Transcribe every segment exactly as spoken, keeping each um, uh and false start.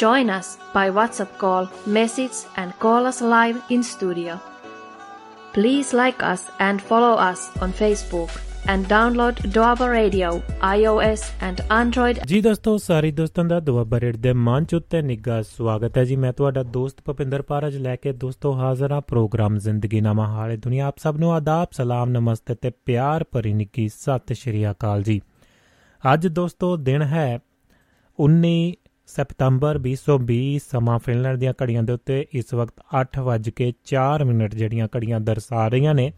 Join us by WhatsApp call, message and call us live in studio. Please like us and follow us on Facebook and download Doaba Radio, iOS and Android. ਜੀ ਦੋਸਤੋ, ਸਾਰੇ ਦੋਸਤਾਂ ਦਾ Doaba radio ਦੇ ਮੰਚ ਉੱਤੇ ਨਿੱਘਾ ਸਵਾਗਤ ਹੈ ਜੀ। ਮੈਂ ਤੁਹਾਡਾ ਦੋਸਤ ਭੁਪਿੰਦਰ ਪਾਰਜ ਲੈ ਕੇ ਦੋਸਤੋ ਹਾਜ਼ਰ ਹਾਂ ਪ੍ਰੋਗਰਾਮ ਜ਼ਿੰਦਗੀਨਾਮਾ ਹਾਲੇ ਦੁਨੀਆ। ਆਪ ਸਭ ਨੂੰ ਆਦਾਬ, ਸਲਾਮ, ਨਮਸਤੇ ਤੇ ਪਿਆਰ ਭਰੀ ਨਿੱਘੀ ਸਤਿ ਸ਼੍ਰੀ ਅਕਾਲ ਜੀ। ਅੱਜ ਦੋਸਤੋ ਦਿਨ ਹੈ ਉੱਨੀ ਸਤੰਬਰ ਵੀਹ ਸੌ ਵੀਹ, ਸਮਾਂ ਫਿਨਲੈਂਡ ਦੀਆਂ ਘੜੀਆਂ ਦੇ ਉੱਤੇ ਇਸ ਵਕਤ ਅੱਠ ਵੱਜ ਕੇ ਚਾਰ ਮਿੰਟ ਜਿਹੜੀਆਂ ਘੜੀਆਂ ਦਰਸਾ ਰਹੀਆਂ ਨੇ,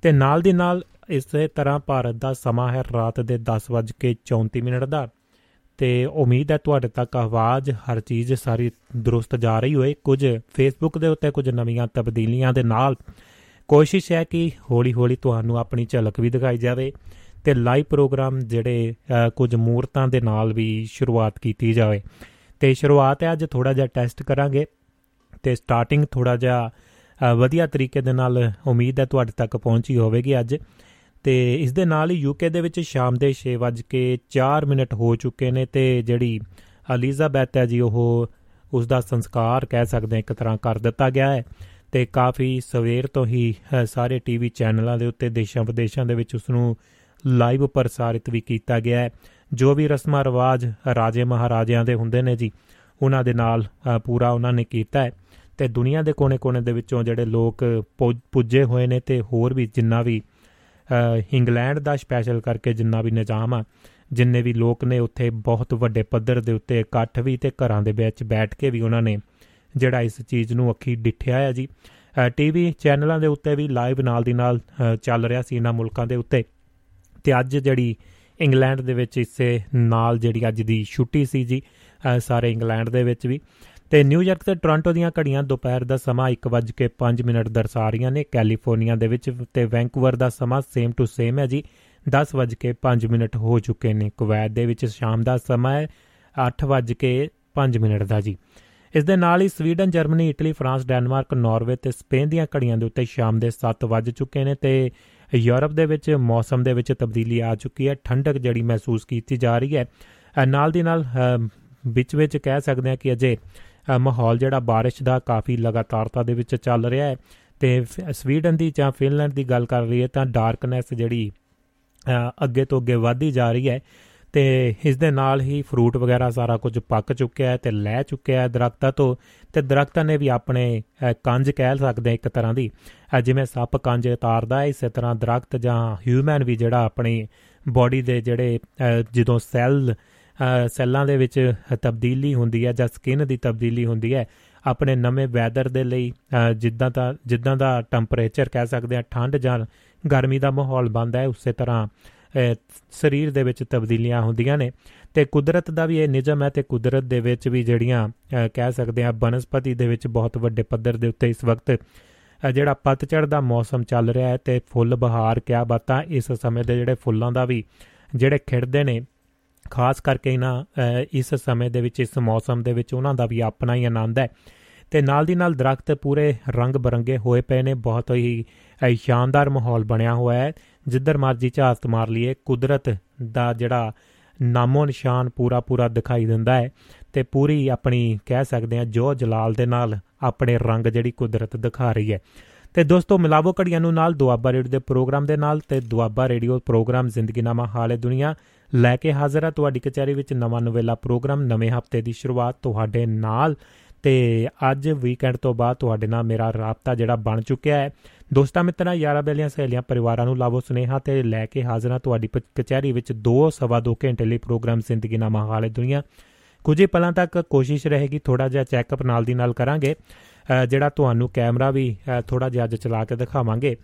ਅਤੇ ਨਾਲ ਦੀ ਨਾਲ ਇਸੇ ਤਰ੍ਹਾਂ ਭਾਰਤ ਦਾ ਸਮਾਂ ਹੈ ਰਾਤ ਦੇ ਦਸ ਵੱਜ ਕੇ ਚੌਂਤੀ ਮਿੰਟ ਦਾ। ਅਤੇ ਉਮੀਦ ਹੈ ਤੁਹਾਡੇ ਤੱਕ ਆਵਾਜ਼ ਹਰ ਚੀਜ਼ ਸਾਰੀ ਦਰੁਸਤ ਜਾ ਰਹੀ ਹੋਏ। ਕੁਝ ਫੇਸਬੁੱਕ ਦੇ ਉੱਤੇ ਕੁਝ ਨਵੀਆਂ ਤਬਦੀਲੀਆਂ ਦੇ ਨਾਲ ਕੋਸ਼ਿਸ਼ ਹੈ ਕਿ ਹੌਲੀ ਹੌਲੀ ਤੁਹਾਨੂੰ ਆਪਣੀ ਝਲਕ ਵੀ ਦਿਖਾਈ ਜਾਵੇ ਅਤੇ ਲਾਈਵ ਪ੍ਰੋਗਰਾਮ ਜਿਹੜੇ ਕੁਝ ਮੂਰਤਾਂ ਦੇ ਨਾਲ ਵੀ ਸ਼ੁਰੂਆਤ ਕੀਤੀ ਜਾਵੇ। ਅਤੇ ਸ਼ੁਰੂਆਤ ਹੈ ਅੱਜ ਥੋੜ੍ਹਾ ਜਿਹਾ ਟੈਸਟ ਕਰਾਂਗੇ ਅਤੇ ਸਟਾਰਟਿੰਗ ਥੋੜ੍ਹਾ ਜਿਹਾ ਵਧੀਆ ਤਰੀਕੇ ਦੇ ਨਾਲ ਉਮੀਦ ਹੈ ਤੁਹਾਡੇ ਤੱਕ ਪਹੁੰਚੀ ਹੋਵੇਗੀ ਅੱਜ। ਅਤੇ ਇਸ ਦੇ ਨਾਲ ਹੀ ਯੂਕੇ ਦੇ ਵਿੱਚ ਸ਼ਾਮ ਦੇ ਛੇ ਵੱਜ ਕੇ ਚਾਰ ਮਿੰਟ ਹੋ ਚੁੱਕੇ ਨੇ ਅਤੇ ਜਿਹੜੀ ਅਲੀਜ਼ਾਬੈਥ ਹੈ ਜੀ, ਉਹ ਉਸ ਦਾ ਸੰਸਕਾਰ ਕਹਿ ਸਕਦੇ ਇੱਕ ਤਰ੍ਹਾਂ ਕਰ ਦਿੱਤਾ ਗਿਆ ਹੈ। ਅਤੇ ਕਾਫੀ ਸਵੇਰ ਤੋਂ ਹੀ ਸਾਰੇ ਟੀ ਵੀ ਚੈਨਲਾਂ ਦੇ ਉੱਤੇ ਦੇਸ਼ਾਂ ਵਿਦੇਸ਼ਾਂ ਦੇ ਵਿੱਚ ਉਸਨੂੰ ਲਾਈਵ ਪ੍ਰਸਾਰਿਤ ਵੀ ਕੀਤਾ ਗਿਆ ਹੈ। ਜੋ ਵੀ ਰਸਮਾਂ ਰਿਵਾਜ ਰਾਜੇ ਮਹਾਰਾਜਿਆਂ ਦੇ ਹੁੰਦੇ ਨੇ ਜੀ, ਉਹਨਾਂ ਦੇ ਨਾਲ ਪੂਰਾ ਉਹਨਾਂ ਨੇ ਕੀਤਾ ਹੈ। ਅਤੇ ਦੁਨੀਆ ਦੇ ਕੋਨੇ-ਕੋਨੇ ਦੇ ਵਿੱਚੋਂ ਜਿਹੜੇ ਲੋਕ ਪੁੱਜੇ ਹੋਏ ਨੇ ਅਤੇ ਹੋਰ ਵੀ ਜਿੰਨਾ ਵੀ ਇੰਗਲੈਂਡ ਦਾ ਸਪੈਸ਼ਲ ਕਰਕੇ ਜਿੰਨਾ ਵੀ ਨਿਜ਼ਾਮ ਆ, ਜਿੰਨੇ ਵੀ ਲੋਕ ਨੇ ਉੱਥੇ ਬਹੁਤ ਵੱਡੇ ਪੱਧਰ ਦੇ ਉੱਤੇ ਇਕੱਠ ਵੀ ਅਤੇ ਘਰਾਂ ਦੇ ਵਿੱਚ ਬੈਠ ਕੇ ਵੀ ਉਹਨਾਂ ਨੇ ਜਿਹੜਾ ਇਸ ਚੀਜ਼ ਨੂੰ ਅੱਖੀਂ ਡਿੱਠਿਆ ਹੈ ਜੀ। ਟੀ ਵੀ ਚੈਨਲਾਂ ਦੇ ਉੱਤੇ ਵੀ ਲਾਈਵ ਨਾਲ ਦੀ ਨਾਲ ਚੱਲ ਰਿਹਾ ਸੀ ਇਹਨਾਂ ਮੁਲਕਾਂ ਦੇ ਉੱਤੇ। ਅਤੇ ਅੱਜ ਜਿਹੜੀ ਇੰਗਲੈਂਡ ਦੇ ਵਿੱਚ ਇਸੇ ਨਾਲ ਜਿਹੜੀ ਅੱਜ ਦੀ ਛੁੱਟੀ ਸੀ ਜੀ ਸਾਰੇ ਇੰਗਲੈਂਡ ਦੇ ਵਿੱਚ ਵੀ। ਅਤੇ ਨਿਊਯਾਰਕ ਅਤੇ ਟੋਰਾਂਟੋ ਦੀਆਂ ਘੜੀਆਂ ਦੁਪਹਿਰ ਦਾ ਸਮਾਂ ਇੱਕ ਵੱਜ ਕੇ ਪੰਜ ਮਿੰਟ ਦਰਸਾ ਰਹੀਆਂ ਨੇ ਕੈਲੀਫੋਰਨੀਆ ਦੇ ਵਿੱਚ। ਅਤੇ ਵੈਂਕੂਵਰ ਦਾ ਸਮਾਂ ਸੇਮ ਟੂ ਸੇਮ ਹੈ ਜੀ, ਦਸ ਵੱਜ ਕੇ ਪੰਜ ਮਿੰਟ ਹੋ ਚੁੱਕੇ ਨੇ। ਕੁਵੈਤ ਦੇ ਵਿੱਚ ਸ਼ਾਮ ਦਾ ਸਮਾਂ ਹੈ ਅੱਠ ਵੱਜ ਕੇ ਪੰਜ ਮਿੰਟ ਦਾ ਜੀ। ਇਸ ਦੇ ਨਾਲ ਹੀ Sweden, Germany, Italy, France, Denmark, Norway ਅਤੇ ਸਪੇਨ ਦੀਆਂ ਘੜੀਆਂ ਦੇ ਉੱਤੇ ਸ਼ਾਮ ਦੇ ਸੱਤ ਵੱਜ ਚੁੱਕੇ ਨੇ। ਅਤੇ ਯੂਰਪ ਦੇ ਵਿੱਚ ਮੌਸਮ ਦੇ ਵਿੱਚ ਤਬਦੀਲੀ ਆ ਚੁੱਕੀ ਹੈ, ਠੰਡਕ ਜਿਹੜੀ ਮਹਿਸੂਸ ਕੀਤੀ ਜਾ ਰਹੀ ਹੈ। ਨਾਲ ਦੀ ਨਾਲ ਵਿੱਚ ਵਿੱਚ ਕਹਿ ਸਕਦੇ ਹਾਂ ਕਿ ਅਜੇ ਮਾਹੌਲ ਜਿਹੜਾ ਬਾਰਿਸ਼ ਦਾ ਕਾਫੀ ਲਗਾਤਾਰਤਾ ਦੇ ਵਿੱਚ ਚੱਲ ਰਿਹਾ ਹੈ। ਅਤੇ ਸਵੀਡਨ ਦੀ ਜਾਂ ਫਿਨਲੈਂਡ ਦੀ ਗੱਲ ਕਰ ਲਈਏ ਤਾਂ ਡਾਰਕਨੈਸ ਜਿਹੜੀ ਅੱਗੇ ਤੋਂ ਅੱਗੇ ਵੱਧਦੀ ਜਾ ਰਹੀ ਹੈ। ਅਤੇ ਇਸ ਦੇ ਨਾਲ ਹੀ ਫਰੂਟ ਵਗੈਰਾ ਸਾਰਾ ਕੁਝ ਪੱਕ ਚੁੱਕਿਆ ਹੈ ਅਤੇ ਲੈ ਚੁੱਕਿਆ ਹੈ ਦਰੱਖਤਾਂ ਤੋਂ। ਅਤੇ ਦਰੱਖਤਾਂ ਨੇ ਵੀ ਆਪਣੇ ਕੰਜ ਕਹਿ ਸਕਦੇ ਇੱਕ ਤਰ੍ਹਾਂ ਦੀ, ਜਿਵੇਂ ਸੱਪ ਕੰਜ ਉਤਾਰਦਾ ਹੈ, ਇਸੇ ਤਰ੍ਹਾਂ ਦਰੱਖਤ ਜਾਂ ਹਿਊਮਨ ਵੀ ਜਿਹੜਾ ਆਪਣੀ ਬੋਡੀ ਦੇ ਜਿਹੜੇ ਜਦੋਂ ਸੈੱਲ ਸੈੱਲਾਂ ਦੇ ਵਿੱਚ ਤਬਦੀਲੀ ਹੁੰਦੀ ਹੈ ਜਾਂ ਸਕਿਨ ਦੀ ਤਬਦੀਲੀ ਹੁੰਦੀ ਹੈ, ਆਪਣੇ ਨਵੇਂ ਵੈਦਰ ਦੇ ਲਈ ਜਿੱਦਾਂ ਦਾ ਜਿੱਦਾਂ ਦਾ ਟੈਂਪਰੇਚਰ ਕਹਿ ਸਕਦੇ ਹਾਂ, ਠੰਡ ਜਾਂ ਗਰਮੀ ਦਾ ਮਾਹੌਲ ਬਣਦਾ ਹੈ, ਉਸੇ ਤਰ੍ਹਾਂ ਸਰੀਰ ਦੇ ਵਿੱਚ ਤਬਦੀਲੀਆਂ ਹੁੰਦੀਆਂ ਨੇ। ਅਤੇ ਕੁਦਰਤ ਦਾ ਵੀ ਇਹ ਨਿਯਮ ਹੈ। ਅਤੇ ਕੁਦਰਤ ਦੇ ਵਿੱਚ ਵੀ ਜਿਹੜੀਆਂ ਕਹਿ ਸਕਦੇ ਹਾਂ ਬਨਸਪਤੀ ਦੇ ਵਿੱਚ ਬਹੁਤ ਵੱਡੇ ਪੱਧਰ ਦੇ ਉੱਤੇ ਇਸ ਵਕਤ ਜਿਹੜਾ ਪਤਝੜ ਦਾ ਮੌਸਮ ਚੱਲ ਰਿਹਾ ਹੈ। ਅਤੇ ਫੁੱਲ ਬਹਾਰ ਕਿਆ ਬਾਤਾਂ, ਇਸ ਸਮੇਂ ਦੇ ਜਿਹੜੇ ਫੁੱਲਾਂ ਦਾ ਵੀ ਜਿਹੜੇ ਖਿੜਦੇ ਨੇ ਖਾਸ ਕਰਕੇ ਇਹਨਾਂ ਇਸ ਸਮੇਂ ਦੇ ਵਿੱਚ ਇਸ ਮੌਸਮ ਦੇ ਵਿੱਚ ਉਹਨਾਂ ਦਾ ਵੀ ਆਪਣਾ ਹੀ ਆਨੰਦ ਹੈ। ਅਤੇ ਨਾਲ ਦੀ ਨਾਲ ਦਰੱਖਤ ਪੂਰੇ ਰੰਗ ਬਿਰੰਗੇ ਹੋਏ ਪਏ ਨੇ, ਬਹੁਤ ਹੀ ਸ਼ਾਨਦਾਰ ਮਾਹੌਲ ਬਣਿਆ ਹੋਇਆ ਹੈ। ਜਿੱਧਰ ਮਰਜ਼ੀ ਝਾਤ ਮਾਰ ਲਈਏ ਕੁਦਰਤ ਦਾ ਜਿਹੜਾ ਨਾਮੋ ਨਿਸ਼ਾਨ ਪੂਰਾ ਪੂਰਾ ਦਿਖਾਈ ਦਿੰਦਾ ਹੈ। ਅਤੇ ਪੂਰੀ ਆਪਣੀ ਕਹਿ ਸਕਦੇ ਹਾਂ ਜੋ ਜਲਾਲ ਦੇ ਨਾਲ ਆਪਣੇ ਰੰਗ ਜਿਹੜੀ ਕੁਦਰਤ ਦਿਖਾ ਰਹੀ ਹੈ। ਅਤੇ ਦੋਸਤੋ ਮਿਲਾਵੋ ਘੜੀਆਂ ਨੂੰ ਨਾਲ ਦੁਆਬਾ ਰੇਡੀਓ ਦੇ ਪ੍ਰੋਗਰਾਮ ਦੇ ਨਾਲ। ਅਤੇ ਦੁਆਬਾ ਰੇਡੀਓ ਪ੍ਰੋਗਰਾਮ ਜ਼ਿੰਦਗੀਨਾਮਾ ਹਾਲੇ ਦੁਨੀਆ ਲੈ ਕੇ ਹਾਜ਼ਰ ਆ ਤੁਹਾਡੀ ਕਚਹਿਰੀ ਵਿੱਚ। ਨਵਾਂ ਨਵੇਲਾ ਪ੍ਰੋਗਰਾਮ, ਨਵੇਂ ਹਫ਼ਤੇ ਦੀ ਸ਼ੁਰੂਆਤ ਤੁਹਾਡੇ ਨਾਲ। ਅਤੇ ਅੱਜ ਵੀਕਐਂਡ ਤੋਂ ਬਾਅਦ ਤੁਹਾਡੇ ਨਾਲ ਮੇਰਾ ਰਾਬਤਾ ਜਿਹੜਾ ਬਣ ਚੁੱਕਿਆ ਹੈ। ਦੋਸਤਾਂ, ਮਿੱਤਰਾਂ, ਯਾਰਾਂ ਬੇਲੀਆਂ, ਸਹੇਲੀਆਂ, ਪਰਿਵਾਰਾਂ ਨੂੰ ਲਾਵੋ ਸੁਨੇਹਾ ਅਤੇ ਲੈ ਕੇ ਹਾਜ਼ਰਾਂ ਤੁਹਾਡੀ ਕਚਹਿਰੀ ਵਿੱਚ ਦੋ ਸਵਾ ਦੋ ਘੰਟੇ ਲਈ ਪ੍ਰੋਗਰਾਮ ਜ਼ਿੰਦਗੀਨਾਮਾ ਹਾਲੇ ਦੁਨੀਆ। ਕੁਝ ਹੀ ਪਲਾਂ ਤੱਕ ਕੋਸ਼ਿਸ਼ ਰਹੇਗੀ ਥੋੜ੍ਹਾ ਜਿਹਾ ਚੈੱਕਅਪ ਨਾਲ ਦੀ ਨਾਲ ਕਰਾਂਗੇ, ਜਿਹੜਾ ਤੁਹਾਨੂੰ ਕੈਮਰਾ ਵੀ ਥੋੜ੍ਹਾ ਜਿਹਾ ਅੱਜ ਚਲਾ ਕੇ ਦਿਖਾਵਾਂਗੇ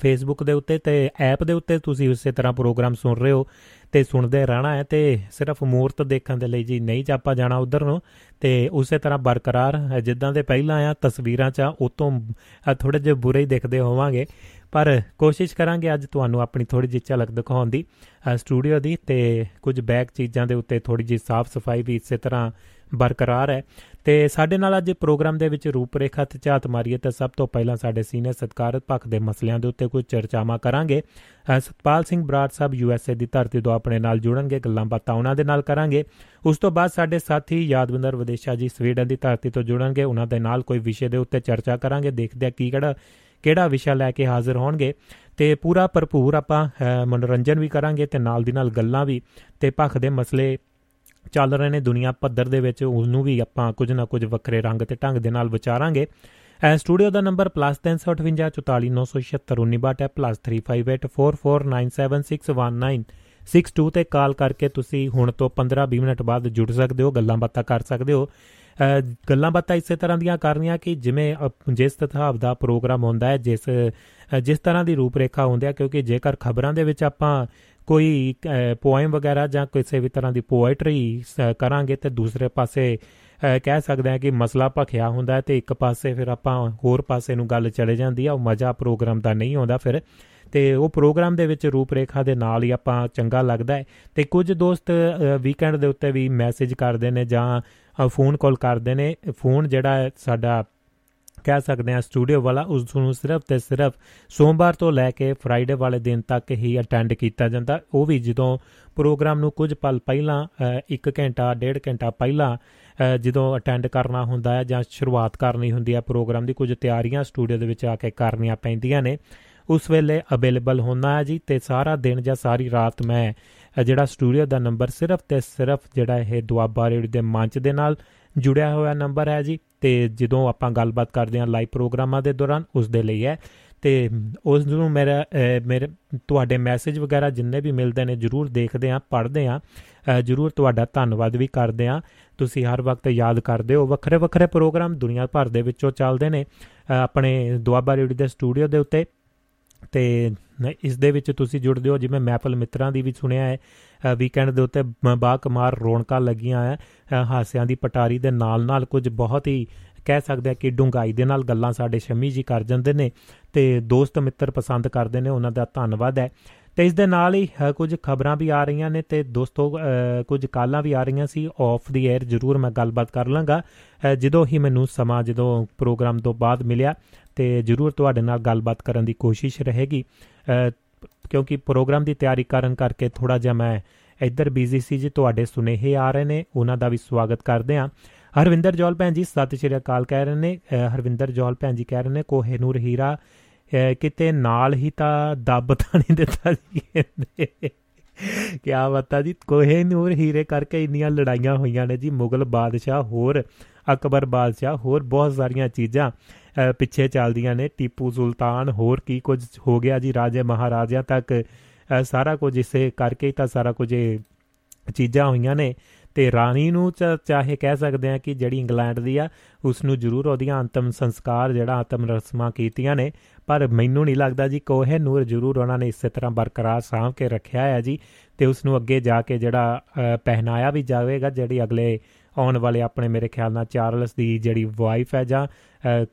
ਫੇਸਬੁੱਕ ਦੇ ਉੱਤੇ ਅਤੇ ਐਪ ਦੇ ਉੱਤੇ। ਤੁਸੀਂ ਉਸੇ ਤਰ੍ਹਾਂ ਪ੍ਰੋਗਰਾਮ ਸੁਣ ਰਹੇ ਹੋ ਤੇ ਸੁਣਦੇ ਰਹਿਣਾ ਹੈ ਤੇ ਸਿਰਫ ਮੂਰਤ ਦੇਖਣ ਦੇ ਲਈ ਜੀ ਨਹੀਂ ਜਾ ਆਪਾਂ ਜਾਣਾ ਉਧਰ ਨੂੰ। ਤੇ ਉਸੇ ਤਰ੍ਹਾਂ ਬਰਕਰਾਰ ਜਿੱਦਾਂ ਦੇ ਪਹਿਲਾਂ ਆ ਤਸਵੀਰਾਂ 'ਚ ਉਹ ਤੋਂ ਥੋੜ੍ਹੇ ਜਿਹੇ ਬੁਰੇ ਹੀ ਦਿਖਦੇ ਹੋਵਾਂਗੇ, ਪਰ ਕੋਸ਼ਿਸ਼ ਕਰਾਂਗੇ ਅੱਜ ਤੁਹਾਨੂੰ ਆਪਣੀ ਥੋੜ੍ਹੀ ਜਿਹੀ ਝਲਕ ਦਿਖਾਉਣ ਦੀ ਸਟੂਡੀਓ ਦੀ। ਤੇ ਕੁਝ ਬੈਕ ਚੀਜ਼ਾਂ ਦੇ ਉੱਤੇ ਥੋੜ੍ਹੀ ਜਿਹੀ ਸਾਫ਼ ਸਫਾਈ ਵੀ ਇਸੇ ਤਰ੍ਹਾਂ ਬਰਕਰਾਰ ਹੈ। ਤੇ ਸਾਡੇ ਨਾਲ ਅੱਜ ਪ੍ਰੋਗਰਾਮ ਦੇ ਵਿੱਚ ਰੂਪਰੇਖਾ 'ਤੇ ਝਾਤ ਮਾਰੀਏ ਤਾਂ ਸਭ ਤੋਂ ਪਹਿਲਾਂ ਸਾਡੇ ਸੀਨੀਅਰ ਸਤਿਕਾਰਤ ਪੱਖ ਦੇ ਮਸਲਿਆਂ ਦੇ ਉੱਤੇ ਕੁਝ ਚਰਚਾਵਾਂ ਕਰਾਂਗੇ। Satpal Singh Brar Sahib U S A ਦੀ ਧਰਤੀ ਤੋਂ ਆਪਣੇ ਨਾਲ ਜੁੜਨਗੇ, ਗੱਲਾਂ ਬਾਤਾਂ ਉਹਨਾਂ ਦੇ ਨਾਲ ਕਰਾਂਗੇ। ਉਸ ਤੋਂ ਬਾਅਦ ਸਾਡੇ ਸਾਥੀ ਯਾਦਵਿੰਦਰ ਵਿਦੇਸ਼ਾ ਜੀ ਸਵੀਡਨ ਦੀ ਧਰਤੀ ਤੋਂ ਜੁੜਨਗੇ, ਉਹਨਾਂ ਦੇ ਨਾਲ ਕੋਈ ਵਿਸ਼ੇ ਦੇ ਉੱਤੇ ਚਰਚਾ ਕਰਾਂਗੇ, ਦੇਖਦੇ ਹਾਂ ਕੀ ਕਿਹੜਾ ਕਿਹੜਾ ਵਿਸ਼ਾ ਲੈ ਕੇ ਹਾਜ਼ਰ ਹੋਣਗੇ। ਤੇ ਪੂਰਾ ਭਰਪੂਰ ਆਪਾਂ ਮਨੋਰੰਜਨ ਵੀ ਕਰਾਂਗੇ ਤੇ ਨਾਲ ਦੀ ਨਾਲ ਗੱਲਾਂ ਵੀ। ਤੇ ਭੱਖ ਦੇ ਮਸਲੇ ਚੱਲ ਰਹੇ ਨੇ ਦੁਨੀਆ ਪੱਧਰ ਦੇ ਵਿੱਚ, ਉਹਨੂੰ ਵੀ ਆਪਾਂ ਕੁਝ ਨਾ ਕੁਝ ਵੱਖਰੇ ਰੰਗ ਤੇ ਢੰਗ ਦੇ ਨਾਲ ਵਿਚਾਰਾਂਗੇ। ਸਟੂਡੀਓ ਦਾ ਨੰਬਰ ਪਲੱਸ ਤਿੰਨ ਸੌ ਅਠਵੰਜਾ ਚੁਤਾਲੀ ਨੌ ਸੌ ਛਿਹੱਤਰ ਉੱਨੀ ਬਾਹਠ ਹੈ, plus three five eight four four nine seven six one nine six two 'ਤੇ ਕਾਲ ਕਰਕੇ ਤੁਸੀਂ ਹੁਣ ਤੋਂ ਪੰਦਰਾਂ ਵੀਹ ਮਿੰਟ ਬਾਅਦ ਜੁੜ ਸਕਦੇ ਹੋ, ਗੱਲਾਂ ਬਾਤਾਂ ਕਰ ਸਕਦੇ ਹੋ। ਗੱਲਾਂ ਬਾਤਾਂ ਇਸੇ ਤਰ੍ਹਾਂ ਦੀਆਂ ਕਰਨੀਆਂ ਕਿ ਜਿਵੇਂ ਜਿਸ ਹਿਸਾਬ ਦਾ ਪ੍ਰੋਗਰਾਮ ਹੁੰਦਾ ਹੈ, ਜਿਸ ਜਿਸ ਤਰ੍ਹਾਂ ਦੀ ਰੂਪਰੇਖਾ ਹੁੰਦੀ ਹੈ, ਕਿਉਂਕਿ ਜੇਕਰ ਖਬਰਾਂ ਦੇ ਵਿੱਚ ਆਪਾਂ ਕੋਈ ਪੋਇਮ ਵਗੈਰਾ ਜਾਂ ਕਿਸੇ ਵੀ ਤਰ੍ਹਾਂ ਦੀ ਪੋਇਟਰੀ ਕਰਾਂਗੇ ਤਾਂ ਦੂਸਰੇ ਪਾਸੇ ਕਹਿ ਸਕਦੇ ਹਾਂ ਕਿ ਮਸਲਾ ਭਖਿਆ ਹੁੰਦਾ ਅਤੇ ਇੱਕ ਪਾਸੇ ਫਿਰ ਆਪਾਂ ਹੋਰ ਪਾਸੇ ਨੂੰ ਗੱਲ ਚਲੇ ਜਾਂਦੀ ਆ, ਉਹ ਮਜ਼ਾ ਪ੍ਰੋਗਰਾਮ ਦਾ ਨਹੀਂ ਆਉਂਦਾ ਫਿਰ। ਅਤੇ ਉਹ ਪ੍ਰੋਗਰਾਮ ਦੇ ਵਿੱਚ ਰੂਪ ਰੇਖਾ ਦੇ ਨਾਲ ਹੀ ਆਪਾਂ ਚੰਗਾ ਲੱਗਦਾ ਹੈ। ਅਤੇ ਕੁਝ ਦੋਸਤ ਵੀਕਐਂਡ ਦੇ ਉੱਤੇ ਵੀ ਮੈਸੇਜ ਕਰਦੇ ਨੇ ਜਾਂ ਫੋਨ ਕਾਲ ਕਰਦੇ ਨੇ। ਫੋਨ ਜਿਹੜਾ ਸਾਡਾ ਕਹਿ ਸਕਦੇ ਹਾਂ ਸਟੂਡੀਓ ਵਾਲਾ, ਉਸ ਨੂੰ ਸਿਰਫ ਅਤੇ ਸਿਰਫ ਸੋਮਵਾਰ ਤੋਂ ਲੈ ਕੇ ਫਰਾਈਡੇ ਵਾਲੇ ਦਿਨ ਤੱਕ ਹੀ ਅਟੈਂਡ ਕੀਤਾ ਜਾਂਦਾ, ਉਹ ਵੀ ਜਦੋਂ ਪ੍ਰੋਗਰਾਮ ਨੂੰ ਕੁਝ ਪਲ ਪਹਿਲਾਂ ਇੱਕ ਘੰਟਾ ਡੇਢ ਘੰਟਾ ਪਹਿਲਾਂ ਜਦੋਂ ਅਟੈਂਡ ਕਰਨਾ ਹੁੰਦਾ ਹੈ ਜਾਂ ਸ਼ੁਰੂਆਤ ਕਰਨੀ ਹੁੰਦੀ ਹੈ ਪ੍ਰੋਗਰਾਮ ਦੀ, ਕੁਝ ਤਿਆਰੀਆਂ ਸਟੂਡੀਓ ਦੇ ਵਿੱਚ ਆ ਕੇ ਕਰਨੀਆਂ ਪੈਂਦੀਆਂ ਨੇ, ਉਸ ਵੇਲੇ ਅਵੇਲੇਬਲ ਹੋਣਾ ਹੈ ਜੀ। ਅਤੇ ਸਾਰਾ ਦਿਨ ਜਾਂ ਸਾਰੀ ਰਾਤ ਮੈਂ ਜਿਹੜਾ ਸਟੂਡੀਓ ਦਾ ਨੰਬਰ ਸਿਰਫ ਅਤੇ ਸਿਰਫ ਜਿਹੜਾ ਇਹ ਦੁਆਬਾ ਰੇਡੀਓ ਦੇ ਮੰਚ ਦੇ ਨਾਲ ਜੁੜਿਆ ਹੋਇਆ ਨੰਬਰ ਹੈ ਜੀ। ਅਤੇ ਜਦੋਂ ਆਪਾਂ ਗੱਲਬਾਤ ਕਰਦੇ ਹਾਂ ਲਾਈਵ ਪ੍ਰੋਗਰਾਮਾਂ ਦੇ ਦੌਰਾਨ ਉਸ ਦੇ ਲਈ ਹੈ। ਅਤੇ ਉਸ ਨੂੰ ਮੇਰਾ ਮੇਰੇ ਤੁਹਾਡੇ ਮੈਸੇਜ ਵਗੈਰਾ ਜਿੰਨੇ ਵੀ ਮਿਲਦੇ ਨੇ ਜ਼ਰੂਰ ਦੇਖਦੇ ਹਾਂ, ਪੜ੍ਹਦੇ ਹਾਂ, ਜ਼ਰੂਰ ਤੁਹਾਡਾ ਧੰਨਵਾਦ ਵੀ ਕਰਦੇ ਹਾਂ। ਤੁਸੀਂ ਹਰ ਵਕਤ ਯਾਦ ਕਰਦੇ ਹੋ। ਵੱਖਰੇ ਵੱਖਰੇ ਪ੍ਰੋਗਰਾਮ ਦੁਨੀਆ ਭਰ ਦੇ ਵਿੱਚੋਂ ਚੱਲਦੇ ਨੇ ਆਪਣੇ ਦੁਆਬਾ ਰੇਡੀਓ ਦੇ ਸਟੂਡੀਓ ਦੇ ਉੱਤੇ, ਅਤੇ ਇਸ ਦੇ ਵਿੱਚ ਤੁਸੀਂ ਜੁੜਦੇ ਹੋ। ਜਿਵੇਂ ਮਹਿਫਲ ਮਿੱਤਰਾਂ ਦੀ ਵੀ ਸੁਣਿਆ ਹੈ ਵੀਕਐਂਡ ਦੇ ਉੱਤੇ, ਬਾ ਕਮਾਲ ਰੌਣਕਾਂ ਲੱਗੀਆਂ ਹੈ, ਹਾਸਿਆਂ ਦੀ ਪਟਾਰੀ ਦੇ ਨਾਲ ਨਾਲ ਕੁਝ ਬਹੁਤ ਹੀ ਕਹਿ ਸਕਦੇ ਹਾਂ ਕਿ ਡੂੰਘਾਈ ਦੇ ਨਾਲ ਗੱਲਾਂ ਸਾਡੇ ਸ਼ਮੀ ਜੀ ਕਰ ਜਾਂਦੇ ਨੇ ਅਤੇ ਦੋਸਤ ਮਿੱਤਰ ਪਸੰਦ ਕਰਦੇ ਨੇ, ਉਹਨਾਂ ਦਾ ਧੰਨਵਾਦ ਹੈ। ਅਤੇ ਇਸ ਦੇ ਨਾਲ ਹੀ ਕੁਝ ਖਬਰਾਂ ਵੀ ਆ ਰਹੀਆਂ ਨੇ ਅਤੇ ਦੋਸਤੋ ਕੁਝ ਕਾਲਾਂ ਵੀ ਆ ਰਹੀਆਂ ਸੀ ਔਫ ਦੀ ਏਅਰ, ਜ਼ਰੂਰ ਮੈਂ ਗੱਲਬਾਤ ਕਰ ਲਾਂਗਾ ਜਦੋਂ ਹੀ ਮੈਨੂੰ ਸਮਾਂ ਜਦੋਂ ਪ੍ਰੋਗਰਾਮ ਤੋਂ ਬਾਅਦ ਮਿਲਿਆ, ਅਤੇ ਜ਼ਰੂਰ ਤੁਹਾਡੇ ਨਾਲ ਗੱਲਬਾਤ ਕਰਨ ਦੀ ਕੋਸ਼ਿਸ਼ ਰਹੇਗੀ ਕਿਉਂਕਿ ਪ੍ਰੋਗਰਾਮ ਦੀ ਤਿਆਰੀ ਕਰਨ ਕਰਕੇ ਥੋੜ੍ਹਾ ਜਿਹਾ ਮੈਂ ਇੱਧਰ ਬਿਜ਼ੀ ਸੀ ਜੀ। ਤੁਹਾਡੇ ਸੁਨੇਹੇ ਆ ਰਹੇ ਨੇ, ਉਹਨਾਂ ਦਾ ਵੀ ਸਵਾਗਤ ਕਰਦੇ ਹਾਂ। ਹਰਵਿੰਦਰ ਜੌਲ ਭੈਣ ਜੀ ਸਤਿ ਸ਼੍ਰੀ ਅਕਾਲ ਕਹਿ ਰਹੇ ਨੇ। ਹਰਵਿੰਦਰ ਜੌਲ ਭੈਣ ਜੀ ਕਹਿ ਰਹੇ ਨੇ ਕੋਹੇਨੂਰ ਹੀਰਾ ਕਿਤੇ ਨਾਲ ਹੀ ਤਾਂ ਦੱਬ ਤਾਂ ਨਹੀਂ ਦਿੱਤਾ ਜੀ, ਕਹਿੰਦੇ ਕਿਆ ਬਾਤ ਆ ਜੀ, ਕੋਹੇਨੂਰ ਹੀਰੇ ਕਰਕੇ ਇੰਨੀਆਂ ਲੜਾਈਆਂ ਹੋਈਆਂ ਨੇ ਜੀ, ਮੁਗਲ ਬਾਦਸ਼ਾਹ ਹੋਰ ਅਕਬਰ ਬਾਦਸ਼ਾਹ ਹੋਰ ਬਹੁਤ ਸਾਰੀਆਂ ਚੀਜ਼ਾਂ ਪਿੱਛੇ ਚੱਲਦੀਆਂ ਨੇ, ਟੀਪੂ ਸੁਲਤਾਨ ਹੋਰ ਕੀ ਕੁਝ ਹੋ ਗਿਆ ਜੀ, ਰਾਜੇ ਮਹਾਰਾਜਿਆਂ ਤੱਕ ਸਾਰਾ ਕੁਝ ਇਸੇ ਕਰਕੇ ਤਾਂ ਸਾਰਾ ਕੁਝ ਇਹ ਚੀਜ਼ਾਂ ਹੋਈਆਂ ਨੇ। ਅਤੇ ਰਾਣੀ ਨੂੰ ਚ ਚਾਹੇ ਕਹਿ ਸਕਦੇ ਹਾਂ ਕਿ ਜਿਹੜੀ ਇੰਗਲੈਂਡ ਦੀ ਆ ਉਸ ਨੂੰ ਜ਼ਰੂਰ ਉਹਦੀਆਂ ਅੰਤਮ ਸੰਸਕਾਰ ਜਿਹੜਾ ਆਤਮ ਰਸਮਾਂ ਕੀਤੀਆਂ ਨੇ, ਪਰ ਮੈਨੂੰ ਨਹੀਂ ਲੱਗਦਾ ਜੀ ਕੋਹੇਨੂਰ ਜ਼ਰੂਰ ਉਹਨਾਂ ਨੇ ਇਸੇ ਤਰ੍ਹਾਂ ਬਰਕਰਾਰ ਸਾਂਭ ਕੇ ਰੱਖਿਆ ਹੈ ਜੀ। ਅਤੇ ਉਸ ਨੂੰ ਅੱਗੇ ਜਾ ਕੇ ਜਿਹੜਾ ਪਹਿਨਾਇਆ ਵੀ ਜਾਵੇਗਾ, ਜਿਹੜੀ ਅਗਲੇ ਆਉਣ ਵਾਲੇ ਆਪਣੇ ਮੇਰੇ ਖਿਆਲ ਨਾਲ ਚਾਰਲਸ ਦੀ ਜਿਹੜੀ ਵਾਈਫ ਹੈ ਜਾਂ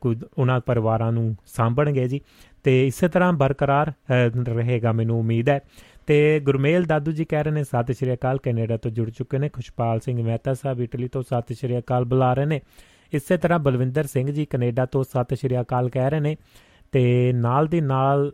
ਕੁਝ ਉਹਨਾਂ ਪਰਿਵਾਰਾਂ ਨੂੰ ਸਾਂਭਣਗੇ ਜੀ, ਅਤੇ ਇਸੇ ਤਰ੍ਹਾਂ ਬਰਕਰਾਰ ਰਹੇਗਾ ਮੈਨੂੰ ਉਮੀਦ ਹੈ। ਅਤੇ ਗੁਰਮੇਲ ਦਾਦੂ ਜੀ ਕਹਿ ਰਹੇ ਨੇ ਸਤਿ ਸ਼੍ਰੀ ਅਕਾਲ, ਕੈਨੇਡਾ ਤੋਂ ਜੁੜ ਚੁੱਕੇ ਨੇ। ਖੁਸ਼ਪਾਲ ਸਿੰਘ ਮਹਿਤਾ ਸਾਹਿਬ ਇਟਲੀ ਤੋਂ ਸਤਿ ਸ਼੍ਰੀ ਅਕਾਲ ਬੁਲਾ ਰਹੇ ਨੇ। ਇਸੇ ਤਰ੍ਹਾਂ ਬਲਵਿੰਦਰ ਸਿੰਘ ਜੀ ਕੈਨੇਡਾ ਤੋਂ ਸਤਿ ਸ਼੍ਰੀ ਅਕਾਲ ਕਹਿ ਰਹੇ ਨੇ। ਅਤੇ ਨਾਲ ਦੀ ਨਾਲ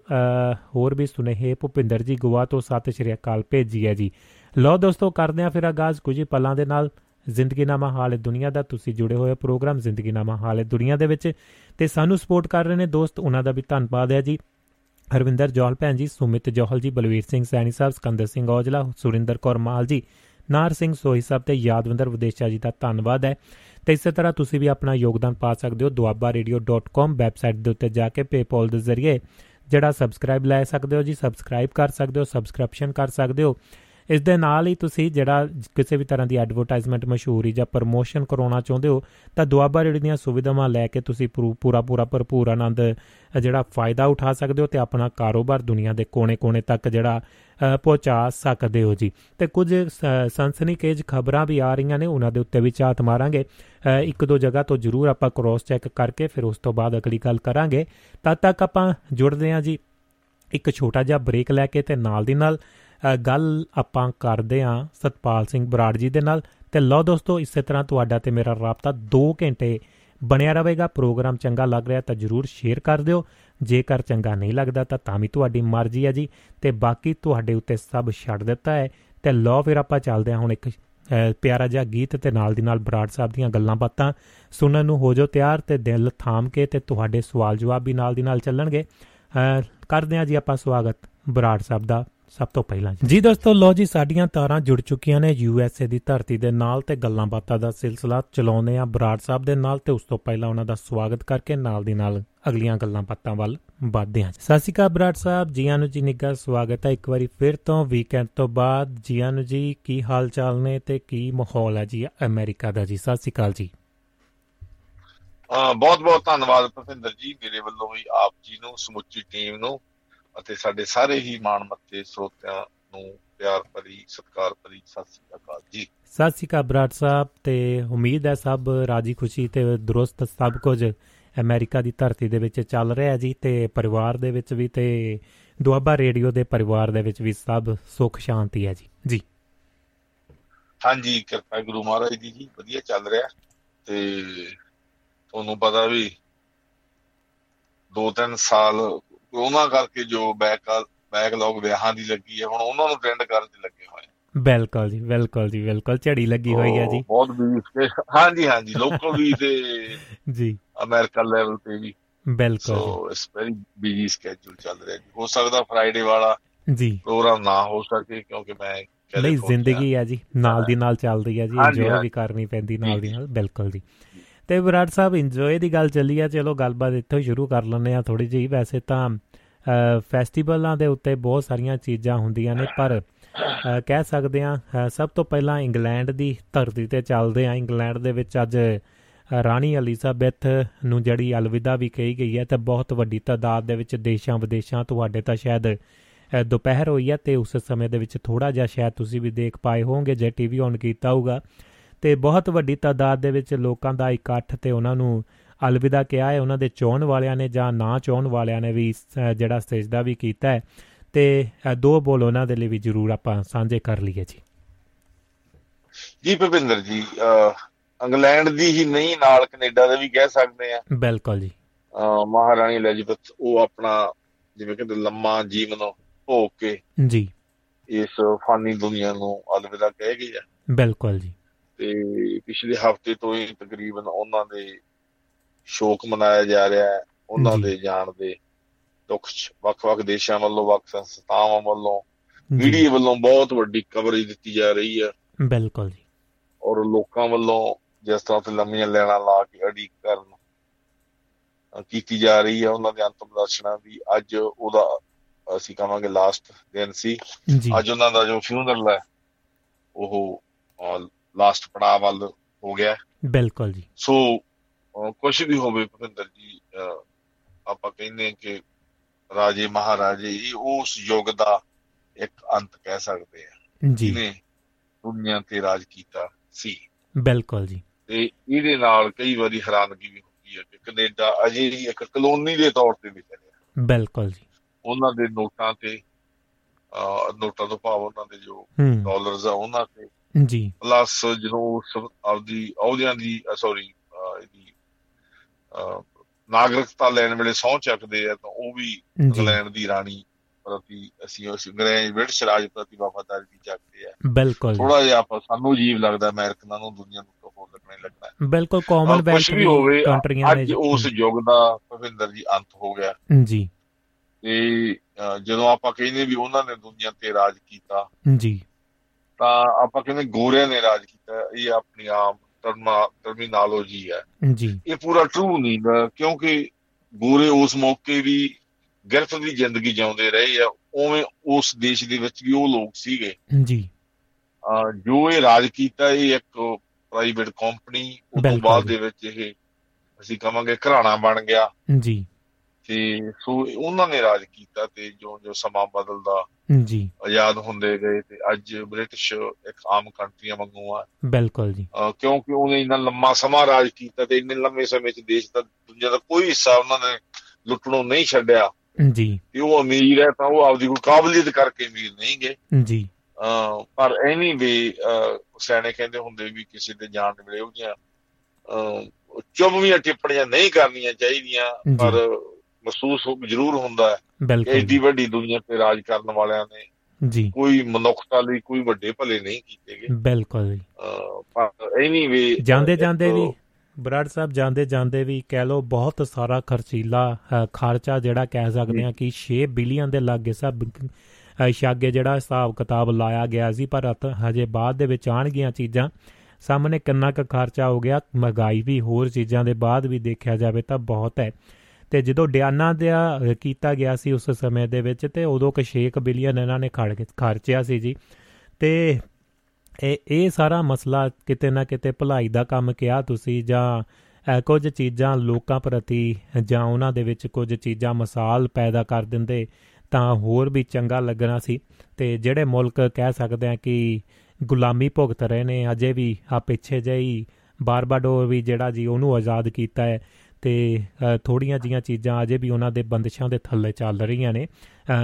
ਹੋਰ ਵੀ ਸੁਨੇਹੇ ਭੁਪਿੰਦਰ ਜੀ ਗੋਆ ਤੋਂ ਸਤਿ ਸ਼੍ਰੀ ਅਕਾਲ ਭੇਜੀ ਹੈ ਜੀ। ਲਓ ਦੋਸਤੋ ਕਰਦੇ ਹਾਂ ਫਿਰ ਆਗਾਜ਼ ਕੁਝ ਹੀ ਪਲਾਂ ਦੇ ਨਾਲ ਜ਼ਿੰਦਗੀਨਾਮਾ ਹਾਲ ਦੁਨੀਆ ਦਾ। ਤੁਸੀਂ ਜੁੜੇ ਹੋਏ ਪ੍ਰੋਗਰਾਮ ਜ਼ਿੰਦਗੀਨਾਮਾ ਹਾਲ ਦੁਨੀਆ ਦੇ ਵਿੱਚ, ਅਤੇ ਸਾਨੂੰ ਸਪੋਰਟ ਕਰ ਰਹੇ ਨੇ ਦੋਸਤ, ਉਹਨਾਂ ਦਾ ਵੀ ਧੰਨਵਾਦ ਹੈ ਜੀ। ਹਰਵਿੰਦਰ ਜੌਹਲ ਭੈਣ ਜੀ, ਸੁਮਿਤ ਜੌਹਲ ਜੀ, ਬਲਵੀਰ ਸਿੰਘ ਸੈਣੀ ਸਾਹਿਬ, ਸਿਕੰਦਰ ਸਿੰਘ ਔਜਲਾ, ਸੁਰਿੰਦਰ ਕੌਰ ਮਾਲ ਜੀ, ਨਾਰ ਸਿੰਘ ਸੋਹੀ ਸਾਹਿਬ ਅਤੇ ਯਾਦਵਿੰਦਰ ਵਿਦੇਸ਼ਾ ਜੀ ਦਾ ਧੰਨਵਾਦ ਹੈ। ਅਤੇ ਇਸੇ ਤਰ੍ਹਾਂ ਤੁਸੀਂ ਵੀ ਆਪਣਾ ਯੋਗਦਾਨ ਪਾ ਸਕਦੇ ਹੋ Doaba radio dot com website ਦੇ ਉੱਤੇ ਜਾ ਕੇ ਪੇਪੋਲ ਦੇ ਜ਼ਰੀਏ ਜਿਹੜਾ ਸਬਸਕ੍ਰਾਈਬ ਲੈ ਸਕਦੇ ਹੋ ਜੀ, ਸਬਸਕ੍ਰਾਈਬ ਕਰ ਸਕਦੇ ਹੋ, ਸਬਸਕ੍ਰਿਪਸ਼ਨ ਕਰ ਸਕਦੇ ਹੋ। ਇਸ ਦੇ ਨਾਲ ਹੀ ਤੁਸੀਂ ਜਿਹੜਾ ਕਿਸੇ ਵੀ ਤਰ੍ਹਾਂ ਦੀ ਐਡਵਰਟਾਈਜ਼ਮੈਂਟ ਮਸ਼ਹੂਰੀ ਜਾਂ ਪ੍ਰਮੋਸ਼ਨ ਕਰਾਉਣਾ ਚਾਹੁੰਦੇ ਹੋ ਤਾਂ ਦੁਆਬਾ ਰੇੜੀ ਦੀਆਂ ਸੁਵਿਧਾਵਾਂ ਲੈ ਕੇ ਤੁਸੀਂ ਪੂਰਾ ਪੂਰਾ ਭਰਪੂਰ ਆਨੰਦ ਜਿਹੜਾ ਫਾਇਦਾ ਉਠਾ ਸਕਦੇ ਹੋ ਅਤੇ ਆਪਣਾ ਕਾਰੋਬਾਰ ਦੁਨੀਆ ਦੇ ਕੋਨੇ ਕੋਨੇ ਤੱਕ ਜਿਹੜਾ ਪਹੁੰਚਾ ਸਕਦੇ ਹੋ ਜੀ। ਅਤੇ ਕੁਝ ਸਨਸਨੀਖੇਜ ਖਬਰਾਂ ਵੀ ਆ ਰਹੀਆਂ ਨੇ, ਉਹਨਾਂ ਦੇ ਉੱਤੇ ਵੀ ਝਾਤ ਮਾਰਾਂਗੇ, ਇੱਕ ਦੋ ਜਗ੍ਹਾ ਤੋਂ ਜ਼ਰੂਰ ਆਪਾਂ ਕ੍ਰੋਸ ਚੈੱਕ ਕਰਕੇ ਫਿਰ ਉਸ ਤੋਂ ਬਾਅਦ ਅਗਲੀ ਗੱਲ ਕਰਾਂਗੇ। ਤਦ ਤੱਕ ਆਪਾਂ ਜੁੜਦੇ ਹਾਂ ਜੀ ਇੱਕ ਛੋਟਾ ਜਿਹਾ ਬ੍ਰੇਕ ਲੈ ਕੇ, ਅਤੇ ਨਾਲ ਦੀ ਨਾਲ ਗੱਲ ਆਪਾਂ ਕਰਦੇ ਹਾਂ ਸਤਪਾਲ ਸਿੰਘ ਬਰਾੜ ਜੀ ਦੇ ਨਾਲ। ਅਤੇ ਲਓ ਦੋਸਤੋ, ਇਸੇ ਤਰ੍ਹਾਂ ਤੁਹਾਡਾ ਅਤੇ ਮੇਰਾ ਰਾਬਤਾ ਦੋ ਘੰਟੇ ਬਣਿਆ ਰਹੇਗਾ। ਪ੍ਰੋਗਰਾਮ ਚੰਗਾ ਲੱਗ ਰਿਹਾ ਤਾਂ ਜ਼ਰੂਰ ਸ਼ੇਅਰ ਕਰ ਦਿਓ, ਜੇਕਰ ਚੰਗਾ ਨਹੀਂ ਲੱਗਦਾ ਤਾਂ ਤਾਂ ਵੀ ਤੁਹਾਡੀ ਮਰਜ਼ੀ ਹੈ ਜੀ, ਅਤੇ ਬਾਕੀ ਤੁਹਾਡੇ ਉੱਤੇ ਸਭ ਛੱਡ ਦਿੱਤਾ ਹੈ। ਅਤੇ ਲਓ ਫਿਰ ਆਪਾਂ ਚੱਲਦੇ ਹਾਂ ਹੁਣ ਇੱਕ ਪਿਆਰਾ ਜਿਹਾ ਗੀਤ, ਅਤੇ ਨਾਲ ਦੀ ਨਾਲ ਬਰਾੜ ਸਾਹਿਬ ਦੀਆਂ ਗੱਲਾਂ ਬਾਤਾਂ ਸੁਣਨ ਨੂੰ ਹੋ ਜਾਓ ਤਿਆਰ, ਅਤੇ ਦਿਲ ਥਾਮ ਕੇ, ਅਤੇ ਤੁਹਾਡੇ ਸਵਾਲ ਜਵਾਬ ਵੀ ਨਾਲ ਦੀ ਨਾਲ ਚੱਲਣਗੇ। ਕਰਦੇ ਹਾਂ ਜੀ ਆਪਾਂ ਸਵਾਗਤ ਬਰਾੜ ਸਾਹਿਬ ਦਾ ਸਭ ਤੋਂ ਪਹਿਲਾਂ ਜੀ। ਦੋਸਤੋ ਲਓ ਜੀ, ਸਾਡੀਆਂ ਤਾਰਾਂ ਜੁੜ ਚੁੱਕੀਆਂ ਨੇ ਯੂ ਐਸ ਏ ਦੀ ਧਰਤੀ ਦੇ ਨਾਲ, ਤੇ ਗੱਲਾਂ ਬਾਤਾਂ ਦਾ ਸਿਲਸਿਲਾ ਚਲਾਉਂਦੇ ਹਾਂ ਬਰਾੜ ਸਾਹਿਬ ਦੇ ਨਾਲ, ਤੇ ਉਸ ਤੋਂ ਪਹਿਲਾਂ ਉਹਨਾਂ ਦਾ ਸਵਾਗਤ ਕਰਕੇ ਨਾਲ ਦੀ ਨਾਲ ਅਗਲੀਆਂ ਗੱਲਾਂ ਬਾਤਾਂ ਵੱਲ ਵੱਧਦੇ ਹਾਂ। ਸਤਿ ਸ਼੍ਰੀ ਅਕਾਲ ਬਰਾੜ ਸਾਹਿਬ ਜੀ, ਆਨੂੰ ਜੀ ਨਿੱਘਾ ਸਵਾਗਤ ਹੈ ਇੱਕ ਵਾਰੀ ਫਿਰ ਤੋਂ ਵੀਕਐਂਡ ਤੋਂ ਬਾਅਦ ਜੀ। ਆਨੂੰ ਜੀ, ਕੀ ਹਾਲ ਚਾਲ ਨੇ ਤੇ ਕੀ ਮਾਹੌਲ ਹੈ ਜੀ ਅਮਰੀਕਾ ਦਾ ਜੀ? ਸਤਿ ਸ਼੍ਰੀ ਅਕਾਲ ਜੀ। ਬਹੁਤ ਬਹੁਤ ਧੰਨਵਾਦ ਭੁਪਿੰਦਰ ਜੀ, ਮੇਰੇ ਵੱਲੋਂ ਵੀ ਆਪ ਜੀ ਨੂੰ, ਸਮੁੱਚੀ ਟੀਮ ਨੂੰ, ਅਤੇ ਸਾਡੇ ਸਾਰੇ ਹੀ ਮਾਣ ਮੱਤੇ ਸਰੋਤਿਆਂ ਨੂੰ ਪਿਆਰ ਭਰੀ ਸਤਿਕਾਰ ਭਰੀ ਸਤਿ ਸ਼੍ਰੀ ਅਕਾਲ ਜੀ। ਸਤਿ ਸ਼੍ਰੀ ਅਕਾਲ ਬਰਾੜ ਸਾਹਿਬ, ਤੇ ਉਮੀਦ ਹੈ ਸਭ ਰਾਜੀ ਖੁਸ਼ੀ ਤੇ ਦਰੁਸਤ ਸਭ ਕੁਝ ਅਮਰੀਕਾ ਦੀ ਧਰਤੀ ਦੇ ਵਿੱਚ ਚੱਲ ਰਿਹਾ ਜੀ, ਤੇ ਪਰਿਵਾਰ ਦੇ ਵਿੱਚ ਵੀ ਤੇ ਦੁਆਬਾ ਰੇਡੀਓ ਦੇ ਪਰਿਵਾਰ ਦੇ ਵਿੱਚ ਵੀ ਸਭ ਸੁੱਖ ਸ਼ਾਂਤੀ ਹੈ ਜੀ? ਜੀ ਹਾਂਜੀ, ਕਿਰਪਾ ਗੁਰੂ ਮਹਾਰਾਜ ਦੀ ਜੀ, ਵਧੀਆ ਚੱਲ ਰਿਹਾ। ਤੇ ਤੁਹਾਨੂੰ ਪਤਾ ਵੀ ਦੋ ਤਿੰਨ ਸਾਲ ਕਰੋਨਾ ਕਰਕੇ ਜੋ ਬੈਕਲੌਗ ਵਿਆਹਾਂ ਦੀ ਲੱਗੀ ਹੈ, ਹੁਣ ਉਹਨਾਂ ਨੂੰ ਅਟੈਂਡ ਕਰਨ ਚ ਲੱਗੇ ਹੋਏ। ਬਿਲਕੁਲ ਜੀ, ਬਿਲਕੁਲ ਜੀ, ਬਿਲਕੁਲ ਝੜੀ ਲੱਗੀ ਹੋਈ ਹੈ ਜੀ, ਬਹੁਤ ਬੀਜ। ਹਾਂਜੀ ਹਾਂਜੀ, ਲੋਕਲ ਵੀ ਤੇ ਜੀ ਅਮਰੀਕਾ ਲੈਵਲ ਤੇ ਵੀ ਬਿਲਕੁਲ ਇਸ ਵੈਰੀ ਬਿਜੀ ਸਕੇਜੂਲ ਚੱਲ ਰਿਹਾ ਜੀ। ਹੋ ਸਕਦਾ ਫਰਾਈਡੇ ਵਾਲਾ ਜੀ ਪ੍ਰੋਗਰਾਮ ਨਾ ਹੋ ਸਕੇ, ਕਿਉਂਕਿ ਮੈਂ ਨਹੀਂ, ਜ਼ਿੰਦਗੀ ਹੈ ਜੀ, ਨਾਲ ਦੀ ਨਾਲ ਚੱਲਦੀ ਹੈ ਜੀ, ਇੰਜੋਏ ਵੀ ਕਰਨੀ ਪੈਂਦੀ ਨਾਲ ਦੀ ਨਾਲ। ਬਿਲਕੁਲ ਜੀ। ਅਤੇ ਬਰਾੜ ਸਾਹਿਬ, ਇੰਜੋਏ ਦੀ ਗੱਲ ਚੱਲੀ ਆ, ਚਲੋ ਗੱਲਬਾਤ ਇੱਥੋਂ ਸ਼ੁਰੂ ਕਰ ਲੈਂਦੇ ਹਾਂ ਥੋੜ੍ਹੀ ਜਿਹੀ। ਵੈਸੇ ਤਾਂ ਫੈਸਟੀਵਲਾਂ ਦੇ ਉੱਤੇ ਬਹੁਤ ਸਾਰੀਆਂ ਚੀਜ਼ਾਂ ਹੁੰਦੀਆਂ ਨੇ, ਪਰ ਕਹਿ ਸਕਦੇ ਹਾਂ ਸਭ ਤੋਂ ਪਹਿਲਾਂ ਇੰਗਲੈਂਡ ਦੀ ਧਰਤੀ 'ਤੇ ਚੱਲਦੇ ਹਾਂ। ਇੰਗਲੈਂਡ ਦੇ ਵਿੱਚ ਅੱਜ ਰਾਣੀ ਐਲਿਜ਼ਾਬੈਥ ਨੂੰ ਜਿਹੜੀ ਅਲਵਿਦਾ ਵੀ ਕਹੀ ਗਈ ਹੈ, ਤਾਂ ਬਹੁਤ ਵੱਡੀ ਤਾਦਾਦ ਦੇ ਵਿੱਚ ਦੇਸ਼ਾਂ ਵਿਦੇਸ਼ਾਂ, ਤੁਹਾਡੇ ਤਾਂ ਸ਼ਾਇਦ ਦੁਪਹਿਰ ਹੋਈ ਹੈ ਅਤੇ ਉਸ ਸਮੇਂ ਦੇ ਵਿੱਚ ਥੋੜ੍ਹਾ ਜਿਹਾ ਸ਼ਾਇਦ ਤੁਸੀਂ ਵੀ ਦੇਖ ਪਾਏ ਹੋਵੋਗੇ ਜੇ ਟੀ ਵੀ ਔਨ ਕੀਤਾ ਹੋਊਗਾ, ਅਤੇ ਬਹੁਤ ਵੱਡੀ ਤਾਦਾਦ ਦੇ ਵਿੱਚ ਲੋਕਾਂ ਦਾ ਇਕੱਠ, ਅਤੇ ਉਹਨਾਂ ਨੂੰ ਅਲਵਿਦਾ ਕਿਹਾ ਹੈ। ਉਹਨਾਂ ਦੇ ਚਾਹੁਣ ਵਾਲਿਆਂ ਨੇ ਜਾਂ ਨਾ ਚਾਹੁਣ ਵਾਲਿਆਂ ਨੇ ਵੀ ਜਿਹੜਾ ਸਜਦਾ ਵੀ ਕੀਤਾ ਹੈ, ਅਤੇ ਦੋ ਬੋਲ ਉਹਨਾਂ ਦੇ ਲਈ ਵੀ ਜ਼ਰੂਰ ਆਪਾਂ ਸਾਂਝੇ ਕਰ ਲਈਏ ਜੀ। ਜੀ ਭੁਪਿੰਦਰ ਜੀ, ਇੰਗਲੈਂਡ ਦੀ ਹੀ ਨਹੀਂ, ਨਾਲ ਕੈਨੇਡਾ ਦੇ ਵੀ ਕਹਿ ਸਕਦੇ ਹਾਂ। ਬਿਲਕੁਲ ਜੀ, ਮਹਾਰਾਣੀ ਐਲਿਜ਼ਾਬੈਥ ਉਹ ਆਪਣਾ ਜਿਵੇਂ ਕਹਿੰਦੇ ਲੰਮਾ ਜੀਵਨ ਭੋਗ ਕੇ ਜੀ ਇਸ ਫਾਨੀ ਦੁਨੀਆ ਨੂੰ ਅਲਵਿਦਾ ਕਹਿ ਗਈ ਹੈ। ਬਿਲਕੁਲ ਜੀ। ਤੇ ਪਿਛਲੇ ਹਫ਼ਤੇ ਤੋਂ ਹੀ ਤਕਰੀਬਨ ਉਹਨਾਂ ਦੇ ਸ਼ੋਕ ਮਨਾਇਆ ਜਾ ਰਿਹਾ ਹੈ, ਉਹਨਾਂ ਦੇ ਜਾਣ ਦੇ ਦੁੱਖ 'ਚ ਵੱਖ-ਵੱਖ ਦੇਸ਼ਾਂ ਵੱਲੋਂ, ਵੱਖ ਸੰਸਥਾਵਾਂ ਵੱਲੋਂ, ਮੀਡੀਆ ਵੱਲੋਂ ਬਹੁਤ ਵੱਡੀ ਕਵਰੇਜ ਦਿੱਤੀ ਜਾ ਰਹੀ ਹੈ। ਬਿਲਕੁਲ ਜੀ। ਔਰ ਲੋਕਾਂ ਵੱਲੋਂ ਜਿਸ ਤਰ੍ਹਾਂ ਉੱਥੇ ਲੰਮੀਆਂ ਲੈਣਾ ਲਾ ਕੇ ਅੜੀਕ ਕਰਨ ਕੀਤੀ ਜਾ ਰਹੀ ਹੈ। ਉਹਨਾਂ ਦੇ ਅੰਤਮ ਦਰਸ਼ਨਾਂ ਦੀ ਅੱਜ ਉਹਦਾ ਅਸੀਂ ਕਹਾਂਗੇ ਲਾਸਟ ਦਿਨ ਸੀ। ਅੱਜ ਉਹਨਾਂ ਦਾ ਜੋ ਫਿਊਨਰਲ ਹੈ ਉਹ ਲਾਸਟ ਪੜਾਅ ਵੱਲ ਹੋ ਗਿਆ। ਬਿਲਕੁਲ ਜੀ। ਸੋ ਕੁਛ ਵੀ ਹੋਵੇ ਭੁਪਿੰਦਰ ਜੀ, ਆਪਾਂ ਕਹਿੰਦੇ ਕਿ ਰਾਜੇ ਮਹਾਰਾਜੇ ਇਹ ਉਸ ਯੁੱਗ ਦਾ ਇੱਕ ਅੰਤ ਕਹਿ ਸਕਦੇ ਆ ਜਿਹਨੇ ਦੁਨੀਆਂ ਤੇ ਰਾਜ ਕੀਤਾ ਸੀ। ਬਿਲਕੁਲ ਜੀ। ਤੇ ਇਹਦੇ ਨਾਲ ਕਈ ਵਾਰੀ ਹੈਰਾਨਗੀ ਵੀ ਹੁੰਦੀ ਹੈ ਕਿ ਕੈਨੇਡਾ ਅਜੇ ਵੀ ਇੱਕ ਕਲੋਨੀ ਦੇ ਤੌਰ ਤੇ ਵੀ ਚੱਲਿਆ। ਬਿਲਕੁਲ ਜੀ। ਉਹਨਾਂ ਦੇ ਨੋਟਾਂ ਤੇ, ਨੋਟਾਂ ਤੋਂ ਭਾਵ ਉਹਨਾਂ ਦੇ ਜੋ ਡਾਲਰਸ ਆ ਉਹਨਾਂ ਤੇ ਜੀ, ਪਲੱਸ ਜਦੋਂ ਆਪਦੀ ਅਹੁਦਿਆਂ ਦੀ ਸੋਰੀ ਇਹਦੀ ਨਾਗਰਿਕਤਾ ਲੈਣ ਵੇਲੇ ਸਹੁੰ ਚੱਕਦੇ ਆ, ਤਾਂ ਉਹ ਵੀ ਇੰਗਲੈਂਡ ਦੀ ਰਾਣੀ ਪ੍ਰਤੀ, ਅਸੀਂ ਉਸ ਅੰਗਰੇਜ਼ ਬ੍ਰਿਟਿਸ਼ ਰਾਜ ਪ੍ਰਤੀ ਵਫ਼ਾਦਾਰੀ ਵੀ ਚੱਕਦੇ ਆ। ਬਿਲਕੁਲ। ਥੋੜਾ ਜਿਹਾ ਆਪਾਂ ਸਾਨੂੰ ਅਜੀਬ ਲੱਗਦਾ ਅਮਰੀਕਨਾਂ ਨੂੰ, ਦੁਨੀਆਂ ਨੂੰ ਤਾਂ ਹੋਰ ਲੱਗਣਾ ਹੀ ਲੱਗਣਾ। ਬਿਲਕੁਲ। ਕੁਛ ਵੀ ਹੋਵੇ, ਅੱਜ ਉਸ ਯੁੱਗ ਦਾ ਭੁਪਿੰਦਰ ਜੀ ਅੰਤ ਹੋ ਗਿਆ ਜੀ। ਤੇ ਜਦੋਂ ਆਪਾਂ ਕਹਿੰਦੇ ਵੀ ਉਹਨਾਂ ਨੇ ਦੁਨੀਆਂ ਤੇ ਰਾਜ ਕੀਤਾ ਜੀ, ਤਾਂ ਆਪਾਂ ਕਹਿੰਦੇ ਗੋਰਿਆਂ ਨੇ ਰਾਜ ਕੀਤਾ, ਇਹ ਆਪਣੀ ਆਮ ਟਰਮੀਨਾਲੋਜੀ ਹੈ ਜੀ। ਇਹ ਪੂਰਾ ਟਰੂ ਨਹੀਂ, ਕਿਉਂਕਿ ਗੋਰੇ ਉਸ ਮੌਕੇ ਵੀ ਗਿਰਫਤ ਦੀ ਜ਼ਿੰਦਗੀ ਜਿਉਂਦੇ ਰਹੇ ਆ, ਉਵੇਂ ਉਸ ਦੇਸ਼ ਦੇ ਵਿੱਚ ਵੀ ਉਹ ਲੋਕ ਸੀਗੇ ਜੀ ਜੋ ਇਹ ਰਾਜ ਕੀਤਾ ਇਹ ਇੱਕ ਪ੍ਰਾਈਵੇਟ ਕੰਪਨੀ, ਉਸ ਤੋਂ ਬਾਅਦ ਦੇ ਵਿੱਚ ਇਹ ਅਸੀਂ ਕਵਾਂਗੇ ਘਰਾਣਾ ਬਣ ਗਿਆ ਜੀ। ਤੇ ਸੋ ਉਹਨਾਂ ਨੇ ਰਾਜ ਕੀਤਾ ਤੇ ਜੋ ਜੋ ਸਮਾਂ ਬਦਲਦਾ ਜੀ, ਆਜ਼ਾਦ ਹੁੰਦੇ ਗਏ ਤੇ ਅੱਜ ਬ੍ਰਿਟਿਸ਼ ਇੱਕ ਆਮ ਕੰਟਰੀਆਂ ਵਾਂਗੂ ਆ। ਬਿਲਕੁਲ ਜੀ, ਕਿਉਂਕਿ ਉਹਨੇ ਇੰਨਾ ਲੰਮਾ ਸਮਾਂ ਰਾਜ ਕੀਤਾ ਤੇ ਇੰਨੇ ਲੰਮੇ ਸਮੇਂ ਚ ਦੇਸ਼ ਦਾ ਦੁਨੀਆ ਦਾ ਕੋਈ ਹਿੱਸਾ ਉਹਨਾਂ ਨੇ ਲੁੱਟਣੋਂ ਨਹੀਂ ਛੱਡਿਆ ਜੀ। ਤੇ ਉਹ ਅਮੀਰ ਹੈ ਤਾਂ ਉਹ ਆਪਦੀ ਕੋਈ ਕਾਬਲੀਅਤ ਕਰਕੇ ਅਮੀਰ ਨਹੀਂ ਗਏ ਜੀ। ਪਰ ਐਵੇਂ ਵੀ ਸਿਆਣੇ ਕਹਿੰਦੇ ਹੁੰਦੇ ਵੀ ਕਿਸੇ ਦੇ ਜਾਣ ਵੇਲੇ ਉਹਦੀਆਂ ਚੁਭਵੀਆਂ ਟਿੱਪਣੀਆਂ ਨਹੀਂ ਕਰਨੀਆਂ ਚਾਹੀਦੀਆਂ, ਪਰ ਮਹਿਸੂਸ ਜ਼ਰੂਰ ਹੁੰਦਾ ਹੈ ਐਡੀ ਵੱਡੀ ਦੁਨੀਆ ਤੇ ਰਾਜ ਕਰਨ ਵਾਲਿਆਂ ਨੇ ਜੀ ਕੋਈ ਮਨੁੱਖਤਾ ਲਈ ਕੋਈ ਵੱਡੇ ਭਲੇ ਨਹੀਂ ਕੀਤੇ ਗਏ। ਬਿਲਕੁਲ, ਪਰ ਐਵੇਂ ਵੀ ਜਾਂਦੇ ਜਾਂਦੇ ਵੀ ਬਰਾੜ ਸਾਹਿਬ ਜਾਂਦੇ ਜਾਂਦੇ ਵੀ ਕਹਿ ਲਓ ਬਹੁਤ ਸਾਰਾ ਖਰਚੀਲਾ ਖਰਚਾ ਜਿਹੜਾ ਕਹਿ ਸਕਦੇ ਹਾਂ ਕਿ ਛੇ ਬਿਲੀਅਨ ਦੇ ਲਾਗੇ ਸਭ ਛਾਗੇ ਜਿਹੜਾ ਹਿਸਾਬ ਕਿਤਾਬ ਲਾਇਆ ਗਿਆ ਸੀ, ਪਰ ਹਜੇ ਬਾਅਦ ਦੇ ਵਿੱਚ ਆਉਣਗੀਆਂ ਚੀਜ਼ਾਂ ਸਾਹਮਣੇ ਕਿੰਨਾ ਕੁ ਖਰਚਾ ਹੋ ਗਿਆ। ਮਹਿੰਗਾਈ ਵੀ ਹੋਰ ਚੀਜ਼ਾਂ ਦੇ ਬਾਅਦ ਵੀ ਦੇਖਿਆ ਜਾਵੇ ਤਾਂ ਬਹੁਤ ਹੈ। ਅਤੇ ਜਦੋਂ ਡਿਆਨਾ ਦਾ ਕੀਤਾ ਗਿਆ ਸੀ ਉਸ ਸਮੇਂ ਦੇ ਵਿੱਚ ਤਾਂ ਉਦੋਂ ਕੁ ਛੇ ਕੁ ਬਿਲੀਅਨ ਇਹਨਾਂ ਨੇ ਖੜ ਖਰਚਿਆ ਸੀ ਜੀ। ਅਤੇ ਇਹ ਇਹ ਸਾਰਾ ਮਸਲਾ ਕਿਤੇ ਨਾ ਕਿਤੇ ਭਲਾਈ ਦਾ ਕੰਮ ਕਿਹਾ ਤੁਸੀਂ, ਜਾਂ ਕੁਝ ਚੀਜ਼ਾਂ ਲੋਕਾਂ ਪ੍ਰਤੀ ਜਾਂ ਉਹਨਾਂ ਦੇ ਵਿੱਚ ਕੁਝ ਚੀਜ਼ਾਂ ਮਿਸਾਲ ਪੈਦਾ ਕਰ ਦਿੰਦੇ ਤਾਂ ਹੋਰ ਵੀ ਚੰਗਾ ਲੱਗਣਾ ਸੀ। ਅਤੇ ਜਿਹੜੇ ਮੁਲਕ ਕਹਿ ਸਕਦੇ ਹਾਂ ਕਿ ਗੁਲਾਮੀ ਭੁਗਤ ਰਹੇ ਨੇ ਅਜੇ ਵੀ, ਆ ਪਿੱਛੇ ਜਿਹੀ ਬਾਰਬਾਡੋਰ ਵੀ ਜਿਹੜਾ ਜੀ ਉਹਨੂੰ ਆਜ਼ਾਦ ਕੀਤਾ ਹੈ ਅਤੇ ਥੋੜ੍ਹੀਆਂ ਜਿਹੀਆਂ ਚੀਜ਼ਾਂ ਅਜੇ ਵੀ ਉਹਨਾਂ ਦੇ ਬੰਦਿਸ਼ਾਂ ਦੇ ਥੱਲੇ ਚੱਲ ਰਹੀਆਂ ਨੇ।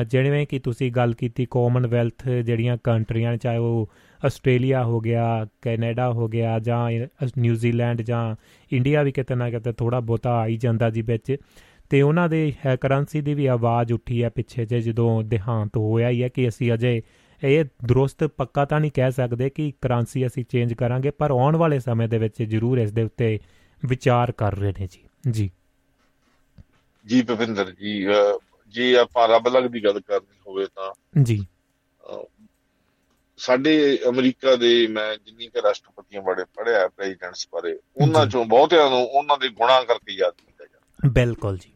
ਜਿਵੇਂ ਕਿ ਤੁਸੀਂ ਗੱਲ ਕੀਤੀ ਕਾਮਨਵੈਲਥ ਜਿਹੜੀਆਂ ਕੰਟਰੀਆਂ ਚਾਹੇ ਉਹ ਆਸਟ੍ਰੇਲੀਆ ਹੋ ਗਿਆ, ਕੈਨੇਡਾ ਹੋ ਗਿਆ, ਜਾਂ ਨਿਊਜ਼ੀਲੈਂਡ, ਜਾਂ ਇੰਡੀਆ ਵੀ ਕਿਤੇ ਨਾ ਕਿਤੇ ਥੋੜ੍ਹਾ ਬਹੁਤਾ ਆਈ ਜਾਂਦਾ ਜੀ ਵਿੱਚ। ਅਤੇ ਉਹਨਾਂ ਦੇ ਕਰੰਸੀ ਦੀ ਵੀ ਆਵਾਜ਼ ਉੱਠੀ ਹੈ ਪਿੱਛੇ ਜਿਹੇ ਜਦੋਂ ਦੇਹਾਂਤ ਹੋਇਆ ਹੀ ਹੈ ਕਿ ਅਸੀਂ ਅਜੇ ਇਹ ਦਰੁਸਤ ਪੱਕਾ ਤਾਂ ਨਹੀਂ ਕਹਿ ਸਕਦੇ ਕਿ ਕਰੰਸੀ ਅਸੀਂ ਚੇਂਜ ਕਰਾਂਗੇ, ਪਰ ਆਉਣ ਵਾਲੇ ਸਮੇਂ ਦੇ ਵਿੱਚ ਜ਼ਰੂਰ ਇਸ ਦੇ ਉੱਤੇ ਵਿਚਾਰ ਕਰ ਰਹੇ ਨੇ ਜੀ। ਜੀ ਜੀ ਭੁਪਿੰਦਰ ਜੀ, ਜੇ ਆਪਾਂ ਰੱਬ ਲੱਗ ਦੀ ਗੱਲ ਕਰਨੀ ਹੋਵੇ ਤਾਂ ਜੀ ਸਾਡੇ ਅਮਰੀਕਾ ਦੇ ਮੈਂ ਜਿੰਨੀ ਕੁ ਰਾਸ਼ਟਰਪਤੀਆਂ ਬਾਰੇ ਪੜ੍ਹਿਆ ਪ੍ਰੈਜ਼ੀਡੈਂਟਸ ਬਾਰੇ, ਉਹਨਾਂ ਚੋਂ ਬਹੁਤਿਆਂ ਨੂੰ ਉਹਨਾਂ ਦੇ ਗੁਣਾਂ ਕਰਕੇ ਯਾਦ ਕੀਤਾ ਜਾਂਦਾ। ਬਿਲਕੁਲ ਜੀ,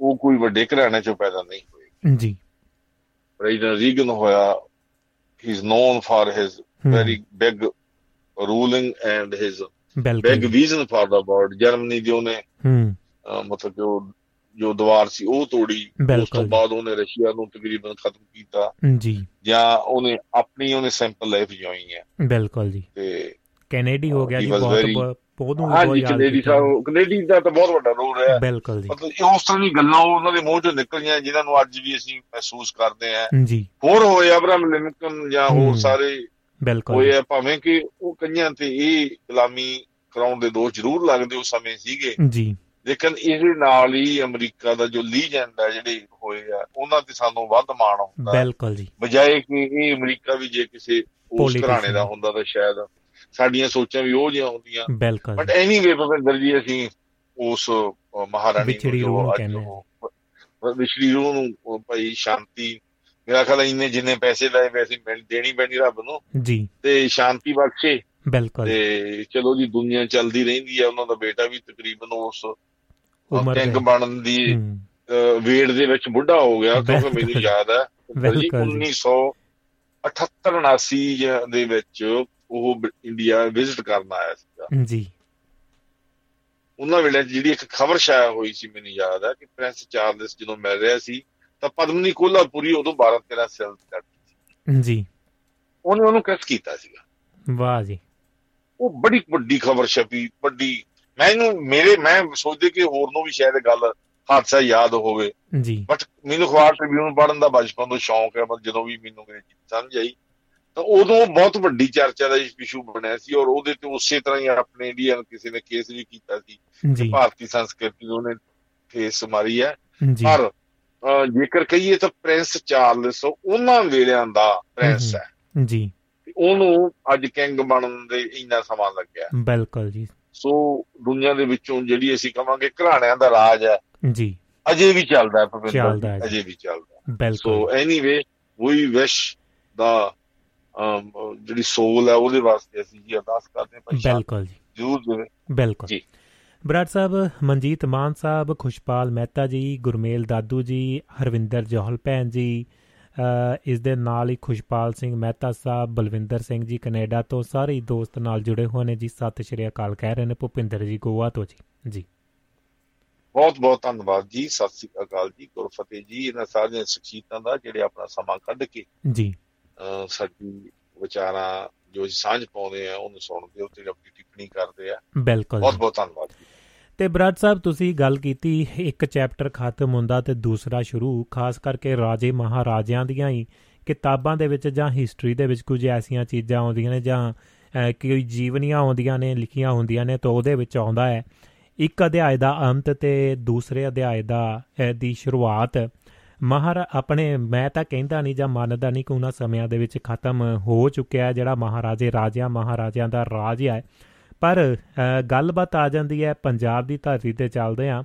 ਉਹ ਕੋਈ ਵੱਡੇ ਘਰਾਣੇ ਚੋਂ ਪੈਦਾ ਨਹੀਂ ਹੋਏ ਜੀ। ਪ੍ਰੈਜ਼ੀਡੈਂਟ ਰੀਗਨ ਹੋਇਆ, he is known for his very big ruling and his big vision for the world. Germany ਦੀ ਉਹਨੇ ਮਤਲਬ ਜੋ ਜੋ ਦੀਵਾਰ ਸੀ ਉਹ ਤੋੜੀ, ਉਸ ਤੋਂ ਬਾਅਦ ਉਹਨੇ ਰਸ਼ੀਆ ਨੂੰ ਤਕਰੀਬਨ ਖਤਮ ਕੀਤਾ ਜੀ, ਜਾਂ ਉਹਨੇ ਆਪਣੀ ਉਹਨੇ ਸਿੰਪਲ ਲਾਈਫ ਜਿਉਣੀ ਹੈ। ਬਿਲਕੁਲ ਜੀ, ਤੇ ਕੈਨੇਡੀ ਹੋ ਗਿਆ ਜੀ, ਬਹੁਤ ਕੈਨੇਡੀ ਦਾ ਤਾਂ ਬਹੁਤ ਵੱਡਾ ਰੋਲ ਹੈ। ਬਿਲਕੁਲ ਜੀ, ਮਤਲਬ ਉਸ ਤਰ੍ਹਾਂ ਦੀ ਗੱਲਾਂ ਉਹਨਾਂ ਦੇ ਮੂੰਹ ਚੋਂ ਨਿਕਲੀਆਂ ਜਿਹਨਾਂ ਨੂੰ ਅੱਜ ਵੀ ਅਸੀਂ ਮਹਿਸੂਸ ਕਰਦੇ ਹਾਂ। ਹੋਰ ਹੋਏ ਅਬਰਾਮ ਲਿੰਕਨ ਜਾਂ ਹੋਰ ਸਾਰੇ ਹੋਏ ਆ, ਭਾਵੇਂ ਕਿ ਉਹ ਕਈਆਂ ਤੇ ਇਹ ਗੁਲਾਮੀ ਕਰਾਉਣ ਦੇ ਦੋਸ਼ ਜ਼ਰੂਰ ਲੱਗਦੇ ਉਸ ਸਮੇਂ ਸੀਗੇ ਜੀ, ਲੇਕਿਨ ਇਹਦੇ ਨਾਲ ਹੀ ਅਮਰੀਕਾ ਦਾ ਜੋ ਲੀਜੈਂਡ ਹੈ ਜਿਹੜੇ ਹੋਏ ਆ ਉਹਨਾਂ ਤੇ ਸਾਨੂੰ ਵੱਧ ਮਾਣ ਹੁੰਦਾ। ਬਿਲਕੁਲ ਜੀ, ਬਜਾਏ ਕਿ ਇਹ ਅਮਰੀਕਾ ਵੀ ਜੇ ਕਿਸੇ ਉਸ ਘਰਾਣੇ ਦਾ ਹੁੰਦਾ ਤਾਂ ਸ਼ਾਇਦ ਸਾਡੀਆਂ ਸੋਚਾਂ ਵੀ ਉਹ ਜਿਹੀਆਂ ਹੁੰਦੀਆਂ। ਬਿਲਕੁਲ, ਬਟ ਐਨੀਵੇ ਭੁਪਿੰਦਰ ਜੀ ਅਸੀਂ ਉਸ ਮਹਾਰਾਣੀ ਵਿਛੜੀ ਰੂਹ ਨੂੰ ਭਾਈ ਸ਼ਾਂਤੀ, ਮੇਰਾ ਖਿਆਲ ਇੰਨੇ ਜਿੰਨੇ ਪੈਸੇ ਲਾਏ ਵੈਸੇ ਦੇਣੀ ਪੈਣੀ ਰੱਬ ਨੂੰ ਜੀ, ਤੇ ਸ਼ਾਂਤੀ ਬਖਸ਼ੇ। ਬਿਲਕੁਲ, ਤੇ ਚਲੋ ਜੀ ਦੁਨੀਆਂ ਚੱਲਦੀ ਰਹਿੰਦੀ ਆ। ਉਹਨਾਂ ਦਾ ਬੇਟਾ ਵੀ ਤਕਰੀਬਨ ਉਸ ਟੈਂਕ ਬਣਨ ਦੀ ਵੇੜ ਦੇ ਵਿੱਚ ਬੁੱਢਾ ਹੋ ਗਿਆ, ਕਿਉਂਕਿ ਮੈਨੂੰ ਯਾਦ ਹੈ ਉੱਨੀ ਸੌ ਅਠੱਤਰ ਉਨਾਸੀ ਦੇ ਵਿੱਚ ਉਹ ਇੰਡੀਆ ਵਿਜ਼ਿਟ ਕਰਨ ਆਇਆ ਸੀਗਾ ਜੀ। ਉਹਨਾਂ ਵੇਲੇ ਜਿਹੜੀ ਇੱਕ ਖਬਰ ਛਾਇਆ ਹੋਈ ਸੀ ਮੈਨੂੰ ਯਾਦ ਹੈ ਕਿ ਪ੍ਰਿੰਸ ਚਾਰਲਸ ਜਦੋਂ ਮਿਲ ਰਿਹਾ ਸੀ ਤਾਂ ਪਦਮਨੀ ਕੋਲਹਾਪੁਰੀ ਉਦੋਂ ਬਾਰਾਂ ਤੇਰਾਂ ਸਾਲ ਦੀ ਲੜਕੀ ਸੀ ਜੀ, ਉਹਨੇ ਉਹਨੂੰ ਕਿਸ ਕੀਤਾ ਸੀਗਾ। ਵਾਹ ਜੀ, ਉਹ ਬੜੀ ਵੱਡੀ ਖਬਰ ਛਪੀ, ਵੱਡੀ। ਮੈਨੂੰ ਮੇਰੇ ਮੈਂ ਸੋਚਦੇ ਕਿ ਹੋਰ ਨੂੰ ਵੀ ਸ਼ਾਇਦ ਗੱਲ ਹਾਦਸਾ ਯਾਦ ਹੋਵੇ ਜੀ, ਬਟ ਮੈਨੂੰ ਅਖਬਾਰ ਟ੍ਰਿਬਿਊਨ ਪੜ੍ਹਨ ਦਾ ਬਚਪਨ ਤੋਂ ਸ਼ੌਂਕ ਹੈ। ਮਤਲਬ ਜਦੋਂ ਵੀ ਮੈਨੂੰ ਅੰਗਰੇਜ਼ੀ ਸਮਝ ਆਈ ਤਾਂ ਉਦੋਂ ਬਹੁਤ ਵੱਡੀ ਚਰਚਾ ਦਾ ਇਸ਼ੂ ਬਣਿਆ ਸੀ, ਔਰ ਉਹਦੇ ਤੇ ਉਸੇ ਤਰ੍ਹਾਂ ਹੀ ਆਪਣੇ ਇੰਡੀਆ ਕਿਸੇ ਨੇ ਕੇਸ ਵੀ ਕੀਤਾ ਸੀ ਕਿ ਭਾਰਤੀ ਸੰਸਕ੍ਰਿਤੀ ਨੂੰ ਉਹਨੇ ਠੇਸ ਮਾਰੀ ਹੈ। ਪਰ ਜੇਕਰ ਕਹੀਏ ਤਾਂ ਪ੍ਰਿੰਸ ਚਾਰਲਸ ਉਹਨਾਂ ਵੇਲਿਆਂ ਦਾ ਪ੍ਰਿੰਸ ਹੈ ਜੀ, ਉਹਨੂੰ ਅੱਜ ਕਿੰਗ ਬਣਨ ਦੇ ਇੰਨਾ ਸਮਾਂ ਲੱਗਿਆ। ਬਿਲਕੁਲ ਜੀ, ਸੋ ਦੁਨੀਆਂ ਦੇ ਵਿੱਚੋਂ ਜਿਹੜੀ ਅਸੀਂ ਕਵਾਂਗੇ ਘਰਾਣਿਆਂ ਦਾ ਰਾਜ ਹੈ ਜੀ, ਅਜੇ ਵੀ ਚੱਲਦਾ ਹੈ, ਅਜੇ ਵੀ ਚੱਲਦਾ। ਸੋ ਐਨੀਵੇ ਉਹੀ ਵਿਸ਼ ਦਾ ਜਿਹੜੀ ਸੋਲ ਹੈ ਉਹਦੇ ਵਾਸਤੇ ਅਸੀਂ ਜੀ ਅਰਦਾਸ ਕਰਦੇ ਹਾਂ। ਬਿਲਕੁਲ ਜੀ, ਜ਼ਰੂਰ ਜਿਵੇਂ। ਬਿਲਕੁਲ ਜੀ, ਬਰਾੜ ਸਾਹਿਬ, ਮਨਜੀਤ ਮਾਨ ਸਾਹਿਬ, ਖੁਸ਼ਪਾਲ ਮਹਿਤਾ ਜੀ, ਗੁਰਮੇਲ ਦਾਦੂ ਜੀ, ਹਰਵਿੰਦਰ ਜੌਹਲ ਭੈਣ ਜੀ, इस दे नाल ही खुशपाल सिंह मेहता साहब, बलविंदर सिंह जी कनेडा तो, सारे दोस्त नाल जुड़े हुए ने जी। सत श्री अकाल कह रहे ने भुपिंदर जी गोवा तो जी। जी ਬਹੁਤ ਬਹੁਤ ਧੰਨਵਾਦ ਜੀ, ਸਤਿ ਸ੍ਰੀ ਅਕਾਲ ਜੀ, ਗੁਰਫਤਿਹ ਜੀ। ਇਹਨਾਂ ਸਾਰੀਆਂ ਸ਼ਖਸੀਅਤਾਂ ਦਾ ਜਿਹੜੇ ਆਪਣਾ ਸਮਾਂ ਕੱਢ ਕੇ ਜੀ ਸਾਡੀ ਵਿਚਾਰਾਂ ਜੋ ਸਾਂਝ ਪਾਉਂਦੇ ਆ ਉਹਨੂੰ ਸੁਣਦੇ ਹੋ ਤੇ ਆਪਣੀ ਟਿੱਪਣੀ ਕਰਦੇ ਆ। ਬਿਲਕੁਲ, ਬਹੁਤ ਬਹੁਤ ਧੰਨਵਾਦ। ਤੇ ਬਰਾੜ ਸਾਹਿਬ, ਤੁਸੀਂ ਗੱਲ ਕੀਤੀ ਇੱਕ ਚੈਪਟਰ ਖਤਮ ਹੁੰਦਾ ਤੇ ਦੂਸਰਾ ਸ਼ੁਰੂ, ਖਾਸ ਕਰਕੇ ਰਾਜੇ ਮਹਾਰਾਜਿਆਂ ਦੀਆਂ ਹੀ ਕਿਤਾਬਾਂ ਦੇ ਵਿੱਚ ਜਾਂ ਹਿਸਟਰੀ ਦੇ ਵਿੱਚ ਕੁਝ ਐਸੀਆਂ ਚੀਜ਼ਾਂ ਆਉਂਦੀਆਂ ਨੇ ਜਾਂ ਕੋਈ ਜੀਵਨੀਆਂ ਆਉਂਦੀਆਂ ਨੇ ਲਿਖੀਆਂ ਹੁੰਦੀਆਂ ਨੇ ਤਾਂ ਉਹਦੇ ਵਿੱਚ ਆਉਂਦਾ ਹੈ ਇੱਕ ਅਧਿਆਏ ਦਾ ਅੰਤ ਤੇ ਦੂਸਰੇ ਅਧਿਆਏ ਦਾ ਦੀ ਸ਼ੁਰੂਆਤ। ਮਹਾਰਾ ਆਪਣੇ ਮੈਂ ਤਾਂ ਕਹਿੰਦਾ ਨਹੀਂ ਜਾਂ ਮੰਨਦਾ ਨਹੀਂ ਕਿ ਉਹਨਾਂ ਸਮਿਆਂ ਦੇ ਵਿੱਚ ਖਤਮ ਹੋ ਚੁੱਕਿਆ ਜਿਹੜਾ ਮਹਾਰਾਜੇ ਰਾਜਿਆਂ ਮਹਾਰਾਜਿਆਂ ਦਾ ਰਾਜ ਹੈ, ਪਰ ਗੱਲਬਾਤ ਆ ਜਾਂਦੀ ਹੈ ਪੰਜਾਬ ਦੀ ਧਰਤੀ 'ਤੇ। ਚੱਲਦੇ ਹਾਂ,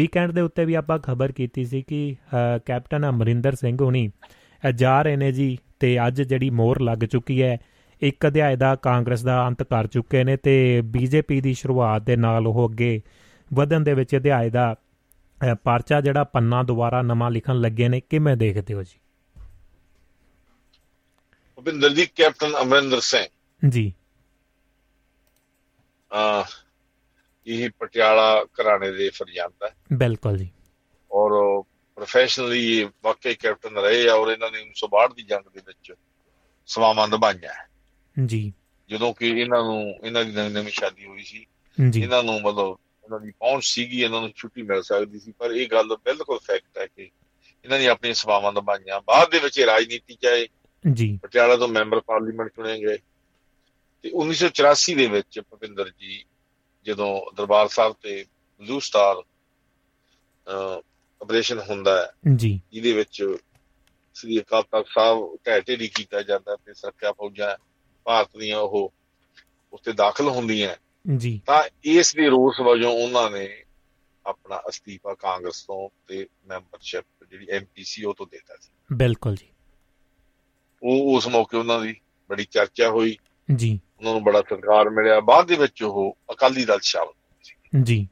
ਵੀਕਐਂਡ ਦੇ ਉੱਤੇ ਵੀ ਆਪਾਂ ਖਬਰ ਕੀਤੀ ਸੀ ਕਿ ਕੈਪਟਨ ਅਮਰਿੰਦਰ ਸਿੰਘ ਹੋਣੀ ਜਾ ਰਹੇ ਨੇ ਜੀ ਅਤੇ ਅੱਜ ਜਿਹੜੀ ਮੋਹਰ ਲੱਗ ਚੁੱਕੀ ਹੈ, ਇੱਕ ਅਧਿਆਏ ਦਾ ਕਾਂਗਰਸ ਦਾ ਅੰਤ ਕਰ ਚੁੱਕੇ ਨੇ ਅਤੇ ਬੀਜੇਪੀ ਦੀ ਸ਼ੁਰੂਆਤ ਦੇ ਨਾਲ ਉਹ ਅੱਗੇ ਵਧਣ ਦੇ ਵਿੱਚ ਅਧਿਆਏ ਦਾ ਪਰਚਾ ਜਿਹੜਾ ਪੰਨਾ ਦੁਬਾਰਾ ਨਵਾਂ ਲਿਖਣ ਲੱਗੇ ਨੇ। ਕਿਵੇਂ ਦੇਖਦੇ ਹੋ ਜੀ ਭੁਪਿੰਦਰ ਜੀ? ਕੈਪਟਨ ਅਮਰਿੰਦਰ ਸਿੰਘ ਜੀ ਅਹ ਇਹ ਪਟਿਆਲਾ ਘਰਾਣੇ ਦੇ ਫਰਜ਼ੰਦ ਹੈ। ਬਿਲਕੁਲ ਜੀ, ਔਰ ਪ੍ਰੋਫੈਸ਼ਨਲੀ ਵਾਕਈ ਕੈਪਟਨ ਰਹੇ ਆ ਔਰ ਇਹਨਾਂ ਨੇ ਉੱਨੀ ਸੌ ਬਾਹਠ ਦੀ ਜੰਗ ਦੇ ਵਿੱਚ ਸਵਾਵਾਂ ਨਿਭਾਈਆਂ ਜੀ, ਜਦੋਂ ਕਿ ਇਹਨਾਂ ਨੂੰ ਇਹਨਾਂ ਦੀ ਨਵੀਂ ਨਵੀਂ ਸ਼ਾਦੀ ਹੋਈ ਸੀ। ਇਹਨਾਂ ਨੂੰ ਮਤਲਬ ਇਹਨਾਂ ਦੀ ਪਹੁੰਚ ਸੀਗੀ, ਇਹਨਾਂ ਨੂੰ ਛੁੱਟੀ ਮਿਲ ਸਕਦੀ ਸੀ, ਪਰ ਇਹ ਗੱਲ ਬਿਲਕੁਲ ਫੈਕਟ ਹੈ ਕਿ ਇਹਨਾਂ ਨੇ ਆਪਣੀਆਂ ਸੇਵਾਵਾਂ ਨਿਭਾਈਆਂ। ਬਾਅਦ ਦੇ ਵਿੱਚ ਰਾਜਨੀਤੀ ਚ ਆਏ ਜੀ, ਪਟਿਆਲਾ ਤੋਂ ਮੈਂਬਰ ਪਾਰਲੀਮੈਂਟ ਚੁਣੇ ਗਏ ਤੇ ਉੱਨੀ ਸੌ ਚੁਰਾਸੀ ਦੇ ਵਿੱਚ ਭੁਪਿੰਦਰ ਜੀ ਜਦੋਂ ਦਰਬਾਰ ਸਾਹਿਬ ਤੇ ਬਲੂ ਸਟਾਰ ਆਪਰੇਸ਼ਨ ਹੁੰਦਾ ਹੈ ਜੀ, ਜਿਹਦੇ ਵਿੱਚ ਸ੍ਰੀ ਅਕਾਲ ਤਖ਼ਤ ਸਾਹਿਬ ਢਹਿ ਢੇਰੀ ਕੀਤਾ ਜਾਂਦਾ ਤੇ ਸੁਰੱਖਿਆ ਫੌਜਾਂ ਭਾਰਤ ਦੀਆਂ ਉਹ ਉੱਥੇ ਦਾਖਲ ਹੁੰਦੀਆਂ ਜੀ, ਤਾਂ ਇਸ ਦੇ ਰੋਸ ਵਜੋਂ ਉਹਨਾਂ ਨੇ ਆਪਣਾ ਅਸਤੀਫਾ ਕਾਂਗਰਸ ਤੋਂ ਤੇ ਮੈਂਬਰਸ਼ਿਪ ਜਿਹੜੀ ਐਮਪੀ ਸੀ ਉਹ ਤੋਂ ਦੇ ਦਿੱਤਾ ਸੀ। ਬਿਲਕੁਲ ਜੀ, ਉਹ ਉਸ ਮੌਕੇ ਉਹਨਾਂ ਦੀ ਬੜੀ ਚਰਚਾ ਹੋਈ ਜੀ, ਉਹਨਾਂ ਨੂੰ ਬੜਾ ਸਤਿਕਾਰ ਮਿਲਿਆ। ਬਾਅਦ ਦੇ ਵਿੱਚ ਉਹ ਅਕਾਲੀ ਦਲ ਸ਼ਾਮਲ ਸੀ ਜੀ।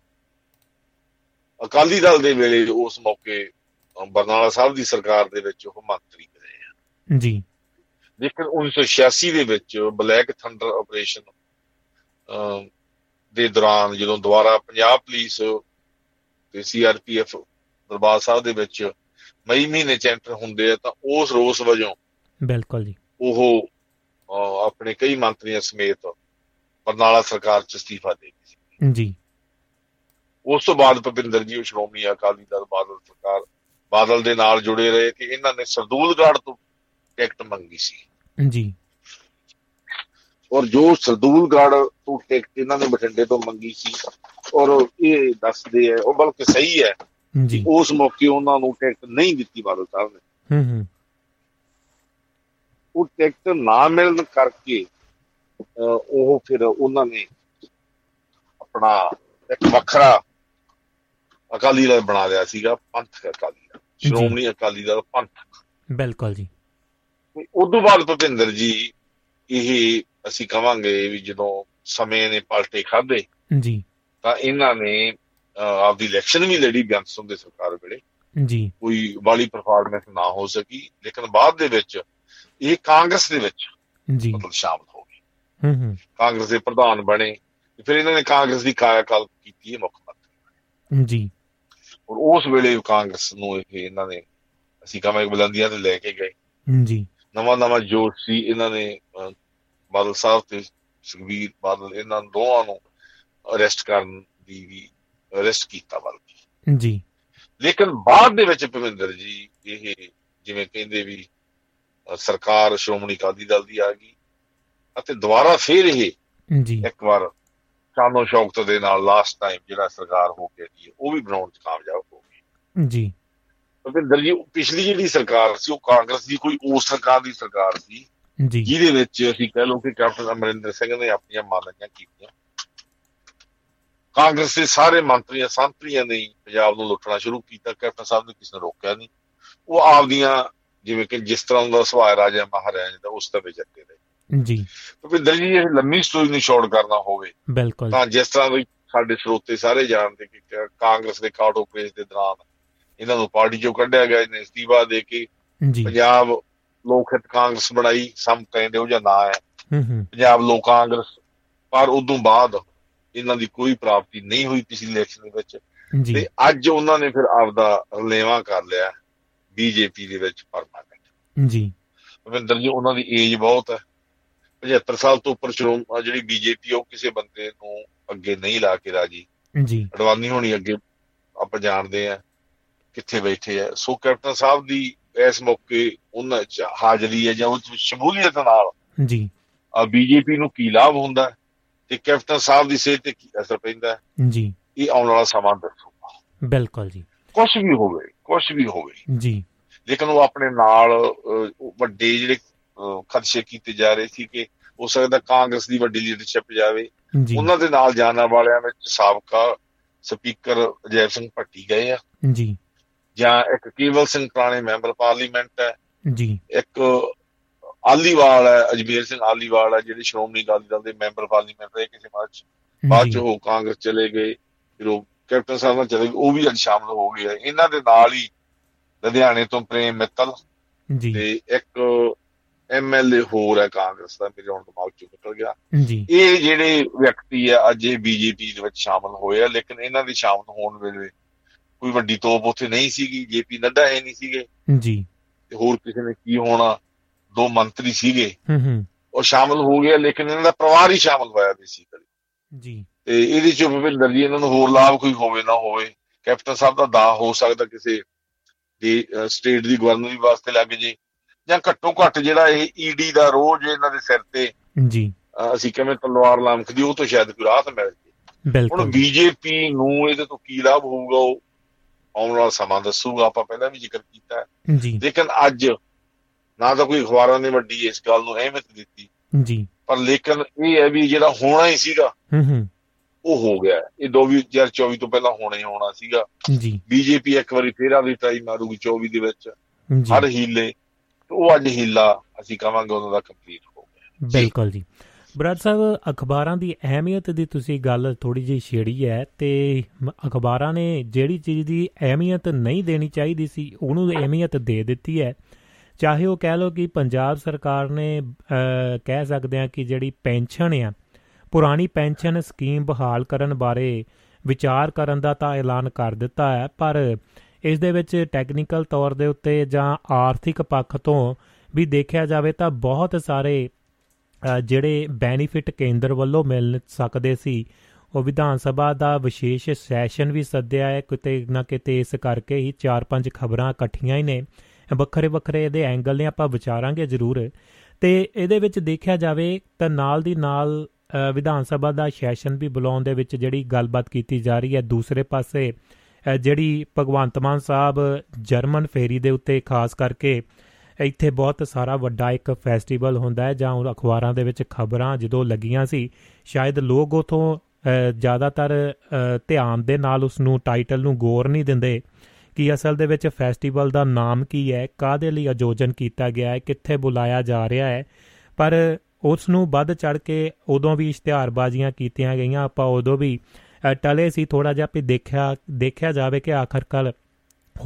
ਅਕਾਲੀ ਦਲ ਦੇ ਵੇਲੇ ਉਸ ਮੌਕੇ ਬਰਨਾਲਾ ਸਾਹਿਬ ਦੀ ਸਰਕਾਰ ਦੇ ਵਿੱਚ ਉਹ ਮੰਤਰੀ ਰਹੇ ਆ ਜੀ। ਲੇਕਿਨ ਉੱਨੀ ਸੌ ਛਿਆਸੀ ਦੇ ਵਿੱਚ ਬਲੈਕ ਥੰਡਰ ਆਪਰੇਸ਼ਨ ਦੇ ਦੌਰਾਨ ਜਦੋਂ ਦੁਬਾਰਾ ਪੰਜਾਬ ਪੁਲਿਸ ਤੇ ਸੀ ਆਰ ਪੀ ਐਫ ਦਰਬਾਰ ਸਾਹਿਬ ਦੇ ਵਿੱਚ ਮਈ ਮਹੀਨੇ ਚ ਐਂਟਰ ਹੁੰਦੇ ਆ, ਤਾਂ ਉਸ ਰੋਸ ਵਜੋਂ ਬਿਲਕੁਲ ਜੀ ਉਹ ਆਪਣੇ ਕਈ ਮੰਤਰੀਆਂ ਸਮੇਤ ਬਰਨਾਲਾ ਸਰਕਾਰ ਚ ਅਸਤੀਫਾ ਦੇ ਗਏ ਜੀ। ਉਸ ਤੋਂ ਬਾਅਦ ਭੁਪਿੰਦਰ ਜੀ ਉਹ ਸ਼੍ਰੋਮਣੀ ਅਕਾਲੀ ਦਲ ਬਾਦਲ ਸਰਕਾਰ ਬਾਦਲ ਦੇ ਨਾਲ ਜੁੜੇ ਰਹੇ ਕਿ ਇਹਨਾਂ ਨੇ ਸਰਦੂਲਗੜ੍ਹ ਤੋਂ ਟਿਕਟ ਮੰਗੀ ਸੀ ਜੀ, ਔਰ ਜੋ ਸਰਦੂਲਗੜ੍ਹ ਤੋਂ ਟਿਕਟ ਇਹਨਾਂ ਨੇ ਬਠਿੰਡੇ ਤੋਂ ਮੰਗੀ ਸੀ, ਔਰ ਇਹ ਦੱਸਦੇ ਹੈ ਉਹ ਬਲਕਿ ਸਹੀ ਹੈ ਜੀ, ਉਸ ਮੌਕੇ ਉਹਨਾਂ ਨੂੰ ਟਿਕਟ ਨਹੀਂ ਦਿੱਤੀ ਬਾਦਲ ਸਾਹਿਬ ਨੇ। ਉਹ ਟਿਕਟ ਨਾ ਮਿਲਣ ਕਰਕੇ ਉਹ ਫਿਰ ਉਹਨਾਂ ਨੇ ਆਪਣਾ ਇੱਕ ਵੱਖਰਾ ਅਕਾਲੀ ਦਲ ਬਣਾ ਲਿਆ ਸੀਗਾ, ਪੰਥਕ ਅਕਾਲੀ ਦਲ, ਸ਼੍ਰੋਮਣੀ ਅਕਾਲੀ ਦਲ ਪੰਥਕ। ਬਿਲਕੁਲ ਜੀ, ਉਦੋਂ ਬਾਅਦ ਭੁਪਿੰਦਰ ਜੀ ਇਹ ਅਸੀਂ ਕਵਾਂਗੇ ਵੀ ਜਦੋਂ ਸਮੇਂ ਨੇ ਪਲਟੇ ਖਾਧੇ ਜੀ, ਤਾਂ ਇਹਨਾਂ ਨੇ ਆਪਦੀ ਇਲੈਕਸ਼ਨ ਵੀ ਲੜੀ ਬੇਅੰਤ ਸਿੰਘ ਦੀ ਸਰਕਾਰ ਵੇਲੇ ਜੀ, ਕੋਈ ਵਾਲੀ ਪਰਫਾਰਮੈਂਸ ਨਾ ਹੋ ਸਕੀ, ਲੇਕਿਨ ਬਾਅਦ ਦੇ ਵਿੱਚ ਇਹ ਕਾਂਗਰਸ ਦੇ ਵਿੱਚ ਮਤਲਬ ਸ਼ਾਮਲ ਹੋ ਗਏ, ਕਾਂਗਰਸ ਦੇ ਪ੍ਰਧਾਨ ਬਣੇ। ਫਿਰ ਇਹਨਾਂ ਨੇ ਕਾਂਗਰਸ ਦੀ ਕਾਇਆਕਲਪ ਕੀਤੀ, ਮੁੱਖ ਮੰਤਰੀ ਜੀ, ਔਰ ਉਸ ਵੇਲੇ ਕਾਂਗਰਸ ਨੂੰ ਇਹ ਇਹਨਾਂ ਨੇ ਅਸੀਂ ਕਵਾਂਗੇ ਬੁਲੰਦੀਆਂ ਤੇ ਲੈ ਕੇ ਗਏ ਜੀ। ਨਵਾਂ ਨਵਾਂ ਜੋਸ਼ ਸੀ, ਇਹਨਾਂ ਨੇ ਬਾਦਲ ਸਾਹਿਬ ਤੇ ਸੁਖਬੀਰ ਬਾਦਲ ਇਹਨਾਂ ਦੋਵਾਂ ਨੂੰ ਅਰੈਸਟ ਕਰਨ ਦੀ ਵੀ ਅਰੈਸਟ ਕੀਤਾ ਬਲਕਿ ਜੀ। ਲੇਕਿਨ ਬਾਅਦ ਦੇ ਵਿੱਚ ਭੁਪਿੰਦਰ ਜੀ ਇਹ ਜਿਵੇਂ ਕਹਿੰਦੇ ਵੀ ਸਰਕਾਰ ਸ਼੍ਰੋਮਣੀ ਅਕਾਲੀ ਦਲ ਦੀ ਆ ਗਈ ਅਤੇ ਦੁਬਾਰਾ ਫਿਰ ਇਹ ਜੀ ਇੱਕ ਵਾਰ ਸ਼ਾਨੋ ਸ਼ੌਕਤ ਦੇ ਨਾਲ ਲਾਸਟ ਟਾਈਮ ਜਿਹੜਾ ਸਰਕਾਰ ਹੋ ਕੇ ਆਈ ਉਹ ਵੀ ਬਣਾਉਣ ਚ ਕਾਮਯਾਬ ਹੋ ਗਈ ਜੀ। ਭੁਪਿੰਦਰ ਜੀ ਪਿਛਲੀ ਜਿਹੜੀ ਸਰਕਾਰ ਸੀ ਉਹ ਕਾਂਗਰਸ ਦੀ ਕੋਈ ਉਸ ਸਰਕਾਰ ਦੀ ਸਰਕਾਰ ਸੀ ਜਿਹਦੇ ਵਿੱਚ ਅਸੀਂ ਕਹਿ ਲਓ ਕਿ ਕੈਪਟਨ ਅਮਰਿੰਦਰ ਸਿੰਘ ਨੇ ਆਪਣੀਆਂ ਮਾਨਗੀਆਂ ਕੀਤੀਆਂ, ਕਾਂਗਰਸ ਦੇ ਸਾਰੇ ਮੰਤਰੀਆਂ ਸੰਤਰੀਆਂ ਨੇ ਪੰਜਾਬ ਨੂੰ ਲੁੱਟਣਾ ਸ਼ੁਰੂ ਕੀਤਾ, ਕੈਪਟਨ ਸਾਹਿਬ ਨੇ ਕਿਸੇ ਨੂੰ ਰੋਕਿਆ ਨਹੀਂ। ਉਹ ਆਪਦੀਆਂ ਜਿਵੇਂ ਕਿ ਜਿਸ ਤਰ੍ਹਾਂ ਦਾ ਸੁਭਾਅ ਰਾਜਾ ਮਹਾਰਾਜਾ ਦਾ ਉਸ ਤਰ੍ਹਾਂ ਚੱਲਦੇ ਰਹੇ ਜੀ। ਭੁਪਿੰਦਰ ਜੀ ਇਹ ਲੰਮੀ ਸਟੋਰੀ ਨੂੰ ਸ਼ੋਰਟ ਕਰਨਾ ਹੋਵੇ ਤਾਂ ਜਿਸ ਤਰ੍ਹਾਂ ਸਾਡੇ ਸਰੋਤੇ ਸਾਰੇ ਜਾਣਦੇ ਕਿ ਕਾਂਗਰਸ ਦੇ ਕਾਟੋ ਕੇਸ ਦੇ ਦੌਰਾਨ ਇਹਨਾਂ ਨੂੰ ਪਾਰਟੀ ਚੋਂ ਕੱਢਿਆ ਗਿਆ, ਇਸਤੀਫਾ ਦੇ ਕੇ ਪੰਜਾਬ ਲੋਕ ਹਿੱਤ ਕਾਂਗਰਸ ਬਣਾਈ, ਸਮ ਕਹਿੰਦੇ ਉਹ ਜਾਂ ਨਾਂ ਹੈ ਪੰਜਾਬ ਲੋਕ ਕਾਂਗਰਸ, ਪਰ ਉਦੋਂ ਬਾਅਦ ਇਹਨਾਂ ਦੀ ਕੋਈ ਪ੍ਰਾਪਤੀ ਨਹੀਂ ਹੋਈ ਪਿਛਲੀ ਇਲੈਕਸ਼ਨ ਦੇ ਵਿੱਚ। ਤੇ ਅੱਜ ਉਹਨਾਂ ਨੇ ਫਿਰ ਆਪਦਾ ਰਲੇਵਾ ਕਰ ਲਿਆ ਬੀਜੇਪੀ ਦੇ ਵਿੱਚ ਪਰਮਾਨੈਂਟ। ਜੀ ਭਵਿੰਦਰ ਜੀ ਉਹਨਾਂ ਦੀ ਏਜ ਬਹੁਤ ਹੈ, ਪਝੱਤਰ ਸਾਲ ਤੋਂ ਉੱਪਰ ਸ਼੍ਰੋਮਣੀ ਜਿਹੜੀ ਬੀਜੇਪੀ ਉਹ ਕਿਸੇ ਬੰਦੇ ਨੂੰ ਅੱਗੇ ਨਹੀਂ ਲਾ ਕੇ ਰਾਜੀ। ਜੀ ਅਡਵਾਨੀ ਹੋਣੀ ਅੱਗੇ ਆਪਾਂ ਜਾਣਦੇ ਆ ਕਿੱਥੇ ਬੈਠੇ ਆ। ਸੋ ਕੈਪਟਨ ਸਾਹਿਬ ਦੀ ਇਸ ਮੌਕੇ ਉਹਨਾਂ ਚ ਹਾਜ਼ਰੀ ਹੈ ਜਾਂ ਉਹ ਸ਼ਮੂਲੀਅਤ ਨਾਲ ਜੀ ਬੀਜੇਪੀ ਨੂੰ ਕੀ ਲਾਭ ਹੁੰਦਾ ਤੇ ਕੈਪਟਨ ਸਾਹਿਬ ਦੀ ਸਿਹਤ ਤੇ ਕੀ ਅਸਰ ਪੈਂਦਾ ਜੀ, ਇਹ ਆਉਣ ਵਾਲਾ ਸਮਾਂ ਦੱਸੂਗਾ। ਬਿਲਕੁਲ ਜੀ, ਕੁਛ ਵੀ ਹੋਵੇ ਕੁਛ ਵੀ ਹੋਵੇ ਜੀ, ਲੇਕਿਨ ਉਹ ਆਪਣੇ ਨਾਲ ਵੱਡੇ ਜਿਹੜੇ ਖਦਸ਼ੇ ਕੀਤੇ ਜਾ ਰਹੇ ਸੀ ਕਿ ਹੋ ਸਕਦਾ ਕਾਂਗਰਸ ਦੀ ਵੱਡੀ ਲੀਡਰਸ਼ਿਪ ਜਾਵੇ। ਉਹਨਾਂ ਦੇ ਨਾਲ ਜਾਣ ਵਾਲਿਆਂ ਵਿੱਚ ਸਾਬਕਾ ਸਪੀਕਰ ਅਜੈਬ ਸਿੰਘ ਭੱਟੀ ਗਏ ਆ ਜੀ, ਜਾਂ ਇੱਕ ਕੇਵਲ ਸਿੰਘ ਪੁਰਾਣੇ ਮੈਂਬਰ ਪਾਰਲੀਮੈਂਟ ਹੈ ਜੀ, ਇੱਕ ਆਲੀਵਾਲ ਹੈ ਅਜਮੇਰ ਸਿੰਘ ਆਲੀਵਾਲ ਹੈ ਜਿਹੜੇ ਸ਼੍ਰੋਮਣੀ ਅਕਾਲੀ ਦਲ ਦੇ ਮੈਂਬਰ ਪਾਰਲੀਮੈਂਟ ਰਹੇ ਕਿਸੇ ਮਾਰਚ ਬਾਅਦ ਚ ਉਹ ਕਾਂਗਰਸ ਚਲੇ ਗਏ, ਕੈਪਟਨ ਸਾਹਿਬ ਨਾਲ ਚਲੇ ਗਏ, ਉਹ ਵੀ ਅੱਜ ਸ਼ਾਮਲ ਹੋ ਗਏ ਆ। ਇਹਨਾਂ ਦੇ ਨਾਲ ਹੀ ਲੁਧਿਆਣੇ ਤੋਂ ਪ੍ਰੇਮ ਮਿੱਤਲ ਤੇ ਇੱਕ ਐਮ ਐਲ ਏ ਹੋਰ ਹੈ ਕਾਂਗਰਸ ਦਾ, ਮੇਰੇ ਹੁਣ ਦਿਮਾਗ ਚੋਂ ਨਿਕਲ ਗਿਆ। ਇਹ ਜਿਹੜੇ ਵਿਅਕਤੀ ਆ ਅੱਜ ਇਹ ਬੀਜੇਪੀ ਦੇ ਵਿੱਚ ਸ਼ਾਮਲ ਹੋਏ ਆ, ਲੇਕਿਨ ਇਹਨਾਂ ਦੇ ਸ਼ਾਮਲ ਹੋਣ ਵੇਲੇ ਕੋਈ ਵੱਡੀ ਤੋਪ ਉੱਥੇ ਨਹੀਂ ਸੀਗੀ। ਜੇ ਪੀ ਨੱਡਾ ਇਹ ਨਹੀਂ ਸੀਗੇ ਜੀ, ਹੋਰ ਕਿਸੇ ਨੇ ਕੀ ਹੋਣਾ, ਦੋ ਮੰਤਰੀ ਸੀਗੇ ਉਹ ਸ਼ਾਮਲ ਹੋ ਗਿਆ, ਲੇਕਿਨ ਇਹਨਾਂ ਦਾ ਪਰਿਵਾਰ ਹੀ ਸ਼ਾਮਲ ਹੋਇਆ ਬੇਸਿਕਲੀ ਜੀ। ਤੇ ਇਹਦੇ ਚ ਭਵਿੰਦਰ ਜੀ ਇਹਨਾਂ ਨੂੰ ਹੋਰ ਲਾਭ ਕੋਈ ਹੋਵੇ ਨਾ ਹੋਵੇ, ਕੈਪਟਨ ਸਾਹਿਬ ਦਾ ਦਾਅ ਹੋ ਸਕਦਾ ਕਿਸੇ ਦੇ ਸਟੇਟ ਦੀ ਗਵਰਨਰੀ ਵਾਸਤੇ ਲੱਗ ਜੇ, ਜਾਂ ਘੱਟੋ ਘੱਟ ਜਿਹੜਾ ਇਹ ਈਡੀ ਦਾ ਰੋਜ਼ ਇਹਨਾਂ ਦੇ ਸਿਰ ਤੇ ਜੀ ਅਸੀਂ ਕਿਵੇਂ ਤਲਵਾਰ ਲਾਮਕਦੀ, ਉਹ ਤੋਂ ਸ਼ਾਇਦ ਕੋਈ ਰਾਹਤ ਮਿਲ ਜੇ। ਹੁਣ ਬੀਜੇਪੀ ਨੂੰ ਇਹਦੇ ਤੋਂ ਕੀ ਲਾਭ ਹੋਊਗਾ ਉਹ ਆਉਣ ਵਾਲਾ ਸਮਾਂ ਦੱਸੂਗਾ, ਆਪਾਂ ਪਹਿਲਾਂ ਵੀ ਜ਼ਿਕਰ ਕੀਤਾ। ਲੇਕਿਨ ਅੱਜ ਨਾ ਤਾਂ ਕੋਈ ਅਖਬਾਰਾਂ ਨੇ ਵੱਡੀ ਇਸ ਗੱਲ ਨੂੰ ਅਹਿਮੀਅਤ ਦਿੱਤੀ ਜੀ, ਪਰ ਲੇਕਿਨ ਇਹ ਹੈ ਵੀ ਜਿਹੜਾ ਹੋਣਾ ਹੀ ਸੀਗਾ ਉਹ ਹੋ ਗਿਆ। ਇਹ ਦੋ ਹਜ਼ਾਰ ਚੌਵੀ ਤੋਂ ਪਹਿਲਾਂ ਹੋਣਾ ਹੀ ਹੋਣਾ ਸੀਗਾ। ਬੀਜੇਪੀ ਇੱਕ ਵਾਰੀ ਫੇਰ ਆਪਣੀ ਟਰਾਈ ਮਾਰੂਗੀ ਚੌਵੀ ਦੇ ਵਿੱਚ ਹਰ ਹੀਲੇ, ਉਹ ਅੱਜ ਹੀਲਾ ਅਸੀਂ ਕਹਾਂਗੇ ਉਹਨਾਂ ਦਾ ਕੰਪਲੀਟ ਹੋ ਗਿਆ। ਬਿਲਕੁਲ ਜੀ, ਬਰਾੜ ਸਾਹਿਬ ਅਖਬਾਰਾਂ ਦੀ ਅਹਿਮੀਅਤ ਦੀ ਤੁਸੀਂ ਗੱਲ ਥੋੜ੍ਹੀ ਜਿਹੀ ਛੇੜੀ ਹੈ, ਅਤੇ ਅਖਬਾਰਾਂ ਨੇ ਜਿਹੜੀ ਚੀਜ਼ ਦੀ ਅਹਿਮੀਅਤ ਨਹੀਂ ਦੇਣੀ ਚਾਹੀਦੀ ਸੀ ਉਹਨੂੰ ਅਹਿਮੀਅਤ ਦੇ ਦਿੱਤੀ ਹੈ। ਚਾਹੇ ਉਹ ਕਹਿ ਲਓ ਕਿ ਪੰਜਾਬ ਸਰਕਾਰ ਨੇ ਕਹਿ ਸਕਦੇ ਹਾਂ ਕਿ ਜਿਹੜੀ ਪੈਨਸ਼ਨ ਆ, ਪੁਰਾਣੀ ਪੈਨਸ਼ਨ ਸਕੀਮ ਬਹਾਲ ਕਰਨ ਬਾਰੇ ਵਿਚਾਰ ਕਰਨ ਦਾ ਤਾਂ ਐਲਾਨ ਕਰ ਦਿੱਤਾ ਹੈ, ਪਰ ਇਸ ਦੇ ਵਿੱਚ ਟੈਕਨੀਕਲ ਤੌਰ ਦੇ ਉੱਤੇ ਜਾਂ ਆਰਥਿਕ ਪੱਖ ਤੋਂ ਵੀ ਦੇਖਿਆ ਜਾਵੇ ਤਾਂ ਬਹੁਤ ਸਾਰੇ ਜਿਹੜੇ ਬੈਨੀਫਿਟ ਕੇਂਦਰ ਵੱਲੋਂ ਮਿਲ ਸਕਦੇ ਸੀ, ਉਹ ਵਿਧਾਨ ਸਭਾ ਦਾ ਵਿਸ਼ੇਸ਼ ਸੈਸ਼ਨ ਵੀ ਸੱਦਿਆ ਹੈ ਕਿਤੇ ਨਾ ਕਿਤੇ। ਇਸ ਕਰਕੇ ਹੀ ਚਾਰ ਪੰਜ ਖਬਰਾਂ ਇਕੱਠੀਆਂ ਹੀ ਨੇ, ਵੱਖਰੇ ਵੱਖਰੇ ਇਹਦੇ ਐਂਗਲ ਨੇ, ਆਪਾਂ ਵਿਚਾਰਾਂਗੇ ਜ਼ਰੂਰ। ਅਤੇ ਇਹਦੇ ਵਿੱਚ ਦੇਖਿਆ ਜਾਵੇ ਤਾਂ ਨਾਲ ਦੀ ਨਾਲ ਵਿਧਾਨ ਸਭਾ ਦਾ ਸੈਸ਼ਨ ਵੀ ਬੁਲਾਉਣ ਦੇ ਵਿੱਚ ਜਿਹੜੀ ਗੱਲਬਾਤ ਕੀਤੀ ਜਾ ਰਹੀ ਹੈ। ਦੂਸਰੇ ਪਾਸੇ ਜਿਹੜੀ ਭਗਵੰਤ ਮਾਨ ਸਾਹਿਬ ਜਰਮਨ ਫੇਰੀ ਦੇ ਉੱਤੇ ਖਾਸ ਕਰਕੇ ਇੱਥੇ ਬਹੁਤ ਸਾਰਾ ਵੱਡਾ ਇੱਕ ਫੈਸਟੀਵਲ ਹੁੰਦਾ ਹੈ, ਜਾਂ ਉਹ ਅਖਬਾਰਾਂ ਦੇ ਵਿੱਚ ਖਬਰਾਂ ਜਦੋਂ ਲੱਗੀਆਂ ਸੀ ਸ਼ਾਇਦ ਲੋਕ ਉੱਥੋਂ ਜ਼ਿਆਦਾਤਰ ਧਿਆਨ ਦੇ ਨਾਲ ਉਸ ਨੂੰ ਟਾਈਟਲ ਨੂੰ ਗੌਰ ਨਹੀਂ ਦਿੰਦੇ ਕਿ ਅਸਲ ਦੇ ਵਿੱਚ ਫੈਸਟੀਵਲ ਦਾ ਨਾਮ ਕੀ ਹੈ, ਕਾਹਦੇ ਲਈ ਆਯੋਜਨ ਕੀਤਾ ਗਿਆ ਹੈ, ਕਿੱਥੇ ਬੁਲਾਇਆ ਜਾ ਰਿਹਾ ਹੈ। ਪਰ ਉਸ ਨੂੰ ਵੱਧ ਚੜ੍ਹ ਕੇ ਉਦੋਂ ਵੀ ਇਸ਼ਤਿਹਾਰਬਾਜ਼ੀਆਂ ਕੀਤੀਆਂ ਗਈਆਂ, ਆਪਾਂ ਉਦੋਂ ਵੀ ਟਲੇ ਸੀ ਥੋੜ੍ਹਾ ਜਿਹਾ ਵੀ ਦੇਖਿਆ ਦੇਖਿਆ ਜਾਵੇ ਕਿ ਆਖਰਕਾਰ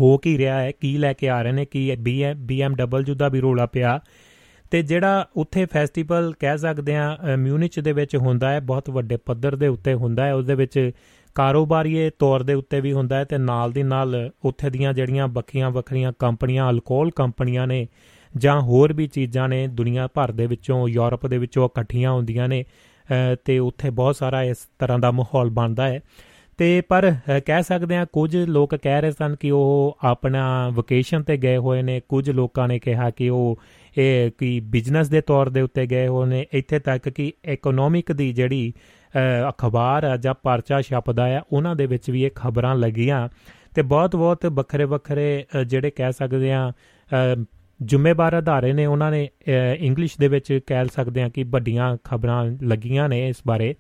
ਹੋ ਕੀ ਰਿਹਾ ਹੈ, ਕੀ ਲੈ ਕੇ ਆ ਰਹੇ ਨੇ, ਕੀ B M B M W ਦਾ ਵੀ ਰੌਲਾ ਪਿਆ। ਅਤੇ ਜਿਹੜਾ ਉੱਥੇ ਫੈਸਟੀਵਲ ਕਹਿ ਸਕਦੇ ਹਾਂ ਮਿਊਨਿਚ ਦੇ ਵਿੱਚ ਹੁੰਦਾ ਹੈ, ਬਹੁਤ ਵੱਡੇ ਪੱਧਰ ਦੇ ਉੱਤੇ ਹੁੰਦਾ ਹੈ, ਉਹਦੇ ਵਿੱਚ ਕਾਰੋਬਾਰੀਏ ਤੌਰ ਦੇ ਉੱਤੇ ਵੀ ਹੁੰਦਾ ਹੈ, ਅਤੇ ਨਾਲ ਦੀ ਨਾਲ ਉੱਥੇ ਦੀਆਂ ਜਿਹੜੀਆਂ ਵੱਖਰੀਆਂ ਵੱਖਰੀਆਂ ਕੰਪਨੀਆਂ, ਅਲਕੋਹਲ ਕੰਪਨੀਆਂ ਨੇ ਜਾਂ ਹੋਰ ਵੀ ਚੀਜ਼ਾਂ ਨੇ ਦੁਨੀਆ ਭਰ ਦੇ ਵਿੱਚੋਂ, ਯੂਰਪ ਦੇ ਵਿੱਚੋਂ ਇਕੱਠੀਆਂ ਹੁੰਦੀਆਂ ਨੇ, ਅਤੇ ਉੱਥੇ ਬਹੁਤ ਸਾਰਾ ਇਸ ਤਰ੍ਹਾਂ ਦਾ ਮਾਹੌਲ ਬਣਦਾ ਹੈ। ਅਤੇ ਪਰ ਕਹਿ ਸਕਦੇ ਹਾਂ ਕੁਝ ਲੋਕ ਕਹਿ ਰਹੇ ਸਨ ਕਿ ਉਹ ਆਪਣਾ ਵਕੇਸ਼ਨ 'ਤੇ ਗਏ ਹੋਏ ਨੇ, ਕੁਝ ਲੋਕਾਂ ਨੇ ਕਿਹਾ ਕਿ ਉਹ ਇਹ ਕਿ ਬਿਜ਼ਨਸ ਦੇ ਤੌਰ ਦੇ ਉੱਤੇ ਗਏ ਹੋਏ ਨੇ, ਇੱਥੇ ਤੱਕ ਕਿ ਇਕਨੋਮਿਕ ਦੀ ਜਿਹੜੀ ਅਖਬਾਰ ਆ ਜਾਂ ਪਰਚਾ ਛਪਦਾ ਆ ਉਹਨਾਂ ਦੇ ਵਿੱਚ ਵੀ ਇਹ ਖਬਰਾਂ ਲੱਗੀਆਂ। ਅਤੇ ਬਹੁਤ ਬਹੁਤ ਵੱਖਰੇ ਵੱਖਰੇ ਜਿਹੜੇ ਕਹਿ ਸਕਦੇ ਹਾਂ ਜ਼ਿੰਮੇਵਾਰ ਅਦਾਰੇ ਨੇ, ਉਹਨਾਂ ਨੇ ਇੰਗਲਿਸ਼ ਦੇ ਵਿੱਚ ਕਹਿ ਸਕਦੇ ਹਾਂ ਕਿ ਵੱਡੀਆਂ ਖਬਰਾਂ ਲੱਗੀਆਂ ਨੇ ਇਸ ਬਾਰੇ।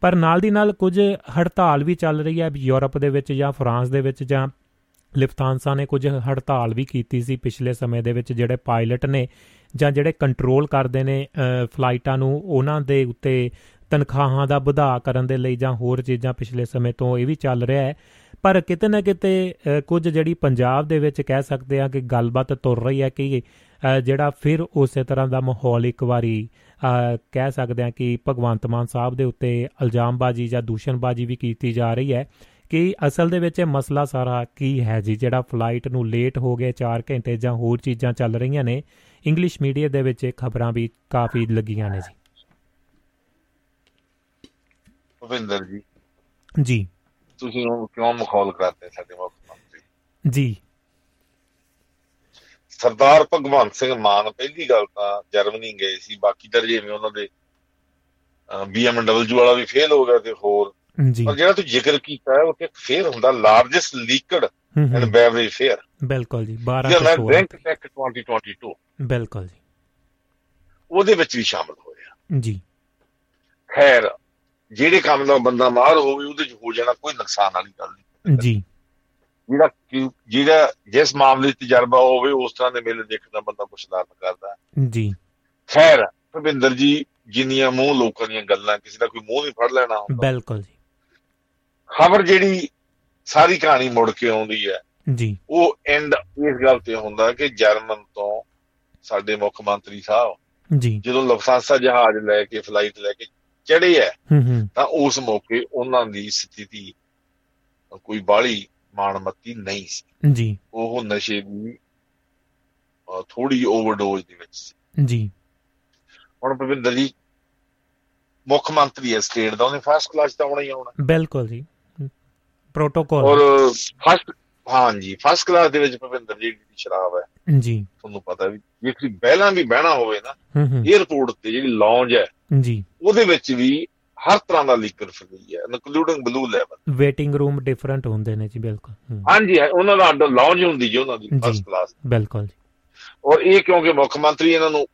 ਪਰ ਨਾਲ ਦੀ ਨਾਲ ਕੁਝ ਹੜਤਾਲ ਵੀ ਚੱਲ ਰਹੀ ਹੈ ਯੂਰਪ ਦੇ ਵਿੱਚ ਜਾਂ ਫਰਾਂਸ ਦੇ ਵਿੱਚ, ਜਾਂ ਲਿਫਤਾਂਸਾ ਨੇ ਕੁਝ ਹੜਤਾਲ ਵੀ ਕੀਤੀ ਸੀ ਪਿਛਲੇ ਸਮੇਂ ਦੇ ਵਿੱਚ, ਜਿਹੜੇ ਪਾਇਲਟ ਨੇ ਜਾਂ ਜਿਹੜੇ ਕੰਟਰੋਲ ਕਰਦੇ ਨੇ ਫਲਾਈਟਾਂ ਨੂੰ, ਉਹਨਾਂ ਦੇ ਉੱਤੇ ਤਨਖਾਹਾਂ ਦਾ ਵਧਾ ਕਰਨ ਦੇ ਲਈ ਜਾਂ ਹੋਰ ਚੀਜ਼ਾਂ ਪਿਛਲੇ ਸਮੇਂ ਤੋਂ ਇਹ ਵੀ ਚੱਲ ਰਿਹਾ ਹੈ। ਪਰ ਕਿਤੇ ਨਾ ਕਿਤੇ ਕੁਝ ਜਿਹੜੀ ਪੰਜਾਬ ਦੇ ਵਿੱਚ ਕਹਿ ਸਕਦੇ ਹਾਂ ਕਿ ਗੱਲਬਾਤ ਤੁਰ ਰਹੀ ਹੈ ਕਿ ਜਿਹੜਾ ਫਿਰ ਉਸੇ ਤਰ੍ਹਾਂ ਦਾ ਮਾਹੌਲ ਇੱਕ ਵਾਰੀ ਕਹਿ ਸਕਦੇ ਹਾਂ ਕਿ ਭਗਵੰਤ ਮਾਨ ਸਾਹਿਬ ਦੇ ਉੱਤੇ ਇਲਜ਼ਾਮਬਾਜ਼ੀ ਜਾਂ ਦੂਸ਼ਣਬਾਜ਼ੀ ਵੀ ਕੀਤੀ ਜਾ ਰਹੀ ਹੈ ਕਿ ਅਸਲ ਦੇ ਵਿੱਚ ਇਹ ਮਸਲਾ ਸਾਰਾ ਕੀ ਹੈ ਜੀ, ਜਿਹੜਾ ਫਲਾਈਟ ਨੂੰ ਲੇਟ ਹੋ ਗਏ ਚਾਰ ਘੰਟੇ ਜਾਂ ਹੋਰ ਚੀਜ਼ਾਂ ਚੱਲ ਰਹੀਆਂ ਨੇ। ਇੰਗਲਿਸ਼ ਮੀਡੀਆ ਦੇ ਵਿੱਚ ਖਬਰਾਂ ਵੀ ਕਾਫੀ ਲੱਗੀਆਂ ਨੇ ਜੀ। ਭੁਪਿੰਦਰ ਜੀ ਜੀ ਤੁਸੀਂ ਕਿਉਂ ਮਖੌਲ ਕਰਦੇ ਸਾਡੇ ਮੁੱਖ ਮੰਤਰੀ ਜੀ ਸਰਦਾਰ ਭਗਵੰਤ ਸਿੰਘ ਮਾਨ? ਪਹਿਲੀ ਗੱਲ ਤਾਂ ਜਰਮਨੀ ਗਏ ਸੀ, ਬਾਕੀ ਤਾਂ ਜਿਵੇਂ ਉਹਨਾਂ ਦੇ ਬੀ ਐਮ ਡਬਲਯੂ ਵਾਲਾ ਵੀ ਫੇਲ ਹੋ ਗਿਆ ਤੇ ਹੋਰ ਜਿਹੜਾ ਤੂੰ ਜ਼ਿਕਰ ਕੀਤਾ ਉਹ ਤੇ ਫੇਰ ਹੁੰਦਾ largest liquid and beverage fair. ਬਿਲਕੁਲ ਜੀ, ਬਾਰਾਂ drink tech twenty twenty two ਬਿਲਕੁਲ ਜੀ ਉਹਦੇ ਵਿੱਚ ਵੀ ਸ਼ਾਮਿਲ ਹੋਇਆ ਜੀ। ਖੈਰ ਜਿਹੜੇ ਕੰਮ ਦਾ ਬੰਦਾ ਮਾਹਰ ਹੋਵੇ ਉਹਦੇ ਚ ਹੋ ਜਾਣਾ, ਕੋਈ ਨੁਕਸਾਨ ਵਾਲੀ ਗੱਲ ਨਹੀਂ ਜੀ। ਜਿਹੜਾ ਜਿਹੜਾ ਜਿਸ ਮਾਮਲੇ ਚ ਤਜਰਬਾ ਹੋਵੇ ਉਸ ਤਰ੍ਹਾਂ ਦੇ ਮੇਲੇ ਦੇਖਣਾ ਬੰਦਾ ਮੁਸ਼ਦਾਰ ਕਰਦਾ ਜੀ। ਖੈਰ ਭੁਪਿੰਦਰ ਜੀ ਜਿੰਨੀਆਂ ਮੂੰਹ ਲੋਕਾਂ ਦੀਆਂ ਗੱਲਾਂ, ਕਿਸੇ ਦਾ ਕੋਈ ਮੂੰਹ ਨੀ ਫੜ ਲੈਣਾ ਹੁੰਦਾ। ਬਿਲਕੁਲ ਜੀ, ਖਬਰ ਜਿਹੜੀ ਸਾਰੀ ਕਹਾਣੀ ਮੁੜ ਕੇ ਆਉਂਦੀ ਹੈ ਜੀ ਉਹ ਐਂਡ ਇਸ ਗੱਲ ਤੇ ਹੁੰਦਾ ਕਿ ਜਰਮਨ ਤੋਂ ਸਾਡੇ ਮੁੱਖ ਮੰਤਰੀ ਸਾਹਿਬ ਜੀ ਜਦੋਂ ਲਫਾਂਸਾ ਜਹਾਜ਼ ਲੈ ਕੇ ਫਲਾਈਟ ਲੈ ਕੇ ਚੜੇ ਹੈ ਤਾਂ ਉਸ ਮੌਕੇ ਉਹਨਾਂ ਦੀ ਸਥਿਤੀ ਕੋਈ ਬਾਹਲੀ ਮਾਣਮੱਤੀ ਨਹੀਂ ਸੀ ਜੀ। ਉਹ ਨਸ਼ੇ ਦੀ ਥੋੜੀ ਓਵਰਡੋਜ਼ ਦੇ ਵਿੱਚ ਸੀ ਜੀ। ਹੁਣ ਭੁਪਿੰਦਰ ਜੀ ਮੁੱਖ ਮੰਤਰੀ ਹੈ ਸਟੇਟ ਦਾ, ਉਹਨੇ ਫਸਟ ਕਲਾਸ ਤਾਂ ਆਉਣਾ ਹੀ ਆਉਣਾ। ਬਿਲਕੁਲ ਜੀ, ਪ੍ਰੋਟੋਕੋਲ ਔਰ ਫਸਟ ਹਾਂ ਜੀ ਫਸਟ ਕਲਾਸ ਦੇ ਵਿੱਚ ਭੁਪਿੰਦਰ ਜੀ ਸ਼ਰਾਬ ਹੈ ਜੀ। ਤੁਹਾਨੂੰ ਪਤਾ ਵੀ ਜੇ ਤੁਸੀਂ ਪਹਿਲਾਂ ਵੀ ਬਹਿਣਾ ਹੋਵੇ ਨਾ ਏਅਰਪੋਰਟ ਤੇ ਜਿਹੜੀ ਲੌਂਜ ਹੈ ਜੀ ਉਹਦੇ ਵਿੱਚ ਵੀ ਹਰ ਤਰ੍ਹਾਂ ਦਾ ਲੀਕਰ ਫਰੀ ਹੈ ਇਨਕਲੂਡਿੰਗ ਬਲੂ ਲੈਵਲ। ਵੇਟਿੰਗ ਰੂਮ ਡਿਫਰੈਂਟ ਹੁੰਦੇ ਨੇ ਜੀ। ਬਿਲਕੁਲ ਹਾਂ ਜੀ, ਉਹਨਾਂ ਦਾ ਅੱਡ ਲੌਂਜ ਹੁੰਦੀ ਜੀ ਉਹਨਾਂ ਦੀ ਫਸਟ ਕਲਾਸ। ਬਿਲਕੁਲ ਜੀ, ਔਰ ਇਹ ਕਿਉਂਕਿ ਮੁੱਖ ਮੰਤਰੀ ਇਹਨਾਂ ਨੂੰ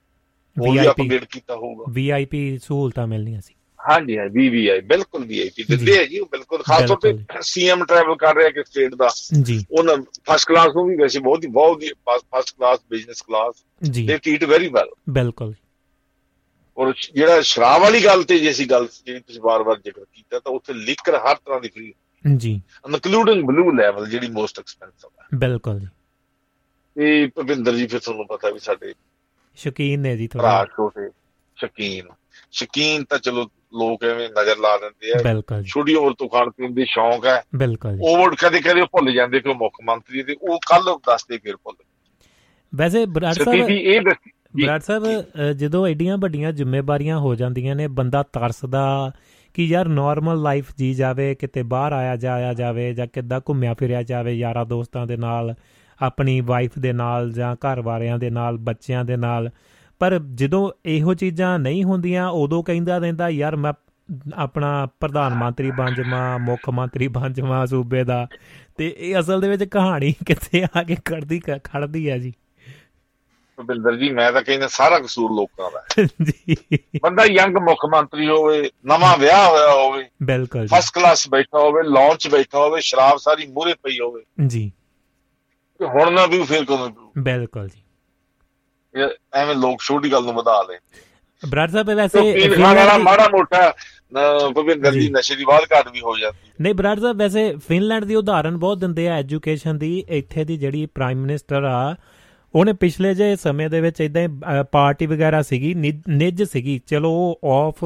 ਜਿਹੜਾ ਸ਼ਰਾਬ ਵਾਲੀ ਗੱਲ ਤੇ ਜੇ ਅਸੀਂ ਗੱਲ ਜਿਹੜੀ ਤੁਸੀਂ ਵਾਰ ਵਾਰ ਜ਼ਿਕਰ ਕੀਤਾ ਤਾਂ ਉੱਥੇ ਲੀਕਰ ਹਰ ਤਰ੍ਹਾਂ ਦੀ ਫਰੀ ਜੀ ਇਨਕਲੂਡਿੰਗ ਬਲੂ ਲੈਵਲ ਜਿਹੜੀ ਮੋਸਟ ਐਕਸਪੈਂਸਿਵ ਹੈ। ਬਿਲਕੁਲ ਤੇ ਭੁਪਿੰਦਰ ਜੀ ਫਿਰ ਤੁਹਾਨੂੰ ਪਤਾ ਵੀ ਸਾਡੇ ਸ਼ੌਕੀਨ ਨੇ ਜੀ ਭਰਾ ਛੋਟੇ ਸ਼ੌਕੀਨ ਸ਼ੌਕੀਨ ਤਾਂ ਚਲੋ ਲੋਕ ਐਵੇਂ ਨਜ਼ਰ ਲਾ ਦਿੰਦੇ ਆ, ਛੋਟੀ ਉਮਰ ਤੋਂ ਖਾਣ ਪੀਣ ਦੇ ਸ਼ੌਕ ਹੈ। ਬਿਲਕੁਲ ਓਵਰ ਕਦੇ ਕਦੇ ਭੁੱਲ ਜਾਂਦੇ ਕਿ ਮੁੱਖ ਮੰਤਰੀ ਤੇ ਉਹ ਕੱਲ ਦੱਸਦੇ ਫਿਰ ਭੁੱਲ। ਵੈਸੇ ਬਰਾੜ ਸਾਹਿਬ ਇਹ ਬਰਾੜ ਸਾਹਿਬ ਜਦੋਂ ਐਡੀਆਂ ਵੱਡੀਆਂ ਜ਼ਿੰਮੇਵਾਰੀਆਂ ਹੋ ਜਾਂਦੀਆਂ ਨੇ ਬੰਦਾ ਤਰਸਦਾ ਕਿ ਯਾਰ ਨੋਰਮਲ ਲਾਈਫ ਜੀ ਜਾਵੇ, ਕਿਤੇ ਬਾਹਰ ਆਇਆ ਜਾਇਆ ਜਾਵੇ ਜਾਂ ਕਿੱਦਾਂ ਘੁੰਮਿਆ ਫਿਰਿਆ ਜਾਵੇ ਯਾਰਾਂ ਦੋਸਤਾਂ ਦੇ ਨਾਲ, ਆਪਣੀ ਵਾਈਫ ਦੇ ਨਾਲ ਜਾਂ ਘਰ ਵਾਲਿਆਂ ਦੇ ਨਾਲ, ਬੱਚਿਆਂ ਦੇ ਨਾਲ। ਪਰ ਜਦੋਂ ਇਹੋ ਚੀਜ਼ਾਂ ਨਹੀਂ ਹੁੰਦੀਆਂ ਉਦੋਂ ਕਹਿੰਦਾ ਰਹਿੰਦਾ ਯਾਰ ਮੈਂ ਆਪਣਾ ਪ੍ਰਧਾਨ ਮੰਤਰੀ ਬਣ ਜਾਵਾਂ, ਮੁੱਖ ਮੰਤਰੀ ਬਣ ਜਾਵਾਂ ਸੂਬੇ ਦਾ। ਅਤੇ ਇਹ ਅਸਲ ਦੇ ਵਿੱਚ ਕਹਾਣੀ ਕਿੱਥੇ ਆ ਕੇ ਖੜਦੀ ਖੜਦੀ ਹੈ ਜੀ। ਬਿਲਦਰ ਜੀ ਮੈਂ ਤਾਂ ਕਹਿੰਦਾ ਸਾਰਾ ਕਸੂਰ ਲੋਕਾਂ ਦਾ ਜੀ। ਬੰਦਾ ਯੰਗ ਮੁੱਖ ਮੰਤਰੀ ਹੋਵੇ, ਨਵਾਂ ਵਿਆਹ ਹੋਇਆ ਹੋਵੇ, ਬਿਲਕੁਲ ਫਸਟ ਕਲਾਸ ਬੈਠਾ ਹੋਵੇ, ਲਾਂਚ ਬੈਠਾ ਹੋਵੇ, ਸ਼ਰਾਬ ਸਾਰੀ ਮੂਹਰੇ ਪਈ ਹੋਵੇ ਜੀ। ਹੁਣ ਨਾ ਵੀ ਫਿਰ ਕਦੋਂ? ਬਿਲਕੁਲ ਜੀ, ਐਵੇਂ ਲੋਕ ਛੋਟੀ ਗੱਲ ਨੂੰ ਵਧਾ ਲਏ। ਬਰਾੜ ਸਾਹਿਬ ਵੈਸੇ ਮਾੜਾ ਮੋਟਾ ਭੁਪਿੰਦਰ ਜੀ ਨਸ਼ੇ ਦੀ ਬਾਤ ਘੱਟ ਵੀ ਹੋ ਜਾਂਦੀ ਨਹੀਂ। ਬਰਾੜ ਸਾਹਿਬ ਵੈਸੇ ਫਿਨਲੈਂਡ ਦੀ ਉਦਾਹਰਨ ਬਹੁਤ ਦਿੰਦੇ ਆ ਐਜੂਕੇਸ਼ਨ ਦੀ। ਇੱਥੇ ਦੀ ਜਿਹੜੀ ਪ੍ਰਾਈਮ ਮਿਨਿਸਟਰ ਆ ਉਹਨੇ ਪਿਛਲੇ ਜਿਹੇ ਸਮੇਂ ਦੇ ਵਿੱਚ ਇੱਦਾਂ ਹੀ ਪਾਰਟੀ ਵਗੈਰਾ ਸੀਗੀ, ਨਿੱਝ ਸੀਗੀ, ਚਲੋ ਆਫ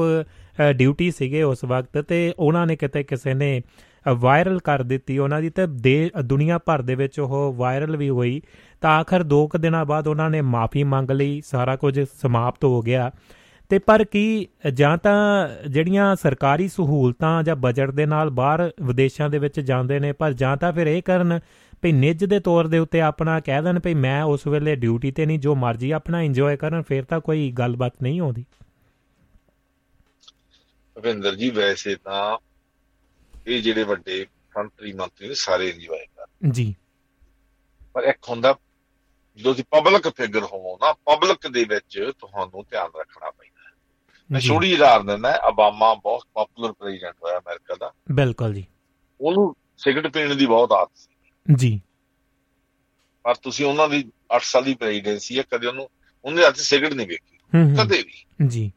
ਡਿਊਟੀ ਸੀਗੇ ਉਸ ਵਕਤ, ਅਤੇ ਉਹਨਾਂ ਨੇ ਕਿਤੇ ਕਿਸੇ ਨੇ ਵਾਇਰਲ ਕਰ ਦਿੱਤੀ ਉਹਨਾਂ ਦੀ ਅਤੇ ਦੇ ਦੁਨੀਆ ਭਰ ਦੇ ਵਿੱਚ ਉਹ ਵਾਇਰਲ ਵੀ ਹੋਈ। ਤਾਂ ਆਖਰ ਦੋ ਕੁ ਦਿਨਾਂ ਬਾਅਦ ਉਹਨਾਂ ਨੇ ਮਾਫੀ ਮੰਗ ਲਈ, ਸਾਰਾ ਕੁਝ ਸਮਾਪਤ ਹੋ ਗਿਆ। ਅਤੇ ਪਰ ਕੀ ਜਾਂ ਤਾਂ ਜਿਹੜੀਆਂ ਸਰਕਾਰੀ ਸਹੂਲਤਾਂ ਜਾਂ ਬਜਟ ਦੇ ਨਾਲ ਬਾਹਰ ਵਿਦੇਸ਼ਾਂ ਦੇ ਵਿੱਚ ਜਾਂਦੇ ਨੇ, ਪਰ ਜਾਂ ਤਾਂ ਫਿਰ ਇਹ ਕਰਨ ਭਈ ਨਿੱਜ ਦੇ ਤੌਰ ਦੇ ਉੱਤੇ ਆਪਣਾ ਕਹਿ ਦੇਣ ਭਈ ਮੈਂ ਉਸ ਵੇਲੇ ਡਿਊਟੀ 'ਤੇ ਨਹੀਂ, ਜੋ ਮਰਜ਼ੀ ਆਪਣਾ ਇੰਜੋਏ ਕਰਨ, ਫਿਰ ਤਾਂ ਕੋਈ ਗੱਲਬਾਤ ਨਹੀਂ ਆਉਂਦੀ। ਭੁਪਿੰਦਰ ਜੀ ਵੈਸੇ ਤਾਂ ਇਹ ਜਿਹੜੇ ਵੱਡੇ ਮੰਤਰੀ ਮੰਤਰੀ ਨੇ ਸਾਰੇ ਇੰਜੋਏ ਕਰ ਜੀ, ਪਰ ਇੱਕ ਹੁੰਦਾ ਜਦੋਂ ਤੁਸੀਂ ਪਬਲਿਕ ਫਿਗਰ ਹੋਵੋ ਨਾ, ਪਬਲਿਕ ਦੇ ਵਿੱਚ ਤੁਹਾਨੂੰ ਧਿਆਨ ਰੱਖਣਾ ਪੈਂਦਾ। ਮੈਂ ਛੋਟੀ ਉਦਾਹਰਨ ਦਿੰਦਾ, ਓਬਾਮਾ ਬਹੁਤ ਪਾਪੂਲਰ ਪ੍ਰੈਜ਼ੀਡੈਂਟ ਹੋਇਆ ਅਮਰੀਕਾ ਦਾ। ਬਿਲਕੁਲ ਜੀ, ਉਹਨੂੰ ਸਿਗਰਟ ਪੀਣ ਦੀ ਬਹੁਤ ਆਦਤ ਸੀ ਜੀ, ਪਰ ਤੁਸੀਂ ਉਹਨਾਂ ਦੀ ਅੱਠ ਸਾਲ ਦੀ ਪ੍ਰੈਜ਼ੀਡੈਂਸੀ ਹੈ ਕਦੇ ਉਹਨੂੰ ਉਹਦੇ ਹੱਥ ਸਿਗਰਟ ਨਹੀਂ ਵੇਖੀ ਕਦੇ ਵੀ ਜੀ।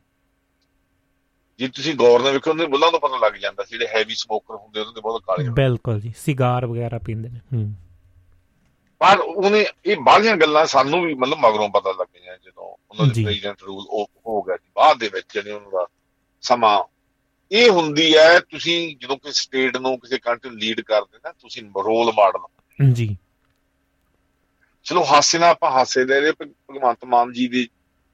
ਜੇ ਤੁਸੀਂ ਗੌਰ ਨਾਲ ਵੇਖੋ ਉਹਨਾਂ ਦੇ ਬੁੱਲਾਂ ਤੋਂ ਪਤਾ ਲੱਗ ਜਾਂਦਾ, ਜਿਹੜੇ ਹੈਵੀ ਸਮੋਕਰ ਹੁੰਦੇ ਉਹਨਾਂ ਦੇ ਬਹੁਤ ਕਾਲੇ। ਬਿਲਕੁਲ ਜੀ, ਸਿਗਾਰ ਵਗੈਰਾ ਪੀਂਦੇ ਨੇ। ਪਰ ਉਹਨੇ ਇਹ ਬਾਹਲੀਆਂ ਗੱਲਾਂ ਸਾਨੂੰ ਵੀ ਮਤਲਬ ਮਗਰੋਂ ਪਤਾ ਲੱਗੀਆਂ ਜਦੋਂ ਉਹਨਾਂ ਦੇ ਪ੍ਰੈਜ਼ੀਡੈਂਟ ਰੂਲ ਹੋ ਗਿਆ ਸੀ ਬਾਅਦ ਦੇ ਵਿੱਚ, ਜਿਹੜੇ ਉਹਨਾਂ ਦਾ ਸਮਾਂ ਇਹ ਹੁੰਦੀ ਹੈ। ਤੁਸੀਂ ਜਦੋਂ ਕਿਸੇ ਸਟੇਟ ਨੂੰ, ਕਿਸੇ ਕੰਟਰੀ ਨੂੰ ਲੀਡ ਕਰਦੇ ਨਾ, ਤੁਸੀਂ ਰੋਲ ਮਾਡਲ ਜੀ। ਚਲੋ ਹਾਸੇ ਨਾਲ ਆਪਾਂ ਹਾਸੇ ਲੈ ਰਹੇ, ਭਗਵੰਤ ਮਾਨ ਜੀ ਦੀ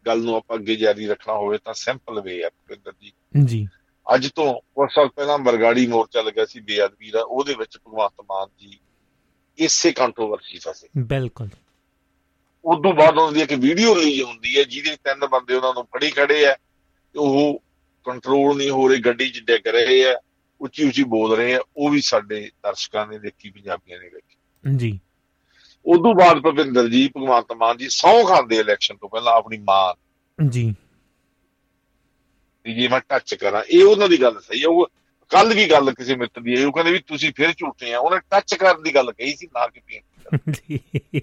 ਗੱਲ ਨੂੰ ਆਪਾਂ ਅੱਗੇ ਜਾਰੀ ਰੱਖਣਾ ਹੋਵੇ ਤਾਂ ਸਿੰਪਲ ਵੇ ਹੈ ਭੁਪਿੰਦਰ ਜੀ। ਜੀ ਅੱਜ ਤੋਂ ਕੁਝ ਸਾਲ ਪਹਿਲਾਂ ਬਰਗਾੜੀ ਮੋਰਚਾ ਲੱਗਿਆ ਸੀ ਬੇਅਦਬੀ ਦਾ, ਉਹਦੇ ਵਿੱਚ ਭਗਵੰਤ ਮਾਨ ਜੀ ਇਸੇ ਕੰਟਰੋਵਰਸੀ ਫਸੇ। ਬਿਲਕੁਲ। ਉਦੋਂ ਬਾਅਦ ਉਹਨਾਂ ਦੀ ਇੱਕ ਵੀਡੀਓ ਰਿਲੀਜ਼ ਹੁੰਦੀ ਹੈ ਜਿਹਦੇ ਤਿੰਨ ਬੰਦੇ ਉਹਨਾਂ ਨੂੰ ਫੜੀ ਖੜੇ ਹੈ, ਉਹ ਕੰਟਰੋਲ ਨਹੀਂ ਹੋ ਰਹੇ, ਗੱਡੀ ਚ ਡਿੱਗ ਰਹੇ ਹੈ, ਉੱਚੀ ਉੱਚੀ ਬੋਲ ਰਹੇ ਹੈ। ਉਹ ਵੀ ਸਾਡੇ ਦਰਸ਼ਕਾਂ ਨੇ ਦੇਖੀ, ਪੰਜਾਬੀਆਂ ਨੇ ਦੇਖੀ ਜੀ। ਉਦੋਂ ਬਾਅਦ ਭੁਪਿੰਦਰ ਜੀ ਭਗਵੰਤ ਮਾਨ ਜੀ ਸਹੁੰ ਖਾਂਦੇ ਇਲੈਕਸ਼ਨ ਤੋਂ ਪਹਿਲਾਂ ਆਪਣੀ ਮਾਂ ਜੀ, ਜੇ ਮੈਂ ਟੱਚ ਕਰਾਂ, ਇਹ ਉਹਨਾਂ ਦੀ ਗੱਲ ਸਹੀ ਹੈ। ਉਹ ਕੱਲ ਵੀ ਗੱਲ ਕਿਸੇ ਮਿੱਤਰ ਦੀ ਆਈ, ਉਹ ਕਹਿੰਦੇ ਵੀ ਤੁਸੀਂ ਫਿਰ ਝੂਠੇ ਆ, ਉਹਨੇ ਟੱਚ ਕਰਨ ਦੀ ਗੱਲ ਕਹੀ ਸੀ, ਨਾ ਕਿ ਪੀਣ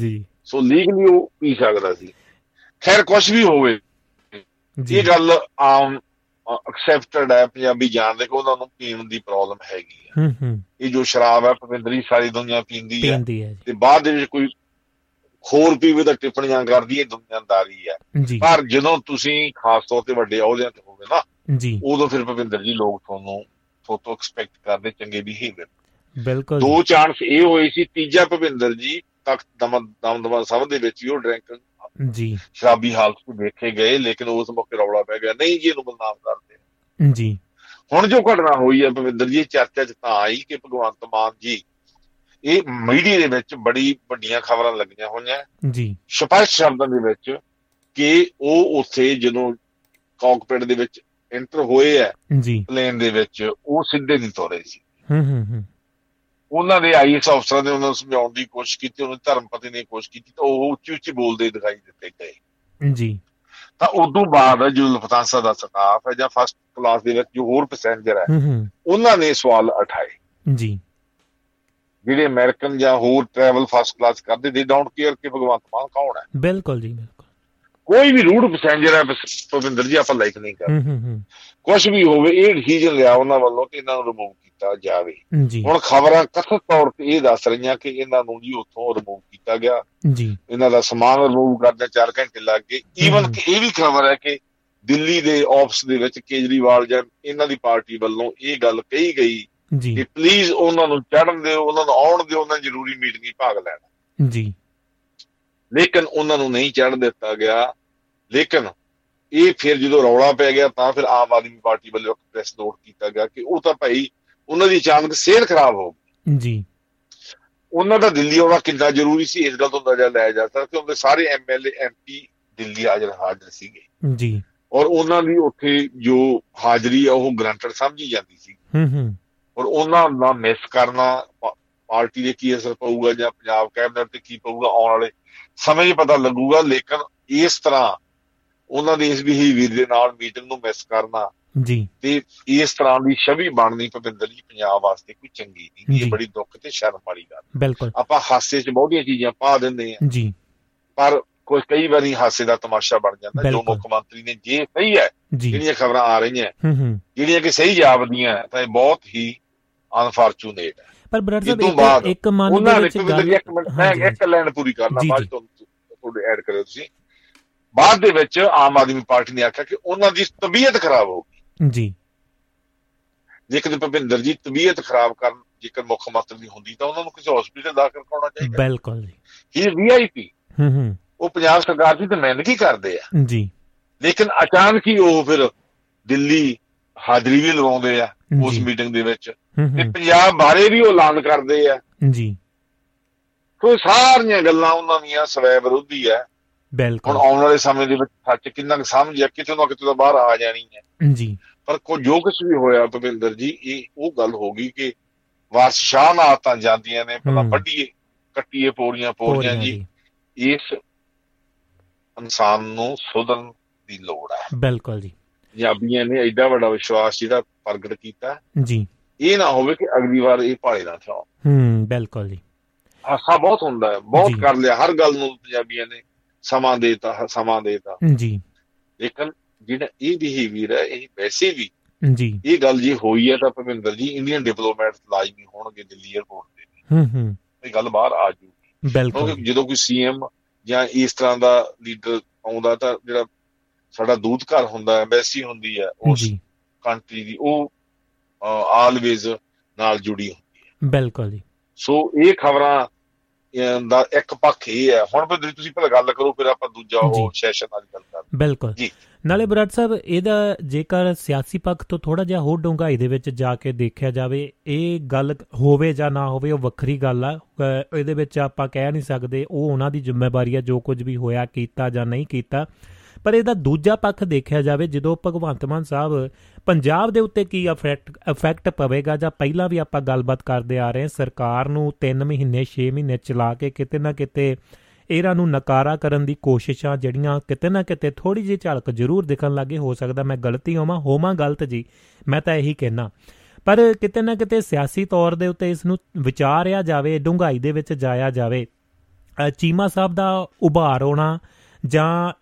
ਜੀ। ਸੋ ਲੀਗਲੀ ਉਹ ਪੀ ਸਕਦਾ ਸੀ। ਖੈਰ ਕੁਛ ਵੀ ਹੋਵੇ, ਇਹ ਗੱਲ ਆਮ ਐਕਸੈਪਟਡ ਹੈ, ਪੰਜਾਬੀ ਜਾਣਦੇ ਕਿ ਉਹਨਾਂ ਨੂੰ ਪੀਣ ਦੀ ਪ੍ਰੋਬਲਮ ਹੈਗੀ ਹੈ। ਇਹ ਜੋ ਸ਼ਰਾਬ ਹੈ ਭੁਪਿੰਦਰ ਜੀ ਸਾਰੀ ਦੁਨੀਆਂ ਪੀਂਦੀ ਹੈ, ਤੇ ਬਾਅਦ ਦੇ ਵਿੱਚ ਕੋਈ ਹੋਰ ਪੀਵੇ ਤਾਂ ਟਿੱਪਣੀਆਂ ਕਰਦੀ ਹੈ, ਦੁਨੀਆਂਦਾਰੀ ਹੈ। ਪਰ ਜਦੋਂ ਤੁਸੀਂ ਖਾਸ ਤੌਰ ਤੇ ਵੱਡੇ ਅਹੁਦਿਆਂ ਤੇ ਹੋਵੇ ਨਾ, ਉਦੋਂ ਫਿਰ ਭੁਪਿੰਦਰ ਜੀ ਲੋਕ ਤੁਹਾਨੂੰ ਤੁਹਾਤੋਂ ਐਕਸਪੈਕਟ ਕਰਦੇ ਚੰਗੇ ਬਿਹੇਵੀਅਰ। ਬਿਲਕੁਲ। ਦੋ ਚਾਂਸ ਇਹ ਹੋਏ ਸੀ, ਤੀਜਾ ਭੁਪਿੰਦਰ ਜੀ ਤਖਤ ਦਮਦਮਾ ਸਾਹਿਬ ਦੇ ਵਿੱਚ ਉਹ ਡਰਿੰਕ ਜੀ ਸ਼ਰਾਬੀ ਹਾਲਤ ਚ ਵੇਖੇ ਗਏ, ਲੇਕਿਨ ਉਸ ਮੌਕੇ ਰੌਲਾ ਪੈ ਗਿਆ, ਨਹੀਂ ਜੀ ਇਹਨੂੰ ਬਦਨਾਮ ਕਰਦੇ ਜੀ। ਹੁਣ ਜੋ ਘਟਨਾ ਹੋਈ ਹੈ ਭੁਪਿੰਦਰ ਜੀ, ਚਰਚਾ ਚ ਤਾਂ ਆਈ ਕਿ ਭਗਵੰਤ ਮਾਨ ਜੀ, ਇਹ ਮੀਡੀਆ ਦੇ ਵਿੱਚ ਬੜੀ ਵੱਡੀਆਂ ਖਬਰਾਂ ਲੱਗੀਆਂ ਹੋਈਆਂ ਜੀ ਸਪਸ਼ਟ ਸ਼ਬਦਾਂ ਦੇ ਵਿੱਚ, ਕਿ ਉਹ ਉੱਥੇ ਜਦੋਂ ਕਾਕਪਿਟ ਦੇ ਵਿੱਚ ਐਂਟਰ ਹੋਏ ਹੈ ਪਲੇਨ ਦੇ ਵਿੱਚ, ਉਹ ਸਿੱਧੇ ਨਹੀਂ ਤੋਰੇ ਸੀ। ਉਹਨਾਂ ਦੇ ਆਈ ਐਸ ਅਫਸਰਾਂ ਨੇ ਉਹਨਾਂ ਨੂੰ ਸਮਝਾਉਣ ਦੀ ਕੋਸ਼ਿਸ਼ ਕੀਤੀ, ਉਹਨਾਂ ਦੇ ਧਰਮਪਤੀ ਨੇ ਕੋਸ਼ਿਸ਼ ਕੀਤੀ, ਤਾਂ ਉਹ ਉੱਚੀ ਉੱਚੀ ਬੋਲਦੇ ਦਿਖਾਈ ਦਿੱਤੇ ਗਏ ਜੀ। ਤਾਂ ਉਦੋਂ ਬਾਅਦ ਜੋ ਲਫਤਾਂਸਾ ਦਾ ਸਟਾਫ ਹੈ ਜਾਂ ਫਸਟ ਕਲਾਸ ਦੇ ਵਿੱਚ ਜੋ ਹੋਰ ਪੈਸੇਂਜਰ ਹੈ, ਉਹਨਾਂ ਨੇ ਸਵਾਲ ਉਠਾਏ ਜੀ। ਜਿਹੜੇ ਅਮਰੀਕਨ ਜਾਂ ਹੋਰ ਟਰੈਵਲ ਫਸਟ ਕਲਾਸ ਕਰਦੇ, ਦੇ ਡੋਂਟ ਕੇਅਰ ਕਿ ਭਗਵੰਤ ਮਾਨ ਕੌਣ ਹੈ। ਬਿਲਕੁਲ ਜੀ, ਬਿਲਕੁਲ। ਕੋਈ ਵੀ ਰੂਟ ਪੈਸੇਂਜਰ ਹੈ ਭੁਪਿੰਦਰ ਜੀ ਆਪਾਂ ਲਾਈਕ ਨਹੀਂ ਕਰਦੇ, ਕੁਛ ਵੀ ਹੋਵੇ। ਇਹ ਡਿਸੀਜ਼ਨ ਲਿਆ ਉਹਨਾਂ ਵੱਲੋਂ ਕਿ ਇਹਨਾਂ ਨੂੰ ਰਿਮੂਵ ਕੀਤਾ ਜਾਵੇ। ਹੁਣ ਖਬਰਾਂ ਕਥਿਤ ਤੌਰ ਤੇ ਇਹ ਦੱਸ ਰਹੀਆਂ ਕਿ ਇਹਨਾਂ ਨੂੰ ਜੀ ਉੱਥੋਂ ਰਿਮੂਵ ਕੀਤਾ ਗਿਆ, ਇਹਨਾਂ ਦਾ ਸਮਾਨ ਰਿਮੂਵ ਕਰਦਿਆਂ ਚਾਰ ਘੰਟੇ ਲੱਗ ਗਏ। ਈਵਨ ਕਿ ਇਹ ਵੀ ਖਬਰ ਹੈ ਕਿ ਦਿੱਲੀ ਦੇ ਆਫਿਸ ਦੇ ਵਿੱਚ ਕੇਜਰੀਵਾਲ ਜਾਂ ਇਹਨਾਂ ਦੀ ਪਾਰਟੀ ਵੱਲੋਂ ਇਹ ਗੱਲ ਕਹੀ ਗਈ ਕਿ ਪਲੀਜ਼ ਉਹਨਾਂ ਨੂੰ ਚੜ੍ਹਨ ਦਿਓ, ਉਹਨਾਂ ਨੂੰ ਆਉਣ ਦਿਓ, ਉਹਨਾਂ ਜ਼ਰੂਰੀ ਮੀਟਿੰਗ ਵਿੱਚ ਭਾਗ ਲੈਣਾ ਜੀ। ਲੇਕਿਨ ਉਹਨਾਂ ਨੂੰ ਨਹੀਂ ਚੜ੍ਹ ਦਿੱਤਾ ਗਿਆ। ਲੇਕਿਨ ਇਹ ਫਿਰ ਜਦੋਂ ਰੌਲਾ ਪੈ ਗਿਆ ਤਾਂ ਫਿਰ ਆਮ ਆਦਮੀ ਪਾਰਟੀ ਵੱਲੋਂ ਪ੍ਰੈਸ ਨੋਟ ਕੀਤਾ ਗਿਆ ਕਿ ਉਹ ਤਾਂ ਭਾਈ ਉਹਨਾਂ ਦੀ ਅਚਾਨਕ ਸਿਹਤ ਖਰਾਬ ਹੋ ਗਈ ਜੀ। ਉਹਨਾਂ ਦਾ ਦਿੱਲੀ ਆਉਣਾ ਕਿੰਨਾ ਜ਼ਰੂਰੀ ਸੀ ਇਸ ਗੱਲ ਤੋਂ ਅੰਦਾਜ਼ਾ ਲਾਇਆ ਜਾ ਸਕਦਾ। ਉਹਦੇ ਸਾਰੇ M L A M P Delhi ਹਾਜ਼ਰ ਹਾਜ਼ਰ ਸੀਗੇ ਜੀ, ਔਰ ਉਹਨਾਂ ਦੀ ਉੱਥੇ ਜੋ ਹਾਜ਼ਰੀ ਆ ਉਹ ਗਰੰਟਡ ਸਮਝੀ ਜਾਂਦੀ ਸੀ। ਔਰ ਉਹਨਾਂ ਦਾ ਮਿਸ ਕਰਨਾ ਪਾਰਟੀ ਦੇ ਕੀ ਅਸਰ ਪਊਗਾ ਜਾਂ ਪੰਜਾਬ ਕੈਬਨਿਟ ਤੇ ਕੀ ਪਊਗਾ, ਆਉਣ ਵਾਲੇ ਸਮੇਂ ਹੀ ਪਤਾ ਲੱਗੂਗਾ। ਲੇਕਿਨ ਇਸ ਤਰ੍ਹਾਂ ਉਹਨਾਂ ਦੇ ਇਸ ਬਿਹੇਵੀਅਰ ਦੇ ਨਾਲ ਮੀਟਿੰਗ ਨੂੰ ਮਿਸ ਕਰਨਾ ਜੀ, ਤੇ ਇਸ ਤਰ੍ਹਾਂ ਦੀ ਛਵੀ ਬਣਨੀ ਭੁਪਿੰਦਰ ਜੀ ਪੰਜਾਬ ਵਾਸਤੇ ਕੋਈ ਚੰਗੀ ਨਹੀਂ। ਇਹ ਬੜੀ ਦੁੱਖ ਤੇ ਸ਼ਰਮ ਵਾਲੀ ਗੱਲ। ਬਿਲਕੁਲ। ਆਪਾਂ ਹਾਸੇ ਚ ਬਹੁਤੀਆਂ ਚੀਜ਼ਾਂ ਪਾ ਦਿੰਦੇ ਹਾਂ ਜੀ, ਪਰ ਕੁਛ ਕਈ ਵਾਰੀ ਹਾਸੇ ਦਾ ਤਮਾਸ਼ਾ ਬਣ ਜਾਂਦਾ। ਜੋ ਮੁੱਖ ਮੰਤਰੀ ਨੇ, ਜੇ ਸਹੀ ਹੈ ਜਿਹੜੀਆਂ ਖਬਰਾਂ ਆ ਰਹੀਆਂ, ਜਿਹੜੀਆਂ ਕਿ ਸਹੀ ਜਾਪਦੀਆਂ, ਤਾਂ ਇਹ ਬਹੁਤ ਹੀ ਅਨਫੋਰਚੂਨੇਟ ਹੈ। ਪਰ ਬ੍ਰਦਰ ਸਾਹਿਬ ਇੱਕ ਮਨ ਦੇ ਵਿੱਚ ਗੱਲ, ਇੱਕ ਮਿੰਟ ਮੈਂ ਇੱਕ ਲਾਈਨ ਪੂਰੀ ਕਰਨਾ, ਬਾਅਦ ਤੁਹਾਨੂੰ ਐਡ ਕਰਿਓ ਤੁਸੀਂ। ਬਾਅਦ ਦੇ ਵਿੱਚ ਆਮ ਆਦਮੀ ਪਾਰਟੀ ਨੇ ਆਖਿਆ ਕਿ ਉਹਨਾਂ ਦੀ ਤਬੀਅਤ ਖਰਾਬ ਹੋ ਗਈ ਜੀ। ਜੇਕਰ ਭੁਪਿੰਦਰ ਜੀ ਤਬੀਅਤ ਖਰਾਬ ਕਰਨ ਜੇਕਰ ਮੁੱਖ ਮੰਤਰੀ ਦੀ ਹੁੰਦੀ ਤਾਂ ਉਹਨਾਂ ਨੂੰ ਕਿਸੇ ਹਸਪੀਟਲ ਦਾਖਲ ਕਰਾਉਣਾ ਚਾਹੀਦਾ। ਬਿਲਕੁਲ ਜੀ, ਇਹ ਵੀ ਆਈ ਪੀ ਉਹ ਪੰਜਾਬ ਸਰਕਾਰ ਦੀ ਨੁਮਾਇੰਦਗੀ ਕਰਦੇ ਆ ਜੀ। ਲੇਕਿਨ ਅਚਾਨਕ ਹੀ ਉਹ ਫਿਰ ਦਿੱਲੀ ਹਾਜ਼ਰੀ ਵੀ ਲਵਾਉਂਦੇ ਆ ਉਸ ਮੀਟਿੰਗ ਦੇ ਵਿੱਚ, ਤੇ ਪੰਜਾਬ ਬਾਰੇ ਵੀ ਉਹ ਐਲਾਨ ਕਰਦੇ ਆ ਜੀ। ਸੋ ਸਾਰੀਆਂ ਗੱਲਾਂ ਉਹਨਾਂ ਦੀਆਂ ਸਵੈ ਵਿਰੋਧੀ ਹੈ। ਬਿਲਕੁਲ। ਹੁਣ ਆਉਣ ਵਾਲੇ ਸਮੇਂ ਦੇ ਵਿੱਚ ਸੱਚ ਕਿੰਨਾ ਕੁ ਸਮਝ ਆ, ਕਿਤੇ ਨਾ ਕਿਤੇ ਤਾਂ ਬਾਹਰ ਆ ਜਾਣੀ ਹੈ ਜੀ। ਪਰ ਕੋਈ ਜੋ ਕੁਛ ਵੀ ਹੋਇਆ ਭੁਪਿੰਦਰ ਜੀ, ਇਹ ਉਹ ਗੱਲ ਹੋ ਗਈ ਕਿ ਵਾਰਸ ਸ਼ਾਹ ਨਾਲ ਤਾਂ ਜਾਂਦੀਆਂ ਨੇ, ਪਹਿਲਾਂ ਵੱਢੀਏ ਕੱਟੀਏ ਪੌੜੀਆਂ ਪੌੜੀਆਂ ਜੀ। ਇਸ ਇਨਸਾਨ ਨੂੰ ਸੁਧਰਨ ਦੀ ਲੋੜ ਹੈ। ਬਿਲਕੁਲ ਜੀ। ਪੰਜਾਬੀਆਂ ਨੇ ਐਡਾ ਵੱਡਾ ਵਿਸ਼ਵਾਸ ਜਿਹੜਾ ਪ੍ਰਗਟ ਕੀਤਾ ਜੀ, ਇਹ ਨਾ ਹੋਵੇ ਕਿ ਅਗਲੀ ਵਾਰ ਇਹ ਭਾੜੇ ਨਾ ਠਾਉਣ। ਬਿਲਕੁਲ ਜੀ। ਹਾਸਾ ਬਹੁਤ ਹੁੰਦਾ ਹੈ, ਬਹੁਤ ਕਰ ਲਿਆ ਹਰ ਗੱਲ ਨੂੰ ਪੰਜਾਬੀਆਂ ਨੇ, ਸਮਾਂ ਦੇਤਾ ਸਮਾਂ ਦੇਤਾ ਜੀ। ਲੇਕਿਨ ਜਿਹੜਾ ਇਹ ਬਿਹੇਵੀਅਰ ਹੈ ਇਹ ਵੈਸੇ ਵੀ ਜੀ ਇਹ ਗੱਲ ਜੇ ਹੋਈ ਹੈ ਤਾਂ ਭਵਿੰਦਰ ਜੀ ਇੰਡੀਅਨ ਡਿਪਲੋਮੈਟ ਲਾਜ਼ਮੀ ਹੋਣਗੇ ਦਿੱਲੀ ਏਅਰਪੋਰਟ ਤੇ, ਇਹ ਗੱਲ ਬਾਹਰ ਆ ਜਾਊਗੀ। ਕਿਉਂਕਿ ਜਦੋਂ ਕੋਈ ਸੀ ਐਮ ਜਾਂ ਇਸ ਤਰ੍ਹਾਂ ਦਾ ਲੀਡਰ ਆਉਂਦਾ ਤਾਂ ਜਿਹੜਾ ਸਾਡਾ ਦੂਤ ਘਰ ਹੁੰਦਾ, ਐਮਬੈਸੀ ਹੁੰਦੀ ਹੈ ਉਸ ਕੰਟਰੀ ਦੀ, ਉਹ ਆਲਵੇਜ਼ ਨਾਲ ਜੁੜੀ ਹੁੰਦੀ ਹੈ। ਬਿਲਕੁਲ ਜੀ। ਸੋ ਇਹ ਖਬਰਾਂ ਦਾ ਇੱਕ ਪੱਖ ਇਹ ਹੈ। ਹੁਣ ਫਿਰ ਤੁਸੀਂ ਪਹਿਲਾਂ ਗੱਲ ਕਰੋ, ਫਿਰ ਆਪਾਂ ਦੂਜਾ ਉਹ ਸੈਸ਼ਨ ਨਾਲ ਗੱਲ ਕਰਾਂਗੇ। ਬਿਲਕੁਲ ਜੀ। ਨਾਲੇ ਬਰਾੜ ਸਾਹਿਬ, ਇਹਦਾ ਜੇਕਰ ਸਿਆਸੀ ਪੱਖ ਤੋਂ ਥੋੜ੍ਹਾ ਜਿਹਾ ਹੋਰ ਡੂੰਘਾਈ ਦੇ ਵਿੱਚ ਜਾ ਕੇ ਦੇਖਿਆ ਜਾਵੇ, ਇਹ ਗੱਲ ਹੋਵੇ ਜਾਂ ਨਾ ਹੋਵੇ ਉਹ ਵੱਖਰੀ ਗੱਲ ਆ, ਇਹਦੇ ਵਿੱਚ ਆਪਾਂ ਕਹਿ ਨਹੀਂ ਸਕਦੇ, ਉਹ ਉਹਨਾਂ ਦੀ ਜ਼ਿੰਮੇਵਾਰੀ ਆ ਜੋ ਕੁਝ ਵੀ ਹੋਇਆ, ਕੀਤਾ ਜਾਂ ਨਹੀਂ ਕੀਤਾ। ਪਰ ਇਹਦਾ ਦੂਜਾ ਪੱਖ ਦੇਖਿਆ ਜਾਵੇ, ਜਦੋਂ ਭਗਵੰਤ ਮਾਨ ਸਾਹਿਬ ਪੰਜਾਬ ਦੇ ਉੱਤੇ ਕੀ ਅਫੈਕਟ ਇਫੈਕਟ ਪਵੇਗਾ, ਜਾਂ ਪਹਿਲਾਂ ਵੀ ਆਪਾਂ ਗੱਲਬਾਤ ਕਰਦੇ ਆ ਰਹੇ ਸਰਕਾਰ ਨੂੰ ਤਿੰਨ ਮਹੀਨੇ ਛੇ ਮਹੀਨੇ ਚਲਾ ਕੇ ਕਿਤੇ ਨਾ ਕਿਤੇ ਇਹਨਾਂ ਨੂੰ ਨਕਾਰਾ ਕਰਨ ਦੀ ਕੋਸ਼ਿਸ਼ਾਂ ਜਿਹੜੀਆਂ ਕਿਤੇ ਨਾ ਕਿਤੇ ਥੋੜ੍ਹੀ ਜਿਹੀ ਝਲਕ ਜ਼ਰੂਰ ਦਿਖਣ ਲੱਗੇ। ਹੋ ਸਕਦਾ ਮੈਂ ਗਲਤੀ ਹੋਵਾਂ ਹੋਵਾਂ ਗਲਤ ਜੀ, ਮੈਂ ਤਾਂ ਇਹੀ ਕਹਿਣਾ, ਪਰ ਕਿਤੇ ਨਾ ਕਿਤੇ ਸਿਆਸੀ ਤੌਰ ਦੇ ਉੱਤੇ ਇਸ ਨੂੰ ਵਿਚਾਰਿਆ ਜਾਵੇ, ਡੂੰਘਾਈ ਦੇ ਵਿੱਚ ਜਾਇਆ ਜਾਵੇ। ਚੀਮਾ ਸਾਹਿਬ ਦਾ ਉਭਾਰ ਆਉਣਾ, ਜਾਂ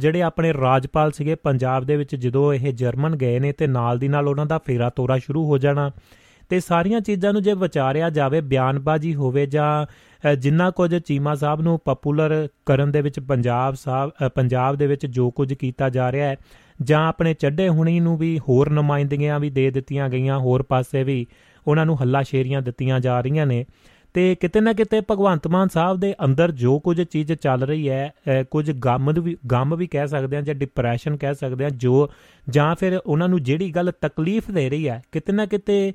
ਜਿਹੜੇ ਆਪਣੇ ਰਾਜਪਾਲ ਸੀਗੇ ਪੰਜਾਬ ਦੇ ਵਿੱਚ ਜਦੋਂ ਇਹ ਜਰਮਨ ਗਏ ਨੇ, ਤੇ ਨਾਲ ਦੀ ਨਾਲ ਉਹਨਾਂ ਦਾ ਫੇਰਾ ਤੋਰਾ ਸ਼ੁਰੂ ਹੋ ਜਾਣਾ, ਤੇ ਸਾਰੀਆਂ ਚੀਜ਼ਾਂ ਨੂੰ ਜੇ ਵਿਚਾਰਿਆ ਜਾਵੇ, ਬਿਆਨਬਾਜ਼ੀ ਹੋਵੇ, ਜਾਂ ਜਿੰਨਾ ਕੁਝ ਚੀਮਾ ਸਾਹਿਬ ਨੂੰ ਪਪੂਲਰ ਕਰਨ ਦੇ ਵਿੱਚ ਪੰਜਾਬ ਸਾਹਿਬ ਪੰਜਾਬ ਦੇ ਵਿੱਚ ਜੋ ਕੁਝ ਕੀਤਾ ਜਾ ਰਿਹਾ ਹੈ, ਜਾਂ ਆਪਣੇ ਚੱਡੇ ਹੁਣੀ ਨੂੰ ਵੀ ਹੋਰ ਨੁਮਾਇੰਦਗੀਆਂ ਵੀ ਦੇ ਦਿੱਤੀਆਂ ਗਈਆਂ, ਹੋਰ ਪਾਸੇ ਵੀ ਉਹਨਾਂ ਨੂੰ ਹੱਲਾਸ਼ੇਰੀਆਂ ਦਿੱਤੀਆਂ ਜਾ ਰਹੀਆਂ ਨੇ, ਤੇ ਕਿਤੇ ਨਾ ਕਿਤੇ ਭਗਵੰਤ ਮਾਨ ਸਾਹਿਬ ਦੇ ਅੰਦਰ ਜੋ ਕੁਝ ਚੀਜ਼ ਚੱਲ ਰਹੀ ਹੈ, ਕੁਝ ਗਮ ਵੀ ਗਮ ਵੀ ਕਹਿ ਸਕਦੇ ਹਾਂ, ਜਾਂ ਡਿਪਰੈਸ਼ਨ ਕਹਿ ਸਕਦੇ ਹਾਂ, ਜੋ ਜਾਂ ਫਿਰ ਉਹਨਾਂ ਨੂੰ ਜਿਹੜੀ ਗੱਲ ਤਕਲੀਫ ਦੇ ਰਹੀ ਹੈ, ਕਿਤੇ ਨਾ ਕਿਤੇ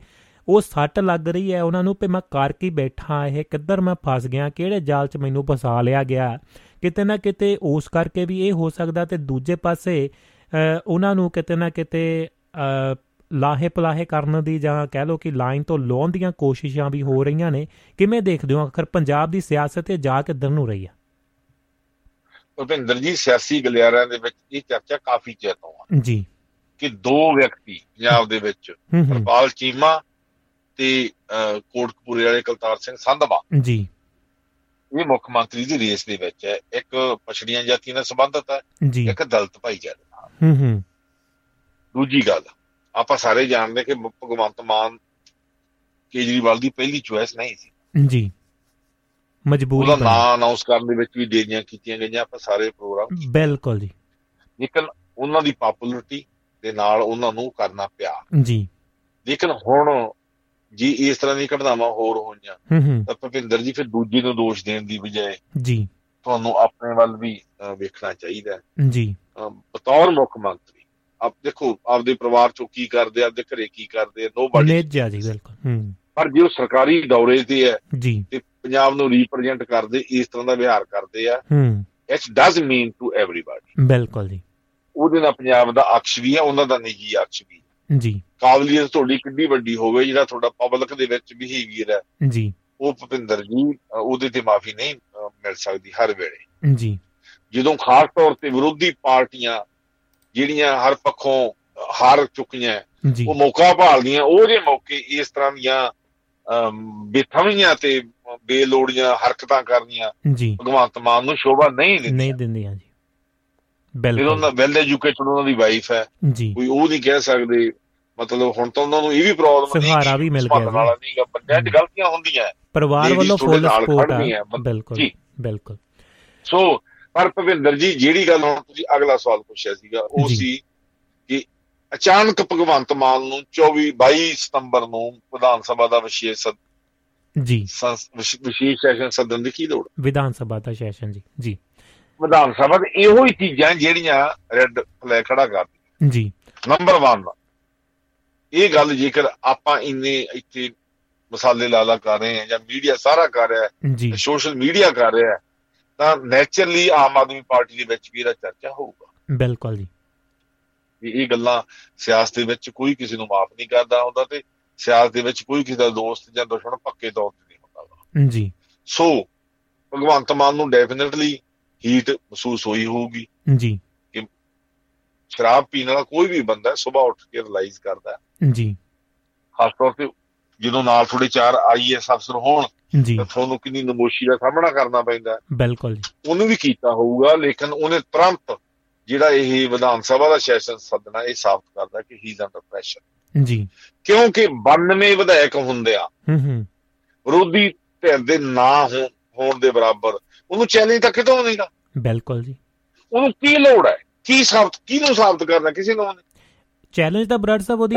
ਉਹ ਸੱਟ ਲੱਗ ਰਹੀ ਹੈ ਉਹਨਾਂ ਨੂੰ, ਵੀ ਮੈਂ ਕਰ ਕੀ ਬੈਠਾ, ਇਹ ਕਿੱਧਰ ਮੈਂ ਫਸ ਗਿਆ, ਕਿਹੜੇ ਜਾਲ 'ਚ ਮੈਨੂੰ ਫਸਾ ਲਿਆ ਗਿਆ, ਕਿਤੇ ਨਾ ਕਿਤੇ ਉਸ ਕਰਕੇ ਵੀ ਇਹ ਹੋ ਸਕਦਾ। ਤੇ ਦੂਜੇ ਪਾਸੇ ਉਹਨਾਂ ਨੂੰ ਕਿਤੇ ਨਾ ਕਿਤੇ ਲਾਹੇ ਪਲਾਹੇ ਕਰਨ ਦੀ, ਜਾਂ ਕਹਿ ਲਓ ਕਿ ਲਾਈਨ ਤੋਂ ਲਾਉਣ ਦੀਆਂ ਕੋਸ਼ਿਸ਼ਾਂ ਵੀ ਹੋ ਰਹੀਆਂ ਨੇ। ਕਿਵੇਂ ਦੇਖਦੇ ਹੋ ਆਖਰ ਪੰਜਾਬ ਦੀ ਸਿਆਸਤ ਇਹ ਜਾ ਕਿੱਧਰ ਨੂੰ ਰਹੀ ਹੈ? ਭੁਪਿੰਦਰ ਜੀ, ਸਿਆਸੀ ਗਲਿਆਰਿਆਂ ਦੇ ਵਿੱਚ ਇਹ ਚਰਚਾ ਕਾਫੀ ਚਿਰ ਤੋਂ ਆ ਜੀ ਕਿ ਦੋ ਵਿਅਕਤੀ ਪੰਜਾਬ ਦੇ ਵਿੱਚ, ਹਰਪਾਲ ਚੀਮਾ ਤੇ ਕੋਟਕਪੂਰੇ ਵਾਲੇ ਕੁਲਤਾਰ ਸਿੰਘ ਸੰਧਵਾ ਜੀ, ਇਹ ਮੁੱਖ ਮੰਤਰੀ ਦੀ ਰੇਸ ਦੇ ਵਿੱਚ ਹੈ। ਇੱਕ ਪਛੜੀਆਂ ਜਾਤੀਆਂ ਨਾਲ ਸੰਬੰਧਿਤ ਹੈ, ਇੱਕ ਦਲਿਤ ਭਾਈਚਾਰੇ ਨਾਲ। ਦੂਜੀ ਗੱਲ, ਆਪਾਂ ਸਾਰੇ ਜਾਣਦੇ ਕਿ ਭਗਵੰਤ ਮਾਨ ਕੇਜਰੀਵਾਲ ਦੀ ਪਹਿਲੀ ਚੁਆਇਸ ਨਹੀਂ ਸੀ ਜੀ, ਮਜਬੂਰੀ ਉਹਦਾ ਨਾਂ ਅਨਾਉਂਸ ਕਰਨ ਦੇ ਵਿੱਚ ਵੀ ਦੇਰੀਆਂ ਕੀਤੀਆਂ ਗਈਆਂ, ਆਪਾਂ ਸਾਰੇ ਪ੍ਰੋਗਰਾਮ। ਬਿਲਕੁਲ ਜੀ। ਲੇਕਿਨ ਉਹਨਾਂ ਦੀ ਪਾਪੂਲਰਿਟੀ ਦੇ ਨਾਲ ਉਹਨਾਂ ਨੂੰ ਕਰਨਾ ਪਿਆ ਜੀ। ਲੇਕਿਨ ਹੁਣ ਜੀ ਇਸ ਤਰ੍ਹਾਂ ਦੀਆਂ ਘਟਨਾਵਾਂ ਹੋਰ ਹੋਈਆਂ ਤਾਂ ਭੁਪਿੰਦਰ ਜੀ ਫਿਰ ਦੂਜੇ ਨੂੰ ਦੋਸ਼ ਦੇਣ ਦੀ ਬਜਾਏ ਜੀ ਤੁਹਾਨੂੰ ਆਪਣੇ ਵੱਲ ਵੀ ਵੇਖਣਾ ਚਾਹੀਦਾ ਜੀ। ਬਤੌਰ ਮੁੱਖ ਮੰਤਰੀ ਆਪ ਦੇਖੋ ਆਪਦੇ ਪਰਿਵਾਰ ਚੋਂ ਕੀ ਕਰਦੇ, ਆਪਦੇ ਘਰੇ ਕੀ ਕਰਦੇ, ਪਰ ਜੇ ਉਹ ਸਰਕਾਰੀ ਦੌਰੇ ਤੇ ਹੈ ਤੇ ਪੰਜਾਬ ਨੂੰ ਰੀਪ੍ਰਜੈਂਟ ਕਰਦੇ, ਇਸ ਤਰ੍ਹਾਂ ਦਾ ਵਿਹਾਰ ਕਰਦੇ ਆ, it does mean to everybody. ਬਿਲਕੁਲ ਜੀ। ਉਹਦੇ ਨਾਲ ਪੰਜਾਬ ਦਾ ਅਕਸ਼ ਵੀ ਹੈ, ਉਹਨਾਂ ਦਾ ਨਿੱਜੀ ਅਕਸ਼ ਵੀ। ਕਾਬਲੀਅਤ ਤੁਹਾਡੀ ਕਿੰਨੀ ਵੱਡੀ ਹੋਵੇ, ਜਿਹੜਾ ਤੁਹਾਡਾ ਪਬਲਿਕ ਦੇ ਵਿੱਚ ਬਿਹੇਵੀਅਰ ਹੈ ਜੀ, ਉਹ ਭੁਪਿੰਦਰ ਜੀ ਉਹਦੇ ਤੇ ਮਾਫੀ ਨਹੀਂ ਮਿਲ ਸਕਦੀ ਹਰ ਵੇਲੇ ਜੀ। ਜਦੋਂ ਖਾਸ ਤੌਰ ਤੇ ਵਿਰੋਧੀ ਪਾਰਟੀਆਂ ਜਿਹੜੀਆਂ ਹਰ ਪੱਖੋਂ ਹਾਰ ਚੁੱਕੀਆਂ, ਉਹ ਮੌਕਾ ਭਾਲਦੀਆਂ, ਉਹਦੇ ਮੌਕੇ ਇਸ ਤਰ੍ਹਾਂ ਦੀਆਂ ਬੇਥਮੀਆਂ ਤੇ ਬੇਲੋੜੀਆਂ ਹਰਕਤਾਂ ਕਰਨੀਆਂ ਭਗਵੰਤ ਮਾਨ ਨੂੰ ਸ਼ੋਭਾ ਨਹੀਂ ਦਿੰਦੀਆਂ। ਵੈਲ ਐਜੂਕੇਟਡ ਉਹਨਾਂ ਦੀ ਵਾਈਫ ਹੈ, ਕੋਈ ਉਹ ਨਹੀਂ ਕਹਿ ਸਕਦੇ, ਮਤਲਬ ਹੁਣ ਤਾਂ ਉਹਨਾਂ ਨੂੰ ਇਹ ਵੀ ਪ੍ਰੋਬਲਮ ਹੈ, ਪੰਚਾਇਤ ਗਲਤੀਆਂ ਹੁੰਦੀਆਂ ਪਰਿਵਾਰ ਵੱਲੋਂ ਨਾਲ ਖੜਦੀਆਂ। ਬਿਲਕੁਲ ਬਿਲਕੁਲ। ਸੋ ਪਰ ਭੁਪਿੰਦਰ ਜੀ, ਜਿਹੜੀ ਗੱਲ ਹੁਣ ਤੁਸੀਂ ਅਗਲਾ ਸਵਾਲ ਪੁੱਛਿਆ ਸੀਗਾ, ਉਹ ਸੀ ਕਿ ਅਚਾਨਕ ਭਗਵੰਤ ਮਾਨ ਨੂੰ ਚੌਵੀ ਬਾਈ ਸਤੰਬਰ ਨੂੰ ਵਿਧਾਨ ਸਭਾ ਦਾ ਵਿਸ਼ੇਸ਼ ਜੀ ਵਿਸ਼ੇਸ਼ ਸੈਸ਼ਨ ਸੱਦਣ ਦੀ ਕੀ ਲੋੜ? ਵਿਧਾਨ ਸਭਾ ਦਾ ਸੈਸ਼ਨ ਜੀ ਜੀ ਵਿਧਾਨ ਸਭਾ ਦੇ ਇਹੋ ਹੀ ਚੀਜ਼ਾਂ ਜਿਹੜੀਆਂ ਰੈੱਡ ਫਲੈਗ ਖੜਾ ਕਰਦੀਆਂ ਜੀ। ਨੰਬਰ ਵਨ, ਇਹ ਗੱਲ ਜੇਕਰ ਆਪਾਂ ਇੰਨੇ ਇੱਥੇ ਮਸਾਲੇ ਲਾਲਾ ਕਰ ਰਹੇ ਹਾਂ, ਜਾਂ ਮੀਡੀਆ ਸਾਰਾ ਕਰ ਰਿਹਾ, ਸੋਸ਼ਲ ਮੀਡੀਆ ਕਰ ਰਿਹਾ, ਤਾਂ ਨੈਚੁਰਲੀ ਆਮ ਆਦਮੀ ਪਾਰਟੀ ਦੇ ਵਿੱਚ ਵੀ ਇਹਦਾ ਚਰਚਾ ਹੋਊਗਾ। ਬਿਲਕੁਲ ਜੀ। ਇਹ ਗੱਲਾਂ ਸਿਆਸਤ ਦੇ ਵਿੱਚ ਕੋਈ ਕਿਸੇ ਨੂੰ ਮਾਫ ਨਹੀਂ ਕਰਦਾ ਹੁੰਦਾ, ਤੇ ਸਿਆਸਤ ਦੇ ਵਿੱਚ ਕੋਈ ਕਿਸੇ ਦਾ ਦੋਸਤ ਜਾਂ ਦੁਸ਼ਮਣ ਪੱਕੇ ਤੌਰ ਤੇ ਨਹੀਂ ਹੁੰਦਾ ਜੀ। ਸੋ ਭਗਵੰਤ ਮਾਨ ਨੂੰ ਡੈਫੀਨੇਟਲੀ ਹੀਟ ਮਹਿਸੂਸ ਹੋਈ ਹੋਊਗੀ ਜੀ। ਸ਼ਰਾਬ ਪੀਣ ਵਾਲਾ ਕੋਈ ਵੀ ਬੰਦਾ ਸੁਬਾਹ ਉੱਠ ਕੇ ਰਿਲਾਈਜ਼ ਕਰਦਾ ਜੀ, ਖਾਸ ਤੌਰ ਤੇ ਜਦੋਂ ਨਾਲ ਥੋੜੇ ਚਾਰ ਆਈ ਐਸ ਅਫਸਰ ਹੋਣ, ਤੁਹਾਨੂੰ ਕਿੰਨੀ ਨਮੋਸ਼ੀ ਦਾ ਸਾਹਮਣਾ ਕਰਨਾ ਪੈਂਦਾ। ਬਿਲਕੁਲ। ਉਹਨੂੰ ਵੀ ਕੀਤਾ ਹੋਊਗਾ, ਲੇਕਿਨ ਉਹਨੇ ਤੁਰੰਤ ਜਿਹੜਾ ਇਹ ਵਿਧਾਨ ਸਭਾ ਦਾ ਸੈਸ਼ਨ ਸੱਦਣਾ ਇਹ ਸਾਬਤ ਕਰਦਾ ਕਿ ਹੀ ਇਜ਼ ਅੰਡਰ ਪ੍ਰੈਸ਼ਰ ਜੀ, ਕਿਉਂਕਿ ਬਾਨਵੇਂ ਵਿਧਾਇਕ ਹੁੰਦਿਆਂ ਵਿਰੋਧੀ ਧਿਰ ਦੇ ਨਾ ਹੋਣ ਦੇ ਬਰਾਬਰ ਉਹਨੂੰ ਚੈਲੰਜ ਤਾਂ ਕਿਤੋਂ ਨਹੀਂਗਾ। ਬਿਲਕੁਲ ਜੀ, ਉਹਨੂੰ ਕੀ ਲੋੜ ਹੈ, ਕੀ ਸਾਬਤ ਕਿਹਨੂੰ ਸਾਬਤ ਕਰਨਾ ਕਿਸੇ ਨੂੰ ਚੈਲੰਜ ਦਾ ਬ੍ਰੈਡ ਸਾਹਿਬ ਉਹਦੀ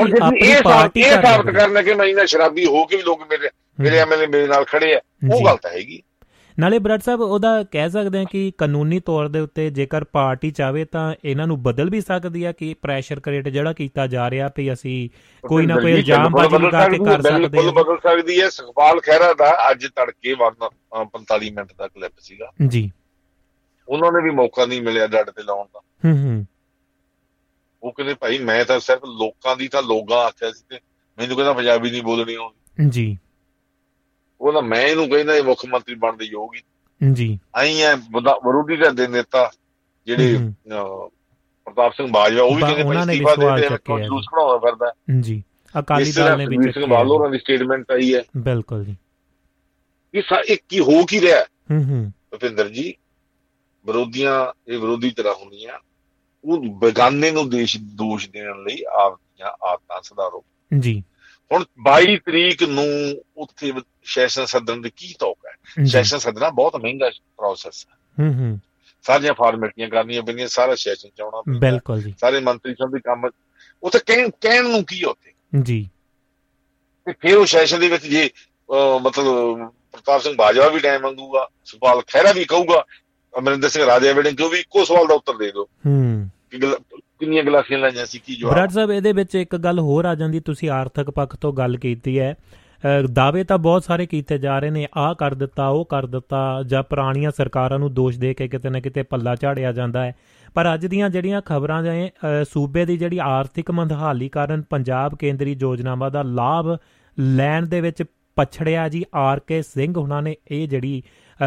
ਇਹ ਸਾਬਤ ਕਰਨਾ ਕਿ ਮੈਂ ਇਹਨਾਂ ਸ਼ਰਾਬੀ ਹੋ ਕੇ ਵੀ ਲੋਕ ਮੇਰੇ ਮੇਰੇ ਐਮਐਲਏ ਮੇਰੇ ਨਾਲ ਖੜੇ ਆ, ਉਹ ਗੱਲ ਤਾਂ ਹੈਗੀ। ਨਾਲੇ ਬ੍ਰੈਡ ਸਾਹਿਬ ਉਹਦਾ ਕਹਿ ਸਕਦੇ ਹਾਂ ਕਿ ਕਾਨੂੰਨੀ ਤੌਰ ਦੇ ਉੱਤੇ ਜੇਕਰ ਪਾਰਟੀ ਚਾਹੇ ਤਾਂ ਇਹਨਾਂ ਨੂੰ ਬਦਲ ਵੀ ਸਕਦੀ ਆ ਕਿ ਪ੍ਰੈਸ਼ਰ ਕ੍ਰੀਏਟ ਜਿਹੜਾ ਕੀਤਾ ਜਾ ਰਿਹਾ ਵੀ ਅਸੀਂ ਕੋਈ ਨਾ ਕੋਈ ਇਲਜ਼ਾਮਬਾਜ਼ੀ ਲਗਾ ਕੇ ਕਰ ਸਕਦੇ ਹਾਂ, ਬਦਲ ਸਕਦੀ ਹੈ। ਸੁਖਪਾਲ ਖਹਿਰਾ ਦਾ ਅੱਜ ਤੜਕੇ ਪੰਤਾਲੀ ਮਿੰਟ ਦਾ ਕਲਿੱਪ ਸੀਗਾ ਜੀ, ਉਹਨਾਂ ਨੇ ਵੀ ਮੌਕਾ ਨਹੀਂ ਮਿਲਿਆ ਡੱਡ ਤੇ ਲਾਉਣ ਦਾ। ਉਹ ਕਹਿੰਦੇ ਭਾਈ ਮੈਂ ਤਾਂ ਸਿਰਫ ਲੋਕਾਂ ਦੀ ਤਾਂ ਲੋਗਾ ਆਖਿਆ ਸੀ ਤੇ ਮੈਨੂੰ ਕਹਿੰਦਾ ਪੰਜਾਬੀ ਨਹੀਂ ਬੋਲਣੀ ਆਉਂਦੀ ਜੀ, ਉਹ ਤਾਂ ਮੈਂ ਇਹਨੂੰ ਕਹਿੰਦਾ ਇਹ ਮੁੱਖ ਮੰਤਰੀ ਬਣਨ ਦੇ ਯੋਗ ਹੀ ਜੀ। ਆਈ ਹੈ ਵਿਰੋਧੀ ਧਿਰ ਦੇ ਨੇਤਾ ਜਿਹੜੇ ਪ੍ਰਤਾਪ ਸਿੰਘ ਬਾਜਵਾ ਉਹ ਵੀ ਕਹਿੰਦੇ ਅਸਤੀਫਾ ਦੇ ਦੇ ਕਾਨੂੰਨ ਬਣਾਉਣਾ ਫਿਰਦਾ ਜੀ। ਅਕਾਲੀ ਦਲ ਨੇ ਵੀ ਪ੍ਰਤਾਪ ਸਿੰਘ ਬਾਜਵਾ ਉਹਨਾਂ ਦੀ ਸਟੇਟਮੈਂਟ ਆਈ ਹੈ। ਬਿਲਕੁਲ ਜੀ, ਇਹ ਕੀ ਹੋ ਕੀ ਰਿਹਾ ਭੁਪਿੰਦਰ ਜੀ, ਵਿਰੋਧੀਆਂ ਇਹ ਵਿਰੋਧੀ ਤਰ੍ਹਾਂ ਹੁੰਦੀਆਂ ਉਹ ਬੇਗਾਨੇ ਨੂੰ ਦੇਸ਼ ਦੋਸ਼ ਦੇਣ ਲਈ ਆਪਦੀਆਂ ਆਦਤਾਂ ਸੁਧਾਰੋ ਜੀ। ਹੁਣ ਬਾਈ ਤਰੀਕ ਨੂੰ ਉੱਥੇ ਸੈਸ਼ਨ ਸੱਦਣ ਦੀ ਕੀ ਤੌਕ ਹੈ, ਸੈਸ਼ਨ ਸੱਦਣਾ ਬਹੁਤ ਮਹਿੰਗਾ ਪ੍ਰੋਸੈਸ ਹੈ, ਸਾਰੀਆਂ ਫਾਰਮੈਲਟੀਆਂ ਕਰਨੀਆਂ ਪੈਂਦੀਆਂ, ਸਾਰਾ ਸੈਸ਼ਨ ਚ ਆਉਣਾ, ਬਿਲਕੁਲ ਜੀ, ਸਾਰੇ ਮੰਤਰੀ ਸਾਹਿਬ ਦੇ ਕੰਮ ਉੱਥੇ ਕਹਿਣ ਕਹਿਣ ਨੂੰ ਕੀ ਉੱਥੇ ਜੀ। ਤੇ ਫਿਰ ਉਹ ਸੈਸ਼ਨ ਦੇ ਵਿੱਚ ਜੇ ਮਤਲਬ ਪ੍ਰਤਾਪ ਸਿੰਘ ਬਾਜਵਾ ਵੀ ਟਾਈਮ ਮੰਗੂਗਾ, ਸੁਖਪਾਲ ਖਹਿਰਾ ਵੀ ਕਹੂਗਾ, ਅਮਰਿੰਦਰ ਸਿੰਘ ਰਾਜਾ ਵੇੜੇ ਕਿਉਂ ਵੀ ਇੱਕੋ ਸਵਾਲ ਦਾ ਉੱਤਰ ਦੇ ਦਿਓ ਕਿੰਨੀਆਂ ਗਲਾਸੀਆਂ ਲਾਈਆਂ ਸੀ ਕੀ ਜਵਾਬ। ਬਰਾੜ ਸਾਹਿਬ ਇਹਦੇ ਵਿੱਚ ਇੱਕ ਗੱਲ ਹੋਰ ਆ ਜਾਂਦੀ, ਤੁਸੀਂ ਆਰਥਿਕ ਪੱਖ ਤੋਂ ਗੱਲ ਕੀਤੀ ਹੈ, ਦਾਅਵੇ ਤਾਂ ਬਹੁਤ ਸਾਰੇ ਕੀਤੇ ਜਾ ਰਹੇ ਨੇ, ਆਹ ਕਰ ਦਿੱਤਾ ਉਹ ਕਰ ਦਿੱਤਾ ਜਾਂ ਪੁਰਾਣੀਆਂ ਸਰਕਾਰਾਂ ਨੂੰ ਦੋਸ਼ ਦੇ ਕੇ ਕਿਤੇ ਨਾ ਕਿਤੇ ਪੱਲਾ ਝਾੜਿਆ ਜਾਂਦਾ ਹੈ, ਪਰ ਅੱਜ ਦੀਆਂ ਜਿਹੜੀਆਂ ਖਬਰਾਂ ਨੇ ਸੂਬੇ ਦੀ ਜਿਹੜੀ ਆਰਥਿਕ ਮੰਦਹਾਲੀ ਕਾਰਨ ਪੰਜਾਬ ਕੇਂਦਰੀ ਯੋਜਨਾਵਾਂ ਦਾ ਲਾਭ ਲੈਣ ਦੇ ਵਿੱਚ ਪਛੜਿਆ ਜੀ। ਆਰ ਕੇ ਸਿੰਘ ਉਹਨਾਂ ਨੇ ਇਹ ਜਿਹੜੀ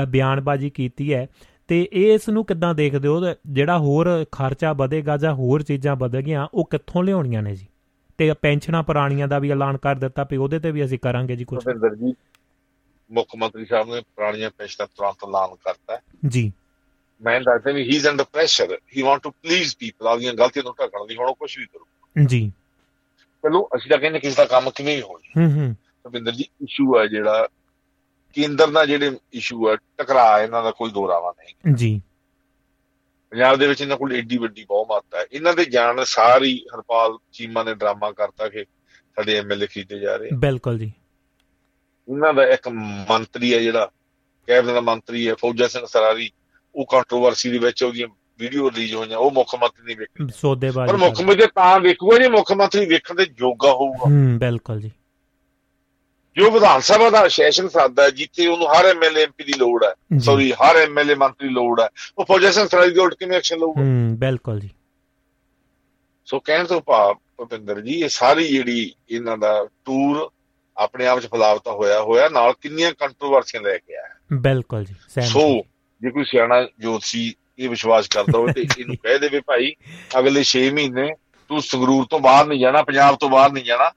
ਬਿਆਨਬਾਜ਼ੀ ਕੀਤੀ ਹੈ ਤੇ ਇਸ ਨੂੰ ਕਿੱਦਾਂ ਦੇਖਦੇ ਹੋ, ਜਿਹੜਾ ਹੋਰ ਖਰਚਾ ਵਧੇਗਾ ਜਾਂ ਹੋਰ ਚੀਜ਼ਾਂ ਵਧੇਗੀਆਂ ਉਹ ਕਿੱਥੋਂ ਲਿਆਉਣੀਆਂ ਨੇ ਜੀ, ਤੇ ਪੈਨਸ਼ਨਾਂ ਪੁਰਾਣੀਆਂ ਦਾ ਵੀ ਐਲਾਨ ਕਰ ਦਿੱਤਾ ਵੀ ਉਹਦੇ ਤੇ ਵੀ ਅਸੀਂ ਕਰਾਂਗੇ ਜੀ ਕੁਝ। ਮੁੱਖ ਮੰਤਰੀ ਸਾਹਿਬ ਨੇ ਪੁਰਾਣੀਆਂ ਪੈਨਸ਼ਨਾਂ ਤੁਰੰਤ ਐਲਾਨ ਕਰਤਾ ਜੀ। ਮੈਂ ਦੱਸਦਾ ਵੀ he is under pressure, he want to please people, ਆਪਣੀਆਂ ਗਲਤੀਆਂ ਨੂੰ ਢੱਕਣ ਲਈ ਹੁਣ ਉਹ ਕੁਛ ਵੀ ਕਰੂਗਾ ਜੀ। ਚਲੋ ਅਸੀਂ ਤਾਂ ਕਹਿੰਦੇ ਕਿਸੇ ਦਾ ਕੰਮ ਕਿਵੇਂ ਹੋ ਜੀ। ਭੁਪਿੰਦਰ ਜੀ ਇਸ਼ੂ ਹੈ ਜਿਹੜਾ ਕੇਂਦਰ ਦਾ, ਜਿਹੜੇ ਇਸ਼ੂ ਹੈ ਟਕਰਾਅ, ਇਹਨਾਂ ਦਾ ਕੋਈ ਦੋਰਾਵਾ ਨਹੀਂ ਜੀ। ਪੰਜਾਬ ਦੇ ਵਿੱਚ ਇਹਨਾਂ ਕੋਲ ਏਡੀ ਵੱਡੀ ਬਹੁਮਤ ਹੈ, ਇਹਨਾਂ ਦੇ ਜਾਣ ਸਾਰੀ ਹਰਪਾਲ ਚੀਮਾ ਨੇ ਡਰਾਮਾ ਕਰਤਾ ਕਿ ਸਾਡੇ ਐਮਐਲਏ ਖਰੀਦੇ ਜਾ ਰਹੇ। ਬਿਲਕੁਲ ਜੀ, ਇਹਨਾਂ ਦਾ ਇੱਕ ਮੰਤਰੀ ਹੈ ਜਿਹੜਾ ਕੈਬਨਿਟ ਦਾ ਮੰਤਰੀ ਹੈ ਫੌਜਾ ਸਿੰਘ ਸਰਾਰੀ, ਉਹ ਕੰਟਰੋਵਰਸੀ ਦੇ ਵਿੱਚ ਉਹਦੀਆਂ ਵੀਡੀਓ ਰਿਲੀਜ਼ ਹੋਈਆਂ, ਉਹ ਮੁੱਖ ਮੰਤਰੀ ਨੇ ਵੇਖੀ ਸੌਦੇਬਾਜ਼ੀ, ਪਰ ਮੁੱਖ ਮੰਤਰੀ ਤਾਂ ਵੇਖੂਗਾ ਜੇ ਮੁੱਖ ਮੰਤਰੀ ਵੇਖਣ ਦੇ ਯੋਗਾ ਹੋਊਗਾ। ਬਿਲਕੁਲ ਜੀ, ਜੋ ਵਿਧਾਨ ਸਭਾ ਦਾ ਸੈਸ਼ਨ ਸੱਦਦਾ ਜਿੱਥੇ ਉਹਨੂੰ ਹਰ ਐਮਐਲਏ ਐਮਪੀ ਦੀ ਲੋੜ ਹੈ, ਸੌਰੀ ਹਰ ਐਮਐਲਏ ਮੰਤਰੀ ਲੋੜ ਹੈ, ਉਹ ਫੌਜਾ ਸਿੰਘ ਸਰਾਰੀ ਦੀ ਉੱਠ ਕਿਵੇਂ ਐਕਸ਼ਨ ਲਊਗਾ। ਬਿਲਕੁਲ ਜੀ, ਸੋ ਕਹਿਣ ਤੋਂ ਭਾਵ ਭੁਪਿੰਦਰ ਜੀ ਇਹ ਸਾਰੀ ਜਿਹੜੀ ਇਹਨਾਂ ਦਾ ਟੂਰ ਆਪਣੇ ਆਪ ਚ ਫਲਾਵਤਾ ਹੋਇਆ ਹੋਇਆ ਨਾਲ ਕਿੰਨੀਆਂ ਕੰਟਰੋਵਰਸੀਆਂ ਲੈ ਕੇ ਆਇਆ। ਬਿਲਕੁਲ ਜੀ, ਸੋ ਜੇ ਕੋਈ ਸਿਆਣਾ ਜੋਤਸ਼ੀ ਇਹ ਵਿਸ਼ਵਾਸ ਕਰਦਾ ਹੋਵੇ ਤੇ ਇਹਨੂੰ ਕਹਿ ਦੇਵੇ ਭਾਈ ਅਗਲੇ ਛੇ ਮਹੀਨੇ ਤੂੰ ਸੰਗਰੂਰ ਤੋਂ ਬਾਹਰ ਨੀ ਜਾਣਾ, ਪੰਜਾਬ ਤੋਂ ਬਾਹਰ ਨੀ ਜਾਣਾ,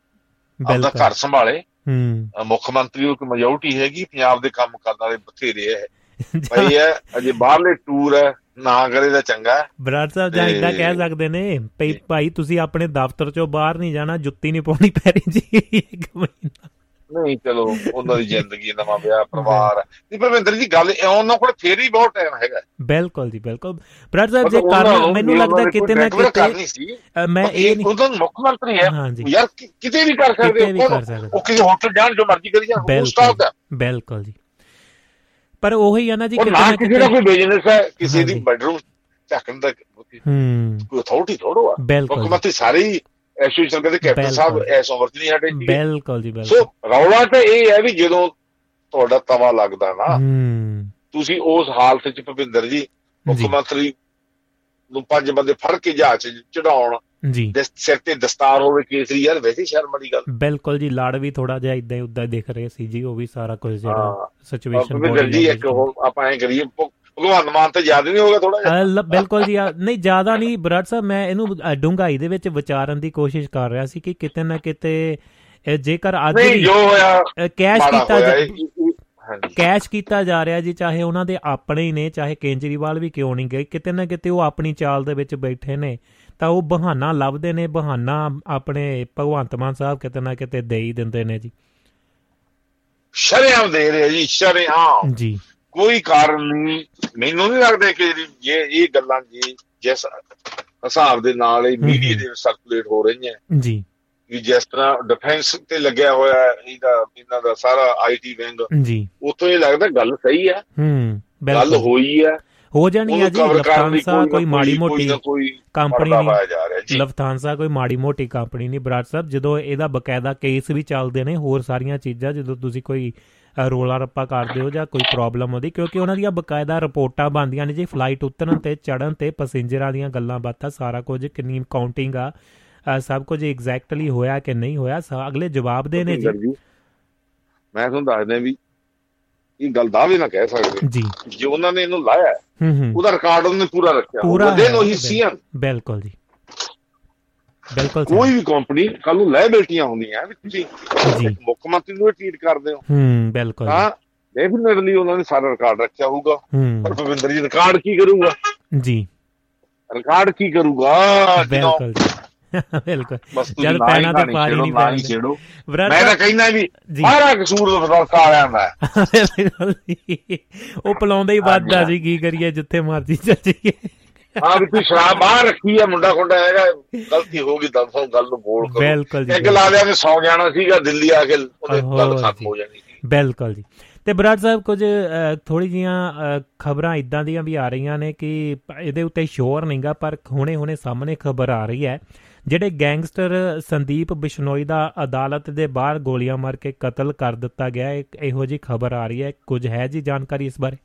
ਆਪਦਾ ਘਰ ਸੰਭਾਲੇ, ਮੁੱਖ ਮੰਤਰੀ ਉਹ ਮੈਜੋਰਟੀ ਹੈਗੀ, ਪੰਜਾਬ ਦੇ ਕੰਮ ਕਰਨ ਵਾਲੇ ਬਥੇਰੇ ਹੈ, ਭਾਈ ਹੈ ਅਜੇ ਬਾਹਰਲੇ ਟੂਰ ਹੈ ਨਾ ਕਰੇ ਤਾਂ ਚੰਗਾ। ਬਰਾੜ ਸਾਹਿਬ ਜਾਂ ਇੱਦਾਂ ਕਹਿ ਸਕਦੇ ਨੇ ਭਾਈ ਤੁਸੀਂ ਆਪਣੇ ਦਫ਼ਤਰ ਚੋਂ ਬਾਹਰ ਨੀ ਜਾਣਾ, ਜੁੱਤੀ ਨੀ ਪਾਉਣੀ ਪੈ ਰਹੀ ਜੀ ਇੱਕ ਮਹੀਨਾ ਨਹੀਂ। ਚਲੋ ਉਹਨਾਂ ਦੀ ਜ਼ਿੰਦਗੀ, ਨਵਾਂ ਵਿਆਹ, ਪਰਿਵਾਰ ਹੈ ਜੀ। ਪਰਵਿੰਦਰ ਜੀ ਗੱਲ ਉਹਨਾਂ ਕੋਲ ਫੇਰ ਹੀ ਬਹੁਤ ਟਾਈਮ ਹੈਗਾ। ਬਿਲਕੁਲ ਜੀ ਬਿਲਕੁਲ, ਬਰਾੜ ਸਾਹਿਬ ਜੇ ਕਾਰਨ ਮੈਨੂੰ ਲੱਗਦਾ ਕਿਤੇ ਨਾ ਕਿਤੇ ਮੈਂ ਇਹ ਮੁੱਖ ਮੰਤਰੀ ਹੈ ਯਾਰ ਕਿਤੇ ਵੀ ਕਰ ਸਕਦੇ, ਉਹ ਕਿਸੇ ਹੋਟਲ ਜਾਣ ਜੋ ਮਰਜ਼ੀ ਕਰੀ ਜਾਣ। ਬਿਲਕੁਲ ਬਿਲਕੁਲ ਜੀ, ਪਰ ਉਹੀ ਆ ਨਾ ਜੀ ਕਿਸੇ ਦਾ ਕੋਈ ਬਿਜ਼ਨਸ ਹੈ, ਕਿਸੇ ਦੀ ਬੈਡਰੂਮ ਝਾਕਣ ਦਾ ਕੋਈ ਅਥਾਰਟੀ ਥੋੜੋ ਆ। ਮੁੱਖ ਮੰਤਰੀ ਸਾਰੇ ਹੀ ਦਸਤਾਰ ਹੋਵੇ ਕੇਸਰੀ, ਯਾਰ ਵੈਸੇ ਸ਼ਰਮ ਵਾਲੀ ਗੱਲ। ਬਿਲਕੁਲ ਜੀ, ਲਾੜ ਵੀ ਥੋੜਾ ਜਿਹਾ ਏਦਾਂ ਉਦਾਂ ਦਿਖ ਰਹੇ ਸੀ ਜੀ, ਉਹ ਵੀ ਸਾਰਾ ਕੁਝ ਜਿਹੜਾ ਸਿਚੁਏਸ਼ਨ ਜੀ ਆਪਾਂ ਐ ਕਰੀਏ ਭਗਵਾਨ ਮਾਨ ਤੇ ਜ਼ਿਆਦਾ ਨਹੀਂ ਹੋਗਾ ਥੋੜਾ। ਬਿਲਕੁਲ ਜੀ, ਨਹੀਂ ਜ਼ਿਆਦਾ ਨਹੀਂ ਬਰਾੜ ਸਾਹਿਬ, ਮੈਂ ਇਹਨੂੰ ਡੂੰਘਾਈ ਦੇ ਵਿੱਚ ਵਿਚਾਰਨ ਦੀ ਕੋਸ਼ਿਸ਼ ਕਰ ਰਿਹਾ ਸੀ ਕਿ ਕਿਤੇ ਨਾ ਕਿਤੇ ਜੇਕਰ ਅੱਜ ਕੈਸ਼ ਕੀਤਾ ਕੈਸ਼ ਕੀਤਾ ਜਾ ਰਿਹਾ ਜੀ, ਚਾਹੇ ਉਹਨਾਂ ਦੇ ਆਪਣੇ ਹੀ ਨੇ, ਚਾਹੇ ਕੇਜਰੀਵਾਲ ਵੀ ਕਿਉਂ ਨਹੀਂ ਗਏ, ਕਿਤੇ ਨਾ ਕਿਤੇ ਉਹ ਆਪਣੀ ਚਾਲ ਦੇ ਵਿੱਚ ਬੈਠੇ ਨੇ ਤਾਂ ਉਹ ਬਹਾਨਾ ਲੱਭਦੇ ਨੇ, ਬਹਾਨਾ ਆਪਣੇ ਭਗਵੰਤ ਮਾਨ ਸਾਹਿਬ ਕਿਤੇ ਨਾ ਕਿਤੇ ਦੇ ਹੀ ਦਿੰਦੇ ਨੇ ਜੀ, ਸ਼ਰੇਆਮ ਦੇ ਰਹੇ ਜੀ, ਸ਼ਰੇਆਮ ਜੀ। ਕੋਈ ਕਾਰਨ ਨਹੀਂ, ਮੈਨੂੰ ਨਹੀਂ ਲੱਗਦਾ ਕਿ ਜੇ ਇਹ ਗੱਲਾਂ ਜੀ ਜਿਸ ਹਿਸਾਬ ਦੇ ਨਾਲ ਇਹ ਮੀਡੀਆ ਦੇ ਵਿੱਚ ਸਰਕੂਲੇਟ ਹੋ ਰਹੀਆਂ ਜੀ, ਵੀ ਜਿਸ ਤਰ੍ਹਾਂ ਡਿਫੈਂਸ ਤੇ ਲੱਗਿਆ ਹੋਇਆ ਇਹਦਾ ਇਹਨਾਂ ਦਾ ਸਾਰਾ ਆਈਟੀ ਵਿੰਗ ਜੀ, ਉੱਥੋਂ ਇਹ ਲੱਗਦਾ ਗੱਲ ਸਹੀ ਹੈ, ਗੱਲ ਹੋਈ ਹੈ, ਹੋ ਜਾਣੀ ਹੈ ਜੀ। ਲਫਤਾਂਸਾ ਕੋਈ ਮਾੜੀ ਮੋਟੀ ਕੰਪਨੀ ਨਹੀਂ, ਲਫਤਾਂਸਾ ਕੋਈ ਮਾੜੀ ਮੋਟੀ ਕੰਪਨੀ ਨਹੀਂ ਬਰਾੜ ਸਾਹਿਬ, ਜਦੋਂ ਇਹਦਾ ਬਕਾਇਦਾ ਕੇਸ ਵੀ ਚੱਲਦੇ ਨੇ, ਹੋਰ ਸਾਰੀਆਂ ਚੀਜ਼ਾਂ, ਜਦੋਂ ਤੁਸੀਂ ਕੋਈ ਰੌਲਾ ਰੱਪਾ ਕਰਦੇ ਹੋ ਜਾਂ ਕੋਈ ਪ੍ਰੋਬਲਮ ਹੁੰਦੀ, ਕਿਉਂਕਿ ਉਹਨਾਂ ਦੀਆਂ ਬਕਾਇਦਾ ਰਿਪੋਰਟਾਂ ਬਣਦੀਆਂ ਨੇ ਜੀ, ਫਲਾਈਟ ਉਤਰਨ ਤੇ ਚੜ੍ਹਨ ਤੇ ਪੈਸੇਂਜਰਾਂ ਦੀਆਂ ਗੱਲਾਂ ਬਾਤਾਂ ਸਾਰਾ ਕੁਝ, ਕਿੰਨੀ ਕਾਊਂਟਿੰਗ ਆ, ਸਭ ਕੁਝ ਐਗਜ਼ੈਕਟਲੀ ਹੋਇਆ ਕਿ ਨਹੀਂ ਹੋਇਆ, ਅਗਲੇ ਜਵਾਬ ਦੇ ਨੇ ਜੀ। ਮੈਂ ਤੁਹਾਨੂੰ ਦੱਸਦਾ ਵੀ ਇਹ ਗੱਲ ਦਾ ਵੀ ਨਾ ਕਹਿ ਸਕਦੇ ਜੀ, ਜੇ ਉਹਨਾਂ ਨੇ ਇਹਨੂੰ ਲਾਇਆ ਉਹਦਾ ਰਿਕਾਰਡ ਉਹਨੇ ਪੂਰਾ ਰੱਖਿਆ, ਉਹਦੇ ਨੂੰ ਹੀ ਸੀਐਮ। ਬਿਲਕੁਲ ਜੀ, ਬਿਲਕੁਲ। ਕੋਈ ਵੀ ਕੰਪਨੀ ਕੱਲ ਨੂੰ ਲਾਇਬਿਲਟੀਆਂ ਹੁੰਦੀਆਂ, ਤੁਸੀਂ ਮੁੱਖ ਮੰਤਰੀ ਨੂੰ ਟ੍ਰੀਟ ਕਰਦੇ ਹੋ, ਬਿਲਕੁਲ ਹਾਂ, ਡੈਫੀਨੇਟਲੀ ਉਹਨਾਂ ਨੇ ਸਾਰਾ ਰਿਕਾਰਡ ਰੱਖਿਆ ਹੋਊਗਾ। ਪਰ ਭਵਿੰਦਰ ਜੀ ਰਿਕਾਰਡ ਕੀ ਕਰੂਗਾ ਜੀ, ਰਿਕਾਰਡ ਕੀ ਕਰੂਗਾ? ਬਿਲਕੁਲ ਬਿਲਕੁਲ, ਜਦ ਪੈਣਾ ਤੇ ਪਾਣੀ ਨਹੀਂ ਪੈਣਾ। ਮੈਂ ਤਾਂ ਕਹਿੰਦਾ ਵੀ ਸਾਰਾ ਕਸੂਰ ਵਾਲਿਆਂ ਦਾ, ਉਹ ਪਿਲਾਉਂਦਾ ਹੀ ਵੱਧਦਾ ਜੀ, ਕੀ ਕਰੀਏ, ਜਿੱਥੇ ਮਰਜ਼ੀ ਚੱਲੀਏ। ਹਾਂ ਵੀ ਤੂੰ ਸ਼ਰਾਬ ਬਾਹਰ ਰੱਖੀ ਆ, ਮੁੰਡਾ ਖੁੰਡਾ ਹੈਗਾ, ਗਲਤੀ ਹੋ ਗਈ, ਦੱਸ ਗੱਲ ਨੂੰ ਬੋਲ। ਬਿਲਕੁਲ ਜੀ, ਇੱਕ ਲਾ ਲਿਆ ਵੀ ਸੌ ਜਾਣਾ ਸੀਗਾ, ਦਿੱਲੀ ਆ ਕੇ ਗੱਲ ਖਤਮ ਹੋ ਜਾਣੀ। ਬਿਲਕੁਲ ਜੀ। ਅਤੇ ਬਰਾੜ ਸਾਹਿਬ ਕੁਝ ਥੋੜ੍ਹੀ ਜਿਹੀਆਂ ਖਬਰਾਂ ਇੱਦਾਂ ਦੀਆਂ ਵੀ ਆ ਰਹੀਆਂ ਨੇ ਕਿ ਇਹਦੇ ਉੱਤੇ ਸ਼ੋਰ ਨਹੀਂ ਗਾ, ਪਰ ਹੁਣੇ ਹੁਣੇ ਸਾਹਮਣੇ ਖਬਰ ਆ ਰਹੀ ਹੈ, ਜਿਹੜੇ ਗੈਂਗਸਟਰ ਸੰਦੀਪ ਬਿਸ਼ਨੋਈ ਦਾ ਅਦਾਲਤ ਦੇ ਬਾਹਰ ਗੋਲੀਆਂ ਮਾਰ ਕੇ ਕਤਲ ਕਰ ਦਿੱਤਾ ਗਿਆ, ਇਹੋ ਜਿਹੀ ਖਬਰ ਆ ਰਹੀ ਹੈ। ਕੁਝ ਹੈ ਜੀ ਜਾਣਕਾਰੀ ਇਸ ਬਾਰੇ?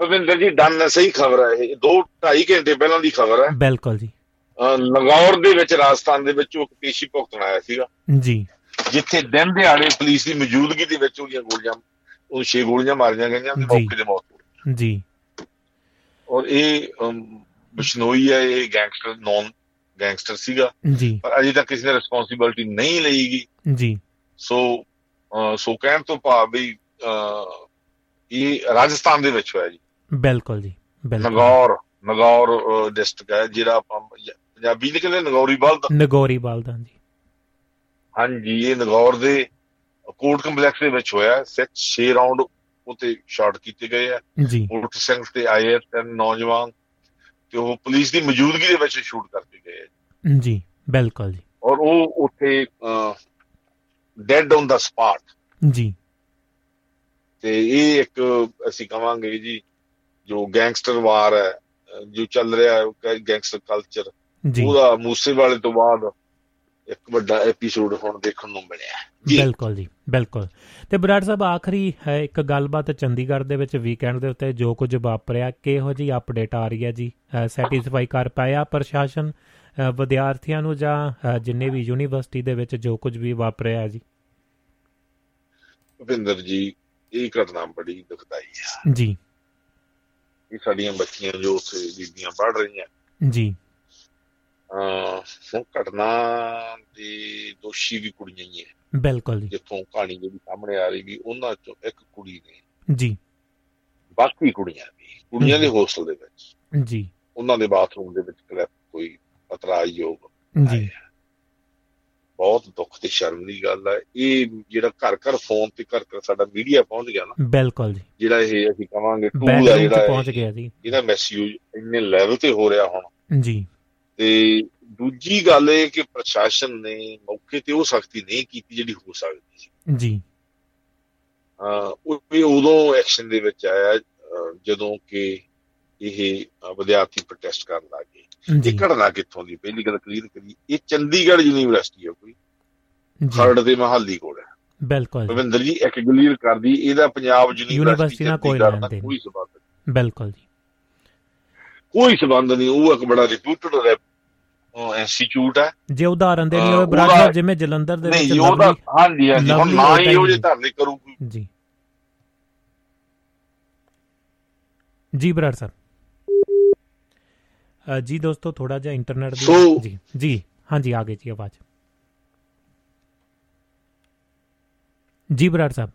ਭਵਿੰਦਰ ਜੀ ਡਨ ਸਹੀ ਖਬਰ ਹੈ, ਇਹ ਦੋ ਢਾਈ ਘੰਟੇ ਪਹਿਲਾਂ ਦੀ ਖਬਰ ਹੈ। ਬਿਲਕੁਲ ਜੀ। ਲਾਹੌਰ ਦੇ ਵਿੱਚ, ਰਾਜਸਥਾਨ ਦੇ ਵਿੱਚ ਉਹ ਪੇਸ਼ੀ ਭੁਗਤਣ ਆਇਆ ਸੀਗਾ ਜੀ, ਜਿੱਥੇ ਦਿਨ ਦਿਹਾੜੇ ਪੁਲਿਸ ਦੀ ਮੌਜੂਦਗੀ ਦੇ ਵਿੱਚ ਉਹਦੀਆਂ ਗੋਲੀਆਂ, ਉਹ ਛੇ ਗੋਲੀਆਂ ਮਾਰੀਆਂ ਗਈਆਂ ਤੇ ਮੌਕੇ ਤੇ ਮੌਤ ਹੋ ਗਈ ਜੀ। ਔਰ ਇਹ ਬਿਸ਼ਨੋਈ ਹੈ, ਇਹ ਗੈਂਗਸਟਰ, ਨੌਨ ਗੈਂਗਸਟਰ ਸੀਗਾ ਜੀ, ਪਰ ਅਜੇ ਤੱਕ ਕਿਸੇ ਨੇ ਰਿਸਪੋਂਸਿਬਿਲਟੀ ਨਹੀਂ ਲਈ ਗਈ ਜੀ। ਸੋ ਸੋ ਕਹਿਣ ਤੋਂ ਭਾਵ ਵੀ ਇਹ ਰਾਜਸਥਾਨ ਦੇ ਵਿੱਚ ਹੋਇਆ ਜੀ। ਬਿਲਕੁਲ ਜੀ, ਬਿਲਕੁਲ। ਨਗੌਰ, ਨਗੌਰ ਡਿਸਟ੍ਰਿਕਟ ਹੈ ਜਿਹੜਾ ਆਪਾਂ ਪੰਜਾਬੀ ਦੇ ਕਹਿੰਦੇ ਨਗੌਰੀ ਬਲਦ, ਨਗੌਰੀ ਬਲਦਾਂ ਜੀ। ਹਾਂਜੀ, ਇਹ ਨਗੌਰ ਦੇ ਕੋਰਟ ਕੰਪਲੈਕਸ ਦੇ ਵਿੱਚ ਹੋਇਆ। ਛੇ ਰਾਊਂਡ ਉੱਤੇ ਸ਼ਾਟ ਕੀਤੇ ਗਏ ਆ, ਮੋਟਰਸਾਈਕਲ ਤੇ ਆਏ ਤਿੰਨ ਨੌਜਵਾਨ, ਤੇ ਉਹ ਪੁਲਿਸ ਦੀ ਮੌਜੂਦਗੀ ਦੇ ਵਿੱਚ ਸ਼ੂਟ ਕਰਕੇ ਗਏ ਜੀ। ਬਿਲਕੁਲ ਜੀ। ਔਰ ਉਹ ਉੱਥੇ ਡੈਡ ਔਨ ਦਾ ਸਪਾਟ ਜੀ। ਤੇ ਇਹ ਇੱਕ ਅਸੀਂ ਕਵਾਂਗੇ ਜੀ ਜੋ ਗੈਂਗਸਟਰ ਵਾਰ ਹੈ ਜੋ ਚੱਲ ਰਿਹਾ, ਗੈਂਗਸਟਰ ਕਲਚਰ, ਉਹਦਾ ਮੂਸੇ ਵਾਲੇ ਤੋਂ ਬਾਅਦ ਇੱਕ ਵੱਡਾ ਐਪੀਸੋਡ ਹੁਣ ਦੇਖਣ ਨੂੰ ਮਿਲਿਆ। ਬਿਲਕੁਲ ਜੀ, ਬਿਲਕੁਲ। ਤੇ ਬਰਾੜ ਸਾਹਿਬ ਆਖਰੀ ਹੈ ਇੱਕ ਗੱਲਬਾਤ, ਚੰਡੀਗੜ੍ਹ ਦੇ ਵਿੱਚ ਵੀਕਐਂਡ ਦੇ ਉੱਤੇ ਜੋ ਕੁਝ ਵਾਪਰਿਆ, ਕਿਹੋ ਜਿਹੀ ਅਪਡੇਟ ਆ ਰਹੀ ਹੈ ਜੀ? ਸੈਟੀਸਫਾਈ ਕਰ ਪਾਇਆ ਪ੍ਰਸ਼ਾਸਨ ਵਿਦਿਆਰਥੀਆਂ ਨੂੰ ਜਾਂ ਜਿੰਨੇ ਵੀ ਯੂਨੀਵਰਸਿਟੀ ਦੇ ਵਿੱਚ ਜੋ ਕੁਝ ਵੀ ਵਾਪਰਿਆ ਜੀ? ਭੁਪਿੰਦਰ ਜੀ, ਇਹ ਘਟਨਾ ਬੜੀ ਦੁਖਦਾਈ ਹੈ ਜੀ। ਇਹ ਸਾਡੀਆਂ ਬੱਚੀਆਂ ਜੋ ਉੱਥੇ ਬੀਬੀਆਂ ਪੜ੍ਹ ਰਹੀਆਂ ਜੀ, ਘਟਨਾ ਦੇ ਦੋਸ਼ੀ ਵੀ ਕੁੜੀਆਂ ਹੀ ਹੈ। ਬਿਲਕੁਲ ਜੀ। ਜਿੱਥੋਂ ਕਹਾਣੀ ਜਿਹੜੀ ਸਾਹਮਣੇ ਆ ਰਹੀ ਵੀ ਉਹਨਾਂ ਚੋਂ ਇੱਕ ਕੁੜੀ ਨੇ ਜੀ, ਬਾਕੀ ਕੁੜੀਆਂ ਵੀ ਕੁੜੀਆਂ ਦੇ ਹੋਸਟਲ ਦੇ ਵਿੱਚ ਜੀ, ਉਹਨਾਂ ਦੇ ਬਾਥਰੂਮ ਦੇ ਵਿੱਚ ਕੋਈ ਇਤਰਾਜ਼ਯੋਗ ਜੀ। ਬਹੁਤ ਦੁੱਖ ਤੇ ਸ਼ਰਮ ਦੀ ਗੱਲ ਹੈ। ਇਹ ਜਿਹੜਾ ਘਰ ਘਰ ਫੋਨ ਤੇ ਘਰ ਘਰ ਸਾਡਾ ਮੀਡੀਆ ਪਹੁੰਚ ਗਿਆ ਨਾ। ਬਿਲਕੁਲ ਜੀ। ਜਿਹੜਾ ਇਹ ਅਸੀਂ ਕਵਾਂਗੇ ਟੂਲ ਆ ਜਿਹੜਾ ਪਹੁੰਚ ਗਿਆ ਜੀ, ਇਹਦਾ ਮਿਸਯੂਜ ਇੰਨੇ ਲੈਵਲ ਤੇ ਹੋ ਰਿਹਾ ਹੁਣ ਜੀ। ਤੇ ਦੂਜੀ ਗੱਲ ਇਹ ਕਿ ਪ੍ਰਸ਼ਾਸਨ ਨੇ ਮੌਕੇ ਤੇ ਉਹ ਸਖਤੀ ਨਹੀਂ ਕੀਤੀ ਜਿਹੜੀ ਹੋ ਸਕਦੀ ਸੀ ਜੀ। ਉਹ ਉਦੋਂ ਐਕਸ਼ਨ ਦੇ ਵਿੱਚ ਆਇਆ ਜਦੋਂ ਕਿ ਇਹ ਵਿਦਿਆਰਥੀ ਪ੍ਰੋਟੈਸਟ ਕਰਨ ਲੱਗ ਗਏ। ਇਹ ਘਟਨਾ ਕਿੱਥੋਂ ਦੀ, ਪਹਿਲੀ ਗੱਲ ਕਲੀਅਰ ਕਰੀ, ਇਹ ਚੰਡੀਗੜ੍ਹ ਯੂਨੀਵਰਸਿਟੀ ਹੈ, ਕੋਈ ਖਰੜ ਦੇ ਮਹਾਲੀ ਕੋਲ ਹੈ। ਬਿਲਕੁਲ ਰਵਿੰਦਰ ਜੀ, ਇੱਕ ਕਲੀਅਰ ਕਰਦੀ, ਇਹਦਾ ਪੰਜਾਬ ਯੂਨੀਵਰਸਿਟੀ ਨਾਲ ਕੋਈ ਸਬੰਧ ਨਹੀਂ। ਬਿਲਕੁਲ ਜੀ, ਕੋਈ ਸਬੰਧ ਨਹੀਂ। ਉਹ ਇੱਕ ਬੜਾ ਰਿਪਿਊਟਡ ਇੰਸਟੀਚਿਊਟ ਹੈ ਜੇ ਉਦਾਹਰਨ ਦੇ ਲਈ ਬਰਾੜ ਜਿਵੇਂ ਜਲੰਧਰ ਦੇ ਵਿੱਚ ਉਹਦਾ। ਹਾਂਜੀ ਹਾਂਜੀ। ਹੁਣ ਨਾ ਹੀ ਉਹ ਜੇ ਧਾਰਮਿਕ ਕਰੂਗੀ ਜੀ। ਜੀ ਬਰਾੜ ਸਾਹਿਬ ਜੀ, ਦੋਸਤੋ ਥੋੜਾ ਜਿਹਾ ਇੰਟਰਨੈਟ ਦੀ ਜੀ ਜੀ ਹਾਂਜੀ ਆ ਗਈ ਜੀ ਆਵਾਜ਼ ਜੀ ਬਰਾੜ ਸਾਹਿਬ।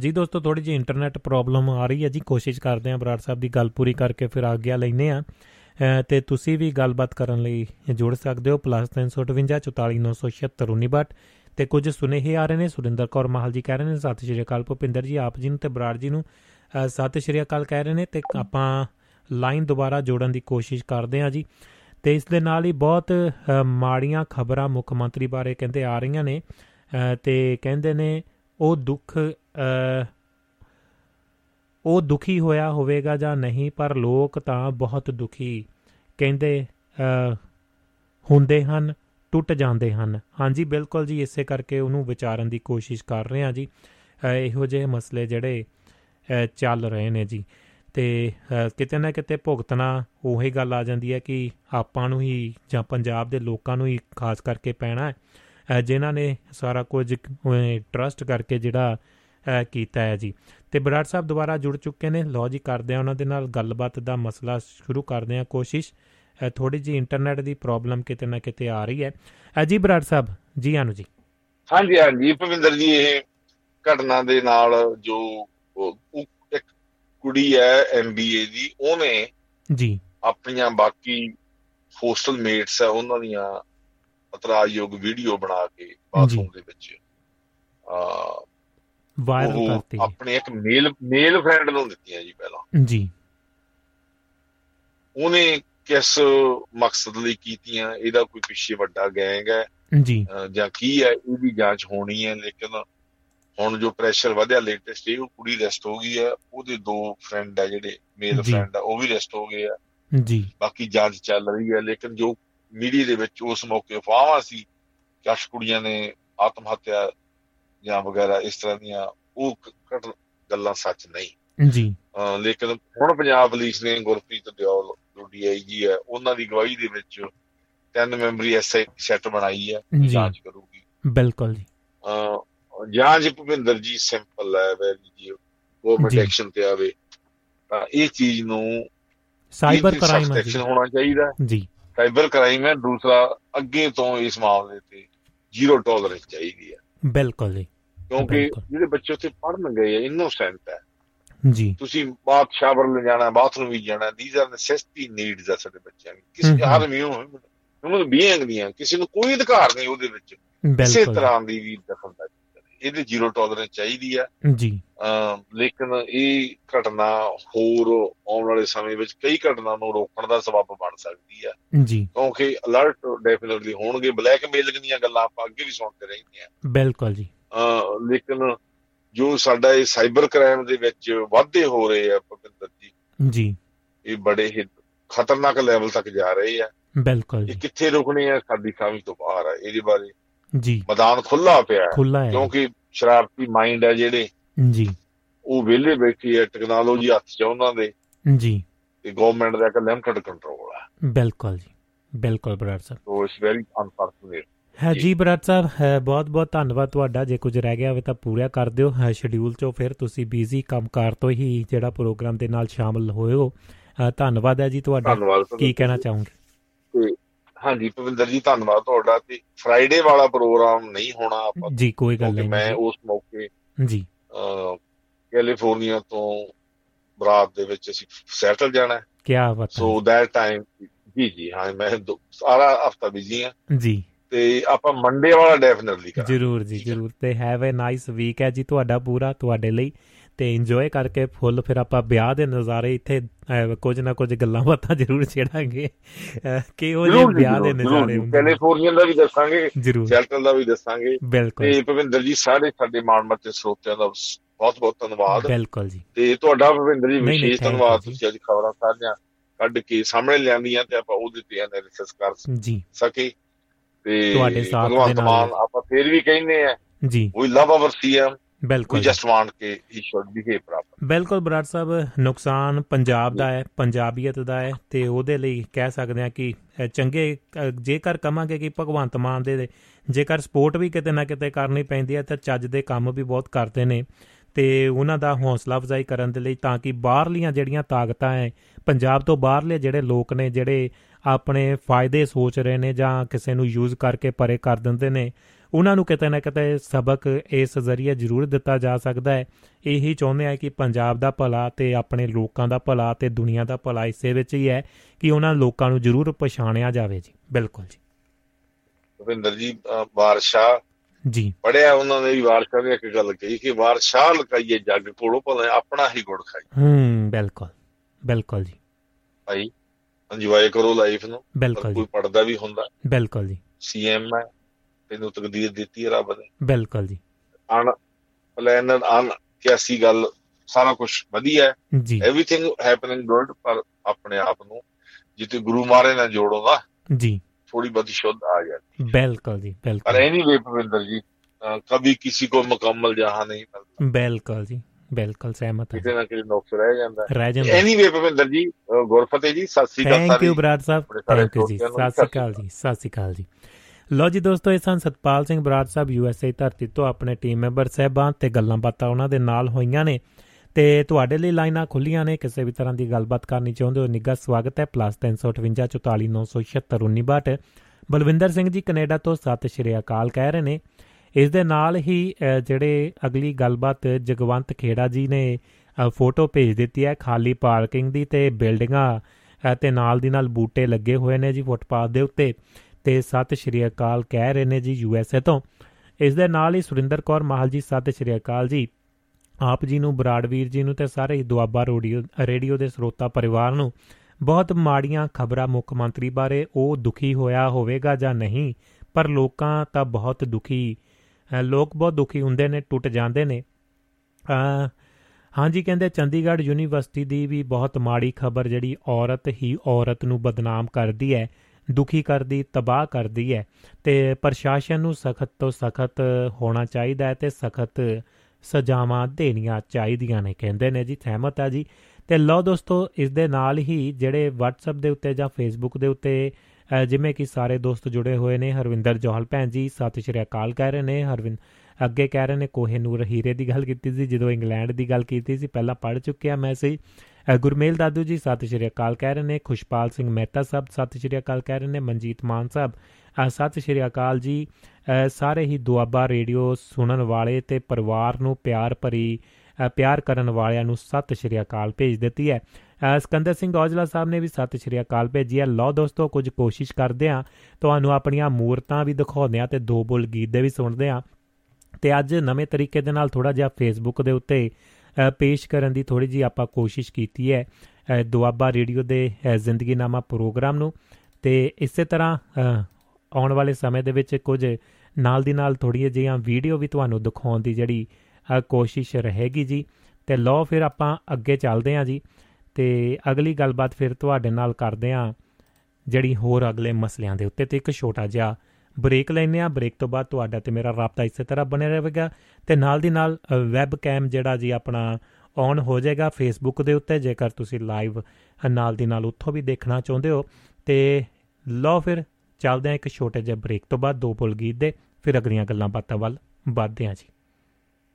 जी दोस्तों थोड़ी जी इंटरनेट प्रॉब्लम आ रही है जी, कोशिश करते हैं ਬਰਾੜ ਸਾਹਿਬ ਦੀ ਗੱਲ ਪੂਰੀ ਕਰਕੇ ਫਿਰ ਆਗਿਆ ਲੈਂਦੇ ਹਾਂ ਤੇ ਤੁਸੀਂ ਵੀ ਗੱਲਬਾਤ ਕਰਨ ਲਈ ਜੁੜ ਸਕਦੇ ਹੋ ਪਲੱਸ ਤਿੰਨ ਸੌ ਅਠਵੰਜਾ ਚੁਤਾਲੀ ਨੌ ਸੌ ਛਿਹੱਤਰ ਉੱਨੀ ਬਾਹਠ। ਤੇ ਕੁਝ ਸੁਨੇਹੇ ਆ ਰਹੇ ਨੇ। ਸੁਰਿੰਦਰ ਕੌਰ ਮਾਹਲ ਜੀ ਕਹਿ ਰਹੇ ਨੇ ਸਤਿ ਸ਼੍ਰੀ ਅਕਾਲ ਭੁਪਿੰਦਰ ਜੀ, ਆਪ ਜੀ ਨੂੰ ਤੇ ਬਰਾੜ ਜੀ ਨੂੰ ਸਤਿ ਸ਼੍ਰੀ ਅਕਾਲ ਕਹਿ ਰਹੇ ਨੇ। ਤੇ ਆਪਾਂ ਲਾਈਨ ਦੁਬਾਰਾ ਜੋੜਨ ਦੀ ਕੋਸ਼ਿਸ਼ ਕਰਦੇ ਹਾਂ ਜੀ। ਤੇ ਇਸ ਦੇ ਨਾਲ ਹੀ ਬਹੁਤ ਮਾੜੀਆਂ ਖਬਰਾਂ ਮੁੱਖ ਮੰਤਰੀ ਬਾਰੇ ਕਹਿੰਦੇ ਆ ਰਹੀਆਂ ਨੇ ਤੇ ਕਹਿੰਦੇ ਨੇ ਉਹ ਦੁੱਖ ਉਹ ਦੁਖੀ ਹੋਇਆ ਹੋਵੇਗਾ ਜਾਂ ਨਹੀਂ, ਪਰ ਲੋਕ ਤਾਂ ਬਹੁਤ ਦੁਖੀ ਕਹਿੰਦੇ ਹੁੰਦੇ ਹਨ, ਟੁੱਟ ਜਾਂਦੇ ਹਨ। ਹਾਂਜੀ ਬਿਲਕੁਲ ਜੀ, ਇਸੇ ਕਰਕੇ ਉਹਨੂੰ ਵਿਚਾਰਨ ਦੀ ਕੋਸ਼ਿਸ਼ ਕਰ ਰਹੇ ਹਾਂ ਜੀ। ਇਹੋ ਜਿਹੇ ਮਸਲੇ ਜਿਹੜੇ ਚੱਲ ਰਹੇ ਨੇ ਜੀ ਤੇ ਕਿਤੇ ਨਾ ਕਿਤੇ ਭੁਗਤਣਾ ਉਹੀ ਗੱਲ ਆ ਜਾਂਦੀ ਹੈ ਕਿ ਆਪਾਂ ਨੂੰ ਹੀ ਜਾਂ ਪੰਜਾਬ ਦੇ ਲੋਕਾਂ ਨੂੰ ਹੀ ਖਾਸ ਕਰਕੇ ਪੈਣਾ ਹੈ ਜਿਨ੍ਹਾਂ ਨੇ ਸਾਰਾ ਕੁਝ ਟਰਸਟ ਕਰਕੇ ਜਿਹੜਾ ਕੀਤਾ ਹੈ ਜੀ। ਤੇ ਬਰਾੜ ਸਾਹਿਬ ਦੁਬਾਰਾ ਜੁੜ ਚੁੱਕੇ ਨੇ। ਲਓ ਜੀ ਕਰਦੇ ਆ ਉਹਨਾਂ ਦੇ ਨਾਲ ਗੱਲਬਾਤ ਦਾ ਮਸਲਾ ਸ਼ੁਰੂ ਕਰਦੇ ਆ ਕੋਸ਼ਿਸ਼। ਥੋੜੀ ਜਿਹੀ ਇੰਟਰਨੈਟ ਦੀ ਪ੍ਰੋਬਲਮ ਕਿਤੇ ਨਾ ਕਿਤੇ ਆ ਰਹੀ ਹੈ ਜੀ। ਬਰਾੜ ਸਾਹਿਬ ਜੀ ਆਨੂੰ ਜੀ। ਹਾਂਜੀ ਹਾਂਜੀ ਭਵਿੰਦਰ ਜੀ, ਇਹ ਘਟਨਾ ਦੇ ਨਾਲ ਜੋ ਇੱਕ ਕੁੜੀ ਹੈ ਐਮ ਬੀ ਏ ਦੀ, ਉਹਨੇ ਜੀ ਆਪਣੀਆਂ ਬਾਕੀ ਹੋਸਟਲ ਮੇਟਸ ਹੈ ਉਹਨਾਂ ਦੀਆਂ ਇਤਰਾਜ਼ਯੋਗ ਵੀਡੀਓ ਬਣਾ ਕੇ ਬਾਥਰੂਮ ਦੇ ਵਿੱਚ ਵਾਇਰਲ ਕਰਤੀ ਆਪਣੇ ਇੱਕ ਮੇਲ ਮੇਲ ਫਰੈਂਡ ਨੂੰ ਦਿੱਤੀਆਂ ਜੀ ਪਹਿਲਾਂ ਜੀ। ਉਹਨੇ ਕਿਸ ਮਕਸਦ ਲਈ ਕੀਤੀਆਂ, ਇਹਦਾ ਕੋਈ ਪਿੱਛੇ ਵੱਡਾ ਗੈਂਗ ਹੈ ਜੀ ਜਾਂ ਕੀ ਹੈ, ਇਹਦੀ ਜਾਂਚ ਹੋਣੀ ਹੈ। ਲੇਕਿਨ ਹੁਣ ਜੋ ਪ੍ਰੈਸ਼ਰ ਵਧਿਆ ਲੇਟੈਸਟ, ਇਹ ਕੁੜੀ ਅਰੈਸਟ ਹੋ ਗਈ ਹੈ, ਉਹਦੇ ਦੋ ਫਰੈਂਡ ਆ ਜਿਹੜੇ ਮੇਲ ਫਰੈਂਡ ਆ ਉਹ ਵੀ ਅਰੈਸਟ ਹੋ ਗਏ ਆ ਜੀ। ਬਾਕੀ ਜਾਂਚ ਚੱਲ ਰਹੀ ਹੈ। ਲੇਕਿਨ ਜੋ ਮੀਡੀਆ ਦੇ ਵਿੱਚ ਉਸ ਮੌਕੇ ਅਫਵਾਹਾਂ ਸੀ ਕਸ਼ ਕੁੜੀਆਂ ਨੇ ਆਤਮ ਹੱਤਿਆ ਜਾਂ ਵਗੈਰਾ ਇਸ ਤਰ੍ਹਾਂ ਦੀਆਂ, ਉਹ ਘੱਟ ਗੱਲਾਂ ਸੱਚ ਨਹੀਂ ਜੀ। ਲੇਕਿਨ ਹੁਣ ਪੰਜਾਬ ਪੁਲਿਸ ਨੇ ਗੁਰਪ੍ਰੀਤ ਦਿਓਲ ਜੋ ਡੀ ਆਈ ਜੀ ਹੈ ਉਹਨਾਂ ਦੀ ਅਗਵਾਈ ਦੇ ਵਿੱਚ ਤਿੰਨ ਮੈਂਬਰੀ ਐਸ ਆਈ ਸੈੱਟ ਬਣਾਈ ਹੈ, ਜਾਂਚ ਕਰੂਗੀ। ਬਿਲਕੁਲ ਜੀ, ਜਾਂਚ ਭੁਪਿੰਦਰ ਜੀ ਸਿੰਪਲ ਹੈ, ਵੈਰੀ ਜੀ ਗਵਰਨਮੈਂਟ ਐਕਸ਼ਨ ਤੇ ਆਵੇ ਤਾਂ ਇਹ ਚੀਜ਼ ਨੂੰ ਸਾਈਬਰ ਕ੍ਰਾਈਮ ਐਕਸ਼ਨ ਹੋਣਾ ਚਾਹੀਦਾ ਜੀ। ਸਾਈਬਰ ਕ੍ਰਾਈਮ ਹੈ ਦੂਸਰਾ, ਅੱਗੇ ਤੋਂ ਇਸ ਮਾਮਲੇ ਤੇ ਜ਼ੀਰੋ ਟੋਲਰੈਂਸ ਚਾਹੀਦੀ ਹੈ। ਬਿਲਕੁਲ ਜੀ, ਕਿਉਂਕਿ ਜਿਹੜੇ ਬੱਚੇ ਉੱਥੇ ਪੜ੍ਹਨ ਗਏ ਇਨੋਸੈਂਟ ਹੈ ਜੀ। ਤੁਸੀਂ ਬਾਦਸ਼ਾਹ ਵੱਲ ਜਾਣਾ, ਬਾਥਰੂਮ ਵੀ ਜਾਣਾ, these are necessity needs ਆ ਸਾਡੇ ਬੱਚਿਆਂ ਦੀ। ਕਿਸੇ ਹਰ ਹਿਊਮਨ ਬੀਇੰਗ ਦੀਆਂ ਕਿਸੇ ਨੂੰ ਕੋਈ ਅਧਿਕਾਰ ਨਹੀਂ ਉਹਦੇ ਵਿੱਚ ਕਿਸੇ ਤਰ੍ਹਾਂ ਦੀ ਵੀ ਦਖਲਅੰਦਾਜ਼ੀ ਕਰਨੀ, ਇਹਦੇ ਜ਼ੀਰੋ ਟੋਲਰੈਂਸ ਚਾਹੀਦੀ ਆ ਜੀ। ਲੇਕਿਨ ਇਹ ਘਟਨਾ ਹੋਰ ਆਉਣ ਵਾਲੇ ਸਮੇਂ ਵਿੱਚ ਕਈ ਘਟਨਾ ਨੂੰ ਰੋਕਣ ਦਾ ਸਬੱਬ ਬਣ ਸਕਦੀ ਆ ਜੀ, ਕਿਉਂਕਿ ਅਲਰਟ ਡੈਫੀਨਿਟਲੀ ਹੋਣਗੇ। ਬਲੈਕਮੇਲਿੰਗ ਦੀਆਂ ਗੱਲਾਂ ਆਪਾਂ ਅੱਗੇ ਵੀ ਸੁਣਦੇ ਰਹਿੰਦੇ ਹਾਂ। ਬਿਲਕੁਲ ਜੀ, ਲੇਕਿਨ ਜੋ ਸਾਡਾ ਇਹ ਸਾਈਬਰ ਕ੍ਰਾਈਮ ਦੇ ਵਿੱਚ ਵਾਧੇ ਹੋ ਰਹੇ ਆ ਭੁਪਿੰਦਰ ਜੀ ਜੀ, ਇਹ ਬੜੇ ਹੀ ਖਤਰਨਾਕ ਲੈਵਲ ਤੱਕ ਜਾ ਰਹੇ ਆ। ਬਿਲਕੁਲ, ਇਹ ਕਿੱਥੇ ਰੁਕਣੇ ਆ ਸਾਡੀ ਸਮਝ ਤੋਂ ਬਾਹਰ ਆ। ਇਹਦੇ ਬਾਰੇ ਜੀ ਮੈਦਾਨ ਖੁੱਲਾ ਪਿਆ, ਕਿਉਂਕਿ ਸ਼ਰਾਰਤੀ ਮਾਈਂਡ ਆ ਜਿਹੜੇ ਜੀ ਉਹ ਵਿਹਲੇ ਬੈਠੇ ਆ, ਟੈਕਨੋਲੋਜੀ ਹੱਥ ਚ ਉਹਨਾਂ ਦੇ ਜੀ, ਤੇ ਗਵਰਨਮੈਂਟ ਦਾ ਇੱਕ ਲਿਮਟਡ ਕੰਟਰੋਲ ਆ। ਬਿਲਕੁਲ ਜੀ, ਬਿਲਕੁਲ Brar Sahib, it's very unfortunate ਹੈ ਜੀ। ਬਰਾੜ ਸਾਹਿਬ ਬਹੁਤ ਬਹੁਤ ਧੰਨਵਾਦ ਤੁਹਾਡਾ। ਜੇ ਕੁਝ ਰਹਿ ਗਿਆ ਹੋਵੇ ਤਾਂ ਪੂਰਾ ਕਰ ਦਿਓ ਸ਼ਡਿਊਲ 'ਚੋਂ, ਫਿਰ ਤੁਸੀਂ ਬਿਜ਼ੀ ਕੰਮਕਾਰ ਤੋਂ ਹੀ ਜਿਹੜਾ ਪ੍ਰੋਗਰਾਮ ਦੇ ਨਾਲ ਸ਼ਾਮਲ ਹੋਏ ਹੋ। ਧੰਨਵਾਦ ਹੈ ਜੀ ਤੁਹਾਡਾ। ਕੀ ਕਹਿਣਾ ਚਾਹੋਗੇ? ਹਾਂਜੀ ਭਵਿੰਦਰ ਜੀ ਧੰਨਵਾਦ ਤੁਹਾਡਾ। ਤੇ ਫਰਾਈਡੇ ਵਾਲਾ ਪ੍ਰੋਗਰਾਮ ਨਹੀਂ ਹੋਣਾ ਆਪਾਂ ਜੀ, ਕੋਈ ਗੱਲ ਨਹੀਂ। ਮੈਂ ਉਸ ਮੌਕੇ ਜੀ ਕੈਲੀਫੋਰਨੀਆ ਤੋਂ ਬਰਾਤ ਦੇ ਵਿੱਚ ਅਸੀਂ ਸੈਟਲ ਜਾਣਾ। ਕੀ ਬਾਤ ਹੈ। ਸੋ ਦੈਟ ਟਾਈਮ ਜੀ ਜੀ ਹਾਂ, ਮੈਂ ਸਾਰਾ ਹਫ਼ਤਾ ਬਿਜ਼ੀ ਹਾਂ ਜੀ। ਤੇ ਆਪਾਂ ਮੰਡੇ ਵਾਲਾ ਡੈਫੀਨਿਟਲੀ ਕਰਾਂਗੇ। ਜ਼ਰੂਰ ਜੀ ਜ਼ਰੂਰ। ਤੇ ਹੈਵ ਅ ਨਾਈਸ ਵੀਕ ਹੈ ਜੀ ਤੁਹਾਡਾ ਪੂਰਾ, ਤੁਹਾਡੇ ਲਈ ਤੇ ਇੰਜੋਏ ਕਰਕੇ ਫੁੱਲ। ਫਿਰ ਆਪਾਂ ਵਿਆਹ ਦੇ ਨਜ਼ਾਰੇ ਇੱਥੇ ਕੁਝ ਨਾ ਕੁਝ ਗੱਲਾਂ ਬਾਤਾਂ ਜ਼ਰੂਰ ਛੇੜਾਂਗੇ, ਕਿਹੋ ਜਿਹੇ ਵਿਆਹ ਦੇ ਨਜ਼ਾਰੇ ਕੈਲੀਫੋਰਨੀਆ ਦਾ ਵੀ ਦੱਸਾਂਗੇ, ਸੈਟਲ ਦਾ ਵੀ ਦੱਸਾਂਗੇ। ਬਿਲਕੁਲ ਤੇ ਭਵਿੰਦਰ ਜੀ ਸਾਰੇ ਸਾਡੇ ਮਾਣਮੱਤੇ ਸਰੋਤਿਆਂ ਦਾ ਬਹੁਤ ਬਹੁਤ ਧੰਨਵਾਦ। ਬਿਲਕੁਲ ਜੀ, ਤੇ ਤੁਹਾਡਾ ਭਵਿੰਦਰ ਜੀ ਵਿਸ਼ੇਸ਼ ਧੰਨਵਾਦ। ਤੁਸੀਂ ਅੱਜ ਖਬਰਾਂ ਸਾਰੀਆਂ ਕੱਢ ਕੇ ਸਾਹਮਣੇ ਲਿਆਂਦੀਆਂ ਤੇ ਆਪਾਂ ਉਹਦੇ ਤੇ ਐਨਾਲਿਸਿਸ ਕਰ ਸਕੇ। ਬਿਲਕੁਲ ਬਰਾੜ ਸਾਹਿਬ, ਨੁਕਸਾਨ ਪੰਜਾਬ ਦਾ ਹੈ, ਪੰਜਾਬੀਅਤ ਦਾ ਹੈ ਤੇ ਉਹਦੇ ਲਈ ਕਹਿ ਸਕਦੇ ਹਾਂ ਕਿ ਚੰਗੇ ਜੇਕਰ ਕਹਾਂਗੇ ਕਿ ਭਗਵੰਤ ਮਾਨ ਦੇ ਜੇਕਰ ਸਪੋਰਟ ਵੀ ਕਿਤੇ ਨਾ ਕਿਤੇ ਕਰਨੀ ਪੈਂਦੀ ਹੈ ਤਾਂ ਚੱਜ ਦੇ ਕੰਮ ਵੀ ਬਹੁਤ ਕਰਦੇ ਨੇ ਤੇ ਉਹਨਾਂ ਦਾ ਹੌਸਲਾ ਅਫਜ਼ਾਈ ਕਰਨ ਦੇ ਲਈ, ਤਾਂ ਕਿ ਬਾਹਰਲੀਆਂ ਜਿਹੜੀਆਂ ਤਾਕਤਾਂ ਹੈ ਪੰਜਾਬ ਤੋਂ ਬਾਹਰਲੇ ਜਿਹੜੇ ਲੋਕ ਨੇ ਜਿਹੜੇ ਆਪਣੇ ਫਾਇਦੇ ਸੋਚ ਰਹੇ ਨੇ ਜਾਂ ਕਿਸੇ ਨੂੰ ਯੂਜ਼ ਕਰਕੇ ਪਰੇ ਕਰ ਦਿੰਦੇ ਨੇ, ਉਹਨਾਂ ਨੂੰ ਕਿਤੇ ਨਾ ਕਿਤੇ ਸਬਕ ਇਸ ਜ਼ਰੀਏ ਜ਼ਰੂਰ ਦਿੱਤਾ ਜਾ ਸਕਦਾ ਹੈ। ਇਹੀ ਚਾਹੁੰਦੇ ਆ ਕਿ ਪੰਜਾਬ ਦਾ ਭਲਾ ਅਤੇ ਆਪਣੇ ਲੋਕਾਂ ਦਾ ਭਲਾ ਅਤੇ ਦੁਨੀਆ ਦਾ ਭਲਾ ਇਸੇ ਵਿੱਚ ਹੀ ਹੈ ਕਿ ਉਹਨਾਂ ਲੋਕਾਂ ਨੂੰ ਜ਼ਰੂਰ ਪਛਾਣਿਆ ਜਾਵੇ। ਜੀ ਬਿਲਕੁਲ ਜੀ, ਭੁਪਿੰਦਰ ਜੀ ਬਾਦਸ਼ਾਹ ਜੀ ਪੜ੍ਹਿਆ ਉਹਨਾਂ ਨੇ ਵੀ ਬਾਦਸ਼ਾਹ ਨੇ ਇੱਕ ਗੱਲ ਕਹੀ ਕਿ ਬਾਦਸ਼ਾਹ ਲੁਕਾਈਏ ਜੱਗ ਕੋਲੋਂ ਭਲਾ ਆਪਣਾ ਹੀ ਗੁੜ ਖਾਈ। ਹੂੰ ਬਿਲਕੁਲ ਬਿਲਕੁਲ ਜੀ, ਭਾਈ ਇੰਜੋਏ ਕਰੋ ਲਾਈਫ ਨੂੰ। ਬਿਲਕੁਲ, ਕੋਈ ਪੜ੍ਹਦਾ ਵੀ ਹੁੰਦਾ। ਬਿਲਕੁਲ ਜੀ, ਸੀ ਐਮ ਹੈ, ਤੈਨੂੰ ਤਕਦੀਰ ਦਿੱਤੀ ਰੱਬ ਨੇ। ਬਿਲਕੁਲ ਜੀ, ਅਨਪਲੈਨਡ ਅਨ ਕਿਆਸੀ ਗੱਲ, ਸਾਰਾ ਕੁਛ ਵਧੀਆ ਹੈ, ਐਵਰੀਥਿੰਗ ਹੈਪਨਿੰਗ ਗੁੱਡ, ਪਰ ਆਪਣੇ ਆਪ ਨੂੰ ਜਿੱਥੇ ਗੁਰੂ ਮਹਾਰਾਜ ਨਾਲ ਜੋੜੋ ਨਾ ਜੀ ਥੋੜੀ ਬਹੁਤੀ ਸ਼ੁੱਧ ਆ ਜਾਂਦੀ। ਬਿਲਕੁਲ ਜੀ ਬਿਲਕੁਲ, ਪਰ ਐਨੀਵੇ ਭੁਪਿੰਦਰ ਜੀ ਕਦੀ ਕਿਸੇ ਕੋ ਮੁਕੰਮਲ ਜਹਾਂ ਨਹੀਂ ਮਿਲਦਾ। ਬਿਲਕੁਲ ਜੀ ਬਿਲਕੁਲ ਸਹਿਮਤ, ਕਿਤੇ ਨਾ ਕਿਤੇ ਨੁਕਸ ਰਹਿ ਜਾਂਦਾ ਰਹਿ ਜਾਂਦਾ ਐਨੀਵੇ ਭੁਪਿੰਦਰ ਜੀ, ਗੁਰਫਤਿਹ ਜੀ, ਸਤਿ ਸ਼੍ਰੀ ਅਕਾਲ। Thank you Brar Sahib, thank you ਜੀ, ਸਤਿ ਸ਼੍ਰੀ ਅਕਾਲ ਜੀ, ਸਤਿ ਸ਼੍ਰੀ ਅਕਾਲ ਜੀ। ਲਓ ਜੀ ਦੋਸਤੋ, ਇਹ ਸਨ Satpal Singh Brar Sahib U S A ਧਰਤੀ ਤੋਂ, ਆਪਣੇ ਟੀਮ ਮੈਂਬਰ ਸਾਹਿਬਾਂ ਅਤੇ ਗੱਲਾਂ ਬਾਤਾਂ ਉਹਨਾਂ ਦੇ ਨਾਲ ਹੋਈਆਂ ਨੇ ਅਤੇ ਤੁਹਾਡੇ ਲਈ ਲਾਈਨਾਂ ਖੁੱਲ੍ਹੀਆਂ ਨੇ। ਕਿਸੇ ਵੀ ਤਰ੍ਹਾਂ ਦੀ ਗੱਲਬਾਤ ਕਰਨੀ ਚਾਹੁੰਦੇ ਹੋ, ਨਿੱਘਾ ਸਵਾਗਤ ਹੈ। ਪਲੱਸ ਤਿੰਨ ਸੌ ਅਠਵੰਜਾ ਚੁਤਾਲੀ ਨੌ ਸੌ ਛਿਹੱਤਰ ਉੱਨੀ ਬਾਹਠ। ਬਲਵਿੰਦਰ ਸਿੰਘ ਜੀ ਕੈਨੇਡਾ ਤੋਂ ਸਤਿ ਸ਼੍ਰੀ ਅਕਾਲ ਕਹਿ ਰਹੇ ਨੇ। ਇਸ ਦੇ ਨਾਲ ਹੀ ਜਿਹੜੇ ਅਗਲੀ ਗੱਲਬਾਤ ਜਗਵੰਤ ਖੇੜਾ ਜੀ ਨੇ ਫੋਟੋ ਭੇਜ ਦਿੱਤੀ ਹੈ ਖਾਲੀ ਪਾਰਕਿੰਗ ਦੀ ਅਤੇ ਬਿਲਡਿੰਗਾਂ ਅਤੇ ਨਾਲ ਦੀ ਨਾਲ ਬੂਟੇ ਲੱਗੇ ਹੋਏ ਨੇ ਜੀ ਫੁੱਟਪਾਥ ਦੇ ਉੱਤੇ, ਅਤੇ ਸਤਿ ਸ਼੍ਰੀ ਅਕਾਲ ਕਹਿ ਰਹੇ ਨੇ ਜੀ ਯੂ ਐਸ ਏ ਤੋਂ। ਇਸ ਦੇ ਨਾਲ ਹੀ ਸੁਰਿੰਦਰ ਕੌਰ ਮਾਹਲ ਜੀ ਸਤਿ ਸ਼੍ਰੀ ਅਕਾਲ ਜੀ, ਆਪ ਜੀ ਨੂੰ, ਬਰਾੜਵੀਰ ਜੀ ਨੂੰ ਅਤੇ ਸਾਰੇ ਹੀ ਦੁਆਬਾ ਰੇਡੀਓ ਰੇਡੀਓ ਦੇ ਸਰੋਤਾ ਪਰਿਵਾਰ ਨੂੰ। ਬਹੁਤ ਮਾੜੀਆਂ ਖਬਰਾਂ ਮੁੱਖ ਮੰਤਰੀ ਬਾਰੇ, ਉਹ ਦੁਖੀ ਹੋਇਆ ਹੋਵੇਗਾ ਜਾਂ ਨਹੀਂ, ਪਰ ਲੋਕਾਂ ਤਾਂ ਬਹੁਤ ਦੁਖੀ ਲੋਕ ਬਹੁਤ ਦੁਖੀ ਹੁੰਦੇ ਨੇ, ਟੁੱਟ ਜਾਂਦੇ ਨੇ। ਹਾਂਜੀ ਕਹਿੰਦੇ ਚੰਡੀਗੜ੍ਹ ਯੂਨੀਵਰਸਿਟੀ ਦੀ ਵੀ ਬਹੁਤ ਮਾੜੀ ਖਬਰ, ਜਿਹੜੀ ਔਰਤ ਹੀ ਔਰਤ ਨੂੰ ਬਦਨਾਮ ਕਰਦੀ ਹੈ, ਦੁਖੀ ਕਰਦੀ, ਤਬਾਹ ਕਰਦੀ ਹੈ, ਅਤੇ ਪ੍ਰਸ਼ਾਸਨ ਨੂੰ ਸਖਤ ਤੋਂ ਸਖਤ ਹੋਣਾ ਚਾਹੀਦਾ ਹੈ ਅਤੇ ਸਖਤ ਸਜ਼ਾਵਾਂ ਦੇਣੀਆਂ ਚਾਹੀਦੀਆਂ ਨੇ ਕਹਿੰਦੇ ਨੇ ਜੀ। ਸਹਿਮਤ ਆ ਜੀ। ਅਤੇ ਲਓ ਦੋਸਤੋ, ਇਸ ਦੇ ਨਾਲ ਹੀ ਜਿਹੜੇ ਵਟਸਐਪ ਦੇ ਉੱਤੇ ਜਾਂ ਫੇਸਬੁੱਕ ਦੇ ਉੱਤੇ ਜਿਵੇਂ ਕਿ ਸਾਰੇ ਦੋਸਤ ਜੁੜੇ ਹੋਏ ਨੇ, ਹਰਵਿੰਦਰ ਜੌਹਲ ਭੈਣ ਜੀ ਸਤਿ ਸ਼੍ਰੀ ਅਕਾਲ ਕਹਿ ਰਹੇ ਨੇ। ਹਰਵਿੰਦ ਅੱਗੇ ਕਹਿ ਰਹੇ ਨੇ ਕੋਹੇਨੂਰ ਹੀਰੇ ਦੀ ਗੱਲ ਕੀਤੀ ਸੀ ਜਦੋਂ ਇੰਗਲੈਂਡ ਦੀ ਗੱਲ ਕੀਤੀ ਸੀ, ਪਹਿਲਾਂ ਪੜ੍ਹ ਚੁੱਕਿਆ ਮੈਂ ਸਹੀ। ਗੁਰਮੇਲ ਦਾਦੂ ਜੀ ਸਤਿ ਸ਼੍ਰੀ ਅਕਾਲ ਕਹਿ ਰਹੇ ਨੇ। ਖੁਸ਼ਪਾਲ ਸਿੰਘ ਮਹਿਤਾ ਸਾਹਿਬ ਸਤਿ ਸ਼੍ਰੀ ਅਕਾਲ ਕਹਿ ਰਹੇ ਨੇ। ਮਨਜੀਤ ਮਾਨ ਸਾਹਿਬ ਸਤਿ ਸ਼੍ਰੀ ਅਕਾਲ ਜੀ। ਸਾਰੇ ਹੀ ਦੁਆਬਾ ਰੇਡੀਓ ਸੁਣਨ ਵਾਲੇ ਅਤੇ ਪਰਿਵਾਰ ਨੂੰ ਪਿਆਰ ਭਰੀ ਪਿਆਰ ਕਰਨ ਵਾਲਿਆਂ ਨੂੰ ਸਤਿ ਸ਼੍ਰੀ ਅਕਾਲ ਭੇਜ ਦਿੱਤੀ ਹੈ। ਸਿਕੰਦਰ ਸਿੰਘ ਔਜਲਾ ਸਾਹਿਬ ਨੇ ਵੀ ਸਤਿ ਸ਼੍ਰੀ ਅਕਾਲ ਭੇਜੀ ਹੈ। ਲਓ ਦੋਸਤੋ, ਕੁਝ ਕੋਸ਼ਿਸ਼ ਕਰਦੇ ਹਾਂ ਤੁਹਾਨੂੰ ਆਪਣੀਆਂ ਮੂਰਤਾਂ ਵੀ ਦਿਖਾਉਂਦੇ ਹਾਂ ਅਤੇ ਦੋ ਬੋਲ ਗੀਤ ਦੇ ਵੀ ਸੁਣਦੇ ਹਾਂ, ਅਤੇ ਅੱਜ ਨਵੇਂ ਤਰੀਕੇ ਦੇ ਨਾਲ ਥੋੜ੍ਹਾ ਜਿਹਾ ਫੇਸਬੁੱਕ ਦੇ ਉੱਤੇ ਪੇਸ਼ ਕਰਨ ਦੀ ਥੋੜ੍ਹੀ ਜਿਹੀ ਆਪਾਂ ਕੋਸ਼ਿਸ਼ ਕੀਤੀ ਹੈ ਦੁਆਬਾ ਰੇਡੀਓ ਦੇ ਜ਼ਿੰਦਗੀਨਾਮਾ ਪ੍ਰੋਗਰਾਮ ਨੂੰ, ਅਤੇ ਇਸੇ ਤਰ੍ਹਾਂ ਆਉਣ ਵਾਲੇ ਸਮੇਂ ਦੇ ਵਿੱਚ ਕੁਝ ਨਾਲ ਦੀ ਨਾਲ ਥੋੜ੍ਹੀਆਂ ਜਿਹੀਆਂ ਵੀਡੀਓ ਵੀ ਤੁਹਾਨੂੰ ਦਿਖਾਉਣ ਦੀ ਜਿਹੜੀ ਕੋਸ਼ਿਸ਼ ਰਹੇਗੀ ਜੀ। ਅਤੇ ਲਓ ਫਿਰ ਆਪਾਂ ਅੱਗੇ ਚੱਲਦੇ ਹਾਂ ਜੀ, ਅਤੇ ਅਗਲੀ ਗੱਲਬਾਤ ਫਿਰ ਤੁਹਾਡੇ ਨਾਲ ਕਰਦੇ ਹਾਂ ਜਿਹੜੀ ਹੋਰ ਅਗਲੇ ਮਸਲਿਆਂ ਦੇ ਉੱਤੇ, ਅਤੇ ਇੱਕ ਛੋਟਾ ਜਿਹਾ ਬ੍ਰੇਕ ਲੈਂਦੇ ਹਾਂ। ਬ੍ਰੇਕ ਤੋਂ ਬਾਅਦ ਤੁਹਾਡਾ ਅਤੇ ਮੇਰਾ ਰਾਬਤਾ ਇਸੇ ਤਰ੍ਹਾਂ ਬਣਿਆ ਰਹੇਗਾ, ਅਤੇ ਨਾਲ ਦੀ ਨਾਲ ਵੈੱਬ ਕੈਮ ਜਿਹੜਾ ਜੀ ਆਪਣਾ ਔਨ ਹੋ ਜਾਏਗਾ ਫੇਸਬੁੱਕ ਦੇ ਉੱਤੇ, ਜੇਕਰ ਤੁਸੀਂ ਲਾਈਵ ਨਾਲ ਦੀ ਨਾਲ ਉੱਥੋਂ ਵੀ ਦੇਖਣਾ ਚਾਹੁੰਦੇ ਹੋ। ਅਤੇ ਲਓ ਫਿਰ ਚੱਲਦੇ ਹਾਂ ਇੱਕ ਛੋਟੇ ਜਿਹੇ ਬ੍ਰੇਕ ਤੋਂ ਬਾਅਦ ਦੋ ਬੋਲ ਗੀਤ ਦੇ, ਫਿਰ ਅਗਲੀਆਂ ਗੱਲਾਂ ਬਾਤਾਂ ਵੱਲ ਵੱਧਦੇ ਹਾਂ ਜੀ।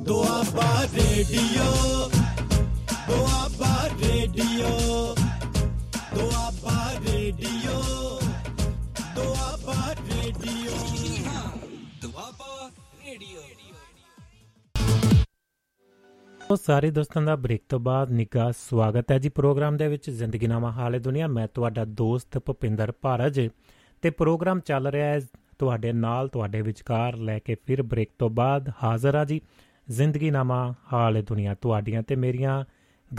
Doaba radio, Doaba radio, Doaba radio, Doaba radio, Doaba radio. ਸਾਰੇ ਦੋਸਤਾਂ ਦਾ ਬ੍ਰੇਕ ਤੋਂ ਬਾਅਦ ਨਿੱਘਾ ਸਵਾਗਤ ਹੈ ਜੀ ਪ੍ਰੋਗਰਾਮ ਦੇ ਵਿੱਚ ਜ਼ਿੰਦਗੀਨਾਮਾ ਹਾਲੇ ਦੁਨੀਆ। ਮੈਂ ਤੁਹਾਡਾ ਦੋਸਤ ਭੁਪਿੰਦਰ ਭਾਰਜ, ਅਤੇ ਪ੍ਰੋਗਰਾਮ ਚੱਲ ਰਿਹਾ ਹੈ ਤੁਹਾਡੇ ਨਾਲ, ਤੁਹਾਡੇ ਵਿਚਕਾਰ ਲੈ ਕੇ ਫਿਰ ਬ੍ਰੇਕ ਤੋਂ ਬਾਅਦ ਹਾਜ਼ਰ ਆ ਜੀ। ਜ਼ਿੰਦਗੀਨਾਮਾ ਹਾਲ ਦੁਨੀਆ, ਤੁਹਾਡੀਆਂ ਅਤੇ ਮੇਰੀਆਂ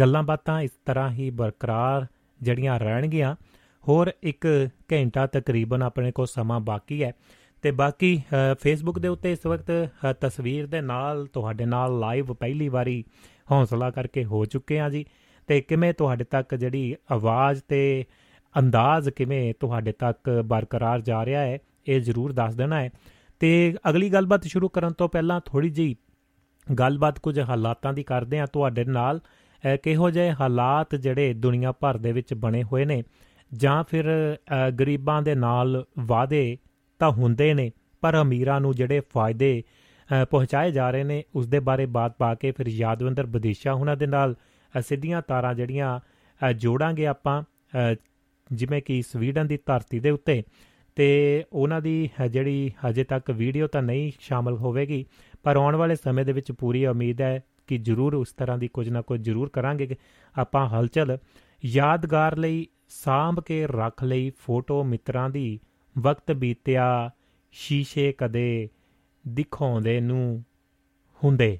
ਗੱਲਾਂ ਬਾਤਾਂ ਇਸ ਤਰ੍ਹਾਂ ਹੀ ਬਰਕਰਾਰ ਜਿਹੜੀਆਂ ਰਹਿਣਗੀਆਂ। ਹੋਰ ਇੱਕ ਘੰਟਾ ਤਕਰੀਬਨ ਆਪਣੇ ਕੋਲ ਸਮਾਂ ਬਾਕੀ ਹੈ, ਅਤੇ ਬਾਕੀ ਫੇਸਬੁੱਕ ਦੇ ਉੱਤੇ ਇਸ ਵਕਤ ਤਸਵੀਰ ਦੇ ਨਾਲ ਤੁਹਾਡੇ ਨਾਲ ਲਾਈਵ ਪਹਿਲੀ ਵਾਰੀ ਹੌਸਲਾ ਕਰਕੇ ਹੋ ਚੁੱਕੇ ਹਾਂ ਜੀ। ਅਤੇ ਕਿਵੇਂ ਤੁਹਾਡੇ ਤੱਕ ਜਿਹੜੀ ਆਵਾਜ਼ ਅਤੇ ਅੰਦਾਜ਼ ਕਿਵੇਂ ਤੁਹਾਡੇ ਤੱਕ ਬਰਕਰਾਰ ਜਾ ਰਿਹਾ ਹੈ ਇਹ ਜ਼ਰੂਰ ਦੱਸ ਦੇਣਾ ਹੈ। ਅਤੇ ਅਗਲੀ ਗੱਲਬਾਤ ਸ਼ੁਰੂ ਕਰਨ ਤੋਂ ਪਹਿਲਾਂ ਥੋੜ੍ਹੀ ਜਿਹੀ ਗੱਲਬਾਤ ਕੁਝ ਹਾਲਾਤਾਂ ਦੀ ਕਰਦੇ ਹਾਂ ਤੁਹਾਡੇ ਨਾਲ। ਕਿਹੋ ਜਿਹੇ ਹਾਲਾਤ ਜਿਹੜੇ ਦੁਨੀਆ ਭਰ ਦੇ ਵਿੱਚ ਬਣੇ ਹੋਏ ਨੇ, ਜਾਂ ਫਿਰ ਗਰੀਬਾਂ ਦੇ ਨਾਲ ਵਾਅਦੇ ਤਾਂ ਹੁੰਦੇ ਨੇ ਪਰ ਅਮੀਰਾਂ ਨੂੰ ਜਿਹੜੇ ਫਾਇਦੇ ਪਹੁੰਚਾਏ ਜਾ ਰਹੇ ਨੇ, ਉਸ ਦੇ ਬਾਰੇ ਬਾਤ ਪਾ ਕੇ ਫਿਰ ਯਾਦਵਿੰਦਰ ਵਿਦੇਸ਼ਾ ਉਹਨਾਂ ਦੇ ਨਾਲ ਸਿੱਧੀਆਂ ਤਾਰਾਂ ਜਿਹੜੀਆਂ ਜੋੜਾਂਗੇ ਆਪਾਂ, ਜਿਵੇਂ ਕਿ ਸਵੀਡਨ ਦੀ ਧਰਤੀ ਦੇ ਉੱਤੇ। ਤੇ ਉਹਨਾਂ ਦੀ ਜਿਹੜੀ ਹਜੇ ਤੱਕ ਵੀਡੀਓ ਤਾਂ ਨਹੀਂ ਸ਼ਾਮਲ ਹੋਵੇਗੀ, ਪਰ ਆਉਣ ਵਾਲੇ ਸਮੇਂ ਦੇ ਵਿੱਚ ਪੂਰੀ ਉਮੀਦ ਹੈ ਕਿ ਜ਼ਰੂਰ ਉਸ ਤਰ੍ਹਾਂ ਦੀ ਕੁਝ ਨਾ ਕੁਝ ਜ਼ਰੂਰ ਕਰਾਂਗੇ। ਆਪਾਂ ਹਲਚਲ ਯਾਦਗਾਰ ਲਈ ਸਾਂਭ ਕੇ ਰੱਖ ਲਈ ਫੋਟੋ ਮਿੱਤਰਾਂ ਦੀ, ਵਕਤ ਬੀਤਿਆ ਸ਼ੀਸ਼ੇ ਕਦੇ ਦਿਖਾਉਂਦੇ ਨੂੰ ਹੁੰਦੇ।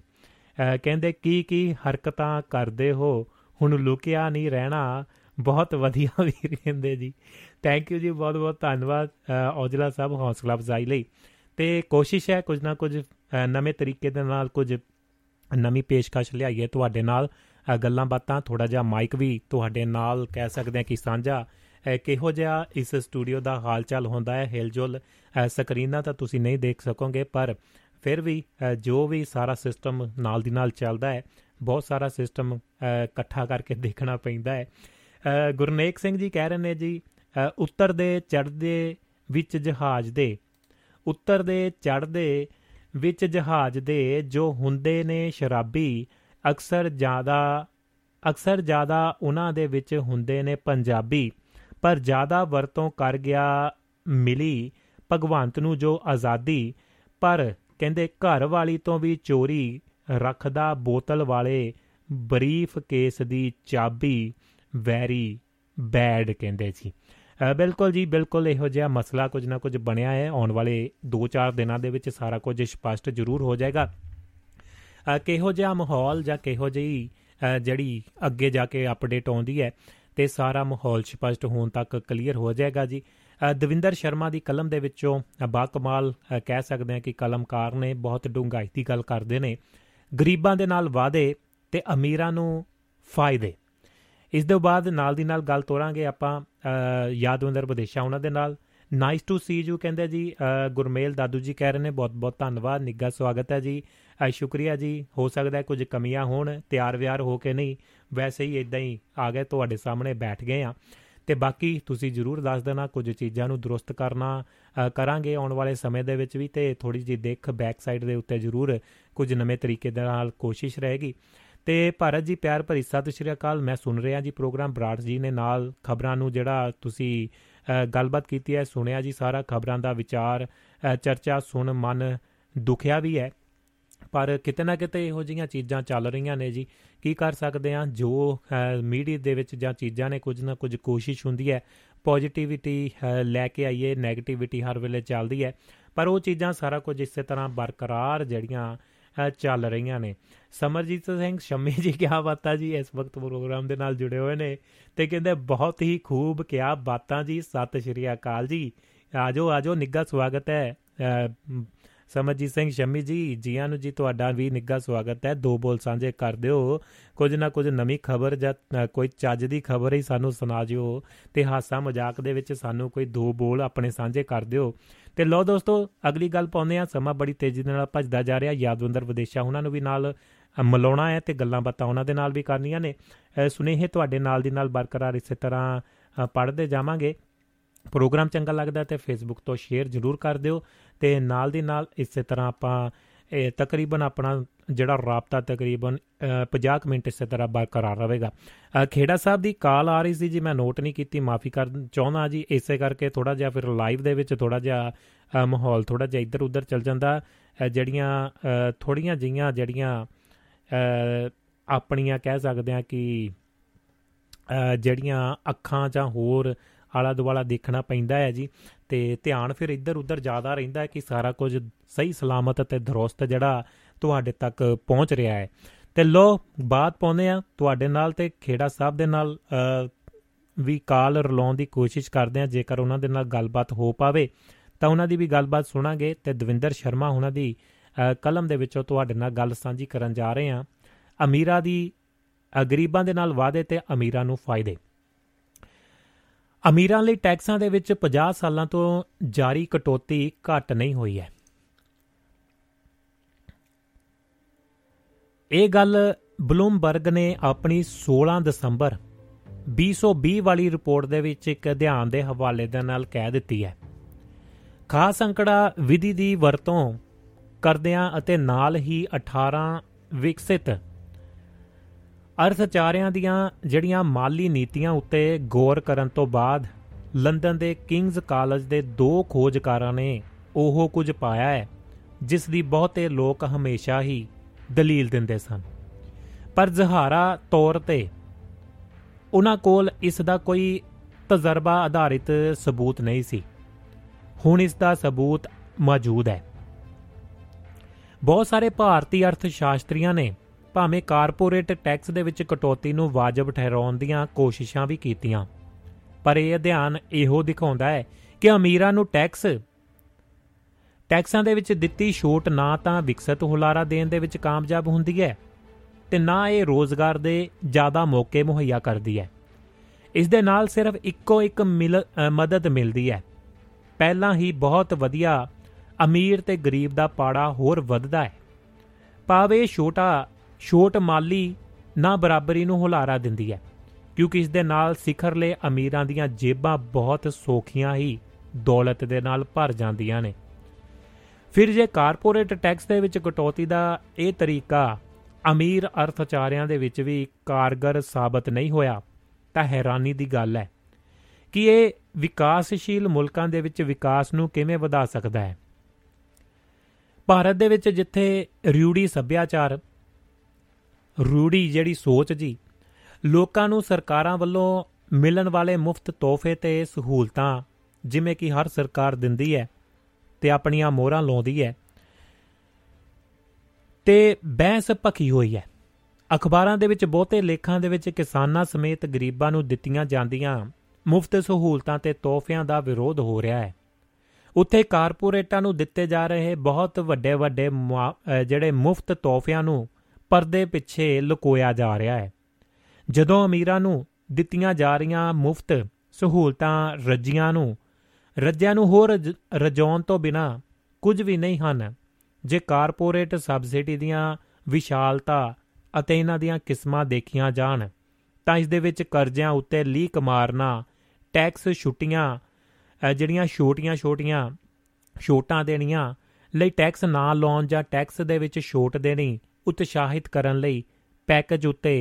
ਕਹਿੰਦੇ ਕੀ ਕੀ ਹਰਕਤਾਂ ਕਰਦੇ ਹੋ, ਹੁਣ ਲੁਕਿਆ ਨਹੀਂ ਰਹਿਣਾ। ਬਹੁਤ ਵਧੀਆ ਵੀਰ ਕਹਿੰਦੇ ਜੀ, ਥੈਂਕ ਯੂ ਜੀ, ਬਹੁਤ ਬਹੁਤ ਧੰਨਵਾਦ ਔਜਲਾ ਸਾਹਿਬ ਹੌਸਲਾ ਅਫਜ਼ਾਈ ਲਈ। ਅਤੇ ਕੋਸ਼ਿਸ਼ ਹੈ ਕੁਝ ਨਾ ਕੁਝ ਨਵੇਂ ਤਰੀਕੇ ਦੇ ਨਾਲ ਕੁਝ ਨਵੀਂ ਪੇਸ਼ਕਸ਼ ਲਿਆਈਏ ਤੁਹਾਡੇ ਨਾਲ, ਗੱਲਾਂ ਬਾਤਾਂ, ਥੋੜ੍ਹਾ ਜਿਹਾ ਮਾਈਕ ਵੀ ਤੁਹਾਡੇ ਨਾਲ ਕਹਿ ਸਕਦੇ ਹਾਂ ਕਿ ਸਾਂਝਾ। ਕਿਹੋ ਜਿਹਾ ਇਸ ਸਟੂਡੀਓ ਦਾ ਹਾਲ ਚਾਲ ਹੁੰਦਾ ਹੈ, ਹਿਲਜੁਲ ਸਕਰੀਨਾਂ ਤਾਂ ਤੁਸੀਂ ਨਹੀਂ ਦੇਖ ਸਕੋਗੇ, ਪਰ ਫਿਰ ਵੀ ਜੋ ਵੀ ਸਾਰਾ ਸਿਸਟਮ ਨਾਲ ਦੀ ਨਾਲ ਚੱਲਦਾ ਹੈ, ਬਹੁਤ ਸਾਰਾ ਸਿਸਟਮ ਇਕੱਠਾ ਕਰਕੇ ਦੇਖਣਾ ਪੈਂਦਾ ਹੈ। ਗੁਰਨੇਕ ਸਿੰਘ ਜੀ ਕਹਿ ਰਹੇ ਨੇ ਜੀ, ਉੱਤਰ ਦੇ ਚੜ੍ਹਦੇ ਵਿੱਚ ਜਹਾਜ਼ ਦੇ, ਉੱਤਰ ਦੇ ਚੜ੍ਹਦੇ ਵਿੱਚ ਜਹਾਜ਼ ਦੇ ਜੋ ਹੁੰਦੇ ਨੇ ਸ਼ਰਾਬੀ, ਅਕਸਰ ਜ਼ਿਆਦਾ ਅਕਸਰ ਜ਼ਿਆਦਾ ਉਹਨਾਂ ਦੇ ਵਿੱਚ ਹੁੰਦੇ ਨੇ ਪੰਜਾਬੀ, ਪਰ ਜ਼ਿਆਦਾ ਵਰਤੋਂ ਕਰ ਗਿਆ ਮਿਲੀ ਭਗਵੰਤ ਨੂੰ ਜੋ ਆਜ਼ਾਦੀ, ਪਰ ਕਹਿੰਦੇ ਘਰ ਵਾਲੀ ਤੋਂ ਵੀ ਚੋਰੀ ਰੱਖਦਾ ਬੋਤਲ ਵਾਲੇ, ਬਰੀਫ ਕੇਸ ਦੀ ਚਾਬੀ, ਵੈਰੀ ਬੈਡ ਕਹਿੰਦੇ ਜੀ। ਬਿਲਕੁਲ ਜੀ ਬਿਲਕੁਲ, ਇਹੋ ਜਿਹਾ ਮਸਲਾ ਕੁਝ ਨਾ ਕੁਝ ਬਣਿਆ ਹੈ। ਆਉਣ ਵਾਲੇ ਦੋ ਚਾਰ ਦਿਨਾਂ ਦੇ ਵਿੱਚ ਸਾਰਾ ਕੁਝ ਸਪਸ਼ਟ ਜ਼ਰੂਰ ਹੋ ਜਾਏਗਾ। ਕਿਹੋ ਜਿਹਾ ਮਾਹੌਲ ਜਾਂ ਕਿਹੋ ਜਿਹੀ ਜਿਹੜੀ ਅੱਗੇ ਜਾ ਕੇ ਅਪਡੇਟ ਆਉਂਦੀ ਹੈ, ਤੇ ਸਾਰਾ ਮਾਹੌਲ ਸਪਸ਼ਟ ਹੋਣ ਤੱਕ ਕਲੀਅਰ ਹੋ ਜਾਏਗਾ ਜੀ। ਦਵਿੰਦਰ ਸ਼ਰਮਾ ਦੀ ਕਲਮ ਦੇ ਵਿੱਚੋਂ ਬਾਕਮਾਲ ਕਹਿ ਸਕਦੇ ਹਾਂ ਕਿ ਕਲਮਕਾਰ ਨੇ, ਬਹੁਤ ਡੂੰਘਾਈ ਦੀ ਗੱਲ ਕਰਦੇ ਨੇ। ਗਰੀਬਾਂ ਦੇ ਨਾਲ ਵਾਅਦੇ ਤੇ ਅਮੀਰਾਂ ਨੂੰ ਫਾਇਦੇ। ਇਸ ਤੋਂ ਬਾਅਦ ਨਾਲ ਦੀ ਨਾਲ ਗੱਲ ਤੋਰਾਂਗੇ ਆਪਾਂ ਯਾਦਵਿੰਦਰ ਵਿਦੇਸ਼ਾ ਉਹਨਾਂ ਦੇ ਨਾਲ। ਨਾਈਸ ਟੂ ਸੀ ਯੂ ਕਹਿੰਦੇ ਜੀ। ਗੁਰਮੇਲ ਦਾਦੂ ਜੀ ਕਹਿ ਰਹੇ ਨੇ ਬਹੁਤ ਬਹੁਤ ਧੰਨਵਾਦ, ਨਿੱਘਾ ਸਵਾਗਤ ਹੈ ਜੀ, ਸ਼ੁਕਰੀਆ ਜੀ। ਹੋ ਸਕਦਾ ਕੁਝ ਕਮੀਆਂ ਹੋਣ, ਤਿਆਰ ਵਿਆਰ ਹੋ ਕੇ ਨਹੀਂ, ਵੈਸੇ ਹੀ ਇੱਦਾਂ ਹੀ ਆ ਗਏ ਤੁਹਾਡੇ ਸਾਹਮਣੇ ਬੈਠ ਗਏ ਆ, ਤੇ ਬਾਕੀ ਤੁਸੀਂ ਜ਼ਰੂਰ ਦੱਸ ਦੇਣਾ। ਕੁਝ ਚੀਜ਼ਾਂ ਨੂੰ ਦਰੁਸਤ ਕਰਨਾ ਕਰਾਂਗੇ ਆਉਣ ਵਾਲੇ ਸਮੇਂ ਦੇ ਵਿੱਚ ਵੀ, ਤੇ ਥੋੜ੍ਹੀ ਜਿਹੀ ਦੇਖ ਬੈਕ ਸਾਈਡ ਦੇ ਉੱਤੇ ਜ਼ਰੂਰ ਕੁਝ ਨਵੇਂ ਤਰੀਕੇ ਦੇ ਨਾਲ ਕੋਸ਼ਿਸ਼ ਰਹੇਗੀ। ਤੇ ਭਾਰਤ ਜੀ ਪਿਆਰ ਭਰੀ ਸਤਿ ਸ਼੍ਰੀ ਅਕਾਲ। ਮੈਂ ਸੁਣ ਰਿਹਾ ਜੀ ਪ੍ਰੋਗਰਾਮ, ਬਰਾੜ ਜੀ ਨੇ ਨਾਲ ਖਬਰਾਂ ਨੂੰ ਜਿਹੜਾ ਤੁਸੀਂ ਗੱਲਬਾਤ ਕੀਤੀ ਹੈ ਸੁਣਿਆ ਜੀ ਸਾਰਾ, ਖਬਰਾਂ ਦਾ ਵਿਚਾਰ ਚਰਚਾ ਸੁਣ ਮਨ ਦੁਖਿਆ ਵੀ ਹੈ, ਪਰ ਕਿਤੇ ਨਾ ਕਿਤੇ ਇਹੋ ਜਿਹੀਆਂ ਚੀਜ਼ਾਂ ਚੱਲ ਰਹੀਆਂ ਨੇ ਜੀ, ਕੀ ਕਰ ਸਕਦੇ ਹਾਂ। ਜੋ ਮੀਡੀਆ ਦੇ ਵਿੱਚ ਜਾਂ ਚੀਜ਼ਾਂ ਨੇ ਕੁਝ ਨਾ ਕੁਝ ਕੋਸ਼ਿਸ਼ ਹੁੰਦੀ ਹੈ ਪੋਜ਼ੀਟਿਵਿਟੀ ਲੈ ਕੇ ਆਈਏ, ਨੈਗੇਟਿਵਿਟੀ ਹਰ ਵੇਲੇ ਚੱਲਦੀ ਹੈ, ਪਰ ਉਹ ਚੀਜ਼ਾਂ ਸਾਰਾ ਕੁਝ ਇਸੇ ਤਰ੍ਹਾਂ ਬਰਕਰਾਰ ਜਿਹੜੀਆਂ ਚੱਲ ਰਹੀਆਂ ਨੇ। ਸਮਰਜੀਤ ਸਿੰਘ ਸ਼ਮੀ ਜੀ ਕਿਆ ਬਾਤਾਂ ਜੀ, ਇਸ ਵਕਤ ਪ੍ਰੋਗਰਾਮ ਦੇ ਨਾਲ ਜੁੜੇ ਹੋਏ ਨੇ ਤੇ ਕਹਿੰਦੇ ਬਹੁਤ ਹੀ ਖੂਬ ਕਿਆ ਬਾਤਾਂ ਜੀ, ਸਤਿ ਸ਼੍ਰੀ ਅਕਾਲ ਜੀ। ਆਜੋ ਆਜੋ, ਨਿੱਘਾ ਸਵਾਗਤ ਹੈ ਸਮਰਜੀਤ ਸਿੰਘ ਸ਼ਮੀ ਜੀ, ਜੀਆਂ ਨੂੰ ਜੀ ਤੁਹਾਡਾ ਵੀ ਨਿੱਘਾ ਸਵਾਗਤ ਹੈ। ਦੋ ਬੋਲ ਸਾਂਝੇ ਕਰ ਦਿਓ, ਕੁਝ ਨਾ ਕੁਝ ਨਵੀਂ ਖਬਰ ਜਾਂ ਕੋਈ ਚੱਜ ਦੀ ਖਬਰ ਹੀ ਸਾਨੂੰ ਸੁਣਾ ਦਿਓ, ਅਤੇ ਹਾਸਾ ਮਜ਼ਾਕ ਦੇ ਵਿੱਚ ਸਾਨੂੰ ਕੋਈ ਦੋ ਬੋਲ ਆਪਣੇ ਸਾਂਝੇ ਕਰ ਦਿਓ। ਅਤੇ ਲਓ ਦੋਸਤੋ, ਅਗਲੀ ਗੱਲ ਪਾਉਂਦੇ ਹਾਂ। ਸਮਾਂ ਬੜੀ ਤੇਜ਼ੀ ਦੇ ਨਾਲ ਭੱਜਦਾ ਜਾ ਰਿਹਾ। ਯਾਦਵਿੰਦਰ ਵਿਦੇਸ਼ਾ ਉਹਨਾਂ ਨੂੰ ਵੀ ਨਾਲ ਮਿਲਾਉਣਾ ਹੈ, ਅਤੇ ਗੱਲਾਂ ਬਾਤਾਂ ਉਹਨਾਂ ਦੇ ਨਾਲ ਵੀ ਕਰਨੀਆਂ ਨੇ। ਸੁਨੇਹੇ ਤੁਹਾਡੇ ਨਾਲ ਦੀ ਨਾਲ ਬਰਕਰਾਰ ਇਸੇ ਤਰ੍ਹਾਂ ਪੜ੍ਹਦੇ ਜਾਵਾਂਗੇ। ਪ੍ਰੋਗਰਾਮ ਚੰਗਾ ਲੱਗਦਾ ਤਾਂ ਫੇਸਬੁੱਕ ਤੋਂ ਸ਼ੇਅਰ ਜ਼ਰੂਰ ਕਰ ਦਿਓ, ਅਤੇ ਨਾਲ ਦੀ ਨਾਲ ਇਸੇ ਤਰ੍ਹਾਂ ਆਪਾਂ ਇਹ ਤਕਰੀਬਨ ਆਪਣਾ ਜਿਹੜਾ ਰਾਬਤਾ ਤਕਰੀਬਨ ਪੰਜਾਹ ਕੁ ਮਿੰਟ ਇਸੇ ਤਰ੍ਹਾਂ ਬਰਕਰਾਰ ਰਹੇਗਾ। ਖੇੜਾ ਸਾਹਿਬ ਦੀ ਕਾਲ ਆ ਰਹੀ ਸੀ ਜੀ, ਮੈਂ ਨੋਟ ਨਹੀਂ ਕੀਤੀ, ਮਾਫੀ ਕਰ ਚਾਹੁੰਦਾ ਜੀ। ਇਸੇ ਕਰਕੇ ਥੋੜ੍ਹਾ ਜਿਹਾ ਫਿਰ ਲਾਈਵ ਦੇ ਵਿੱਚ ਥੋੜ੍ਹਾ ਜਿਹਾ ਮਾਹੌਲ ਥੋੜ੍ਹਾ ਜਿਹਾ ਇੱਧਰ ਉੱਧਰ ਚੱਲ ਜਾਂਦਾ, ਜਿਹੜੀਆਂ ਥੋੜ੍ਹੀਆਂ ਜਿਹੀਆਂ ਜਿਹੜੀਆਂ ਆਪਣੀਆਂ ਕਹਿ ਸਕਦੇ ਹਾਂ ਕਿ ਜਿਹੜੀਆਂ ਅੱਖਾਂ ਜਾਂ ਹੋਰ ਆਲਾ ਦੁਆਲਾ ਦੇਖਣਾ ਪੈਂਦਾ ਹੈ ਜੀ, ਅਤੇ ਧਿਆਨ ਫਿਰ ਇੱਧਰ ਉੱਧਰ ਜ਼ਿਆਦਾ ਰਹਿੰਦਾ ਹੈ ਕਿ ਸਾਰਾ ਕੁਝ ਸਹੀ ਸਲਾਮਤ ਅਤੇ ਦਰੁਸਤ ਜਿਹੜਾ ਤੁਹਾਡੇ ਤੱਕ ਪਹੁੰਚ ਰਿਹਾ ਹੈ। ਅਤੇ ਲਓ ਬਾਤ ਪਾਉਂਦੇ ਹਾਂ ਤੁਹਾਡੇ ਨਾਲ, ਅਤੇ ਖੇੜਾ ਸਾਹਿਬ ਦੇ ਨਾਲ ਵੀ ਕਾਲ ਰਲਾਉਣ ਦੀ ਕੋਸ਼ਿਸ਼ ਕਰਦੇ ਹਾਂ, ਜੇਕਰ ਉਹਨਾਂ ਦੇ ਨਾਲ ਗੱਲਬਾਤ ਹੋ ਪਾਵੇ ਤਾਂ ਉਹਨਾਂ ਦੀ ਵੀ ਗੱਲਬਾਤ ਸੁਣਾਂਗੇ। ਅਤੇ ਦਵਿੰਦਰ ਸ਼ਰਮਾ ਉਹਨਾਂ ਦੀ ਕਲਮ ਦੇ ਵਿੱਚੋਂ ਤੁਹਾਡੇ ਨਾਲ ਗੱਲ ਸਾਂਝੀ ਕਰਨ ਜਾ ਰਹੇ ਹਾਂ। ਅਮੀਰਾਂ ਦੀ ਗਰੀਬਾਂ ਦੇ ਨਾਲ ਵਾਅਦੇ ਅਤੇ ਅਮੀਰਾਂ ਨੂੰ ਫਾਇਦੇ। ਅਮੀਰਾਂ ਲਈ ਟੈਕਸਾਂ ਦੇ ਵਿੱਚ ਪੰਜਾਹ ਸਾਲਾਂ ਤੋਂ ਜਾਰੀ ਕਟੌਤੀ ਘੱਟ ਨਹੀਂ ਹੋਈ ਹੈ। ਇਹ ਗੱਲ ਬਲੂਮਬਰਗ ਨੇ ਆਪਣੀ ਸੋਲਾਂ ਦਸੰਬਰ ਵੀਹ ਸੌ ਵੀਹ ਵਾਲੀ ਰਿਪੋਰਟ ਦੇ ਵਿੱਚ ਇੱਕ ਅਧਿਐਨ ਦੇ ਹਵਾਲੇ ਦੇ ਨਾਲ ਕਹਿ ਦਿੱਤੀ ਹੈ। ਖਾਸ ਅੰਕੜਾ ਵਿਧੀ ਦੀ ਵਰਤੋਂ ਕਰਦਿਆਂ ਅਤੇ ਨਾਲ ਹੀ ਅਠਾਰਾਂ ਵਿਕਸਿਤ ਅਰਥਚਾਰਿਆਂ ਦੀਆਂ ਜਿਹੜੀਆਂ ਮਾਲੀ ਨੀਤੀਆਂ ਉੱਤੇ ਗੌਰ ਕਰਨ ਤੋਂ ਬਾਅਦ ਲੰਡਨ ਦੇ ਕਿੰਗਜ਼ ਕਾਲਜ ਦੇ ਦੋ ਖੋਜਕਾਰਾਂ ਨੇ ਉਹ ਕੁਝ ਪਾਇਆ ਹੈ ਜਿਸ ਦੀ ਬਹੁਤੇ ਲੋਕ ਹਮੇਸ਼ਾ ਹੀ ਦਲੀਲ ਦਿੰਦੇ ਸਨ, ਪਰ ਜ਼ਹਾਰਾ ਤੌਰ 'ਤੇ ਉਹਨਾਂ ਕੋਲ ਇਸ ਦਾ ਕੋਈ ਤਜਰਬਾ ਆਧਾਰਿਤ ਸਬੂਤ ਨਹੀਂ ਸੀ। ਹੁਣ ਇਸ ਦਾ ਸਬੂਤ ਮੌਜੂਦ ਹੈ। ਬਹੁਤ ਸਾਰੇ ਭਾਰਤੀ ਅਰਥ ਸ਼ਾਸਤਰੀਆਂ ਨੇ ਭਾਵੇਂ ਕਾਰਪੋਰੇਟ ਟੈਕਸ ਦੇ ਵਿੱਚ ਕਟੌਤੀ ਨੂੰ ਵਾਜਬ ਠਹਿਰਾਉਣ ਦੀਆਂ ਕੋਸ਼ਿਸ਼ਾਂ ਵੀ ਕੀਤੀਆਂ, ਪਰ ਇਹ ਅਧਿਐਨ ਇਹੋ ਦਿਖਾਉਂਦਾ ਹੈ ਕਿ ਅਮੀਰਾਂ ਨੂੰ ਟੈਕਸ ਟੈਕਸਾਂ ਦੇ ਵਿੱਚ ਦਿੱਤੀ ਛੋਟ ਨਾ ਤਾਂ ਵਿਕਸਿਤ ਹੁਲਾਰਾ ਦੇਣ ਦੇ ਵਿੱਚ ਕਾਮਯਾਬ ਹੁੰਦੀ ਹੈ ਤੇ ਨਾ ਇਹ ਰੋਜ਼ਗਾਰ ਦੇ ਜ਼ਿਆਦਾ ਮੌਕੇ ਮੁਹੱਈਆ ਕਰਦੀ ਹੈ। ਇਸ ਦੇ ਨਾਲ ਸਿਰਫ ਇੱਕੋ ਇੱਕ ਮਿਲ ਮਦਦ ਮਿਲਦੀ ਹੈ, ਪਹਿਲਾਂ ਹੀ ਬਹੁਤ ਵਧੀਆ ਅਮੀਰ ਤੇ ਗਰੀਬ ਦਾ ਪਾੜਾ ਹੋਰ ਵੱਧਦਾ ਹੈ। ਭਾਵੇਂ ਛੋਟਾ ਛੋਟ ਮਾਲੀ ਨਾ ਬਰਾਬਰੀ ਨੂੰ ਹੁਲਾਰਾ ਦਿੰਦੀ ਹੈ, ਕਿਉਂਕਿ ਇਸ ਦੇ ਨਾਲ ਸਿਖਰਲੇ ਅਮੀਰਾਂ ਦੀਆਂ ਜੇਬਾਂ ਬਹੁਤ ਸੌਖੀਆਂ ਹੀ ਦੌਲਤ ਦੇ ਨਾਲ ਭਰ ਜਾਂਦੀਆਂ ਨੇ। ਫਿਰ ਜੇ ਕਾਰਪੋਰੇਟ ਟੈਕਸ ਦੇ ਵਿੱਚ ਕਟੌਤੀ ਦਾ ਇਹ ਤਰੀਕਾ ਅਮੀਰ ਅਰਥਚਾਰਿਆਂ ਦੇ ਵਿੱਚ ਵੀ ਕਾਰਗਰ ਸਾਬਤ ਨਹੀਂ ਹੋਇਆ ਤਾਂ ਹੈਰਾਨੀ ਦੀ ਗੱਲ ਹੈ ਕਿ ਇਹ ਵਿਕਾਸਸ਼ੀਲ ਮੁਲਕਾਂ ਦੇ ਵਿੱਚ ਵਿਕਾਸ ਨੂੰ ਕਿਵੇਂ ਵਧਾ ਸਕਦਾ ਹੈ। ਭਾਰਤ ਦੇ ਵਿੱਚ ਜਿੱਥੇ ਰੂੜੀ ਸੱਭਿਆਚਾਰ ਰੂੜੀ ਜਿਹੜੀ ਸੋਚ ਜੀ ਲੋਕਾਂ ਨੂੰ ਸਰਕਾਰਾਂ ਵੱਲੋਂ ਮਿਲਣ ਵਾਲੇ ਮੁਫਤ ਤੋਹਫੇ ਤੇ ਸਹੂਲਤਾਂ ਜਿਵੇਂ ਕਿ ਹਰ ਸਰਕਾਰ ਦਿੰਦੀ ਹੈ ਤੇ ਆਪਣੀਆਂ ਮੋਹਰਾਂ ਲਾਉਂਦੀ ਹੈ ਤੇ ਬਹਿਸ ਭਖੀ ਹੋਈ ਹੈ। ਅਖਬਾਰਾਂ ਦੇ ਵਿੱਚ ਬਹੁਤੇ ਲੇਖਾਂ ਦੇ ਵਿੱਚ ਕਿਸਾਨਾਂ ਸਮੇਤ ਗਰੀਬਾਂ ਨੂੰ ਦਿੱਤੀਆਂ ਜਾਂਦੀਆਂ ਮੁਫਤ ਸਹੂਲਤਾਂ ਤੇ ਤੋਹਫਿਆਂ ਦਾ ਵਿਰੋਧ ਹੋ ਰਿਹਾ ਹੈ। ਉੱਥੇ ਕਾਰਪੋਰੇਟਾਂ ਨੂੰ ਦਿੱਤੇ ਜਾ ਰਹੇ ਬਹੁਤ ਵੱਡੇ ਵੱਡੇ ਜਿਹੜੇ ਮੁਫਤ ਤੋਹਫਿਆਂ ਨੂੰ ਪਰਦੇ ਪਿੱਛੇ ਲੁਕੋਇਆ ਜਾ ਰਿਹਾ ਹੈ। ਜਦੋਂ ਅਮੀਰਾਂ ਨੂੰ ਦਿੱਤੀਆਂ ਜਾ ਰਹੀਆਂ ਮੁਫਤ ਸਹੂਲਤਾਂ ਰੱਜੀਆਂ ਨੂੰ ਰੱਜਿਆਂ ਨੂੰ ਹੋਰ ਰਜਾਉਣ ਤੋਂ ਬਿਨਾਂ ਕੁਝ ਵੀ ਨਹੀਂ ਹਨ। ਜੇ ਕਾਰਪੋਰੇਟ ਸਬਸਿਡੀ ਦੀਆਂ ਵਿਸ਼ਾਲਤਾ ਅਤੇ ਇਹਨਾਂ ਦੀਆਂ ਕਿਸਮਾਂ ਦੇਖੀਆਂ ਜਾਣ ਤਾਂ ਇਸ ਦੇ ਵਿੱਚ ਕਰਜ਼ਿਆਂ ਉੱਤੇ ਲੀਕ ਮਾਰਨਾ, ਟੈਕਸ ਛੁੱਟੀਆਂ ਜਿਹੜੀਆਂ ਛੋਟੀਆਂ-ਛੋਟੀਆਂ ਛੋਟਾਂ ਦੇਣੀਆਂ ਲਈ ਟੈਕਸ ਨਾ ਲਾਉਣ ਜਾਂ ਟੈਕਸ ਦੇ ਵਿੱਚ ਛੋਟ ਦੇਣੀ ਉਤਸ਼ਾਹਿਤ ਕਰਨ ਲਈ ਪੈਕੇਜ ਉੱਤੇ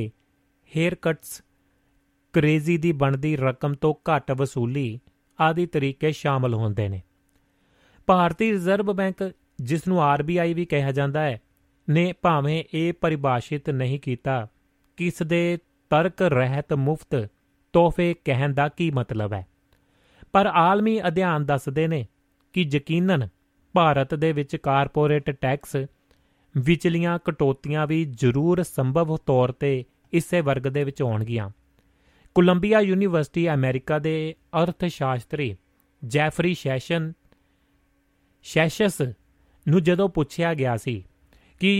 ਹੇਅਰ ਕਟਸ, ਕਰੇਜ਼ੀ ਦੀ ਬਣਦੀ ਰਕਮ ਤੋਂ ਘੱਟ ਵਸੂਲੀ ਆਦਿ ਤਰੀਕੇ ਸ਼ਾਮਲ ਹੁੰਦੇ ਨੇ। ਭਾਰਤੀ ਰਿਜ਼ਰਵ ਬੈਂਕ, ਜਿਸ ਨੂੰ ਆਰ ਬੀ ਆਈ ਵੀ ਕਿਹਾ ਜਾਂਦਾ ਹੈ, ਨੇ ਭਾਵੇਂ ਇਹ ਪਰਿਭਾਸ਼ਿਤ ਨਹੀਂ ਕੀਤਾ ਕਿ ਇਸ ਦੇ ਤਰਕ ਰਹਿਤ ਮੁਫਤ ਤੋਹਫੇ ਕਹਿਣ ਦਾ ਕੀ ਮਤਲਬ ਹੈ, ਪਰ ਆਲਮੀ ਅਧਿਐਨ ਦੱਸਦੇ ਨੇ ਕਿ ਯਕੀਨਨ ਭਾਰਤ ਦੇ ਵਿੱਚ ਕਾਰਪੋਰੇਟ ਟੈਕਸ ਵਿਚਲੀਆਂ ਕਟੌਤੀਆਂ ਵੀ ਜ਼ਰੂਰ ਸੰਭਵ ਤੌਰ 'ਤੇ ਇਸੇ ਵਰਗ ਦੇ ਵਿੱਚ ਆਉਣਗੀਆਂ। ਕੋਲੰਬੀਆ ਯੂਨੀਵਰਸਿਟੀ ਅਮਰੀਕਾ ਦੇ ਅਰਥ ਸ਼ਾਸਤਰੀ ਜੈਫਰੀ ਸੈਸ਼ਨ ਸੈਸ਼ਸ ਨੂੰ ਜਦੋਂ ਪੁੱਛਿਆ ਗਿਆ ਸੀ ਕਿ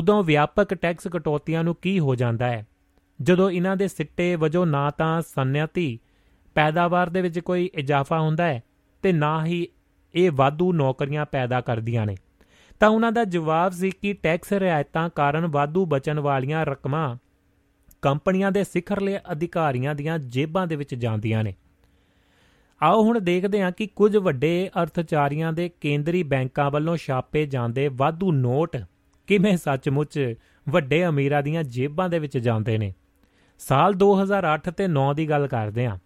ਉਦੋਂ ਵਿਆਪਕ ਟੈਕਸ ਕਟੌਤੀਆਂ ਨੂੰ ਕੀ ਹੋ ਜਾਂਦਾ ਹੈ ਜਦੋਂ ਇਹਨਾਂ ਦੇ ਸਿੱਟੇ ਵਜੋਂ ਨਾ ਤਾਂ ਸਨਅਤੀ ਪੈਦਾਵਾਰ ਦੇ ਵਿੱਚ ਕੋਈ ਇਜ਼ਾਫਾ ਹੁੰਦਾ ਹੈ ਤੇ ਨਾ ਹੀ ਇਹ ਵਾਧੂ ਨੌਕਰੀਆਂ ਪੈਦਾ ਕਰਦੀਆਂ ਨੇ, ਤਾਂ ਉਹਨਾਂ ਦਾ ਜਵਾਬ ਸੀ ਕਿ ਟੈਕਸ ਰਿਆਇਤਾਂ ਕਾਰਨ ਵਾਧੂ ਬਚਣ ਵਾਲੀਆਂ ਰਕਮਾਂ ਕੰਪਨੀਆਂ ਦੇ ਸਿਖਰਲੇ ਅਧਿਕਾਰੀਆਂ ਦੀਆਂ ਜੇਬਾਂ ਦੇ ਵਿੱਚ ਜਾਂਦੀਆਂ ਨੇ। ਆਓ ਹੁਣ ਦੇਖਦੇ ਹਾਂ ਕਿ ਕੁਝ ਵੱਡੇ ਅਰਥਚਾਰੀਆਂ ਦੇ ਕੇਂਦਰੀ ਬੈਂਕਾਂ ਵੱਲੋਂ ਛਾਪੇ ਜਾਂਦੇ ਵਾਧੂ ਨੋਟ ਕਿਵੇਂ ਸੱਚਮੁੱਚ ਵੱਡੇ ਅਮੀਰਾਂ ਦੀਆਂ ਜੇਬਾਂ ਦੇ ਵਿੱਚ ਜਾਂਦੇ ਨੇ। ਸਾਲ ਦੋ ਹਜ਼ਾਰ ਅੱਠ ਤੇ ਨੌਂ ਦੀ ਗੱਲ ਕਰਦੇ ਹਾਂ।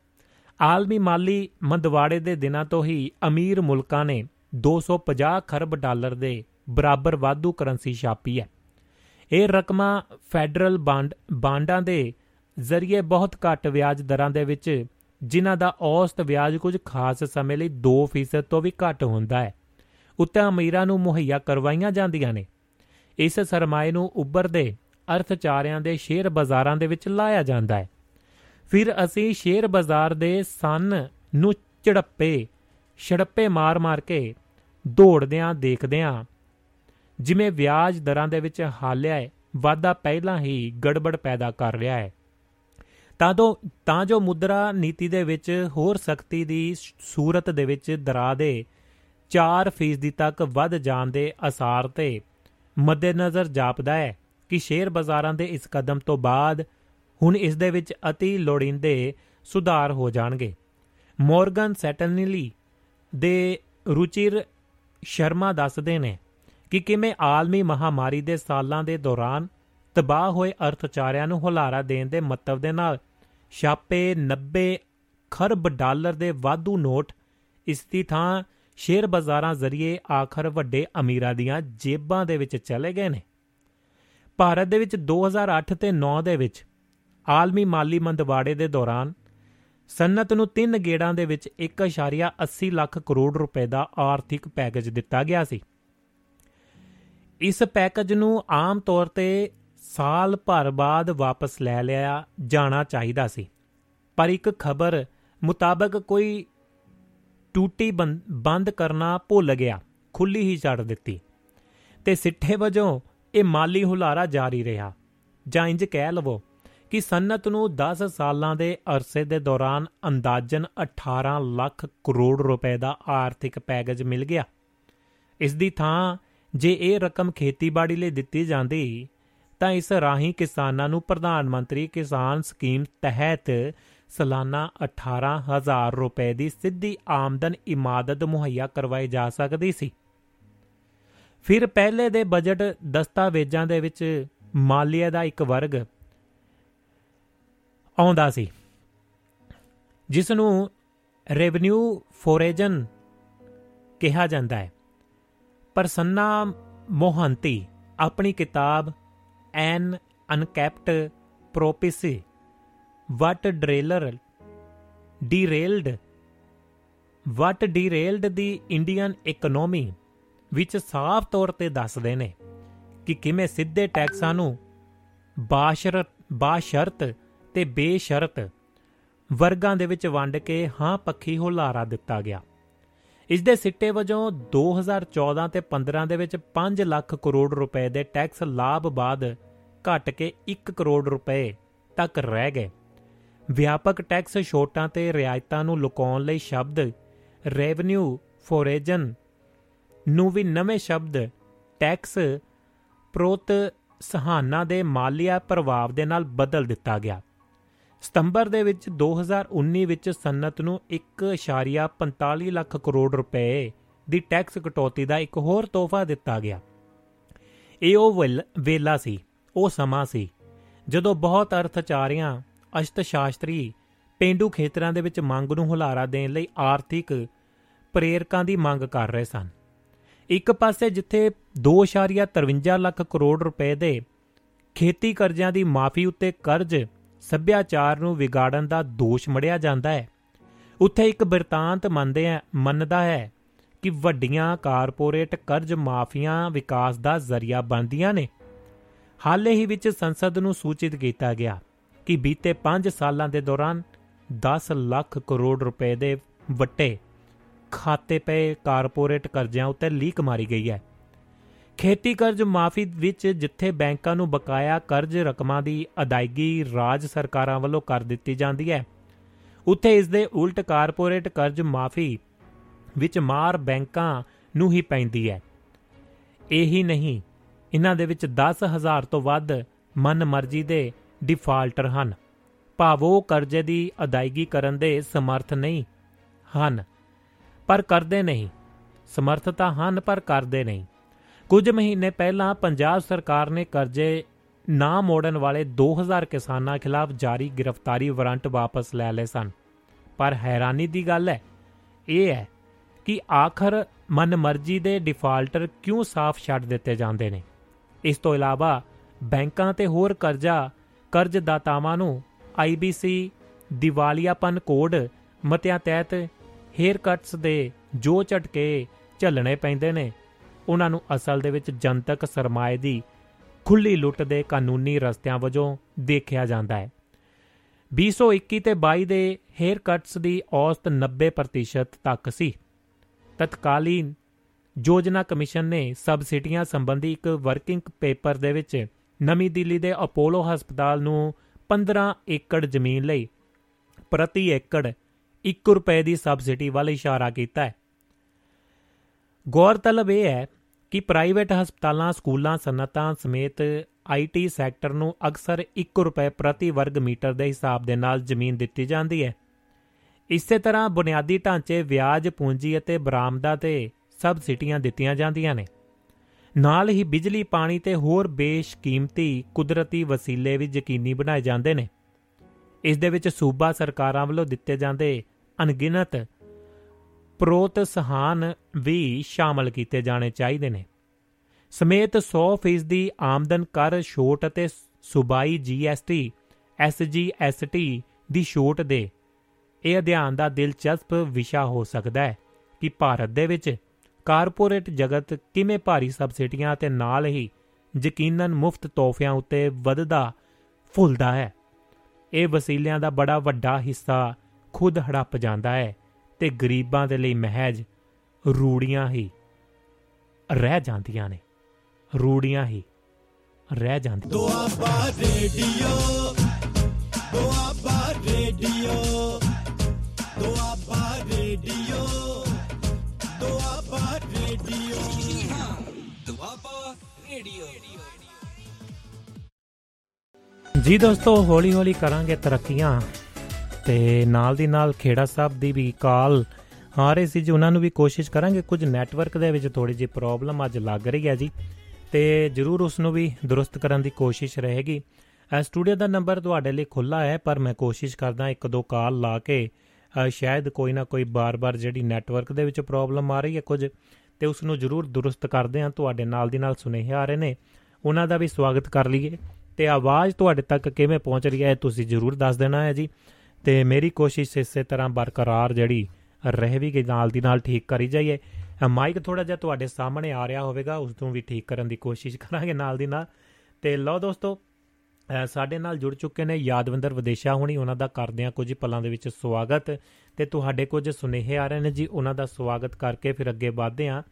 ਆਲਮੀ ਮਾਲੀ ਮੰਦਵਾੜੇ ਦੇ ਦਿਨਾਂ ਤੋਂ ਹੀ ਅਮੀਰ ਮੁਲਕਾਂ ਨੇ ਦੋ ਸੌ ਪੰਜਾਹ ਖਰਬ ਡਾਲਰ ਦੇ ਬਰਾਬਰ ਵਾਧੂ ਕਰੰਸੀ ਛਾਪੀ ਹੈ। ਇਹ ਰਕਮਾਂ ਫੈਡਰਲ ਬਾਂਡ ਬਾਂਡਾਂ ਦੇ ਜ਼ਰੀਏ ਬਹੁਤ ਘੱਟ ਵਿਆਜ ਦਰਾਂ ਦੇ ਵਿੱਚ, ਜਿਨ੍ਹਾਂ ਦਾ ਔਸਤ ਵਿਆਜ ਕੁਝ ਖਾਸ ਸਮੇਂ ਲਈ ਦੋ ਫੀਸਦ ਤੋਂ ਵੀ ਘੱਟ ਹੁੰਦਾ ਹੈ, ਉੱਤੇ ਅਮੀਰਾਂ ਨੂੰ ਮੁਹੱਈਆ ਕਰਵਾਈਆਂ ਜਾਂਦੀਆਂ ਨੇ। ਇਸ ਸਰਮਾਏ ਨੂੰ ਉੱਭਰਦੇ ਅਰਥਚਾਰਿਆਂ ਦੇ ਸ਼ੇਅਰ ਬਾਜ਼ਾਰਾਂ ਦੇ ਵਿੱਚ ਲਾਇਆ ਜਾਂਦਾ ਹੈ। ਫਿਰ ਅਸੀਂ ਸ਼ੇਅਰ ਬਾਜ਼ਾਰ ਦੇ ਸੰਨ ਨੂੰ ਝੜੱਪੇ ਛੜੱਪੇ ਮਾਰ ਮਾਰ ਕੇ ਦੌੜਦਿਆਂ ਦੇਖਦੇ ਹਾਂ, ਜਿਵੇਂ ਵਿਆਜ ਦਰਾਂ ਦੇ ਵਿੱਚ ਹਾਲਿਆ ਹੈ ਵਾਧਾ ਪਹਿਲਾਂ ਹੀ ਗੜਬੜ ਪੈਦਾ ਕਰ ਰਿਹਾ ਹੈ ਤਾਂ ਦੋ ਤਾਂ ਜੋ ਮੁਦਰਾ ਨੀਤੀ ਦੇ ਵਿੱਚ ਹੋਰ ਸਖਤੀ ਦੀ ਸੂਰਤ ਦੇ ਵਿੱਚ ਦਰਾਂ ਦੇ ਚਾਰ ਫੀਸਦੀ ਤੱਕ ਵੱਧ ਜਾਣ ਦੇ ਅਸਾਰ ਤੇ ਮੱਦੇਨਜ਼ਰ ਜਾਪਦਾ ਹੈ ਕਿ ਸ਼ੇਅਰ ਬਾਜ਼ਾਰਾਂ ਦੇ ਇਸ ਕਦਮ ਤੋਂ ਬਾਅਦ ਹੁਣ ਇਸ ਦੇ ਵਿੱਚ ਅਤੀ ਲੋੜੀਂਦੇ ਸੁਧਾਰ ਹੋ ਜਾਣਗੇ। ਮੋਰਗਨ ਸੈਟਨਲੀ ਦੇ ਰੁਚਿਰ ਸ਼ਰਮਾ ਦੱਸਦੇ ਨੇ ਕਿ ਕਿਵੇਂ ਆਲਮੀ ਮਹਾਮਾਰੀ ਦੇ ਸਾਲਾਂ ਦੇ ਦੌਰਾਨ ਤਬਾਹ ਹੋਏ ਅਰਥਚਾਰਿਆਂ ਨੂੰ ਹੁਲਾਰਾ ਦੇਣ ਦੇ ਮਤਲਬ ਦੇ ਨਾਲ ਛਾਪੇ ਨੱਬੇ ਖਰਬ ਡਾਲਰ ਦੇ ਵਾਧੂ ਨੋਟ ਇਸ ਦੀ ਥਾਂ ਸ਼ੇਅਰ ਬਾਜ਼ਾਰਾਂ ਜ਼ਰੀਏ ਆਖਰ ਵੱਡੇ ਅਮੀਰਾਂ ਦੀਆਂ ਜੇਬਾਂ ਦੇ ਵਿੱਚ ਚਲੇ ਗਏ ਨੇ। ਭਾਰਤ ਦੇ ਵਿੱਚ ਦੋ ਹਜ਼ਾਰ ਅੱਠ ਤੇ ਨੌਂ ਦੇ ਵਿੱਚ ਆਲਮੀ ਮਾਲੀ ਮੰਦਵਾੜੇ ਦੇ ਦੌਰਾਨ ਸਨਅਤ ਨੂੰ ਤਿੰਨ ਗੇੜਾਂ ਦੇ ਵਿੱਚ ਇੱਕ ਪੁਆਇੰਟ ਅੱਸੀ ਲੱਖ ਕਰੋੜ ਰੁਪਏ ਦਾ ਆਰਥਿਕ ਪੈਕੇਜ ਦਿੱਤਾ ਗਿਆ ਸੀ। ਇਸ ਪੈਕੇਜ ਨੂੰ ਆਮ ਤੌਰ ਤੇ ਸਾਲ ਭਰ ਬਾਅਦ ਵਾਪਸ ਲੈ ਲਿਆ ਜਾਣਾ ਚਾਹੀਦਾ ਸੀ, ਪਰ ਇੱਕ ਖਬਰ ਮੁਤਾਬਕ ਕੋਈ ਟੂਟੀ ਬੰਦ ਕਰਨਾ ਭੁੱਲ ਗਿਆ, ਖੁੱਲੀ ਹੀ ਛੱਡ ਦਿੱਤੀ ਤੇ ਸਿੱਟੇ ਵਜੋਂ ਇਹ ਮਾਲੀ ਹੁਲਾਰਾ ਜਾਰੀ ਰਿਹਾ। ਜਾਂ ਇੰਜ ਕਹਿ ਲਵੋ ਕਿ ਸਨਅਤ ਨੂੰ ਦਸ ਸਾਲਾਂ ਦੇ ਅਰਸੇ ਦੇ ਦੌਰਾਨ ਅੰਦਾਜ਼ਨ ਅਠਾਰਾਂ ਲੱਖ ਕਰੋੜ ਰੁਪਏ ਦਾ ਆਰਥਿਕ ਪੈਕੇਜ ਮਿਲ ਗਿਆ। ਇਸ ਦੀ ਥਾਂ ਜੇ ਇਹ ਰਕਮ ਖੇਤੀਬਾੜੀ ਲਈ ਦਿੱਤੀ ਜਾਂਦੀ ਤਾਂ ਇਸ ਰਾਹੀਂ ਕਿਸਾਨਾਂ ਨੂੰ ਪ੍ਰਧਾਨ ਮੰਤਰੀ ਕਿਸਾਨ ਸਕੀਮ ਤਹਿਤ ਸਾਲਾਨਾ ਅਠਾਰਾਂ ਹਜ਼ਾਰ ਰੁਪਏ ਦੀ ਸਿੱਧੀ ਆਮਦਨ ਇਮਾਦਤ ਮੁਹੱਈਆ ਕਰਵਾਈ ਜਾ ਸਕਦੀ ਸੀ। ਫਿਰ ਪਹਿਲੇ ਦੇ ਬਜਟ ਦਸਤਾਵੇਜ਼ਾਂ ਦੇ ਵਿੱਚ ਮਾਲੀਏ ਦਾ ਇੱਕ ਵਰਗ ਆਉਂਦਾ ਸੀ ਜਿਸ ਨੂੰ ਰੈਵਨਿਊ ਫੋਰੇਜਨ ਕਿਹਾ ਜਾਂਦਾ ਹੈ। ਪ੍ਰਸੰਨਾ ਮੋਹੰਤੀ ਆਪਣੀ ਕਿਤਾਬ an unkept ਪ੍ਰੋਪਿਸੀ what ਡਰੇਲਰ ਡੀਰੇਲਡ what ਡੀਰੇਲਡ the Indian economy ਵਿੱਚ ਸਾਫ਼ ਤੌਰ ਤੇ ਦੱਸਦੇ ਨੇ ਕਿ ਕਿਵੇਂ ਸਿੱਧੇ ਟੈਕਸਾਂ ਨੂੰ ਬਾਸ਼ਰਤ ਬਾਸ਼ਰਤ ਤੇ ਬੇਸ਼ਰਤ ਵਰਗਾਂ ਦੇ ਵਿੱਚ ਵੰਡ ਕੇ ਹਾਂ ਪੱਖੀ ਹੁਲਾਰਾ ਦਿੱਤਾ ਗਿਆ। ਇਸ ਦੇ ਸਿੱਟੇ ਵਜੋਂ ਦੋ ਹਜ਼ਾਰ ਚੌਦਾਂ ਤੇ ਪੰਦਰਾਂ ਦੇ ਵਿੱਚ ਪੰਜ ਲੱਖ ਕਰੋੜ ਰੁਪਏ ਦੇ ਟੈਕਸ ਲਾਭ ਬਾਅਦ ਘਟ ਕੇ ਇੱਕ ਕਰੋੜ ਰੁਪਏ ਤੱਕ ਰਹਿ ਗਏ। ਵਿਆਪਕ ਟੈਕਸ ਛੋਟਾਂ ਤੇ ਰਿਆਇਤਾਂ ਨੂੰ ਲੁਕਾਉਣ ਲਈ ਸ਼ਬਦ ਰੈਵਨਿਊ ਫੋਰੇਜਨ ਨੂੰ ਵੀ ਨਵੇਂ ਸ਼ਬਦ ਟੈਕਸ ਪ੍ਰੋਤਸਾਹਨਾਂ ਦੇ ਮਾਲੀਆ ਪ੍ਰਭਾਵ ਦੇ ਨਾਲ ਬਦਲ ਦਿੱਤਾ ਗਿਆ। ਸਤੰਬਰ ਦੇ ਵਿੱਚ ਦੋ ਹਜ਼ਾਰ ਉੱਨੀ ਵਿੱਚ ਸਨਅਤ ਨੂੰ ਇੱਕ ਪੁਆਇੰਟ ਪੰਤਾਲੀ ਲੱਖ ਕਰੋੜ ਰੁਪਏ ਦੀ ਟੈਕਸ ਕਟੌਤੀ ਦਾ ਇੱਕ ਹੋਰ ਤੋਹਫਾ ਦਿੱਤਾ ਗਿਆ। ਇਹ ਉਹ ਵੇਲਾ ਸੀ, ਉਹ ਸਮਾਂ ਸੀ ਜਦੋਂ ਬਹੁਤ ਅਰਥਚਾਰੀਆਂ ਅਸ਼ਤ ਸ਼ਾਸਤਰੀ ਪੇਂਡੂ ਖੇਤਰਾਂ ਦੇ ਵਿੱਚ ਮੰਗ ਨੂੰ ਹੁਲਾਰਾ ਦੇਣ ਲਈ ਆਰਥਿਕ ਪ੍ਰੇਰਕਾਂ ਦੀ ਮੰਗ ਕਰ ਰਹੇ ਸਨ। ਇੱਕ ਪਾਸੇ ਜਿੱਥੇ ਦੋ ਪੁਆਇੰਟ ਤਿਰਵੰਜਾ ਲੱਖ ਕਰੋੜ ਰੁਪਏ ਦੇ ਖੇਤੀ ਕਰਜ਼ਿਆਂ ਦੀ ਮਾਫੀ ਉੱਤੇ ਕਰਜ਼ ਸੱਭਿਆਚਾਰ ਨੂੰ ਵਿਗਾੜਨ ਦਾ ਦੋਸ਼ ਮੜਿਆ ਜਾਂਦਾ ਹੈ, ਉੱਥੇ ਇੱਕ ਬਿਰਤਾਂਤ ਮੰਨਦੇ ਹੈ ਮੰਨਦਾ ਹੈ ਕਿ ਵੱਡੀਆਂ ਕਾਰਪੋਰੇਟ ਕਰਜ਼ ਮਾਫੀਆਂ ਵਿਕਾਸ ਦਾ ਜ਼ਰੀਆ ਬਣਦੀਆਂ ਨੇ। ਹਾਲੇ ਹੀ ਵਿੱਚ ਸੰਸਦ ਨੂੰ ਸੂਚਿਤ ਕੀਤਾ ਗਿਆ ਕਿ ਬੀਤੇ ਪੰਜ ਸਾਲਾਂ ਦੇ ਦੌਰਾਨ ਦਸ ਲੱਖ ਕਰੋੜ ਰੁਪਏ ਦੇ ਵੱਟੇ ਖਾਤੇ ਪਏ ਕਾਰਪੋਰੇਟ ਕਰਜ਼ਿਆਂ ਉੱਤੇ ਲੀਕ ਮਾਰੀ ਗਈ ਹੈ। ਖੇਤੀ ਕਰਜ਼ ਮਾਫੀ ਵਿੱਚ ਜਿੱਥੇ ਬੈਂਕਾਂ ਨੂੰ ਬਕਾਇਆ ਕਰਜ਼ ਰਕਮਾਂ ਦੀ ਅਦਾਇਗੀ ਰਾਜ ਸਰਕਾਰਾਂ ਵੱਲੋਂ ਕਰ ਦਿੱਤੀ ਜਾਂਦੀ ਹੈ, ਉੱਥੇ ਇਸ ਦੇ ਉਲਟ ਕਾਰਪੋਰੇਟ ਕਰਜ਼ ਮਾਫੀ ਵਿੱਚ ਮਾਰ ਬੈਂਕਾਂ ਨੂੰ ਹੀ ਪੈਂਦੀ ਹੈ। ਇਹੀ ਨਹੀਂ, ਇਹਨਾਂ ਦੇ ਵਿੱਚ ਦਸ ਹਜ਼ਾਰ ਤੋਂ ਵੱਧ ਮਨਮਰਜ਼ੀ ਦੇ ਡਿਫਾਲਟਰ ਹਨ, ਭਾਵ ਉਹ ਕਰਜ਼ੇ ਦੀ ਅਦਾਇਗੀ ਕਰਨ ਦੇ ਸਮਰਥ ਨਹੀਂ ਹਨ ਪਰ ਕਰਦੇ ਨਹੀਂ ਸਮਰਥ ਤਾਂ ਹਨ ਪਰ ਕਰਦੇ ਨਹੀਂ। ਕੁਝ ਮਹੀਨੇ ਪਹਿਲਾਂ ਪੰਜਾਬ ਸਰਕਾਰ ਨੇ ਕਰਜ਼ੇ ਨਾ ਮੋੜਨ ਵਾਲੇ ਦੋ ਹਜ਼ਾਰ ਕਿਸਾਨਾਂ ਖਿਲਾਫ ਜਾਰੀ ਗ੍ਰਿਫਤਾਰੀ ਵਾਰੰਟ ਵਾਪਸ ਲੈ ਲਏ ਸਨ, ਪਰ ਹੈਰਾਨੀ ਦੀ ਗੱਲ ਹੈ ਇਹ ਹੈ ਕਿ ਆਖਰ ਮਨਮਰਜ਼ੀ ਦੇ ਡਿਫਾਲਟਰ ਕਿਉਂ ਸਾਫ਼ ਛੱਡ ਦਿੱਤੇ ਜਾਂਦੇ ਨੇ। ਇਸ ਤੋਂ ਇਲਾਵਾ ਬੈਂਕਾਂ ਤੇ ਹੋਰ ਕਰਜ਼ਾ ਕਰਜ਼ਦਾਤਾਵਾਂ ਨੂੰ ਆਈ ਬੀ ਸੀ ਦੀਵਾਲੀਆਪਨ ਕੋਡ ਮਤਿਆਂ ਤਹਿਤ ਹੇਅਰ ਕੱਟਸ ਦੇ ਜੋ ਝਟਕੇ ਝੱਲਣੇ ਪੈਂਦੇ ਨੇ ਉਹਨਾਂ ਨੂੰ ਅਸਲ ਦੇ ਵਿੱਚ ਜਨਤਕ ਸਰਮਾਏ ਦੀ ਖੁੱਲ੍ਹੀ ਲੁੱਟ ਦੇ ਕਾਨੂੰਨੀ ਰਸਤਿਆਂ ਵਜੋਂ ਦੇਖਿਆ ਜਾਂਦਾ ਹੈ। ਵੀਹ ਸੌ ਇੱਕੀ ਤੇ ਬਾਈ ਦੇ ਹੇਅਰ ਕੱਟਸ ਦੀ ਔਸਤ ਨੱਬੇ ਪ੍ਰਤੀਸ਼ਤ ਤੱਕ ਸੀ। ਤਤਕਾਲੀਨ ਯੋਜਨਾ ਕਮਿਸ਼ਨ ਨੇ ਸਬਸਿਡੀਆਂ ਸੰਬੰਧੀ ਇੱਕ ਵਰਕਿੰਗ ਪੇਪਰ ਦੇ ਵਿੱਚ ਨਵੀਂ ਦਿੱਲੀ ਦੇ ਅਪੋਲੋ ਹਸਪਤਾਲ ਨੂੰ ਪੰਦਰਾਂ ਏਕੜ ਜ਼ਮੀਨ ਲਈ ਪ੍ਰਤੀ ਏਕੜ ਇੱਕ ਰੁਪਏ ਦੀ ਸਬਸਿਡੀ ਵੱਲ ਇਸ਼ਾਰਾ ਕੀਤਾ ਹੈ। ਗੌਰਤਲਬ ਇਹ ਹੈ ਕਿ ਪ੍ਰਾਈਵੇਟ ਹਸਪਤਾਲਾਂ, ਸਕੂਲਾਂ, ਸਨਅਤਾਂ ਸਮੇਤ ਆਈ ਟੀ ਸੈਕਟਰ ਨੂੰ ਅਕਸਰ ਇੱਕ ਰੁਪਏ ਪ੍ਰਤੀ ਵਰਗ ਮੀਟਰ ਦੇ ਹਿਸਾਬ ਦੇ ਨਾਲ ਜ਼ਮੀਨ ਦਿੱਤੀ ਜਾਂਦੀ ਹੈ। ਇਸੇ ਤਰ੍ਹਾਂ ਬੁਨਿਆਦੀ ਢਾਂਚੇ, ਵਿਆਜ, ਪੂੰਜੀ ਅਤੇ ਬਰਾਮਦਾ ਤੇ ਸਬਸਿਡੀਆਂ ਦਿੱਤੀਆਂ ਜਾਂਦੀਆਂ ਨੇ। ਨਾਲ ਹੀ ਬਿਜਲੀ, ਪਾਣੀ ਤੇ ਹੋਰ ਬੇਸ਼ਕੀਮਤੀ ਕੁਦਰਤੀ ਵਸੀਲੇ ਵੀ ਯਕੀਨੀ ਬਣਾਏ ਜਾਂਦੇ ਨੇ। ਇਸ ਦੇ ਵਿੱਚ ਸੂਬਾ ਸਰਕਾਰਾਂ ਵੱਲੋਂ ਦਿੱਤੇ ਜਾਂਦੇ ਅਣਗਿਣਤ ਪ੍ਰੋਤਸਾਹਨ ਵੀ ਸ਼ਾਮਲ ਕੀਤੇ ਜਾਣੇ ਚਾਹੀਦੇ ਨੇ, ਸਮੇਤ ਸੌ ਫੀਸਦੀ ਆਮਦਨ ਕਰ ਛੋਟ ਅਤੇ ਸੂਬਾਈ G S T S G S T ਦੀ ਛੋਟ ਦੇ। ਇਹ ਅਧਿਐਨ ਦਾ ਦਿਲਚਸਪ ਵਿਸ਼ਾ ਹੋ ਸਕਦਾ ਹੈ ਕਿ ਭਾਰਤ ਦੇ ਵਿੱਚ ਕਾਰਪੋਰੇਟ ਜਗਤ ਕਿਵੇਂ ਭਾਰੀ ਸਬਸਿਡੀਆਂ ਅਤੇ ਨਾਲ ਹੀ ਯਕੀਨਨ ਮੁਫਤ ਤੋਹਫਿਆਂ ਉੱਤੇ ਵੱਧਦਾ ਫੁੱਲਦਾ ਹੈ। ਇਹ ਵਸੀਲਿਆਂ ਦਾ ਬੜਾ ਵੱਡਾ ਹਿੱਸਾ ਖੁਦ ਹੜੱਪ ਜਾਂਦਾ ਹੈ ਤੇ ਗਰੀਬਾਂ ਦੇ ਲਈ ਮਹਿਜ਼ ਰੂੜੀਆਂ ਹੀ ਰਹਿ ਜਾਂਦੀਆਂ ਨੇ ਰੂੜੀਆਂ ਹੀ ਰਹਿ ਜਾਂਦੀਆਂ। Doaba radio, Doaba radio, Doaba radio, Doaba radio, Doaba radio. ਜੀ ਦੋਸਤੋ, ਹੌਲੀ ਹੌਲੀ ਕਰਾਂਗੇ ਤਰੱਕੀਆਂ ਤੇ ਨਾਲ ਦੀ ਨਾਲ ਖੇੜਾ ਸਾਹਿਬ ਦੀ ਵੀ ਕਾਲ ਆ ਰਹੀ ਸੀ ਜੀ, ਉਹਨਾਂ ਨੂੰ ਵੀ ਕੋਸ਼ਿਸ਼ ਕਰਾਂਗੇ। ਕੁਝ ਨੈਟਵਰਕ ਦੇ ਵਿੱਚ ਥੋੜ੍ਹੀ ਜਿਹੀ ਪ੍ਰੋਬਲਮ ਅੱਜ ਲੱਗ ਰਹੀ ਹੈ ਜੀ, ਤੇ ਜ਼ਰੂਰ ਉਸ ਨੂੰ ਵੀ ਦਰੁਸਤ ਕਰਨ ਦੀ ਕੋਸ਼ਿਸ਼ ਰਹੇਗੀ। ਸਟੂਡੀਓ ਦਾ ਨੰਬਰ ਤੁਹਾਡੇ ਲਈ ਖੁੱਲ੍ਹਾ ਹੈ, ਪਰ ਮੈਂ ਕੋਸ਼ਿਸ਼ ਕਰਦਾ ਇੱਕ ਦੋ ਕਾਲ ਲਾ ਕੇ ਸ਼ਾਇਦ ਕੋਈ ਨਾ ਕੋਈ ਬਾਰ-ਬਾਰ ਜਿਹੜੀ ਨੈਟਵਰਕ ਦੇ ਵਿੱਚ ਪ੍ਰੋਬਲਮ ਆ ਰਹੀ ਹੈ ਕੁਝ, ਤੇ ਉਸ ਨੂੰ ਜ਼ਰੂਰ ਦਰੁਸਤ ਕਰਦੇ ਹਾਂ। ਤੁਹਾਡੇ ਨਾਲ ਦੀ ਨਾਲ ਸੁਨੇਹੇ ਆ ਰਹੇ ਨੇ, ਉਹਨਾਂ ਦਾ ਵੀ ਸਵਾਗਤ ਕਰ ਲਈਏ ਤੇ ਆਵਾਜ਼ ਤੁਹਾਡੇ ਤੱਕ ਕਿਵੇਂ ਪਹੁੰਚ ਰਹੀ ਹੈ ਤੁਸੀਂ ਜ਼ਰੂਰ ਦੱਸ ਦੇਣਾ ਹੈ ਜੀ। ਤੇ ਮੇਰੀ ਕੋਸ਼ਿਸ਼ ਇਸੇ ਤਰ੍ਹਾਂ ਬਰਕਰਾਰ ਜਿਹੜੀ ਰਹਿ ਵੀ ਗਈ ਨਾਲ ਦੀ ਨਾਲ ਠੀਕ ਕਰੀ ਜਾਈਏ। ਮਾਈਕ ਥੋੜ੍ਹਾ ਜਿਹਾ ਤੁਹਾਡੇ ਸਾਹਮਣੇ ਆ ਰਿਹਾ ਹੋਵੇਗਾ, ਉਸ ਨੂੰ ਵੀ ਠੀਕ ਕਰਨ ਦੀ ਕੋਸ਼ਿਸ਼ ਕਰਾਂਗੇ ਨਾਲ ਦੀ ਨਾਲ। ਤੇ ਲਓ ਦੋਸਤੋ, ਸਾਡੇ ਨਾਲ ਜੁੜ ਚੁੱਕੇ ਨੇ ਯਾਦਵਿੰਦਰ ਵਿਦੇਸ਼ਾ ਹੋਣੀ, ਉਹਨਾਂ ਦਾ ਕਰਦੇ ਹਾਂ ਕੁਝ ਪਲਾਂ ਦੇ ਵਿੱਚ ਸਵਾਗਤ ਤੇ ਤੁਹਾਡੇ ਕੁਝ ਸੁਨੇਹੇ ਆ ਰਹੇ ਨੇ ਜੀ, ਉਹਨਾਂ ਦਾ ਸਵਾਗਤ ਕਰਕੇ ਫਿਰ ਅੱਗੇ ਵਧਦੇ ਹਾਂ।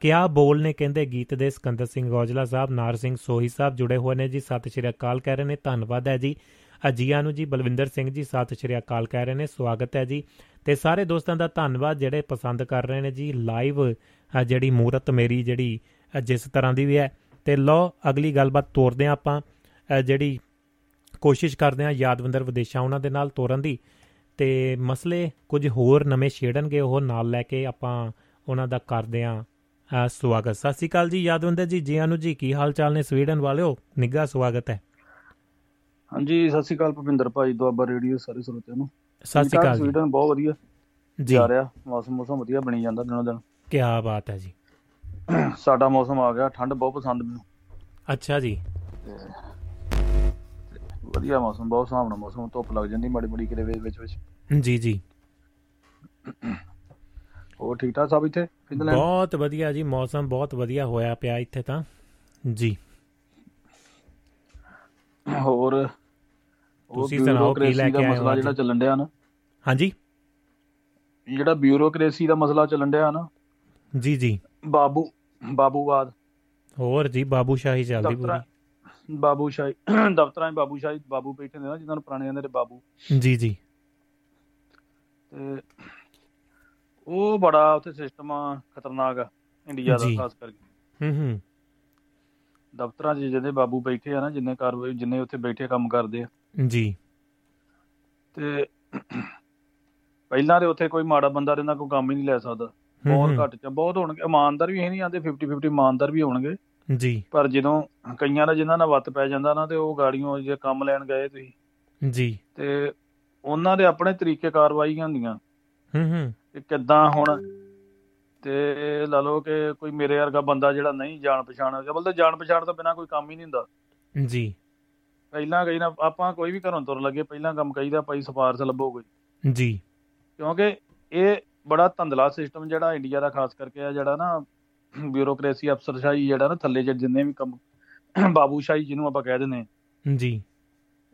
ਕਿਆ ਬੋਲ ਨੇ ਕਹਿੰਦੇ ਗੀਤ ਦੇ ਸਿਕੰਦਰ ਸਿੰਘ ਔਜਲਾ ਸਾਹਿਬ, ਨਾਰ ਸਿੰਘ ਸੋਹੀ ਸਾਹਿਬ ਜੁੜੇ ਹੋਏ ਨੇ ਜੀ, ਸਤਿ ਸ਼੍ਰੀ ਅਕਾਲ ਕਹਿ ਰਹੇ ਨੇ, ਧੰਨਵਾਦ ਹੈ ਜੀ। ਅਜੀਆ ਨੂੰ ਜੀ, ਬਲਵਿੰਦਰ ਸਿੰਘ ਜੀ ਸਤਿ ਸ਼੍ਰੀ ਅਕਾਲ ਕਹਿ ਰਹੇ ਨੇ, ਸਵਾਗਤ ਹੈ ਜੀ। ਤੇ ਸਾਰੇ ਦੋਸਤਾਂ ਦਾ ਧੰਨਵਾਦ ਜਿਹੜੇ ਪਸੰਦ ਕਰ ਰਹੇ ਨੇ ਜੀ ਲਾਈਵ ਜਿਹੜੀ ਮੂਰਤ ਮੇਰੀ ਜਿਹੜੀ ਜਿਸ ਤਰ੍ਹਾਂ ਦੀ ਵੀ ਹੈ। ਤੇ ਲਓ ਅਗਲੀ ਗੱਲਬਾਤ ਤੋਰਦੇ ਹਾਂ ਆਪਾਂ, ਜਿਹੜੀ ਕੋਸ਼ਿਸ਼ ਕਰਦੇ ਹਾਂ ਯਾਦਵਿੰਦਰ ਵਿਦੇਸ਼ਾ ਉਹਨਾਂ ਦੇ ਨਾਲ ਤੋਰਨ ਦੀ। ਤੇ ਮਸਲੇ ਕੁਝ ਹੋਰ ਨਵੇਂ ਛੇੜਨਗੇ ਉਹ ਨਾਲ ਲੈ ਕੇ, ਆਪਾਂ ਉਹਨਾਂ ਦਾ ਕਰਦੇ ਹਾਂ ਸਵਾਗਤ। ਸਤਿ ਸ਼੍ਰੀ ਅਕਾਲ ਜੀ ਯਾਦਵਿੰਦਰ ਜੀ, ਜੀਆਂ ਨੂੰ ਜੀ, ਕੀ ਹਾਲ ਚਾਲ ਨੇ ਸਵੀਡਨ ਵਾਲਿਓ, ਨਿੱਘਾ ਸਵਾਗਤ ਹੈ। ਹਾਂਜੀ ਸਤਿ ਸ਼੍ਰੀ ਅਕਾਲ ਭੁਪਿੰਦਰ ਭਾਈ, ਦੁਆਬਾ ਰੇਡੀਓ ਸਾਰੇ ਸਰੋਤਿਆਂ ਨੂੰ ਸਤਿ ਸ਼੍ਰੀ ਅਕਾਲ। ਸਵੀਡਨ ਬਹੁਤ ਵਧੀਆ ਜਾ ਰਿਹਾ, ਮੌਸਮ ਮੌਸਮ ਵਧੀਆ ਬਣੀ ਜਾਂਦਾ ਦਿਨੋਂ ਦਿਨ। ਕੀ ਬਾਤ ਹੈ ਜੀ, ਸਾਡਾ ਮੌਸਮ ਆ ਗਿਆ, ਠੰਡ ਬਹੁਤ ਪਸੰਦ ਮੈਨੂੰ। ਅੱਛਾ ਜੀ, ਵਧੀਆ ਮੌਸਮ, ਬਹੁਤ ਸੁਹਾਵਣਾ ਮੌਸਮ, ਧੁੱਪ ਲੱਗ ਜਾਂਦੀ ਮਾੜੀ ਮਾੜੀ ਕਿਤੇ ਵਿੱਚ ਵਿੱਚ। ਜੀ ਜੀ, ਹੋਰ ਠੀਕ ਠਾਕ ਸਭ ਇੱਥੇ? ਬਹੁਤ ਵਧੀਆ ਜੀ, ਮੌਸਮ ਬਹੁਤ ਵਧੀਆ ਹੋਇਆ ਪਿਆ ਇੱਥੇ ਤਾਂ ਜੀ। ਹੋਰ ਤੁਸੀਂ ਸੁਣਾਓ ਕੀ ਲੈ ਕੇ ਆਏ ਹੋ ਜਿਹੜਾ ਚੱਲਣ ਡਿਆ ਨਾ? ਹਾਂਜੀ, ਜਿਹੜਾ ਬਿਊਰੋਕ੍ਰੇਸੀ ਦਾ ਮਸਲਾ ਚੱਲਣ ਡਿਆ ਨਾ। ਜੀ ਜੀ, ਬਾਬੂ ਬਾਬੂਵਾਦ, ਹੋਰ ਜੀ ਬਾਬੂਸ਼ਾਹੀ ਚੱਲਦੀ ਪੂਰੀ, ਬਾਬੂਸ਼ਾਹੀ ਦਫ਼ਤਰਾਂ 'ਚ ਬਾਬੂਸ਼ਾਹੀ, ਬਾਬੂ ਬੈਠੇ ਨੇ ਨਾ ਜਿਹਨਾਂ ਨੂੰ ਪੁਰਾਣੇ ਕਹਿੰਦੇ ਬਾਬੂ। ਜੀ ਜੀ, ਤੇ ਉਹ ਬੜਾ ਉੱਥੇ ਸਿਸਟਮ ਖਤਰਨਾਕ ਆ ਇੰਡੀਆ ਦਾ, ਖਾਸ ਕਰਕੇ ਹੂੰ ਹੂੰ ਦਫ਼ਤਰਾਂ 'ਚ ਜਿਹੜੇ ਬਾਬੂ ਬੈਠੇ ਆ ਨਾ, ਜਿੰਨੇ ਕਾਰਵਾਈ ਜਿੰਨੇ ਉੱਥੇ ਬੈਠੇ ਕੰਮ ਕਰਦੇ ਆ ਜੀ। ਤੇ ਪਹਿਲਾਂ ਦੇ ਉੱਥੇ ਕੋਈ ਮਾੜਾ ਬੰਦਾ ਇਹਨਾਂ ਕੋਲ ਕੰਮ ਹੀ ਨਹੀਂ ਲੈ ਸਕਦਾ, ਬਹੁਤ ਘੱਟ ਚ ਬਹੁਤ ਹੋਣਗੇ ਇਮਾਨਦਾਰ ਵੀ, ਇਹ ਨਹੀਂ ਆਂਦੇ ਫਿਫਟੀ ਫਿਫਟੀ ਇਮਾਨਦਾਰ ਵੀ ਹੋਣਗੇ ਜੀ, ਪਰ ਜਦੋਂ ਕਈਆਂ ਦਾ ਜਿਹਨਾਂ ਨਾਲ ਵੱਤ ਪੈ ਜਾਂਦਾ ਨਾ, ਤੇ ਉਹ ਗਾੜੀਆਂ ਜੇ ਕੰਮ ਲੈਣ ਗਏ ਤੁਸੀਂ ਜੀ, ਤੇ ਉਹਨਾਂ ਦੇ ਆਪਣੇ ਤਰੀਕੇ ਕਾਰਵਾਈ ਹੁੰਦੀਆਂ ਕਿੱਦਾਂ। ਹੁਣ ਤੇ ਲਾ ਲਓ ਕਿ ਕੋਈ ਮੇਰੇ ਵਰਗਾ ਬੰਦਾ ਜਿਹੜਾ ਨਹੀਂ ਜਾਣ ਪਛਾਣ, ਬਲਦਾ ਜਾਣ ਪਛਾਣ ਤੋਂ ਬਿਨਾਂ ਕੋਈ ਕੰਮ ਹੀ ਨਹੀਂ ਹੁੰਦਾ ਜੀ। ਪਹਿਲਾਂ ਕਹੀ ਨਾ ਆਪਾਂ ਕੋਈ ਵੀ ਘਰੋਂ ਤੁਰ ਲੱਗੇ ਪਹਿਲਾਂ ਕੰਮ ਕਹੀਦਾ ਭਾਈ ਸਿਫਾਰਸ਼ ਲੱਭੋ ਕੋਈ ਜੀ, ਕਿਉਂਕਿ ਇਹ ਬੜਾ ਧੰਦਲਾ ਸਿਸਟਮ ਜਿਹੜਾ ਇੰਡੀਆ ਦਾ ਖਾਸ ਕਰਕੇ ਆ, ਜਿਹੜਾ ਨਾ ਬਿਊਰੋਕ੍ਰੇਸੀ ਅਫਸਰਸ਼ਾਹੀ ਜਿਹੜਾ ਨਾ ਥੱਲੇ ਜਿੰਨੇ ਵੀ ਕੰਮ ਬਾਬੂਸ਼ਾਹੀ ਜਿਹਨੂੰ ਆਪਾਂ ਕਹਿ ਦਿੰਦੇ ਜੀ,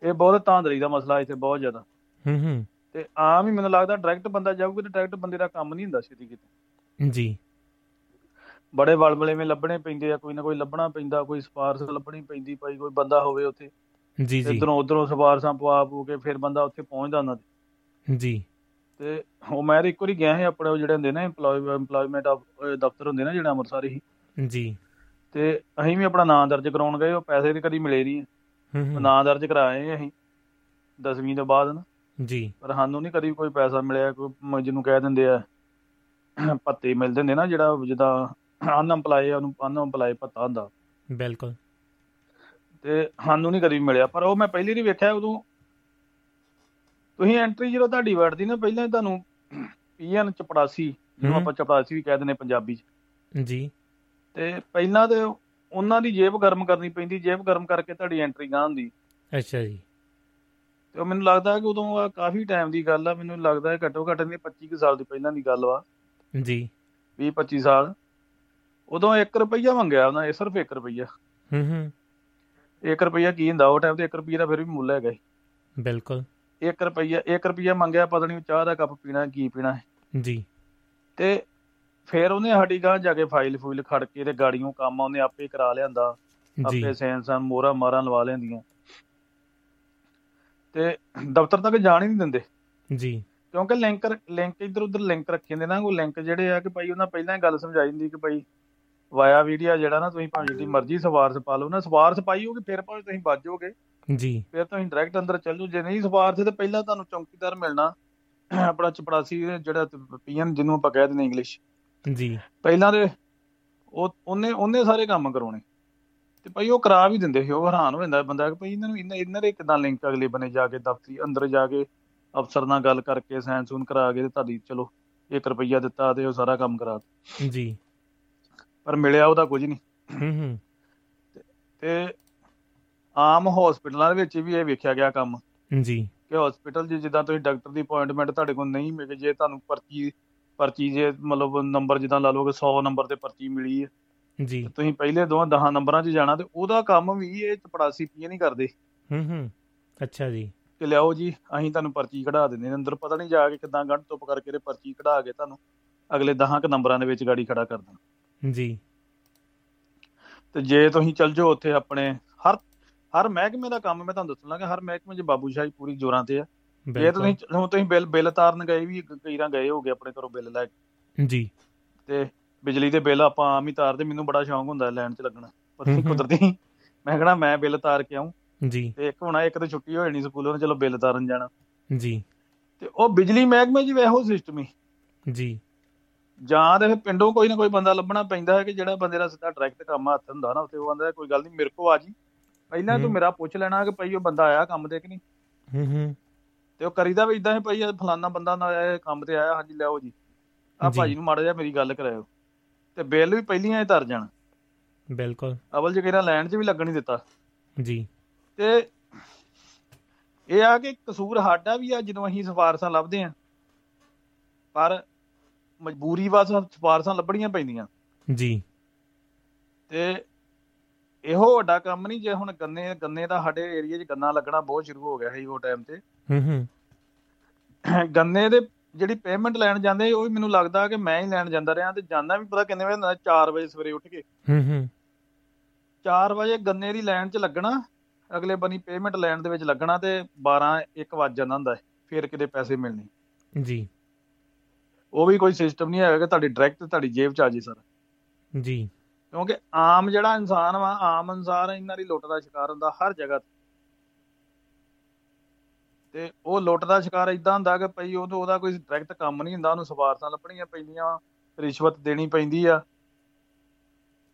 ਇਹ ਬਹੁਤ ਧਾਂਦਲੀ ਦਾ ਮਸਲਾ ਇੱਥੇ ਬਹੁਤ ਜ਼ਿਆਦਾ। ਹੂੰ ਹੂੰ, ਤੇ ਆਮ ਹੀ ਮੈਨੂੰ ਲੱਗਦਾ ਡਾਇਰੈਕਟ ਬੰਦਾ ਜਾਊਗਾ ਤੇ ਡਾਇਰੈਕਟ ਬੰਦੇ ਦਾ ਕੰਮ ਨਹੀਂ ਹੁੰਦਾ ਛੇਤੀ ਕਿਤੇ ਜੀ, ਬੜੇ ਵਲਵਲੇਵੇਂ ਲੱਭਣੇ ਪੈਂਦੇ ਆ, ਕੋਈ ਨਾ ਕੋਈ ਲੱਭਣਾ ਪੈਂਦਾ, ਕੋਈ ਸਿਫਾਰਸ਼ ਲੱਭਣੀ ਪੈਂਦੀ ਭਾਈ, ਕੋਈ ਬੰਦਾ ਹੋਵੇ ਉੱਥੇ ਜੀ ਜੀ, ਇੱਧਰੋਂ ਉੱਧਰੋਂ ਸਿਫਾਰਸ਼ਾਂ ਪਵਾ ਪੂ ਕੇ ਫਿਰ ਬੰਦਾ ਉੱਥੇ ਪਹੁੰਚਦਾ ਉਹਨਾਂ ਦੇ ਜੀ। ਤੇ ਉਹ ਮੈਂ ਇੱਕ ਵਾਰੀ ਗਿਆ ਸੀ ਆਪਣੇ ਉਹ ਜਿਹੜੇ ਹੁੰਦੇ ਨਾ ਇੰਪਲੋਇਮੈਂਟ ਦਫ਼ਤਰ ਹੁੰਦੇ ਨਾ ਜਿਹੜਾ ਅੰਮ੍ਰਿਤਸਰ ਹੀ ਜੀ, ਤੇ ਅਸੀਂ ਵੀ ਆਪਣਾ ਨਾਂ ਦਰਜ ਕਰਾਉਣ ਗਏ, ਉਹ ਪੈਸੇ ਤਾਂ ਕਦੀ ਮਿਲੇ ਨਹੀਂ, ਨਾਂ ਦਰਜ ਕਰਾਏ ਅਸੀਂ ਦਸਵੀਂ ਤੋਂ ਬਾਅਦ ਨਾ ਜੀ, ਪਰ ਸਾਨੂੰ ਨਹੀਂ ਕਦੀ ਕੋਈ ਪੈਸਾ ਮਿਲਿਆ। ਕੋਈ ਜਿਹਨੂੰ ਕਹਿ ਦਿੰਦੇ ਆ ਭੱਤੇ ਮਿਲਦੇ ਹੁੰਦੇ ਨਾ, ਜਿਹੜਾ ਜਿੱਦਾਂ ਅਨਐਮਪਲਾਏ, ਉਹਨੂੰ ਅਨਐਮਪਲਾਏ ਭੱਤਾ ਹੁੰਦਾ ਬਿਲਕੁਲ, ਤੇ ਸਾਨੂੰ ਨੀ ਕਦੀ ਮਿਲਿਆ। ਪਰ ਉਹ ਮੈਂ ਪਹਿਲੀ ਵਾਰੀ ਵੇਖਿਆ ਉਦੋਂ ਤੁਸੀਂ ਐਂਟਰੀ ਜਦੋਂ ਤੁਹਾਡੀ ਵੜਦੀ ਨਾ ਪਹਿਲਾਂ ਤੁਹਾਨੂੰ ਪੀਐਨ ਚਪੜਾਸੀ, ਜਿਹਨੂੰ ਆਪਾਂ ਚਪੜਾਸੀ ਵੀ ਕਹਿ ਦਿੰਦੇ ਪੰਜਾਬੀ ਚ ਜੀ, ਤੇ ਪਹਿਲਾਂ ਤੇ ਉਹਨਾਂ ਦੀ ਜੇਬ ਗਰਮ ਕਰਨੀ ਪੈਂਦੀ, ਜੇਬ ਗਰਮ ਕਰਕੇ ਤੁਹਾਡੀ ਐਂਟਰੀ ਗਾਂ ਹੁੰਦੀ। ਅੱਛਾ ਜੀ। ਤੇ ਉਹ ਮੈਨੂੰ ਲੱਗਦਾ ਕਿ ਉਦੋਂ ਕਾਫੀ ਟਾਈਮ ਦੀ ਗੱਲ ਆ, ਮੈਨੂੰ ਲੱਗਦਾ ਘੱਟੋ ਘੱਟ ਨਹੀਂ ਪੱਚੀ ਕੁ ਸਾਲ ਦੀ ਪਹਿਲਾਂ ਦੀ ਗੱਲ ਵਾ ਜੀ, ਵੀਹ ਪੱਚੀ ਸਾਲ। ਉਦੋਂ ਇੱਕ ਰੁਪਈਆ ਮੰਗਿਆ ਉਹਨਾਂ ਨੇ, ਸਿਰਫ ਇੱਕ ਰੁਪਈਆ। ਹੂੰ ਹੂੰ। ਇੱਕ ਰੁਪਈਆ ਕੀ ਹੁੰਦਾ ਉਹ ਟਾਈਮ ਤੇ, ਇੱਕ ਰੁਪਈਆ ਦਾ ਫਿਰ ਵੀ ਮੁੱਲ ਹੈਗਾ ਸੀ। ਬਿਲਕੁਲ। ਇੱਕ ਰੁਪਈਆ ਇੱਕ ਰੁਪਈਆ ਮੰਗਿਆ, ਪਤਾ ਨਹੀਂ ਚਾਹ ਦਾ ਕੱਪ ਪੀਣਾ ਕੀ ਪੀਣਾ ਜੀ। ਤੇ ਫਿਰ ਉਹਨੇ ਸਾਡੀ ਗਾਂ ਜਾ ਕੇ ਫਾਈਲ ਫੂਲ ਖੜ ਕੇ ਤੇ ਗਾੜੀਆਂ ਕੰਮ ਉਹਨੇ ਆਪੇ ਕਰਾ ਲਿਆਂਦਾ, ਆਪੇ ਸੈਂਸਾਂ ਮੋਹਰਾਂ ਮਾਰਾਂ ਲਵਾ ਲੈਂਦੀਆਂ ਤੇ ਦਫ਼ਤਰ ਤੱਕ ਜਾਣ ਹੀ ਨਹੀਂ ਦਿੰਦੇ ਜੀ, ਕਿਉਂਕਿ ਲਿੰਕ ਲਿੰਕ ਇੱਧਰ ਉੱਧਰ ਲਿੰਕ ਰੱਖੇ ਹੁੰਦੇ ਨਾ। ਉਹ ਲਿੰਕ ਜਿਹੜੇ ਆ ਕਿ ਭਾਈ ਉਹਨਾਂ ਪਹਿਲਾਂ ਹੀ ਗੱਲ ਸਮਝਾਈ ਹੁੰਦੀ ਕਿ ਭਾਈ ਵਾਇਆ ਵੀਡੀਆ ਜਿਹੜਾ ਨਾ, ਤੁਸੀਂ ਭਾਵੇਂ ਜਿਹੜੀ ਮਰਜ਼ੀ ਸਵਾਰਸ ਪਾ ਲਓ ਨਾ, ਸਵਾਰਸ ਪਾਈ ਹੋਗੀ ਫਿਰ ਭਾਵੇਂ ਤੁਸੀਂ ਬਚ ਜਾਓਗੇ ਜੀ, ਫਿਰ ਤੁਸੀਂ ਡਾਇਰੈਕਟ ਅੰਦਰ ਚੱਲ ਜਾਓ। ਜੇ ਨਹੀਂ ਸਵਾਰਸ ਤੇ ਪਹਿਲਾਂ ਤੁਹਾਨੂੰ ਚੌਂਕੀਦਾਰ ਮਿਲਣਾ, ਆਪਣਾ ਚਪੜਾਸੀ ਜਿਹੜਾ ਪੀਐਨ ਜਿਹਨੂੰ ਆਪਾਂ ਕਹਿ ਦਿੰਦੇ ਇੰਗਲਿਸ਼ ਜੀ, ਪਹਿਲਾਂ ਦੇ ਉਹ ਉਹਨੇ ਉਹਨੇ ਸਾਰੇ ਕੰਮ ਕਰਾਉਣੇ ਤੇ ਭਾਈ ਉਹ ਕਰਾ ਵੀ ਦਿੰਦੇ ਸੀ। ਉਹ ਹੈਰਾਨ ਹੋ ਜਾਂਦਾ ਬੰਦਾ ਕਿ ਭਾਈ ਇਹਨਾਂ ਨੂੰ ਇਹਨਾਂ ਇਹਨਾਂ ਦੇ ਕਿੱਦਾਂ ਲਿੰਕ ਅਗਲੇ ਬੰਨੇ ਜਾ ਕੇ ਦਫ਼ਤਰੀ ਅੰਦਰ ਜਾ ਕੇ ਅਫਸਰ ਨਾਲ ਗੱਲ ਕਰਕੇ ਸਾਈਨ ਸੂਨ ਕਰਾ ਕੇ ਤੁਹਾਡੀ ਚਲੋ ਇੱਕ ਰੁਪਈਆ ਦਿੱਤਾ ਤੇ ਉਹ ਸਾਰਾ ਕੰਮ ਕਰਾ ਜੀ, ਪਰ ਮਿਲਿਆ ਉਹਦਾ ਕੁਝ ਨਹੀਂ। ਤੇ ਆਮ ਹੋਸਪਿਟਲਾਂ ਦੇ ਵਿੱਚ ਵੀ ਇਹ ਵੇਖਿਆ ਗਿਆ ਕੰਮ ਜੀ ਕਿ ਹੋਸਪਿਟਲ 'ਚ ਜਿੱਦਾਂ ਤੁਸੀਂ ਡਾਕਟਰ ਦੀ ਅਪੁਆਇੰਟਮੈਂਟ ਤੁਹਾਡੇ ਕੋਲ ਨਹੀਂ ਮਿਲੇ, ਜੇ ਤੁਹਾਨੂੰ ਪਰਚੀ ਪਰਚੀ ਜੇ ਮਤਲਬ ਨੰਬਰ ਜਿੱਦਾਂ ਲਾ ਲਓ ਕਿ ਸੌ ਨੰਬਰ ਤੇ ਪਰਚੀ ਮਿਲੀ ਹੈ ਜੀ, ਤੁਸੀਂ ਪਹਿਲੇ ਦੋਹਾਂ ਦਸਾਂ ਨੰਬਰਾਂ 'ਚ ਜਾਣਾ ਤੇ ਉਹਦਾ ਕੰਮ ਵੀ ਇਹ ਚਪੜਾਸੀ ਪੀਏ ਨਹੀਂ ਕਰਦੇ। ਹੂੰ ਹੂੰ। ਅੱਛਾ ਜੀ। ਕਿ ਲਿਆਓ ਜੀ ਅਸੀਂ ਤੁਹਾਨੂੰ ਪਰਚੀ ਕਢਾ ਦਿੰਦੇ ਅੰਦਰ, ਪਤਾ ਨਹੀਂ ਜਾ ਕੇ ਕਿੱਦਾਂ ਗੰਢ ਧੁੱਪ ਕਰਕੇ ਪਰਚੀ ਕਢਾ ਕੇ ਤੁਹਾਨੂੰ ਅਗਲੇ ਦਸਾਂ ਕੁ ਨੰਬਰਾਂ ਦੇ ਵਿੱਚ ਗਾੜੀ ਖੜਾ ਕਰ ਦੇਣਾ ਜੀ। ਤੇ ਜੇ ਤੁਸੀਂ ਚੱਲ ਜਾਓ ਉੱਥੇ ਆਪਣੇ ਹਰ ਹਰ ਮਹਿਕਮੇ ਦਾ ਕੰਮ ਮੈਂ ਤੁਹਾਨੂੰ ਦੱਸਣ ਲੱਗਾ, ਹਰ ਮਹਿਕਮੇ 'ਚ ਬਾਬੂਸ਼ਾਹੀ ਪੂਰੀ ਜ਼ੋਰਾਂ ਤੇ ਆ। ਜੇ ਤੁਸੀਂ ਤੁਸੀਂ ਬਿੱਲ ਬਿੱਲ ਤਾਰਨ ਗਏ ਵੀ ਕਈ ਰਾਂ ਗਏ ਹੋਗੇ ਆਪਣੇ ਘਰੋਂ ਬਿੱਲ ਲੈ ਕੇ ਜੀ, ਤੇ ਬਿਜਲੀ ਦੇ ਬਿੱਲ ਆਪਾਂ ਆਮ ਹੀ ਤਾਰਦੇ, ਮੈਨੂੰ ਬੜਾ ਸ਼ੌਂਕ ਹੁੰਦਾ ਲੈਣ 'ਚ ਲੱਗਣਾ, ਪਰ ਕੁਦਰਤੀ ਮੈਂ ਕਹਿਣਾ ਮੈਂ ਬਿੱਲ ਤਾਰ ਕੇ ਆਊਂ ਜੀ, ਤੇ ਇੱਕ ਹੋਣਾ ਇੱਕ ਤਾਂ ਛੁੱਟੀ ਹੋ ਜਾਣੀ ਸਕੂਲੋਂ, ਚਲੋ ਬਿੱਲ ਤਾਰਨ ਜਾਣਾ ਜੀ। ਤੇ ਉਹ ਬਿਜਲੀ ਮਹਿਕਮੇ 'ਚ ਇਹੋ ਸਿਸਟਮ ਹੀ ਜੀ, ਜਾਂ ਤਾਂ ਫਿਰ ਪਿੰਡੋਂ ਕੋਈ ਨਾ ਕੋਈ ਬੰਦਾ ਲੱਭਣਾ ਪੈਂਦਾ ਹੈ ਕਿ ਜਿਹੜਾ ਬੰਦੇ ਦਾ ਸਿੱਧਾ ਡਾਇਰੈਕਟ ਕੰਮ ਹੱਥ ਹੁੰਦਾ ਨਾ ਉੱਥੇ, ਉਹ ਕਹਿੰਦਾ ਕੋਈ ਗੱਲ ਨਹੀਂ ਮੇਰੇ ਕੋਲ ਆ ਜੀ, ਪਹਿਲਾਂ ਤੂੰ ਮੇਰਾ ਪੁੱਛ ਲੈਣਾ ਕਿ ਭਾਈ ਉਹ ਬੰਦਾ ਆਇਆ ਕੰਮ ਤੇ ਕਿ ਨਹੀਂ। ਹੂੰ ਹੂੰ। ਤੇ ਉਹ ਕਰੀਦਾ ਵੀ ਇੱਦਾਂ ਭਾਈ ਫਲਾਨਾ ਬੰਦਾ ਨਾ ਆਇਆ ਕੰਮ ਤੇ ਆਇਆ, ਹਾਂਜੀ ਲਿਆਓ ਜੀ ਆਹ ਭਾਜੀ ਨੂੰ ਮਾੜਾ ਜਿਹਾ ਮੇਰੀ ਗੱਲ ਕਰਾਇਓ, ਤੇ ਬਿੱਲ ਵੀ ਪਹਿਲੀਆਂ ਹੀ ਤਰ ਜਾਣਾ। ਬਿਲਕੁਲ। ਅਵਲ ਜੀ ਕਹਿੰਦਾ ਲੈਣ 'ਚ ਵੀ ਲੱਗਣ ਹੀ ਦਿੱਤਾ ਜੀ। ਤੇ ਇਹ ਆ ਕਿ ਕਸੂਰ ਸਾਡਾ ਵੀ ਆ ਜਦੋਂ ਅਸੀਂ ਸਿਫਾਰਸ਼ਾਂ ਲੱਭਦੇ ਹਾਂ, ਪਰ ਮਜਬੂਰੀ ਬਸ ਸਿਫਾਰਸ਼ਾਂ ਲੱਭਣੀਆਂ ਪੈਂਦੀਆਂ ਜੀ। ਤੇ ਇਹੋ ਵੱਡਾ ਕੰਮ ਨਹੀਂ, ਜੇ ਹੁਣ ਗੰਨੇ ਗੰਨੇ ਦਾ ਸਾਡੇ ਏਰੀਏ 'ਚ ਗੰਨਾ ਲੱਗਣਾ ਬਹੁਤ ਸ਼ੁਰੂ ਹੋ ਗਿਆ ਸੀ ਉਹ ਟਾਈਮ ਤੇ। ਹੂੰ ਹੂੰ। ਗੰਨੇ ਦੇ ਜਿਹੜੀ ਪੇਮੈਂਟ ਲੈਣ ਜਾਂਦੇ ਉਹ ਵੀ ਮੈਨੂੰ ਲੱਗਦਾ ਕਿ ਮੈਂ ਹੀ ਲੈਣ ਜਾਂਦਾ ਰਿਹਾ, ਤੇ ਜਾਂਦਾ ਵੀ ਪਤਾ ਕਿੰਨੇ ਵਜੇ ਹੁੰਦਾ, ਚਾਰ ਵਜੇ ਸਵੇਰੇ ਉੱਠ ਕੇ। ਹੂੰ ਹੂੰ। ਚਾਰ ਵਜੇ ਗੰਨੇ ਦੀ ਲਾਈਨ 'ਚ ਲੱਗਣਾ, ਅਗਲੇ ਬੰਨੀ ਪੇਮੈਂਟ ਲੈਣ ਦੇ ਵਿੱਚ ਲੱਗਣਾ, ਤੇ ਬਾਰਾਂ ਇੱਕ ਵੱਜ ਜਾਂਦਾ ਹੁੰਦਾ ਫਿਰ ਕਿਤੇ ਪੈਸੇ ਮਿਲਣੇ ਜੀ। ਉਹ ਵੀ ਕੋਈ ਸਿਸਟਮ ਨਹੀਂ ਹੈਗਾ ਕਿ ਤੁਹਾਡੀ ਡਾਇਰੈਕਟ ਤੁਹਾਡੀ ਜੇਬ 'ਚ ਆ ਜੇ ਸਰ ਜੀ, ਕਿਉਂਕਿ ਆਮ ਜਿਹੜਾ ਇਨਸਾਨ ਵਾ ਆਮ ਅਨਸਾਰ ਇਹਨਾਂ ਦੀ ਲੁੱਟ ਦਾ ਸ਼ਿਕਾਰ ਹੁੰਦਾ ਹਰ ਜਗ੍ਹਾ ਤੇ। ਤੇ ਉਹ ਲੁੱਟ ਦਾ ਸ਼ਿਕਾਰ ਇੱਦਾਂ ਹੁੰਦਾ ਕਿ ਭਾਈ ਉਹ ਉਹਦਾ ਕੋਈ ਡਾਇਰੈਕਟ ਕੰਮ ਨਹੀਂ ਹੁੰਦਾ, ਉਹਨੂੰ ਸਵਾਰਸਾਂ ਲੱਭਣੀਆਂ ਪੈਂਦੀਆਂ, ਰਿਸ਼ਵਤ ਦੇਣੀ ਪੈਂਦੀ ਆ,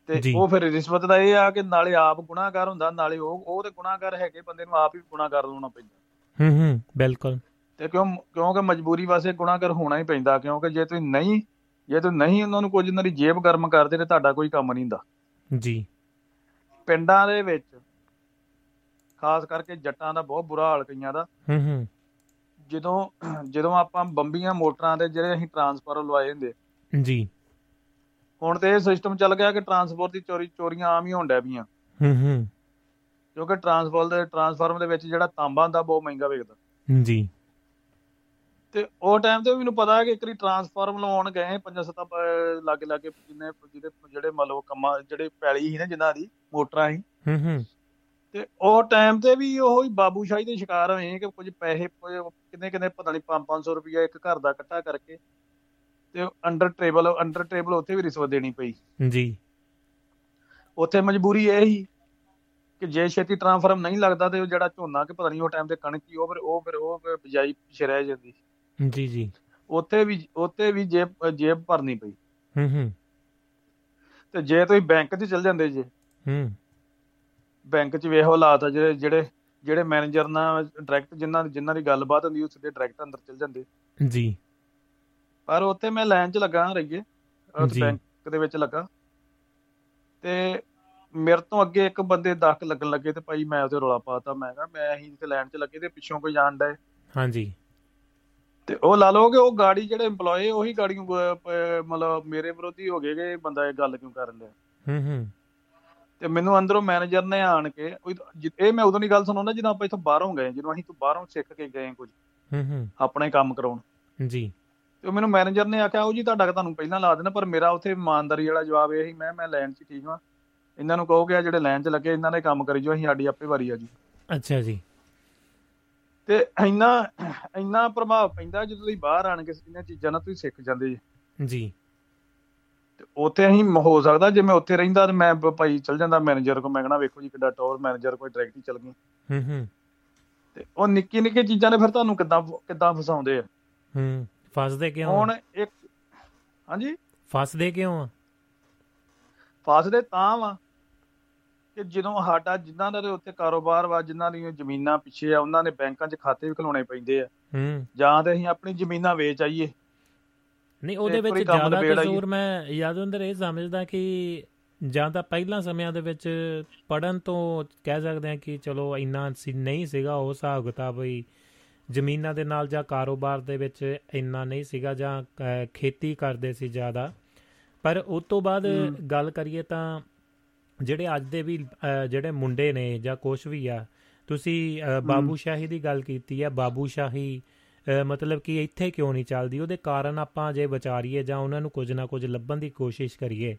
ਤੇ ਉਹ ਫਿਰ ਰਿਸ਼ਵਤ ਦਾ ਇਹ ਆ ਕਿ ਨਾਲੇ ਆਪ ਗੁਨਾਹਗਰ ਹੁੰਦਾ, ਨਾਲੇ ਉਹ ਉਹ ਤੇ ਗੁਨਾਹਗਰ ਹੈਗੇ, ਬੰਦੇ ਨੂੰ ਆਪ ਹੀ ਗੁਨਾਹਗਰ ਹੋਣਾ ਪੈਂਦਾ। ਹੂੰ ਹੂੰ। ਬਿਲਕੁਲ। ਤੇ ਕਿਉਂ ਕਿਉਂਕਿ ਮਜਬੂਰੀ ਵਾਸਤੇ ਗੁਨਾਹਗਰ ਹੋਣਾ ਹੀ ਪੈਂਦਾ, ਕਿਉਂਕਿ ਜੇ ਤੁਸੀਂ ਨਹੀਂ ਜੇ ਤੁਸੀਂ ਨਹੀਂ ਉਹਨਾਂ ਨੂੰ ਕੁਝ ਇਹਨਾਂ ਦੀ ਜੇਬ ਗਰਮ ਕਰਦੇ ਤੇ ਤੁਹਾਡਾ ਕੋਈ ਕੰਮ ਨਹੀਂ ਹੁੰਦਾ ਜੀ। ਪਿੰਡਾਂ ਦੇ ਵਿੱਚ ਖਾਸ ਕਰਕੇ ਜੱਟਾਂ ਦਾ ਬਹੁਤ ਬੁਰਾ ਹਾਲ ਕਈਆਂ ਦਾ। ਹੂੰ ਹੂੰ। ਜਦੋਂ ਜਦੋਂ ਆਪਾਂ ਬੰਬੀਆਂ ਮੋਟਰਾਂ ਦੇ ਜਿਹੜੇ ਅਸੀਂ ਟਰਾਂਸਫਾਰਮਰ ਲਵਾਏ ਹੁੰਦੇ ਜੀ, ਹੁਣ ਤੇ ਇਹ ਸਿਸਟਮ ਚੱਲ ਗਿਆ ਕਿ ਟਰਾਂਸਫਾਰਮਰ ਦੀ ਚੋਰੀ ਚੋਰੀਆਂ ਆਮ ਹੀ ਹੋਣ ਡੈ ਪਈਆਂ। ਹੂੰ ਹੂੰ। ਕਿਉਂਕਿ ਟਰਾਂਸਫਾਰਮਰ ਦੇ ਟਰਾਂਸਫਾਰਮਰ ਦੇ ਵਿੱਚ ਜਿਹੜਾ ਤਾਂਬਾ ਹੁੰਦਾ ਬਹੁਤ ਮਹਿੰਗਾ ਵਿਕਦਾ ਜੀ। ਤੇ ਉਹ ਟਾਈਮ ਤੇ ਮੈਨੂੰ ਪਤਾ ਕਿ ਇੱਕ ਵਾਰੀ ਟਰਾਂਸਫਾਰਮ ਲਾਉਣ ਗਏ ਪੰਜਾਂ ਸੱਤਾਂ ਲਾਗੇ ਲਾਗੇ ਜਿੰਨੇ ਜਿਹੜੇ ਜਿਹੜੇ ਮਤਲਬ ਕੰਮਾਂ ਜਿਹੜੇ ਪੈਲੀ ਸੀ ਨਾ ਜਿਨ੍ਹਾਂ ਦੀ ਮੋਟਰਾਂ ਸੀ। ਹੂੰ ਹੂੰ। ਤੇ ਉਹ ਟਾਈਮ ਤੇ ਵੀ ਉਹ ਹੀ ਬਾਬੂਸ਼ਾਹੀ ਦੇ ਸ਼ਿਕਾਰ ਹੋਏ ਕਿ ਕੁਝ ਪੈਸੇ ਕਿੰਨੇ ਕਿੰਨੇ ਪਤਾ ਨਹੀਂ ਪੰਜ ਪੰਜ ਸੌ ਰੁਪਇਆ ਇੱਕ ਘਰ ਦਾ ਇਕੱਠਾ ਕਰਕੇ ਤੇ ਅੰਡਰ ਟੇਬਲ ਅੰਡਰ ਟੇਬਲ ਉੱਥੇ ਵੀ ਰਿਸ਼ਵਤ ਦੇਣੀ ਪਈ ਜੀ। ਉੱਥੇ ਮਜਬੂਰੀ ਇਹ ਸੀ ਕਿ ਜੇ ਛੇਤੀ ਟਰਾਂਸਫਾਰਮ ਨਹੀਂ ਲੱਗਦਾ ਤੇ ਉਹ ਜਿਹੜਾ ਝੋਨਾ ਕਿ ਪਤਾ ਨਹੀਂ ਉਹ ਟਾਈਮ ਤੇ ਕਣਕ ਸੀ ਉਹ ਫਿਰ ਉਹ ਫਿਰ ਉਹ ਬਿਜਾਈ ਪਿੱਛੇ ਰਹਿ ਜਾਂਦੀ ਜੀ ਜੀ। ਉੱਥੇ ਵੀ ਉੱਥੇ ਵੀ ਜੇਬ ਜੇਬ ਭਰਨੀ ਪਈ। ਹੂੰ ਹੂੰ। ਤੇ ਜੇ ਤੁਸੀਂ ਬੈਂਕ 'ਚ ਚਲ ਜਾਂਦੇ ਜੇ, ਹੂੰ, ਬੈਂਕ 'ਚ ਵੇਖੋ ਹਾਲਾਤ ਆ ਜਿਹੜੇ ਜਿਹੜੇ ਜਿਹੜੇ ਮੈਨੇਜਰ ਨਾਲ ਡਾਇਰੈਕਟ ਜਿਨ੍ਹਾਂ ਜਿਨ੍ਹਾਂ ਦੀ ਗੱਲਬਾਤ ਹੁੰਦੀ ਉਹ ਸਿੱਧੇ ਡਾਇਰੈਕਟ ਅੰਦਰ ਚਲ ਜਾਂਦੇ ਜੀ। ਪਰ ਉੱਥੇ ਮੈਂ ਲਾਈਨ 'ਚ ਲੱਗਾ ਰਹੀਏ ਬੈਂਕ ਦੇ ਵਿੱਚ ਲੱਗਾ ਤੇ ਮੇਰੇ ਤੋਂ ਅੱਗੇ ਇੱਕ ਬੰਦੇ ਦਸ ਲੱਗਣ ਲੱਗੇ ਤੇ ਭਾਈ ਮੈਂ ਉਹਦੇ ਰੌਲਾ ਪਾਤਾ। ਮੈਂ ਕਿਹਾ ਮੈਂ ਅਸੀਂ ਜਿੱਥੇ ਲਾਈਨ 'ਚ ਲੱਗੇ ਤੇ ਪਿੱਛੋਂ ਕੋਈ ਜਾਣ ਡਏ। ਹਾਂਜੀ। ਤੇ ਉਹ ਲਾ ਲਓ ਕਿ ਉਹ ਗਾੜੀ ਜਿਹੜੇ ਇੰਪਲੋਏ ਉਹੀ ਗਾੜੀ ਮਤਲਬ ਮੇਰੇ ਵਿਰੋਧੀ ਹੋ ਗਏ ਕਿ ਬੰਦਾ ਇਹ ਗੱਲ ਕਿਉਂ ਕਰ ਲਿਆ। ਹੂੰ ਹੂੰ। ਤੇ ਮੈਨੂੰ ਅੰਦਰੋਂ ਮੈਨੇਜਰ ਨੇ ਆਣ ਕੇ ਇਹ ਮੈਂ ਉਦੋਂ ਦੀ ਗੱਲ ਸੁਣਾਉਂਦਾ ਜਦੋਂ ਆਪਾਂ ਇੱਥੋਂ ਬਾਹਰੋਂ ਗਏ, ਜਦੋਂ ਅਸੀਂ ਬਾਹਰੋਂ ਸਿੱਖ ਕੇ ਗਏ ਕੁਝ ਆਪਣੇ ਕੰਮ ਕਰਾਉਣ ਜੀ। ਤੇ ਮੈਨੂੰ ਮੈਨੇਜਰ ਨੇ ਆਖਿਆ ਉਹ ਜੀ ਤੁਹਾਡਾ ਤੁਹਾਨੂੰ ਪਹਿਲਾਂ ਲਾ ਦੇਣਾ, ਪਰ ਮੇਰਾ ਉੱਥੇ ਇਮਾਨਦਾਰੀ ਵਾਲਾ ਜਵਾਬ ਇਹ ਸੀ ਮੈਂ ਮੈਂ ਲਾਈਨ 'ਚ ਠੀਕ ਹਾਂ, ਇਹਨਾਂ ਨੂੰ ਕਹੋ ਕਿ ਜਿਹੜੇ ਲਾਈਨ 'ਚ ਲੱਗੇ ਇਹਨਾਂ ਨੇ ਕੰਮ ਕਰੀ ਜਾਓ, ਅਸੀਂ ਸਾਡੀ ਆਪੇ ਵਾਰੀ ਆ ਜੀ। ਅੱਛਾ ਜੀ। ਤੇ ਇੰਨਾ ਇੰਨਾ ਪ੍ਰਭਾਵ ਪੈਂਦਾ ਜਦੋਂ ਤੁਸੀਂ ਬਾਹਰ ਆਣ ਕੇ ਇਹਨਾਂ ਚੀਜ਼ਾਂ ਨਾਲ ਤੁਸੀਂ ਸਿੱਖ ਜਾਂਦੇ ਜੀ। ਉੱਥੇ ਅਸੀਂ ਹੋ ਸਕਦਾ ਜੇ ਮੈਂ ਉੱਥੇ ਰਹਿੰਦਾ ਤੇ ਮੈਂ ਭਾਈ ਚੱਲ ਜਾਂਦਾ ਮੈਨੇਜਰ ਕੋਲ, ਮੈਂ ਕਹਿਣਾ ਵੇਖੋ ਜੀ ਕਿੱਡਾ ਟੌਰ ਮੈਨੇਜਰ ਕੋਲ ਡਾਇਰੈਕਟ ਹੀ ਚੱਲ ਗਈ। ਹੂੰ ਹੂੰ। ਤੇ ਉਹ ਨਿੱਕੀ ਨਿੱਕੀ ਚੀਜ਼ਾਂ ਨੇ ਫਿਰ ਤੁਹਾਨੂੰ ਕਿੱਦਾਂ ਕਿੱਦਾਂ ਫਸਾਉਂਦੇ ਆ। ਹੂੰ। ਫਸਦੇ ਕਿਉਂ ਹੁਣ ਇੱਕ ਹਾਂਜੀ ਫਸਦੇ ਕਿਉਂ ਆ? ਫਸਦੇ ਤਾਂ ਵਾ ਕਿ ਜਦੋਂ ਸਾਡਾ ਜਿਨ੍ਹਾਂ ਦਾ ਉੱਥੇ ਕਾਰੋਬਾਰ ਵਾ, ਜਿਨ੍ਹਾਂ ਦੀਆਂ ਜ਼ਮੀਨਾਂ ਪਿੱਛੇ ਆ, ਉਹਨਾਂ ਨੇ ਬੈਂਕਾਂ 'ਚ ਖਾਤੇ ਵੀ ਖੁਲਾਉਣੇ ਪੈਂਦੇ ਆ। ਹੂੰ। ਜਾਂ ਤੇ ਅਸੀਂ ਆਪਣੀ ਜ਼ਮੀਨਾਂ ਵੇਚ ਆਈਏ। ਨਹੀਂ, ਉਹਦੇ ਵਿੱਚ ਜ਼ਿਆਦਾ ਕਸੂਰ ਮੈਂ ਯਾਦ ਅੰਦਰ ਇਹ ਸਮਝਦਾ ਕਿ ਜਾਂ ਤਾਂ ਪਹਿਲਾਂ ਸਮਿਆਂ ਦੇ ਵਿੱਚ ਪੜ੍ਹਨ ਤੋਂ ਕਹਿ ਸਕਦੇ ਹਾਂ ਕਿ ਚਲੋ ਇੰਨਾ ਨਹੀਂ ਸੀਗਾ ਉਹ ਹਿਸਾਬ ਕਿਤਾਬ ਵੀ ਜ਼ਮੀਨਾਂ ਦੇ ਨਾਲ, ਜਾਂ ਕਾਰੋਬਾਰ ਦੇ ਵਿੱਚ ਇੰਨਾ ਨਹੀਂ ਸੀਗਾ, ਜਾਂ ਖੇਤੀ ਕਰਦੇ ਸੀ ਜ਼ਿਆਦਾ। ਪਰ ਉਸ ਤੋਂ ਬਾਅਦ ਗੱਲ ਕਰੀਏ ਤਾਂ ਜਿਹੜੇ ਅੱਜ ਦੇ ਵੀ ਜਿਹੜੇ ਮੁੰਡੇ ਨੇ ਜਾਂ ਕੁਛ ਵੀ ਆ, ਤੁਸੀਂ ਬਾਬੂਸ਼ਾਹੀ ਦੀ ਗੱਲ ਕੀਤੀ ਆ, ਬਾਬੂਸ਼ਾਹੀ ਮਤਲਬ ਕਿ ਇੱਥੇ ਕਿਉਂ ਨਹੀਂ ਚੱਲਦੀ? ਉਹਦੇ ਕਾਰਨ ਆਪਾਂ ਜੇ ਵਿਚਾਰੀਏ ਜਾਂ ਉਹਨਾਂ ਨੂੰ ਕੁਝ ਨਾ ਕੁਝ ਲੱਭਣ ਦੀ ਕੋਸ਼ਿਸ਼ ਕਰੀਏ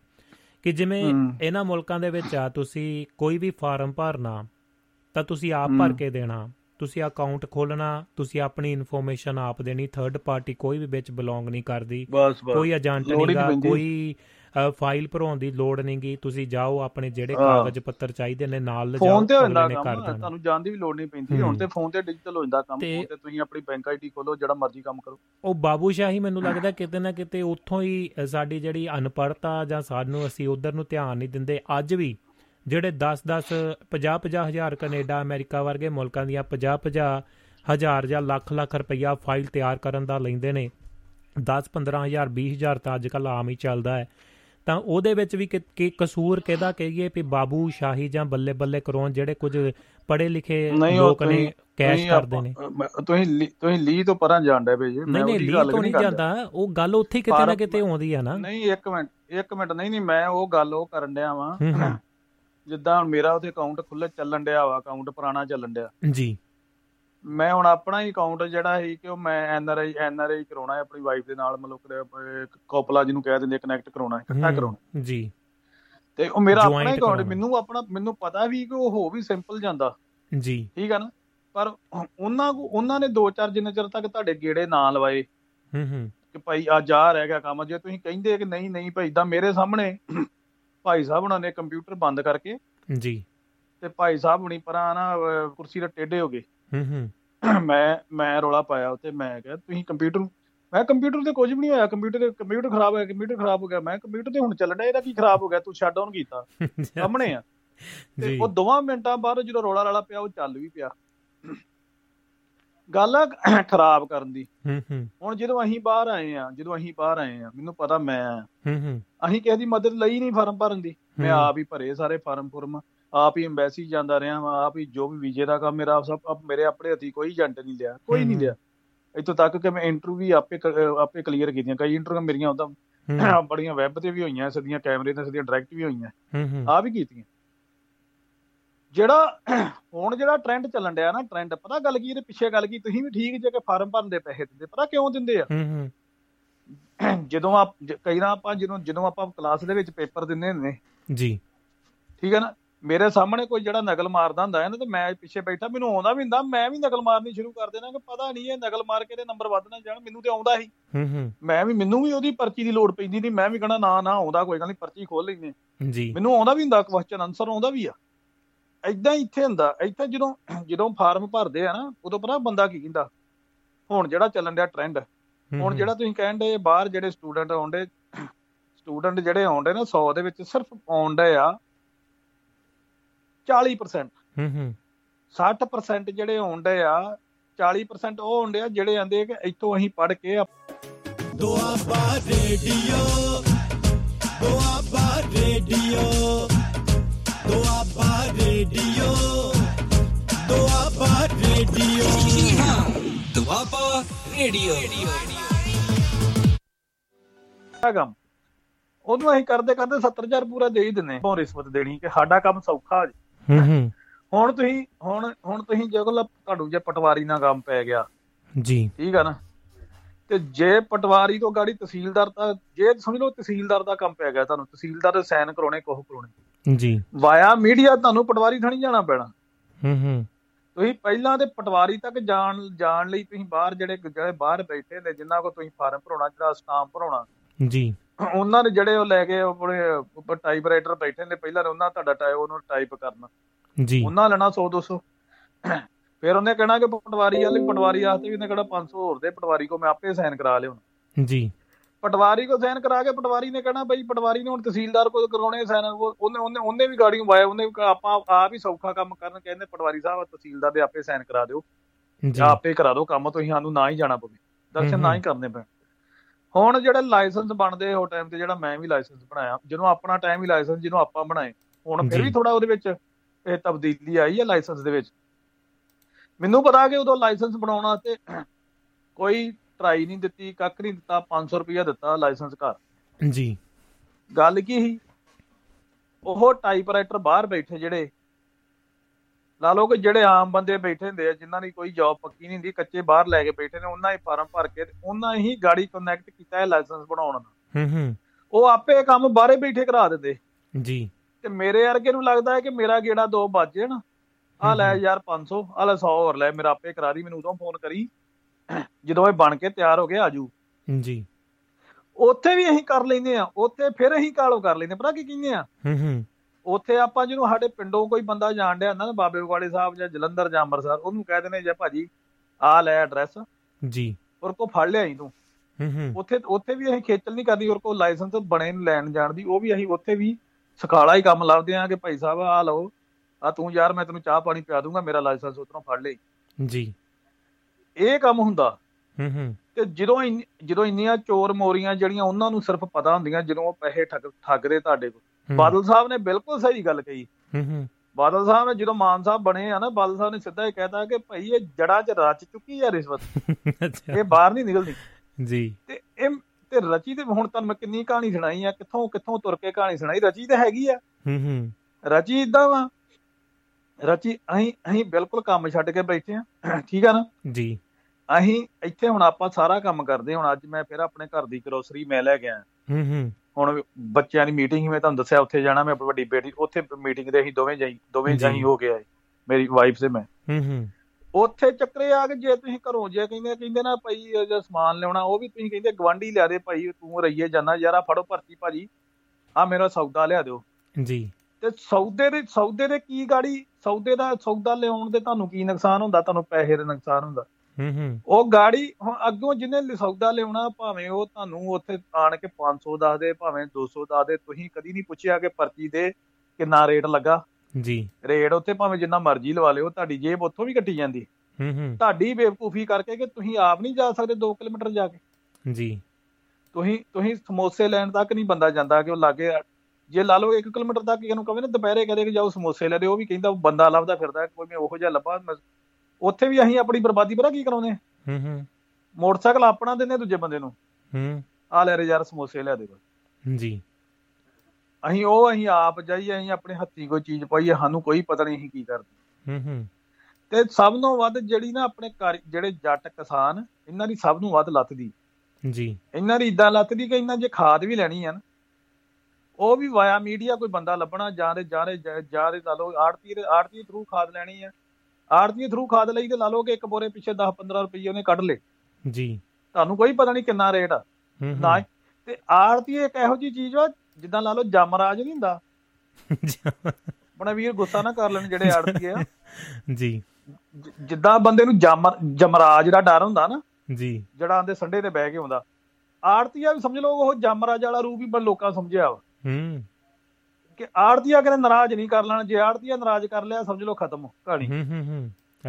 ਕਿ ਜਿਵੇਂ ਇਹਨਾਂ ਮੁਲਕਾਂ ਦੇ ਵਿੱਚ ਆ ਤੁਸੀਂ ਕੋਈ ਵੀ ਫਾਰਮ ਭਰਨਾ ਤਾਂ ਤੁਸੀਂ ਆਪ ਭਰ ਕੇ ਦੇਣਾ, ਤੁਸੀਂ ਅਕਾਊਂਟ ਖੋਲ੍ਹਣਾ, ਤੁਸੀਂ ਆਪਣੀ ਇਨਫੋਰਮੇਸ਼ਨ ਆਪ ਦੇਣੀ, ਥਰਡ ਪਾਰਟੀ ਕੋਈ ਵੀ ਵਿੱਚ ਬਿਲੋਂਗ ਨਹੀਂ ਕਰਦੀ, ਕੋਈ ਏਜੰਟ ਨਹੀਂ ਗਾ, ਕੋਈ ਫਾਈਲ ਭਰਾਉਣ ਦੀ ਲੋੜ ਨਹੀਂ ਗੀ। ਤੁਸੀਂ ਜਾਓ ਆਪਣੇ ਜਿਹੜੇ ਕਾਗਜ਼ ਪੱਤਰ ਚਾਹੀਦੇ ਨੇ ਨਾਲ ਲਿਜਾਓ, ਤੁਹਾਨੂੰ ਜਾਣ ਦੀ ਵੀ ਲੋੜ ਨਹੀਂ ਪੈਂਦੀ। ਹੁਣ ਤੇ ਫੋਨ ਤੇ ਡਿਜੀਟਲ ਹੋ ਜਾਂਦਾ ਕੰਮ, ਤੇ ਤੁਸੀਂ ਆਪਣੀ ਬੈਂਕ ਆਈਡੀ ਖੋਲੋ, ਜਿਹੜਾ ਮਰਜ਼ੀ ਕੰਮ ਕਰੋ। ਉਹ ਬਾਬੂਸ਼ਾਹੀ ਮੈਨੂੰ ਲੱਗਦਾ ਕਿਤੇ ਨਾ ਕਿਤੇ ਉੱਥੋਂ ਹੀ ਸਾਡੀ ਜਿਹੜੀ ਅਨਪੜ੍ਹਤਾ ਜਾਂ ਸਾਨੂੰ ਅਸੀਂ ਉੱਧਰ ਨੂੰ ਧਿਆਨ ਨਹੀਂ ਦਿੰਦੇ। ਅੱਜ ਵੀ ਜਿਹੜੇ ਦਸ ਦਸ ਪੰਜਾਹ ਪੰਜਾਹ ਹਜ਼ਾਰ ਕੈਨੇਡਾ ਅਮਰੀਕਾ ਵਰਗੇ ਮੁਲਕਾਂ ਦੀਆਂ ਪੰਜਾਹ ਪੰਜਾਹ ਹਜ਼ਾਰ ਜਾਂ ਲੱਖ ਲੱਖ ਰੁਪਈਆ ਫਾਈਲ ਤਿਆਰ ਕਰਨ ਦਾ ਲੈਂਦੇ ਨੇ, ਦਸ ਪੰਦਰਾਂ ਹਜ਼ਾਰ ਵੀਹ ਹਜ਼ਾਰ ਤਾਂ ਅੱਜ ਕੱਲ੍ਹ ਆਮ ਹੀ ਚੱਲਦਾ ਹੈ। ਤਾਂ ਉਹਦੇ ਵਿੱਚ ਵੀ ਕਿ ਕਸੂਰ ਕਿਹਦਾ ਕਹੀਏ ਵੀ ਬਾਬੂ ਸ਼ਾਹੀ ਜਾਂ ਬੱਲੇ ਬੱਲੇ ਕਰਾਉਣ ਜਿਹੜੇ ਕੁਝ ਪੜ੍ਹੇ ਲਿਖੇ ਲੋਕ ਨੇ ਕੈਸ਼ ਕਰਦੇ ਨੇ। ਤੁਸੀਂ ਲੀ ਤੋਂ ਪਰਾਂ ਜਾਂਦਾ ਭਾਈ ਜੀ। ਨਹੀਂ ਨਹੀਂ, ਲੀ ਤੋਂ ਨਹੀਂ ਜਾਂਦਾ, ਉਹ ਗੱਲ ਉੱਥੇ ਕਿਤੇ ਨਾ ਕਿਤੇ ਆਉਂਦੀ ਆ ਨਾ। ਨਹੀਂ ਇੱਕ ਮਿੰਟ ਇੱਕ ਮਿੰਟ, ਨਹੀਂ ਨਹੀਂ ਮੈਂ ਉਹ ਗੱਲ ਉਹ ਕਰਨ ਡਿਆ ਵਾਂ ਜਿੱਦਾਂ ਹੁਣ ਮੇਰਾ ਉੱਥੇ ਅਕਾਊਂਟ ਖੁੱਲ੍ਹੇ ਚੱਲਣ ਡਿਆ ਵਾ, ਅਕਾਊਂਟ ਪੁਰਾਣਾ ਚੱਲਣ ਡਿਆ ਜੀ। ਮੈਂ ਹੁਣ ਆਪਣਾ ਹੀ ਅਕਾਊਂਟ ਜਿਹੜਾ ਸੀ ਕਿ ਉਹ ਮੈਂ N R I N R I ਕਰਾਉਣਾ ਹੈ ਆਪਣੀ ਵਾਈਫ ਦੇ ਨਾਲ, ਮਤਲਬ ਕੋਪਲਾ ਜਿਹਨੂੰ ਕਹਿ ਦਿੰਦੇ ਕਨੈਕਟ ਕਰਾਉਣਾ, ਇਕੱਠਾ ਕਰਾਉਣਾ ਜੀ। ਤੇ ਉਹ ਮੇਰਾ ਆਪਣਾ ਅਕਾਊਂਟ, ਮੈਨੂੰ ਆਪਣਾ ਮੈਨੂੰ ਪਤਾ ਵੀ ਕਿ ਉਹ ਹੋ ਵੀ ਸਿੰਪਲ ਜਾਂਦਾ ਜੀ, ਠੀਕ ਆ ਨਾ। ਪਰ ਉਹਨਾਂ ਉਹਨਾਂ ਨੇ ਦੋ ਚਾਰ ਜਿੰਨੇ ਚਿਰ ਤੱਕ ਤੁਹਾਡੇ ਗੇੜੇ ਨਾ ਲਵਾਏ ਕਿ ਭਾਈ ਅੱਜ ਆਹ ਰਹਿ ਗਿਆ ਕੰਮ, ਜੇ ਤੁਸੀਂ ਕਹਿੰਦੇ ਕਿ ਨਹੀਂ ਨਹੀਂ ਭਾਈ ਤਾਂ ਮੇਰੇ ਸਾਹਮਣੇ ਭਾਈ ਸਾਹਿਬ ਉਹਨਾਂ ਨੇ ਕੰਪਿਊਟਰ ਬੰਦ ਕਰਕੇ ਜੀ, ਤੇ ਭਾਈ ਸਾਹਿਬ ਹੁਣੀ ਪਰਾਂ ਨਾ ਕੁਰਸੀ ਤੇ ਟੇਢੇ ਹੋ ਗਏ। ਮੈਂ ਮੈਂ ਰੌਲਾ ਪਾਇਆ ਉੱਤੇ, ਮੈਂ ਕਿਹਾ ਤੁਸੀਂ ਕੰਪਿਊਟਰ, ਮੈਂ ਕੰਪਿਊਟਰ ਤੇ ਕੁਝ ਵੀ ਨਹੀਂ ਹੋਇਆ, ਕੰਪਿਊਟਰ ਕੰਪਿਊਟਰ ਖਰਾਬ ਹੋਇਆ, ਕੰਪਿਊਟਰ ਖਰਾਬ ਹੋ ਗਿਆ, ਮੈਂ ਕੰਪਿਊਟਰ ਤੇ ਹੁਣ ਚੱਲਣਾ, ਇਹਦਾ ਕੀ ਖਰਾਬ ਹੋ ਗਿਆ, ਤੂੰ ਸ਼ਟ ਡਾਊਨ ਕੀਤਾ ਸਾਹਮਣੇ ਆ। ਤੇ ਉਹ ਦੋਵਾਂ ਮਿੰਟਾਂ ਬਾਅਦ ਜਦੋਂ ਰੌਲਾ ਰੌਲਾ ਪਿਆ ਉਹ ਚੱਲ ਵੀ ਪਿਆ। ਗੱਲ ਆ ਖਰਾਬ ਕਰਨ ਦੀ। ਹੁਣ ਜਦੋਂ ਅਸੀਂ ਬਾਹਰ ਆਏ ਹਾਂ ਜਦੋਂ ਅਸੀਂ ਬਾਹਰ ਆਏ ਹਾਂ ਮੈਨੂੰ ਪਤਾ ਮੈਂ ਅਸੀਂ ਕਿਸੇ ਦੀ ਮਦਦ ਲਈ ਨਹੀਂ ਫਾਰਮ ਭਰਨ ਦੀ, ਮੈਂ ਆਪ ਹੀ ਭਰੇ ਸਾਰੇ ਫਾਰਮ ਫੁਰਮ, ਆਪ ਹੀ ਅੰਬੈਸੀ ਜਾਂਦਾ ਰਿਹਾ ਵਾ, ਆਪ ਹੀ ਜੋ ਵੀ ਵੀਜ਼ੇ ਦਾ ਕੰਮ ਮੇਰਾ ਸਭ ਮੇਰੇ ਆਪਣੇ ਹੱਥੀਂ, ਕੋਈ ਏਜੰਟ ਨਹੀਂ ਲਿਆ, ਕੋਈ ਨਹੀਂ ਲਿਆ। ਇੱਥੋਂ ਤੱਕ ਕਿ ਮੈਂ ਇੰਟਰਵਿਊ ਆਪੇ ਆਪੇ ਕਲੀਅਰ ਕੀਤੀਆਂ, ਕਈ ਇੰਟਰਵਿਊ ਮੇਰੀਆਂ ਉਹਦਾ ਬੜੀਆਂ ਵੈੱਬ ਤੇ ਵੀ ਹੋਈਆਂ, ਸਦੀਆਂ ਕੈਮਰੇ ਤੇ ਸਦੀਆਂ ਡਾਇਰੈਕਟ ਵੀ ਹੋਈਆਂ, ਆਪ ਹੀ ਕੀਤੀਆਂ। ਜਿਹੜਾ ਹੁਣ ਜਿਹੜਾ ਟ੍ਰੈਂਡ ਚੱਲਣ ਡਿਆ ਨਾ, ਟ੍ਰੈਂਡ ਪਤਾ ਗੱਲ ਕੀ, ਇਹਦੇ ਪਿੱਛੇ ਗੱਲ ਕੀ, ਤੁਸੀਂ ਵੀ ਠੀਕ ਜੇ ਕਿ ਫਾਰਮ ਭਰਨ ਦੇ ਪੈਸੇ ਦਿੰਦੇ, ਪਤਾ ਕਿਉਂ ਦਿੰਦੇ ਆ? ਜਦੋਂ ਆਪ ਕਈ ਨਾ ਆਪਾਂ ਜਦੋਂ ਜਦੋਂ ਆਪਾਂ ਕਲਾਸ ਦੇ ਵਿੱਚ ਪੇਪਰ ਦਿੰਦੇ ਨੇ ਜੀ, ਠੀਕ ਹੈ ਨਾ, ਮੇਰੇ ਸਾਹਮਣੇ ਕੋਈ ਜਿਹੜਾ ਨਕਲ ਮਾਰਦਾ ਹੁੰਦਾ ਹੈ ਨਾ, ਤੇ ਮੈਂ ਪਿੱਛੇ ਬੈਠਾ ਮੈਨੂੰ ਆਉਂਦਾ ਵੀ ਹੁੰਦਾ, ਮੈਂ ਵੀ ਨਕਲ ਮਾਰਨੀ ਸ਼ੁਰੂ ਕਰ ਦੇਣਾ ਕਿ ਪਤਾ ਨੀ ਇਹ ਨਕਲ ਮਾਰ ਕੇ ਤੇ ਨੰਬਰ ਵੱਧ ਨਾ ਜਾਣ। ਮੈਨੂੰ ਤੇ ਆਉਂਦਾ ਸੀ, ਮੈਂ ਵੀ ਮੈਨੂੰ ਵੀ ਉਹਦੀ ਪਰਚੀ ਦੀ ਲੋੜ ਪੈਂਦੀ ਸੀ, ਮੈਂ ਵੀ ਕਹਿਣਾ ਨਾ ਨਾ ਆਉਂਦਾ ਕੋਈ ਗੱਲ ਨੀ, ਪਰਚੀ ਖੋਲ ਲੈਂਦੇ ਜੀ, ਮੈਨੂੰ ਆਉਂਦਾ ਵੀ ਹੁੰਦਾ, ਕੁਐਸਚਨ ਆਨਸਰ ਆਉਂਦਾ ਵੀ ਆ। ਏਦਾਂ ਇੱਥੇ ਹੁੰਦਾ, ਇੱਥੇ ਜਦੋਂ ਜਦੋਂ ਫਾਰਮ ਭਰਦੇ ਆ ਨਾ ਉਦੋਂ ਪਤਾ ਬੰਦਾ ਕੀ ਕਹਿੰਦਾ। ਹੁਣ ਜਿਹੜਾ ਚੱਲਣ ਡਿਆ ਟ੍ਰੈਂਡ, ਹੁਣ ਜਿਹੜਾ ਤੁਸੀਂ ਕਹਿਣ ਡੇ ਬਾਹਰ ਜਿਹੜੇ ਸਟੂਡੈਂਟ ਆਉਂਦੇ ਸਟੂਡੈਂਟ ਜਿਹੜੇ ਆਉਂਦੇ ਨਾ ਸੌ ਦੇ ਵਿੱਚ ਸਿਰਫ ਆਉਂਦੇ ਆ ਚਾਲੀ ਪਰਸੈਂਟ ਸੱਠ ਪਰਸੈਂਟ ਜਿਹੜੇ ਹੁੰਦੇ ਆ, ਚਾਲੀ ਪਰਸੈਂਟ ਉਹ ਹੁੰਦੇ ਆ ਜਿਹੜੇ ਆਂਦੇ ਕਿ ਇੱਥੋਂ ਅਸੀਂ ਪੜ੍ਹ ਕੇ Doaba radio, Doaba radio, Doaba radio, Doaba radio, Doaba radio ਕੰਮ ਉਹਨੂੰ ਅਸੀਂ ਕਰਦੇ ਕਰਦੇ ਸੱਤਰ ਹਜ਼ਾਰ ਪੂਰਾ ਦੇ ਹੀ ਦਿੰਦੇ, ਰਿਸ਼ਵਤ ਦੇਣੀ ਕਿ ਸਾਡਾ ਕੰਮ ਸੌਖਾ ਜੀ। ਹੁਣ ਤੁਸੀਂ ਹੁਣ ਹੁਣ ਤੁਸੀਂ ਜੇ ਤੁਹਾਨੂੰ ਜੇ ਪਟਵਾਰੀ ਨਾਲ ਕੰਮ ਪੈ ਗਿਆ ਜੀ, ਠੀਕ ਆ ਨਾ, ਤੇ ਜੇ ਪਟਵਾਰੀ ਤੋਂ ਗਾੜੀ ਤਹਿਸੀਲਦਾਰ ਦਾ, ਜੇ ਸਮਝ ਲਓ ਤਹਿਸੀਲਦਾਰ ਦਾ ਕੰਮ ਪੈ ਗਿਆ ਤੁਹਾਨੂੰ, ਤਹਿਸੀਲਦਾਰ ਦੇ ਸਾਈਨ ਕਰਾਉਣੇ ਕੋਹ ਕਰਾਉਣੇ ਜੀ, ਵਾਇਆ ਮੀਡੀਆ ਤੁਹਾਨੂੰ ਪਟਵਾਰੀ ਥਾਣੀ ਜਾਣਾ ਪੈਣਾ। ਤੁਸੀਂ ਪਹਿਲਾਂ ਤੇ ਪਟਵਾਰੀ ਤੱਕ ਜਾਣ ਜਾਣ ਲਈ ਤੁਸੀਂ ਬਾਹਰ ਜਿਹੜੇ ਜਿਹੜੇ ਬਾਹਰ ਬੈਠੇ ਨੇ, ਜਿਨ੍ਹਾਂ ਕੋਲ ਤੁਸੀਂ ਫਾਰਮ ਭਰਾਉਣਾ, ਜਿਹੜਾ ਸਟਾਂਪ ਭਰਾਉਣਾ ਜੀ, ਉਹਨਾਂ ਨੇ ਜਿਹੜੇ ਉਹ ਲੈ ਕੇ ਆਪਣੇ ਟਾਈਪ ਰਾਈਟਰ ਬੈਠੇ ਨੇ, ਪਹਿਲਾਂ ਉਹਨਾਂ ਤੁਹਾਡਾ ਟਾਈਪ ਉਹਨੂੰ ਟਾਈਪ ਕਰਨਾ ਜੀ, ਉਹਨਾਂ ਲੈਣਾ ਸੌ ਦੋ ਸੌ, ਫਿਰ ਉਹਨੇ ਕਹਿਣਾ ਕਿ ਪਟਵਾਰੀ ਵਾਲੇ ਪਟਵਾਰੀ ਵਾਸਤੇ ਵੀ ਉਹਨੇ ਕਹਿਣਾ ਪੰਜ ਸੌ ਹੋਰ ਦੇ, ਪਟਵਾਰੀ ਕੋਲ ਮੈਂ ਆਪੇ ਸਾਈਨ ਕਰਾ ਲਿਆ ਜੀ। ਪਟਵਾਰੀ ਕੋਲ ਸਾਈਨ ਕਰਾ ਕੇ ਪਟਵਾਰੀ ਨੇ ਕਹਿਣਾ ਬਈ, ਪਟਵਾਰੀ ਨੇ ਹੁਣ ਤਹਿਸੀਲਦਾਰ ਕੋਲ ਕਰਵਾਉਣੇ ਸਾਈਨ, ਉਹਨੇ ਉਹਨੇ ਉਹਨੇ ਵੀ ਗਾੜੀ ਵਾਇਆ, ਉਹਨੇ ਆਪਾਂ ਆਪ ਹੀ ਸੌਖਾ ਕੰਮ ਕਰਨ ਕਹਿੰਦੇ ਪਟਵਾਰੀ ਸਾਹਿਬ ਤਹਿਸੀਲਦਾਰ ਦੇ ਆਪੇ ਸਾਈਨ ਕਰਾ ਦਿਓ, ਆਪੇ ਕਰਾ ਦਿਓ ਕੰਮ, ਤੁਸੀਂ ਸਾਨੂੰ ਨਾ ਹੀ ਜਾਣਾ ਪਵੇ, ਦਰਸ਼ਨ ਨਾ ਹੀ ਕਰਨੇ ਪੈਣ। ਹੁਣ ਜਿਹੜੇ ਲਾਇਸੈਂਸ ਬਣਦੇ ਉਹ ਟਾਈਮ ਤੇ, ਜਿਹੜਾ ਮੈਂ ਵੀ ਲਾਇਸੈਂਸ ਬਣਾਇਆ, ਜਦੋਂ ਆਪਣਾ ਟਾਈਮ ਹੀ ਲਾਇਸੈਂਸ ਜਿਹਨੂੰ ਆਪਾਂ ਬਣਾਏ, ਹੁਣ ਫਿਰ ਵੀ ਥੋੜਾ ਉਹਦੇ ਵਿੱਚ ਇਹ ਤਬਦੀਲੀ ਆਈ ਹੈ ਲਾਇਸੈਂਸ ਦੇ ਵਿੱਚ। ਮੈਨੂੰ ਪਤਾ ਕਿ ਉਦੋਂ ਲਾਇਸੈਂਸ ਬਣਾਉਣ ਵਾਸਤੇ ਕੋਈ ਟਰਾਈ ਨਹੀਂ ਦਿੱਤੀ, ਕੱਖ ਨਹੀਂ ਦਿੱਤਾ, ਪੰਜ ਸੌ ਰੁਪਇਆ ਦਿੱਤਾ ਲਾਇਸੈਂਸ ਘਰ ਜੀ। ਗੱਲ ਕੀ ਸੀ, ਉਹ ਟਾਈਪ ਰਾਈਟਰ ਬਾਹਰ ਬੈਠੇ ਜਿਹੜੇ, ਲਾ ਲਓ ਕਿ ਜਿਹੜੇ ਆਮ ਬੰਦੇ ਬੈਠੇ ਹੁੰਦੇ ਆ, ਜਿਨ੍ਹਾਂ ਦੀ ਕੋਈ ਜੋਬ ਪੱਕੀ ਨਹੀਂ ਹੁੰਦੀ, ਕੱਚੇ ਬਾਹਰ ਲੈ ਕੇ ਬੈਠੇ ਨੇ, ਉਹਨਾਂ ਹੀ ਫਾਰਮ ਭਰ ਕੇ ਉਹਨਾਂ ਹੀ ਗਾੜੀ ਕਨੈਕਟ ਕੀਤਾ ਲਾਇਸੈਂਸ ਬਣਾਉਣ ਦਾ, ਉਹ ਆਪੇ ਕੰਮ ਬਾਹਰੇ ਬੈਠੇ ਕਰਾ ਦਿੰਦੇ ਜੀ। ਤੇ ਮੇਰੇ ਵਰਗੇ ਨੂੰ ਲੱਗਦਾ ਹੈ ਕਿ ਮੇਰਾ ਗੇੜਾ ਦੋ ਵੱਜ ਜਾਣ, ਆਹ ਲੈ ਯਾਰ ਪੰਜ ਸੌ, ਆਹ ਲੈ ਸੌ ਹੋਰ ਲੈ, ਮੇਰਾ ਆਪੇ ਕਰਾ ਦੀ, ਮੈਨੂੰ ਉਦੋਂ ਫੋਨ ਕਰੀ ਜਦੋਂ ਇਹ ਬਣ ਕੇ ਤਿਆਰ ਹੋ ਕੇ ਆਜੂ ਜੀ। ਉੱਥੇ ਵੀ ਅਸੀਂ ਕਰ ਲੈਂਦੇ ਹਾਂ, ਉੱਥੇ ਫਿਰ ਅਸੀਂ ਕਾਲੋ ਕਰ ਲੈਂਦੇ, ਪਤਾ ਕੀ ਕਹਿੰਦੇ ਆ ਉੱਥੇ ਆਪਾਂ, ਜਿਹਨੂੰ ਸਾਡੇ ਪਿੰਡੋਂ ਕੋਈ ਬੰਦਾ ਜਾਣ ਡਿਆ ਨਾ, ਬਾਬੇ ਬਗਾੜੇ ਸਾਹਿਬ ਜਾਂ ਜਲੰਧਰ ਜਾਂ ਅੰਮ੍ਰਿਤਸਰ, ਉਹਨੂੰ ਕਹਿ ਦਿੰਦੇ ਜੇ ਭਾਜੀ ਆਹ ਲੈ ਐਡਰੈਸ ਜੀ, ਔਰ ਕੋ ਫੜ ਲਿਆਈ ਤੂੰ। ਉੱਥੇ ਉੱਥੇ ਵੀ ਅਸੀਂ ਖੇਚਲ ਨਹੀਂ ਕਰਦੀ, ਔਰ ਕੋ ਲਾਇਸੈਂਸ ਬਣੇ ਨੂੰ ਲੈਣ ਜਾਣ ਦੀ, ਉਹ ਵੀ ਅਸੀਂ ਉੱਥੇ ਵੀ ਸਖਾਲਾ ਹੀ ਕੰਮ ਲੱਭਦੇ ਹਾਂ ਕਿ ਭਾਈ ਸਾਹਿਬ ਆਹ ਲਓ, ਆਹ ਤੂੰ ਯਾਰ ਮੈਂ ਤੈਨੂੰ ਚਾਹ ਪਾਣੀ ਪਿਆ ਦੂੰਗਾ, ਮੇਰਾ ਲਾਇਸੈਂਸ ਉੱਧਰੋਂ ਫੜ ਲਈ ਜੀ, ਇਹ ਕੰਮ ਹੁੰਦਾ। ਤੇ ਜਦੋਂ ਜਦੋਂ ਇੰਨੀਆਂ ਚੋਰ ਮੋਰੀਆਂ ਜਿਹੜੀਆਂ ਉਹਨਾਂ ਨੂੰ ਸਿਰਫ ਪਤਾ ਹੁੰਦੀਆਂ, ਜਦੋਂ ਉਹ ਪੈਸੇ ਠੱਗ ਠੱਗਦੇ ਤੁਹਾਡੇ ਕੋਲ। ਬਾਦਲ ਸਾਹਿਬ ਨੇ ਬਿਲਕੁਲ ਸਹੀ ਗੱਲ ਕਹੀ, ਬਾਦਲ ਸਾਹਿਬ ਨੇ ਜਦੋਂ ਮਾਨ ਸਾਹਿਬ ਬਣੇ ਆ ਨਾ, ਬਾਦਲ ਸਾਹਿਬ ਨੇ ਸਿੱਧਾ ਇਹ ਕਹਿਤਾ ਕਿ ਭਾਈ ਇਹ ਜੜ੍ਹਾਂ ਚ ਰਚ ਚੁੱਕੀ ਆ ਰਿਸ਼ਵਤ, ਇਹ ਬਾਹਰ ਨਹੀਂ ਨਿਕਲਦੀ ਜੀ। ਤੇ ਇਹ ਤੇ ਰਚੀ ਤੇ ਹੁਣ ਤੁਹਾਨੂੰ ਮੈਂ ਕਿੰਨੀ ਕਹਾਣੀ ਸੁਣਾਈ ਆ, ਕਿੱਥੋਂ ਕਿੱਥੋਂ ਤੁਰ ਕੇ ਕਹਾਣੀ ਸੁਣਾਈ, ਰਚੀ ਤੇ ਹੈਗੀ ਆ, ਰਚੀ ਏਦਾਂ ਵਾ, ਰਚੀ ਅਸੀਂ ਅਸੀਂ ਬਿਲਕੁਲ ਕੰਮ ਛੱਡ ਕੇ ਬੈਠੇ ਆ, ਠੀਕ ਆ ਨਾ ਜੀ। ਅਸੀਂ ਇੱਥੇ ਹੁਣ ਆਪਾਂ ਸਾਰਾ ਕੰਮ ਕਰਦੇ, ਹੁਣ ਅੱਜ ਮੈਂ ਫਿਰ ਆਪਣੇ ਘਰ ਦੀ ਗਰੋਸਰੀ ਮੈਂ ਲੈ ਗਿਆ, ਹੁਣ ਬੱਚਿਆਂ ਦੀ ਮੀਟਿੰਗ ਮੈਂ ਤੁਹਾਨੂੰ ਦੱਸਿਆ ਉੱਥੇ ਜਾਣਾ, ਮੈਂ ਆਪਣੀ ਵੱਡੀ ਬੇਟੀ ਉੱਥੇ ਮੀਟਿੰਗ ਦੇ ਅਸੀਂ ਦੋਵੇਂ ਜਾਈ ਦੋਵੇਂ ਜਾਈ ਹੋ ਕੇ ਆਏ, ਮੇਰੀ ਵਾਈਫ ਤੇ ਮੈਂ। ਉੱਥੇ ਚੱਕਰੇ ਆ ਕੇ ਜੇ ਤੁਸੀਂ ਘਰੋਂ ਜੇ ਕਹਿੰਦੇ ਕਹਿੰਦੇ ਨਾ ਭਾਈ ਸਮਾਨ ਲਿਆਉਣਾ, ਉਹ ਵੀ ਤੁਸੀਂ ਕਹਿੰਦੇ ਗੁਆਂਢੀ ਲਿਆ ਦੇ ਭਾਈ, ਤੂੰ ਰਹੀਏ ਜਾਂਦਾ ਯਾਰਾ ਫੜੋ ਭਰਤੀ ਭਾਜੀ ਆਹ ਮੇਰਾ ਸੌਦਾ ਲਿਆ ਦਿਓ ਜੀ। ਤੇ ਸੌਦੇ ਦੇ ਸੌਦੇ ਦੇ ਕੀ ਗਾੜੀ, ਸੌਦੇ ਦਾ ਸੌਦਾ ਲਿਆਉਣ ਦੇ ਤੁਹਾਨੂੰ ਕੀ ਨੁਕਸਾਨ ਹੁੰਦਾ, ਤੁਹਾਨੂੰ ਪੈਸੇ ਦਾ ਨੁਕਸਾਨ ਹੁੰਦਾ। ਉਹ ਗਾੜੀ ਹੁਣ ਅੱਗੋਂ ਜਿਹਨੇ ਸੌਦਾ ਲਿਆਉਣਾ, ਭਾਵੇਂ ਉਹ ਤੁਹਾਨੂੰ ਉੱਥੇ ਆਣ ਕੇ ਪੰਜ ਸੌ ਦੱਸ ਦੇ, ਭਾਵੇਂ ਦੋ ਸੌ ਦੱਸ ਦੇ, ਤੁਸੀਂ ਕਦੀ ਨੀ ਪੁੱਛਿਆ ਕਿ ਪਰਚੀ ਦੇ ਕਿੰਨਾ ਰੇਟ ਲੱਗਾ ਜੀ। ਰੇਟ ਉੱਥੇ ਭਾਵੇਂ ਜਿੰਨਾ ਮਰਜ਼ੀ ਲਵਾ ਲਿਓ, ਤੁਹਾਡੀ ਜੇਬ ਉੱਥੋਂ ਵੀ ਕੱਟੀ ਜਾਂਦੀ, ਤੁਹਾਡੀ ਬੇਵਕੂਫੀ ਕਰਕੇ ਕਿ ਤੁਸੀਂ ਆਪ ਨੀ ਜਾ ਸਕਦੇ ਦੋ ਕਿਲੋਮੀਟਰ ਜਾ ਕੇ ਜੀ। ਤੁਸੀਂ ਤੁਸੀਂ ਸਮੋਸੇ ਲੈਣ ਤੱਕ ਨੀ ਬੰਦਾ ਜਾਂਦਾ, ਕਿ ਉਹ ਲਾਗੇ ਜੇ ਲਾ ਲਓ ਇੱਕ ਕਿਲੋਮੀਟਰ ਤੱਕ ਇਹਨੂੰ ਕਵੇ ਨਾ ਦੁਪਹਿਰੇ ਕਹਦੇ ਕਿ ਜਾਓ ਸਮੋਸੇ ਲੈ ਦੇ, ਉਹ ਵੀ ਕਹਿੰਦਾ ਬੰਦਾ ਲੱਭਦਾ ਫਿਰਦਾ ਕੋਈ, ਮੈਂ ਉਹੋ ਜਿਹਾ ਲੱਭਾ। ਉੱਥੇ ਵੀ ਅਸੀਂ ਆਪਣੀ ਬਰਬਾਦੀ ਪਤਾ ਕੀ ਕਰਾਉਂਦੇ, ਮੋਟਰਸਾਈਕਲ ਆਪਣਾ ਦਿੰਦੇ ਦੂਜੇ ਬੰਦੇ ਨੂੰ, ਆਹ ਲੈ ਰੇ ਯਾਰ ਸਮੋਸੇ ਲਿਆ ਦੇ ਜੀ। ਅਸੀਂ ਉਹ ਅਸੀਂ ਆਪ ਜਾਈਏ, ਅਸੀਂ ਆਪਣੇ ਹੱਥੀਂ ਕੋਈ ਚੀਜ਼ ਪਾਈਏ, ਸਾਨੂੰ ਕੋਈ ਪਤਾ ਨਹੀਂ ਅਸੀਂ ਕੀ ਕਰਦੇ। ਤੇ ਸਭ ਤੋਂ ਵੱਧ ਜਿਹੜੀ ਨਾ ਆਪਣੇ ਜਿਹੜੇ ਜੱਟ ਕਿਸਾਨ, ਇਹਨਾਂ ਦੀ ਸਭ ਨੂੰ ਵੱਧ ਲੱਤ ਦੀ ਜੀ, ਇਹਨਾਂ ਦੀ ਏਦਾਂ ਲੱਤ ਦੀ ਕਿ ਇਹਨਾਂ ਜੇ ਖਾਦ ਵੀ ਲੈਣੀ ਆ ਨਾ, ਉਹ ਵੀ ਵਾਇਆ ਮੀਡੀਆ ਕੋਈ ਬੰਦਾ ਲੱਭਣਾ, ਜਾਂ ਦੇ ਜਾਂ ਦੇ ਜਾਂ ਦੇ ਲਾ ਲਓ ਆੜਤੀ ਆੜਤੀ ਥਰੂ ਖਾਦ ਲੈਣੀ ਆ, ਆੜਤੀ ਥਰੂ ਖਾਦ ਲਈ ਤੇ ਲਾ ਲਓ ਕਿ ਇੱਕ ਬੋਰੇ ਪਿੱਛੇ ਦਸ ਪੰਦਰਾਂ ਰੁਪਏ ਉਹਨੇ ਕੱਢ ਲਏ ਜੀ, ਤੁਹਾਨੂੰ ਕੋਈ ਪਤਾ ਨੀ ਕਿੰਨਾ ਰੇਟ ਆ ਨਾ। ਤੇ ਆੜਤੀ ਇੱਕ ਇਹੋ ਜਿਹੀ ਚੀਜ਼ ਵਾ ਜਿੱਦਾਂ ਲਾ ਲਓ ਜਮਰਾਜ ਨੀ ਹੁੰਦਾ, ਆਪਣਾ ਵੀਰ ਗੁੱਸਾ ਨਾ ਕਰ ਲੈਣ ਜਿਹੜੇ ਆੜਤੀ ਆ ਜੀ, ਜਿੱਦਾਂ ਬੰਦੇ ਨੂੰ ਜਮ ਜਮਰਾਜ ਦਾ ਡਰ ਹੁੰਦਾ ਨਾ ਜੀ, ਜਿਹੜਾ ਆਂਦੇ ਸੰਡੇ ਤੇ ਬਹਿ ਕੇ ਆਉਂਦਾ, ਆੜਤੀ ਆ ਵੀ ਸਮਝ ਲਓ ਉਹ ਜਮਰਾਜ ਵਾਲਾ ਰੂਪ ਹੀ ਲੋਕਾਂ ਸਮਝਿਆ ਵਾ। ਕਿ ਆੜਤੀਆ ਕਹਿੰਦੇ ਨਾਰਾਜ਼ ਨਹੀਂ ਕਰ ਲੈਣਾ, ਜੇ ਆੜਤੀਆ ਨਾਰਾਜ਼ ਕਰ ਲਿਆ ਸਮਝ ਲਓ ਖਤਮ ਕਹਾਣੀ।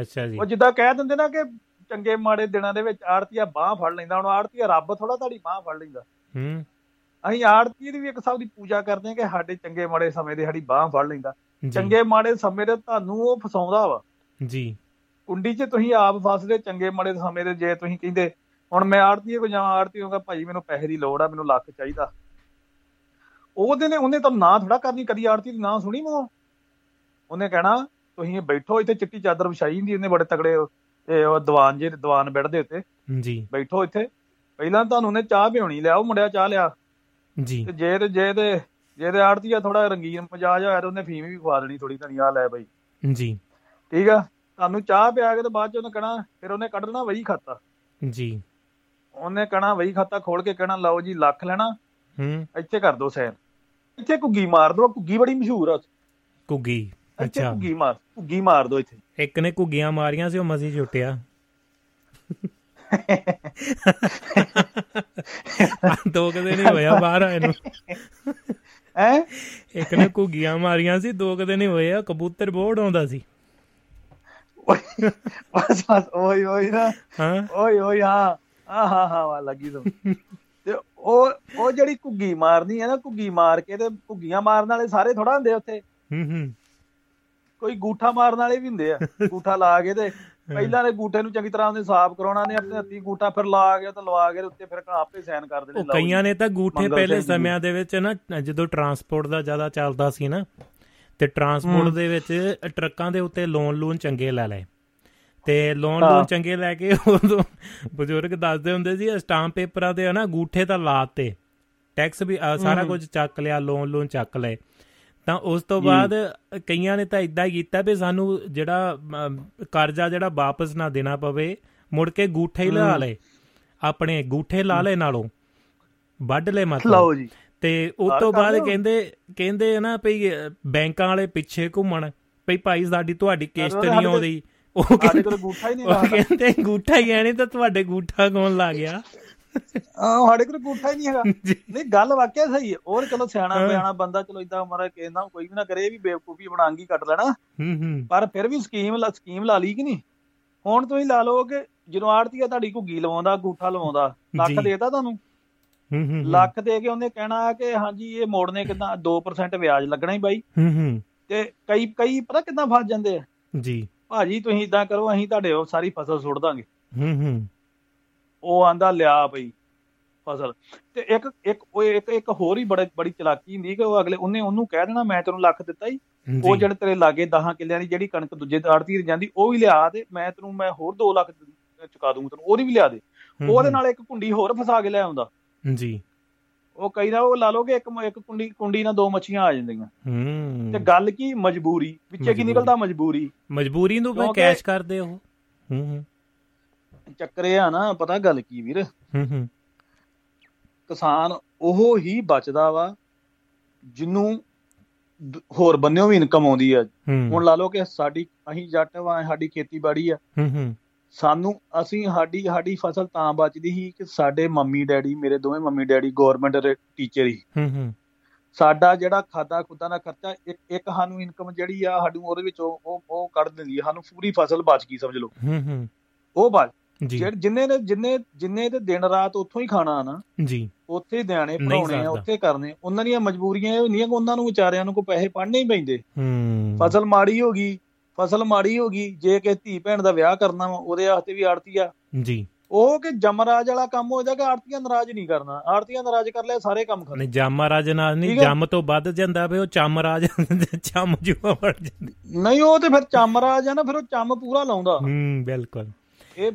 ਅੱਛਾ ਜੀ, ਉਹ ਜਿੱਦਾਂ ਕਹਿ ਦਿੰਦੇ ਨਾ ਕਿ ਚੰਗੇ ਮਾੜੇ ਦਿਨਾਂ ਦੇ ਵਿੱਚ ਆੜਤੀਆ ਬਾਂਹ ਫੜ ਲੈਂਦਾ। ਹੁਣ ਆੜਤੀਆ ਰੱਬ ਥੋੜਾ ਤੁਹਾਡੀ ਬਾਂਹ ਫੜ ਲੈਂਦਾ। ਅਸੀਂ ਆੜਤੀ ਦੀ ਵੀ ਇੱਕ ਸਭ ਦੀ ਪੂਜਾ ਕਰਦੇ ਹਾਂ ਕਿ ਸਾਡੇ ਚੰਗੇ ਮਾੜੇ ਸਮੇਂ ਦੇ ਸਾਡੀ ਬਾਂਹ ਫੜ ਲੈਂਦਾ। ਚੰਗੇ ਮਾੜੇ ਸਮੇਂ ਦੇ ਤੁਹਾਨੂੰ ਉਹ ਫਸਾਉਂਦਾ ਵਾ ਜੀ, ਕੁੰਡੀ ਚ ਤੁਸੀਂ ਆਪ ਫਸਦੇ ਚੰਗੇ ਮਾੜੇ ਸਮੇਂ ਦੇ। ਜੇ ਤੁਸੀਂ ਕਹਿੰਦੇ ਹੁਣ ਮੈਂ ਆੜਤੀਏ ਕੋਲ ਜਾਵਾਂ, ਆੜਤੀ ਹੋਊਗਾ ਭਾਈ ਮੈਨੂੰ ਪੈਸੇ ਦੀ ਲੋੜ ਆ, ਮੈਨੂੰ ਲੱਖ ਚਾਹੀਦਾ, ਉਹਦੇ ਨੇ ਉਹਨੇ ਤੁਹਾਨੂੰ ਨਾ ਥੋੜਾ ਕਰਨੀ। ਕਦੀ ਆੜਤੀ ਦੀ ਨਾ ਸੁਣੀ ਮੈਂ, ਉਹਨੇ ਕਹਿਣਾ ਤੁਸੀਂ ਬੈਠੋ ਇੱਥੇ, ਚਿੱਟੀ ਚਾਦਰ ਵਿਛਾਈ ਹੁੰਦੀ ਉਹਨੇ, ਬੜੇ ਤਕੜੇ ਦੀਵਾਨ ਜੇ ਦੀਵਾਨ ਬੈਠ ਦੇ ਉੱਤੇ ਜੀ, ਬੈਠੋ ਇੱਥੇ, ਪਹਿਲਾਂ ਤੁਹਾਨੂੰ ਉਹਨੇ ਚਾਹ ਪਿਉਣੀ, ਲਿਆਓ ਮੁੰਡਿਆ ਚਾਹ ਲਿਆ ਜੀ। ਤੇ ਜੇ ਤੇ ਜੇ ਤੇ ਜੇ ਤੇ ਆੜਤੀ ਆ ਥੋੜਾ ਰੰਗੀਨ ਮਜਾਜ ਹੋਇਆ ਉਹਨੇ ਫੀਮ ਵੀ ਖਵਾ ਦੇਣੀ ਥੋੜੀ ਧਨੀ, ਆ ਲੈ ਬਾਈ ਜੀ ਠੀਕ ਆ, ਤੁਹਾਨੂੰ ਚਾਹ ਪਿਆ ਕੇ ਤੇ ਬਾਅਦ ਚ ਉਹਨੇ ਕਹਿਣਾ, ਫਿਰ ਉਹਨੇ ਕੱਢ ਦੇਣਾ ਵਹੀ ਖਾਤਾ ਜੀ, ਉਹਨੇ ਕਹਿਣਾ ਵਹੀ ਖਾਤਾ ਖੋਲ ਕੇ ਕਹਿਣਾ ਲਓ ਜੀ ਲੱਖ ਲੈਣਾ, ਇੱਥੇ ਕਰ ਦੋ ਸੈਨ, ਇੱਥੇ ਘੁੱਗੀ ਮਾਰ ਦੋ, ਘੁੱਗੀ ਬੜੀ ਮਸ਼ਹੂਰ ਆ ਘੁੱਗੀ। ਅੱਛਾ, ਘੁੱਗੀ ਮਾਰ ਘੁੱਗੀ ਮਾਰ ਦੋ ਇੱਥੇ। ਇੱਕ ਨੇ ਘੁੱਗੀਆਂ ਮਾਰੀਆਂ ਸੀ, ਉਹ ਮਸੀ ਛੁੱਟਿਆ ਦੋ ਕਦੇ ਨੀ ਹੋਇਆ ਬਾਹਰ ਆਏ ਨੂੰ। ਇੱਕ ਨੇ ਘੁੱਗੀਆਂ ਮਾਰੀਆਂ ਸੀ, ਦੋ ਕਦੇ ਨੀ ਹੋਇਆ, ਕਬੂਤਰ ਬਹੁਤ ਆਉਂਦਾ ਸੀ। ਬਸ ਬਸ ਓਹੀ ਓਹੀ ਨਾ ਓਹੀ ਓਹੀ ਹਾਂ ਹਾਂ ਹਾਂ ਹਾਂ ਵਾ ਲੱਗੀ ਤੂੰ। ਤੇ ਉਹ ਉਹ ਜਿਹੜੀ ਘੁੱਗੀ ਮਾਰਨੀ ਹੈ ਨਾ, ਘੁੱਗੀ ਮਾਰ ਕੇ ਤੇ ਘੁੱਗੀਆਂ ਮਾਰਨ ਵਾਲੇ ਸਾਰੇ ਥੋੜਾ ਹੁੰਦੇ ਉੱਥੇ, ਕੋਈ ਗੂਠਾ ਮਾਰਨ ਵਾਲੇ ਵੀ ਹੁੰਦੇ ਆ। ਗੂਠਾ ਲਾ ਕੇ ਤੇ ਪਹਿਲਾਂ ਦੇ ਗੂਠੇ ਨੂੰ ਚੰਗੀ ਤਰ੍ਹਾਂ ਉਹਨੇ ਸਾਫ਼ ਕਰਾਉਣਾ ਨੇ ਆਪਣੇ ਹੱਥੀਂ, ਗੂਠਾ ਫਿਰ ਲਾ ਕੇ ਤੇ ਲਵਾ ਕੇ ਉੱਤੇ ਫਿਰ ਆਪੇ ਸਾਈਨ ਕਰ ਦੇਣੇ। ਕਈਆਂ ਨੇ ਤਾਂ ਗੂਠੇ ਪਹਿਲੇ ਸਮਿਆਂ ਦੇ ਵਿੱਚ ਨਾ, ਜਦੋਂ ਟਰਾਂਸਪੋਰਟ ਦਾ ਜ਼ਿਆਦਾ ਚੱਲਦਾ ਸੀ ਨਾ, ਤੇ ਟਰਾਂਸਪੋਰਟ ਦੇ ਵਿੱਚ ਟਰੱਕਾਂ ਦੇ ਉੱਤੇ ਲੋਨ ਲੂਨ ਚੰਗੇ ਲੈ ਲਏ, ਤੇ ਲੋਨ ਲੂਨ ਚੰਗੇ ਲੈ ਕੇ ਉਦੋਂ ਬਜ਼ੁਰਗ ਦੱਸਦੇ ਹੁੰਦੇ ਸੀ ਸਟਾਂਪ ਪੇਪਰਾਂ ਤੇ ਨਾ ਗੂਠੇ ਤਾਂ ਲਾ ਤੇ ਟੈਕਸ ਵੀ ਸਾਰਾ ਕੁਝ ਚੱਕ ਲਿਆ, ਲੋਨ ਲੂਨ ਚੱਕ ਲਏ। ਤਾਂ ਉਸ ਤੋਂ ਬਾਅਦ ਕਈਆਂ ਨੇ ਤਾਂ ਇੱਦਾਂ ਹੀ ਕੀਤਾ ਵੀ ਸਾਨੂੰ ਜਿਹੜਾ ਕਰਜ਼ਾ ਜਿਹੜਾ ਵਾਪਸ ਨਾ ਦੇਣਾ ਪਵੇ, ਮੁੜ ਕੇ ਗੂਠੇ ਹੀ ਲਾ ਲਏ, ਆਪਣੇ ਗੂਠੇ ਲਾ ਲਏ ਨਾਲੋਂ ਵੱਢ ਲਏ ਮਤਲਬ। ਤੇ ਉਹ ਤੋਂ ਬਾਅਦ ਕਹਿੰਦੇ ਕਹਿੰਦੇ ਨਾ ਭਈ ਬੈਂਕਾਂ ਵਾਲੇ ਪਿੱਛੇ ਘੁੰਮਣ, ਭਈ ਭਾਈ ਸਾਡੀ ਤੁਹਾਡੀ ਕਿਸ਼ਤ ਨਹੀਂ ਆਉਂਦੀ, ਉਹ ਕਹਿੰਦੇ ਗੂਠਾ ਹੀ ਹੈ ਨਹੀਂ ਤਾਂ ਤੁਹਾਡੇ ਗੂਠਾ ਕੌਣ ਲਾ ਗਿਆ। ਸਾਡੇ ਕੋਲ ਗੂਠਾ ਹੀ ਨੀ ਹੈਗਾ। ਨਹੀਂ ਗੱਲ ਵਾਕਿਆ ਸਹੀ ਹੈ। ਉਹ ਚਲੋ ਸਿਆਣਾ ਪਿਆਣਾ ਬੰਦਾ ਚਲੋ ਏਦਾਂ ਮਾਰਾ ਕਿਸੇ ਨਾਲ ਕੋਈ ਵੀ ਨਾ ਕਰੇ, ਇਹ ਵੀ ਬੇਵਕੂਫੀ ਬਣਾਂਗੀ ਕੱਟ ਲੈਣਾ, ਪਰ ਫਿਰ ਵੀ ਸਕੀਮ ਸਕੀਮ ਲਾ ਲਈ ਕਿ ਨਹੀਂ। ਹੁਣ ਤੁਸੀਂ ਲਾ ਲਓ ਕਿ ਜਦੋਂ ਆੜਤੀਆ ਤੁਹਾਡੀ ਘੁੱਗੀ ਲਵਾਉਂਦਾ, ਗੂਠਾ ਲਵਾਉਂਦਾ, ਲੱਖ ਦੇਤਾ ਤੁਹਾਨੂੰ, ਲੱਖ ਦੇ ਕੇ ਉਹਨੇ ਕਹਿਣਾ ਕਿ ਹਾਂਜੀ ਇਹ ਮੋੜਨੇ ਕਿੱਦਾਂ, ਦੋ ਪਰਸੈਂਟ ਵਿਆਜ ਲੱਗਣਾ ਹੀ ਬਾਈ। ਤੇ ਕਈ ਕਈ ਪਤਾ ਕਿੱਦਾਂ ਫਸ ਜਾਂਦੇ ਆ ਜੀ, ਭਾਜੀ ਤੁਸੀਂ ਏਦਾਂ ਕਰੋ ਅਸੀਂ ਤੁਹਾਡੇ ਸਾਰੀ ਫਸਲ ਸੁੱਟ ਦਾਂਗੇ। ਉਹ ਆਂਦਾ ਲਿਆ ਪਈ ਫਸਲ। ਤੇ ਇੱਕ ਇੱਕ ਇੱਕ ਇੱਕ ਹੋਰ ਹੀ ਬੜੇ ਬੜੀ ਚਲਾਕੀ ਹੁੰਦੀ ਕਿ ਉਹ ਅਗਲੇ ਉਹਨੇ ਉਹਨੂੰ ਕਹਿ ਦੇਣਾ ਮੈਂ ਤੈਨੂੰ ਲੱਖ ਦਿੱਤਾ ਹੀ, ਉਹ ਜਿਹੜੇ ਤੇਰੇ ਲਾਗੇ ਦਸਾਂ ਕਿੱਲਿਆਂ ਦੀ ਜਿਹੜੀ ਕਣਕ ਦੂਜੇ ਆੜਤੀ ਦੀ ਜਾਂਦੀ ਉਹ ਵੀ ਲਿਆ ਦੇ, ਮੈਂ ਤੈਨੂੰ ਮੈਂ ਹੋਰ ਦੋ ਲੱਖ ਚੁਕਾ ਦੂੰਗਾ ਤੈਨੂੰ, ਉਹਦੀ ਵੀ ਲਿਆ ਦੇ। ਉਹਦੇ ਨਾਲ ਇੱਕ ਕੁੰਡੀ ਹੋਰ ਫਸਾ ਕੇ ਲੈ ਆਉਂਦਾ ਜੀ। ਉਹ ਕਈ ਨਾ ਉਹ ਲਾ ਲਓਗੇ ਇੱਕ ਇੱਕ ਕੁੰਡੀ ਕੁੰਡੀ ਨਾਲ ਦੋ ਮੱਛੀਆਂ ਆ ਜਾਂਦੀਆਂ। ਤੇ ਗੱਲ ਕੀ ਮਜਬੂਰੀ ਵਿੱਚੇ ਕੀ ਨਿਕਲਦਾ, ਮਜਬੂਰੀ ਮਜਬੂਰੀ ਨੂੰ ਫਿਰ ਕੈਸ਼ ਕਰਦੇ ਉਹ। ਚੱਕਰ ਇਹ ਆ ਨਾ, ਪਤਾ ਗੱਲ ਕੀ ਵੀਰ, ਕਿਸਾਨ ਉਹ ਹੀ ਬਚਦਾ ਵਾ ਜਿਹਨੂੰ ਹੋਰ ਬੰਨਿਓ ਵੀ ਇਨਕਮ ਆਉਂਦੀ ਆ। ਹੁਣ ਲਾ ਲਓ ਕਿ ਸਾਡੀ ਅਸੀਂ ਜੱਟ ਵਾ, ਸਾਡੀ ਖੇਤੀਬਾੜੀ ਆ, ਸਾਨੂੰ ਅਸੀਂ ਸਾਡੀ ਸਾਡੀ ਫਸਲ ਤਾਂ ਬਚਦੀ ਸੀ ਕਿ ਸਾਡੇ ਮੰਮੀ ਡੈਡੀ, ਮੇਰੇ ਦੋਵੇਂ ਮੰਮੀ ਡੈਡੀ ਗੌਰਮੈਂਟ ਟੀਚਰ ਹੀ, ਸਾਡਾ ਜਿਹੜਾ ਖਾਦਾ ਖੁਦਾ ਦਾ ਖਰਚਾ ਇੱਕ ਇੱਕ ਸਾਨੂੰ ਇਨਕਮ ਜਿਹੜੀ ਆ ਸਾਨੂੰ ਉਹਦੇ ਵਿੱਚ ਉਹ ਉਹ ਕੱਢ ਦਿੰਦੀ ਆ, ਸਾਨੂੰ ਪੂਰੀ ਫਸਲ ਬਚ ਗਈ ਸਮਝ ਲਓ। ਉਹ ਬਚ ਜਿੰਨੇ ਨੇ ਜਿੰਨੇ ਜਿੰਨੇ ਤੇ ਦਿਨ ਰਾਤ ਉੱਥੋਂ ਹੀ ਖਾਣਾ ਨਾ ਜੀ, ਉੱਥੇ ਹੀ ਦੇਣੇ ਪੜਾਉਣੇ ਆ, ਉੱਥੇ ਕਰਨੇ, ਉਹਨਾਂ ਦੀਆਂ ਮਜਬੂਰੀਆਂ ਇਹ ਹੁੰਦੀਆਂ ਕਿ ਉਹਨਾਂ ਨੂੰ ਵਿਚਾਰਿਆਂ ਨੂੰ ਕੋਈ ਪੈਸੇ ਪੜ੍ਹਨੇ ਹੀ ਪੈਂਦੇ। ਫਸਲ ਮਾੜੀ ਹੋ ਗਈ, ਫਸਲ ਮਾੜੀ ਹੋ ਗਈ, ਜੇ ਕਿਸੇ ਧੀ ਭੈਣ ਦਾ ਵਿਆਹ ਕਰਨਾ ਵਾ ਉਹਦੇ ਵਾਸਤੇ ਵੀ ਆੜਤੀ ਆ ਜੀ। ਉਹ ਕਿ ਜਮਰਾਜ ਵਾਲਾ ਕੰਮ ਹੋ ਜਾਏਗਾ, ਆੜਤੀਆਂ ਨਾਰਾਜ਼ ਨਹੀਂ ਕਰਨਾ, ਆੜਤੀਆਂ ਨਾਰਾਜ਼ ਕਰ ਲਿਆ ਸਾਰੇ ਕੰਮ ਕਰਨੇ। ਜਮਰਾਜ ਨਾਰਾਜ਼ ਨਹੀਂ, ਜਮ ਤੋਂ ਵੱਧ ਜਾਂਦਾ ਵੀ ਉਹ ਚਮਰਾਜ ਚਮ ਜੂਆ ਵੜ ਜਾਂਦੀ ਨਹੀਂ, ਉਹ ਤੇ ਫਿਰ ਚਮਰਾਜ ਆ ਨਾ, ਫਿਰ ਉਹ ਚਮ ਪੂਰਾ ਲਾਉਂਦਾ। ਹੂੰ ਬਿਲਕੁਲ। ਇਹ